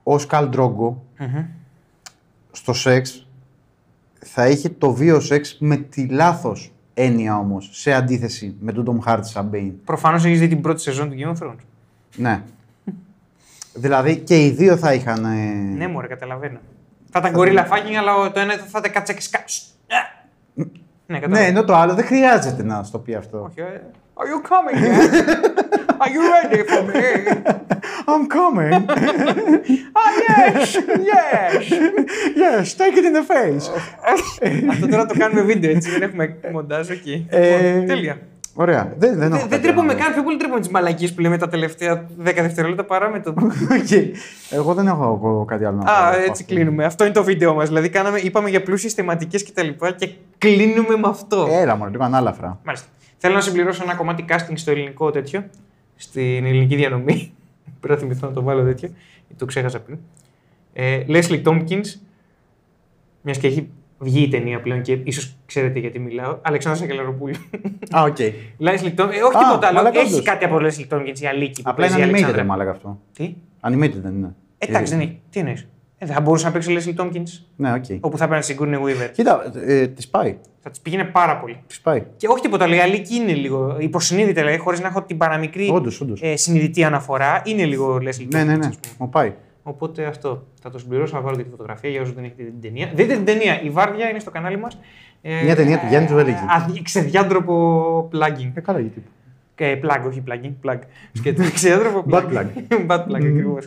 ως Khal Drogo στο σεξ θα είχε το βίο σεξ με τη λάθος έννοια όμως, σε αντίθεση με τον Tom Hardy σαν Bane. Προφανώς έχεις δει την πρώτη σεζόν του Game of Thrones. Ναι. Δηλαδή και οι δύο θα είχαν... Ναι μωρέ, καταλαβαίνω. Θα ήταν γκορίλα φάκινγκ, αλλά το ένα θα ήταν κατσακισκά. Ναι, ναι, ενώ το άλλο δεν χρειάζεται να σου το πει αυτό. Όχι, Are you coming, man? Are you ready for me? I'm coming. Ah, yes, yes. Yes, take it in the face. Αυτό τώρα το κάνουμε βίντεο, έτσι, δεν έχουμε μοντάζ εκεί. Τέλεια. Ωραία. Δεν τρέπομαι καν, πιο πολύ τρέπομαι τις μαλακίες που λέμε τα τελευταία 10 δευτερόλεπτα παρά με το... Εγώ δεν έχω κάτι άλλο να πω. Α, έτσι κλείνουμε. Αυτό είναι το βίντεο μας. Δηλαδή είπαμε για πλούσιες θεματικές κτλ. Και κλείνουμε με αυτό. Έλα μόνο, λίγο ανάλαφρα. Μάλιστα. Θέλω να συμπληρώσω ένα κομμάτι casting στο ελληνικό τέτοιο, στην ελληνική διανομή. Πρέπει να θυμηθώ να το βάλω τέτοιο, το ξέχασα πριν. Leslie Tompkins, μιας και έχει βγει η ταινία πλέον και ίσως ξέρετε γιατί μιλάω. Αλεξάνδρας Ακελαροπούλου. Α, οκ. Leslie Tompkins, όχι τίποτα άλλο. Έχει κάτι από Leslie Tompkins, η αλήκη που παίζει η Αλεξάνδρα. Απλά είναι animated μάλλον αυτό. Τι? Animated δεν είναι. Εντάξει, δεν είναι. Τι εννοείς. Θα μπορούσε να παίξει Leslie Tompkins. Ναι, οκ. Όπου θα παίρνει Sigourney Weaver. Κοίτα, τη πάει. Θα τη πήγαινε πάρα πολύ. Τη πάει. Και όχι τίποτα άλλο. Η αλήκη είναι λίγο υποσυνείδητα, δηλαδή, χωρίς να έχω την παραμικρή συνειδητή αναφορά. Είναι λίγο Leslie Tompkins. Ναι. Μου πάει. Οπότε αυτό. Θα το συμπληρώσω, να βάλω και τη φωτογραφία για όσους δεν έχετε την ταινία. Δείτε την ταινία. Η Βάρδια είναι στο κανάλι μας. Μια ταινία του Γιάννη Τζουβελίκη. Ξεδιάντροπο plugging. Καλά, γιατί. Plug, όχι plugging. Plug. Ξεδιάντροπο plugging. Bad plug, ακριβώς.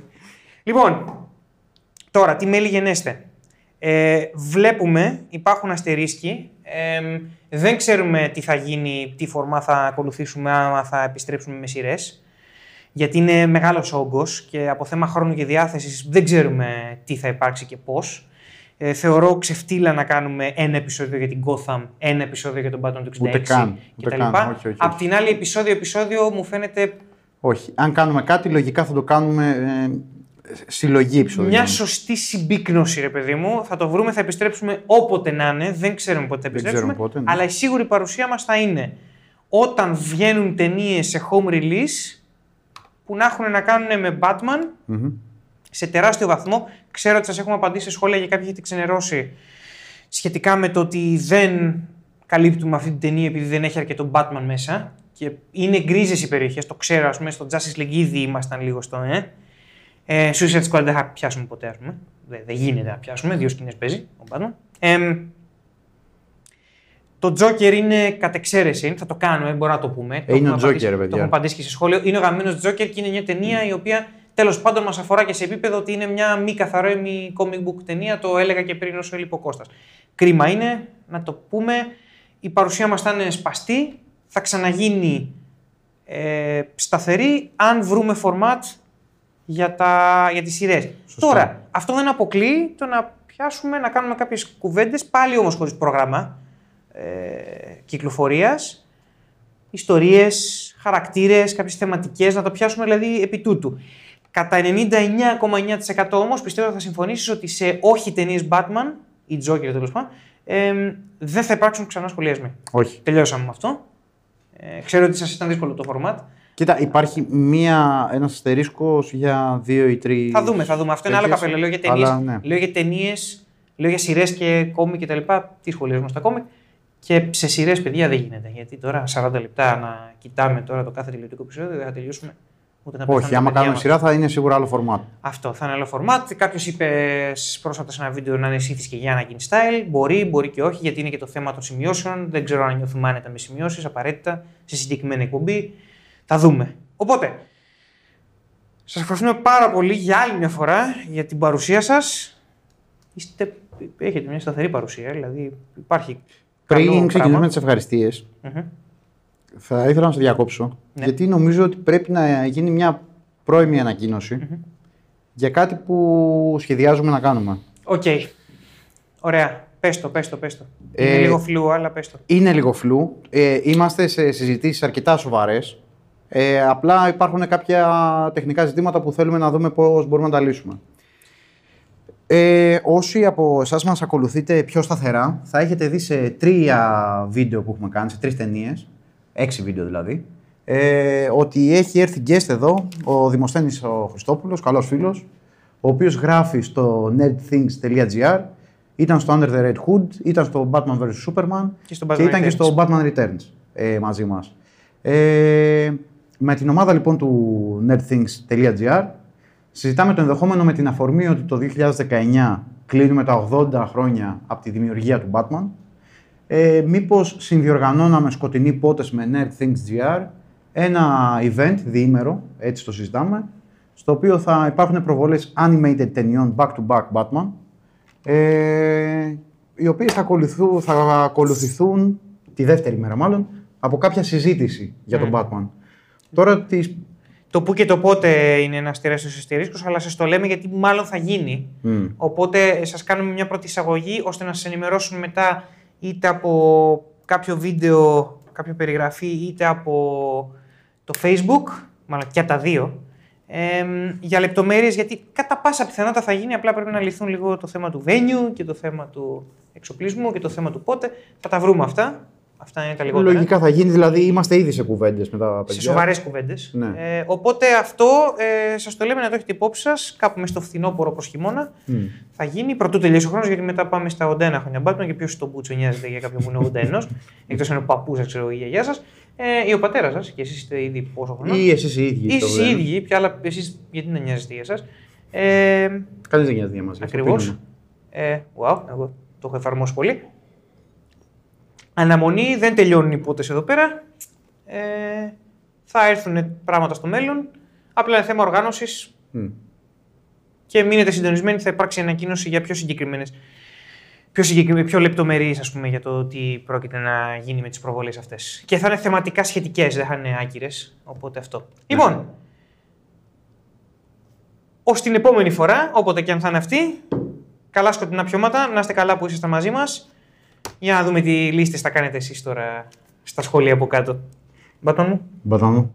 Λοιπόν. Τώρα, τι μέλη γενέστε. Βλέπουμε, υπάρχουν αστερίσκοι, δεν ξέρουμε τι θα γίνει, τι φορμά θα ακολουθήσουμε, άμα θα επιστρέψουμε με σειρές, γιατί είναι μεγάλος όγκος και από θέμα χρόνου και διάθεσης δεν ξέρουμε τι θα υπάρξει και πώς. Θεωρώ ξεφτύλα να κάνουμε ένα επεισόδιο για την Gotham, ένα επεισόδιο για τον Batman του 66 κτλ. Απ' την άλλη, επεισόδιο μου φαίνεται... Όχι, αν κάνουμε κάτι, λογικά θα το κάνουμε... συλλογή ψωμί. Μια σωστή συμπίκνωση, ρε παιδί μου. Θα το βρούμε, θα επιστρέψουμε όποτε να είναι. Δεν ξέρουμε πότε θα επιστρέψουμε. Πότε, ναι. Αλλά η σίγουρη παρουσία μας θα είναι όταν βγαίνουν ταινίες σε home release που να έχουν να κάνουν με Batman σε τεράστιο βαθμό. Ξέρω ότι σας έχουμε απαντήσει σε σχόλια και κάποιοι έχετε ξενερώσει σχετικά με το ότι δεν καλύπτουμε αυτή την ταινία επειδή δεν έχει αρκετό Batman μέσα. Και είναι γκρίζες οι περιοχές. Το ξέρω, ας πούμε, στο Justice League ήδη ήμασταν λίγο στο Suicide Squad δεν θα πιάσουμε ποτέ, ας πούμε. Δεν γίνεται να πιάσουμε. 2 σκηνές παίζει ο Batman. Το Joker είναι κατ' εξαίρεση. Θα το κάνουμε, μπορούμε να το πούμε. Είναι το ο Joker, παιδιά. Το έχουμε απαντήσει και σε σχόλιο. Είναι ο γαμμένος Joker και είναι μια ταινία η οποία τέλος πάντων μας αφορά και σε επίπεδο ότι είναι μια μη καθαρόμη comic book ταινία. Το έλεγα και πριν όσο έλειπε ο Κώστας. Κρίμα είναι να το πούμε. Η παρουσία μας θα είναι σπαστή. Θα ξαναγίνει σταθερή αν βρούμε format. Για τις σειρές. Σωστή. Τώρα, αυτό δεν αποκλείει το να πιάσουμε, να κάνουμε κάποιες κουβέντες, πάλι όμως χωρίς πρόγραμμα κυκλοφορίας, ιστορίες, χαρακτήρες, κάποιες θεματικές, να το πιάσουμε δηλαδή επί τούτου. Κατά 99,9% όμως πιστεύω θα συμφωνήσεις ότι σε όχι ταινίες Batman, ή Joker τέλος πάντων, δεν θα υπάρξουν ξανά σχολιασμοί. Όχι. Τελειώσαμε με αυτό. Ξέρω ότι σας ήταν δύσκολο το format. Κοίτα, υπάρχει ένας αστερίσκος για 2 ή 3. Θα δούμε. Αυτό είναι άλλο καπέλο. Λέω για ταινίες, λέω για σειρές και κόμικ και τα λοιπά. Τι σχολιάζουμε στα κόμικ. Και σε σειρές, παιδιά, δεν γίνεται. Γιατί τώρα 40 λεπτά να κοιτάμε τώρα το κάθε τηλεοπτικό επεισόδιο δεν θα τελειώσουμε ούτε να πεθάνουμε. Όχι, άμα κάνουμε σειρά θα είναι σίγουρα άλλο φορμάτ. Αυτό θα είναι άλλο φορμάτ. Κάποιος είπε πρόσφατα σε ένα βίντεο να είναι Σίθης και Γιάννα Kin Style. Μπορεί και όχι, γιατί είναι και το θέμα των σημειώσεων. Δεν ξέρω αν νιώθουμε άνετα με σημειώσεις απαραίτητα σε συγκεκριμένη εκπομπή. Θα δούμε. Οπότε, σας ευχαριστούμε πάρα πολύ για άλλη μια φορά για την παρουσία σας. Έχετε μια σταθερή παρουσία, δηλαδή υπάρχει καλό πράγμα. Πριν ξεκινήσουμε τις ευχαριστίες, θα ήθελα να σας διακόψω, γιατί νομίζω ότι πρέπει να γίνει μια πρώιμη ανακοίνωση για κάτι που σχεδιάζουμε να κάνουμε. Οκ. Ωραία. Πες το. Είναι λίγο φλού, αλλά πες το. Είναι λίγο φλού. Είμαστε σε συζητήσεις αρκετά σοβαρές. Απλά υπάρχουν κάποια τεχνικά ζητήματα που θέλουμε να δούμε πώς μπορούμε να τα λύσουμε. Όσοι από εσάς μας ακολουθείτε πιο σταθερά, θα έχετε δει σε 3 βίντεο που έχουμε κάνει, σε 3 ταινίες, 6 βίντεο δηλαδή, ότι έχει έρθει guest εδώ ο Δημοσθένης ο Χριστόπουλος, καλός φίλος, ο οποίος γράφει στο nerdthings.gr, ήταν στο Under the Red Hood, ήταν στο Batman vs Superman και ήταν και στο Batman Returns μαζί μας. Με την ομάδα λοιπόν του nerdthings.gr συζητάμε το ενδεχόμενο με την αφορμή ότι το 2019 κλείνουμε τα 80 χρόνια από τη δημιουργία του Batman. Μήπως συνδιοργανώναμε σκοτεινή πότες με nerdthings.gr ένα event διήμερο, έτσι το συζητάμε, στο οποίο θα υπάρχουν προβολές animated ταινιών back-to-back Batman, οι οποίες θα ακολουθηθούν τη δεύτερη μέρα μάλλον από κάποια συζήτηση για τον Batman. Τώρα τις... Το που και το πότε είναι ένας τεράστιος αστερίσκος, αλλά σας το λέμε γιατί μάλλον θα γίνει. Οπότε σας κάνουμε μια πρώτη εισαγωγή ώστε να σας ενημερώσουν μετά είτε από κάποιο βίντεο, κάποια περιγραφή, είτε από το Facebook, μάλλον και τα δύο, για λεπτομέρειες, γιατί κατά πάσα πιθανότητα θα γίνει, απλά πρέπει να λυθούν λίγο το θέμα του venue και το θέμα του εξοπλισμού και το θέμα του πότε. Θα τα βρούμε αυτά. Αυτά είναι τα λιγότερα. Λογικά θα γίνει, δηλαδή είμαστε ήδη σε κουβέντες με τα παιδιά. Σε σοβαρές κουβέντες. Ναι. Οπότε αυτό σας το λέμε να το έχετε υπόψη σας, κάπου μες στο φθινόπωρο προς χειμώνα. Θα γίνει πρωτού τελειώσει ο χρόνος, γιατί μετά πάμε στα 81 χρόνια Batman και ποιος στον Μπούτσο νοιάζεται για κάποιον που είναι 81, εκτός είναι ο παππούς, ξέρω, η γιαγιά σας, ή ο πατέρας σας, και εσείς είστε ήδη πόσο χρονών. Ή εσείς οι ίδιοι. Εσείς οι ίδιοι, πια, αλλά εσείς γιατί δεν νοιάζεστε για εσάς. Κανείς δεν νοιάζεται για μας. Ακριβώς. Εγώ το έχω εφαρμόσει πολύ. Αναμονή, δεν τελειώνουν οι πότες εδώ πέρα. Θα έρθουν πράγματα στο μέλλον. Απλά είναι θέμα οργάνωσης. Και μείνετε συντονισμένοι, θα υπάρξει ανακοίνωση για πιο λεπτομερείς, ας πούμε, για το τι πρόκειται να γίνει με τις προβολές αυτές. Και θα είναι θεματικά σχετικές, δεν θα είναι άκυρες. Οπότε αυτό. Λοιπόν, ως την επόμενη φορά, όποτε και αν θα είναι αυτή, καλά σκοτεινά πιώματα, να είστε καλά που είσαστε μαζί μας. Για να δούμε τι λίστες θα κάνετε εσείς τώρα στα σχόλια από κάτω. Μπατόν μου.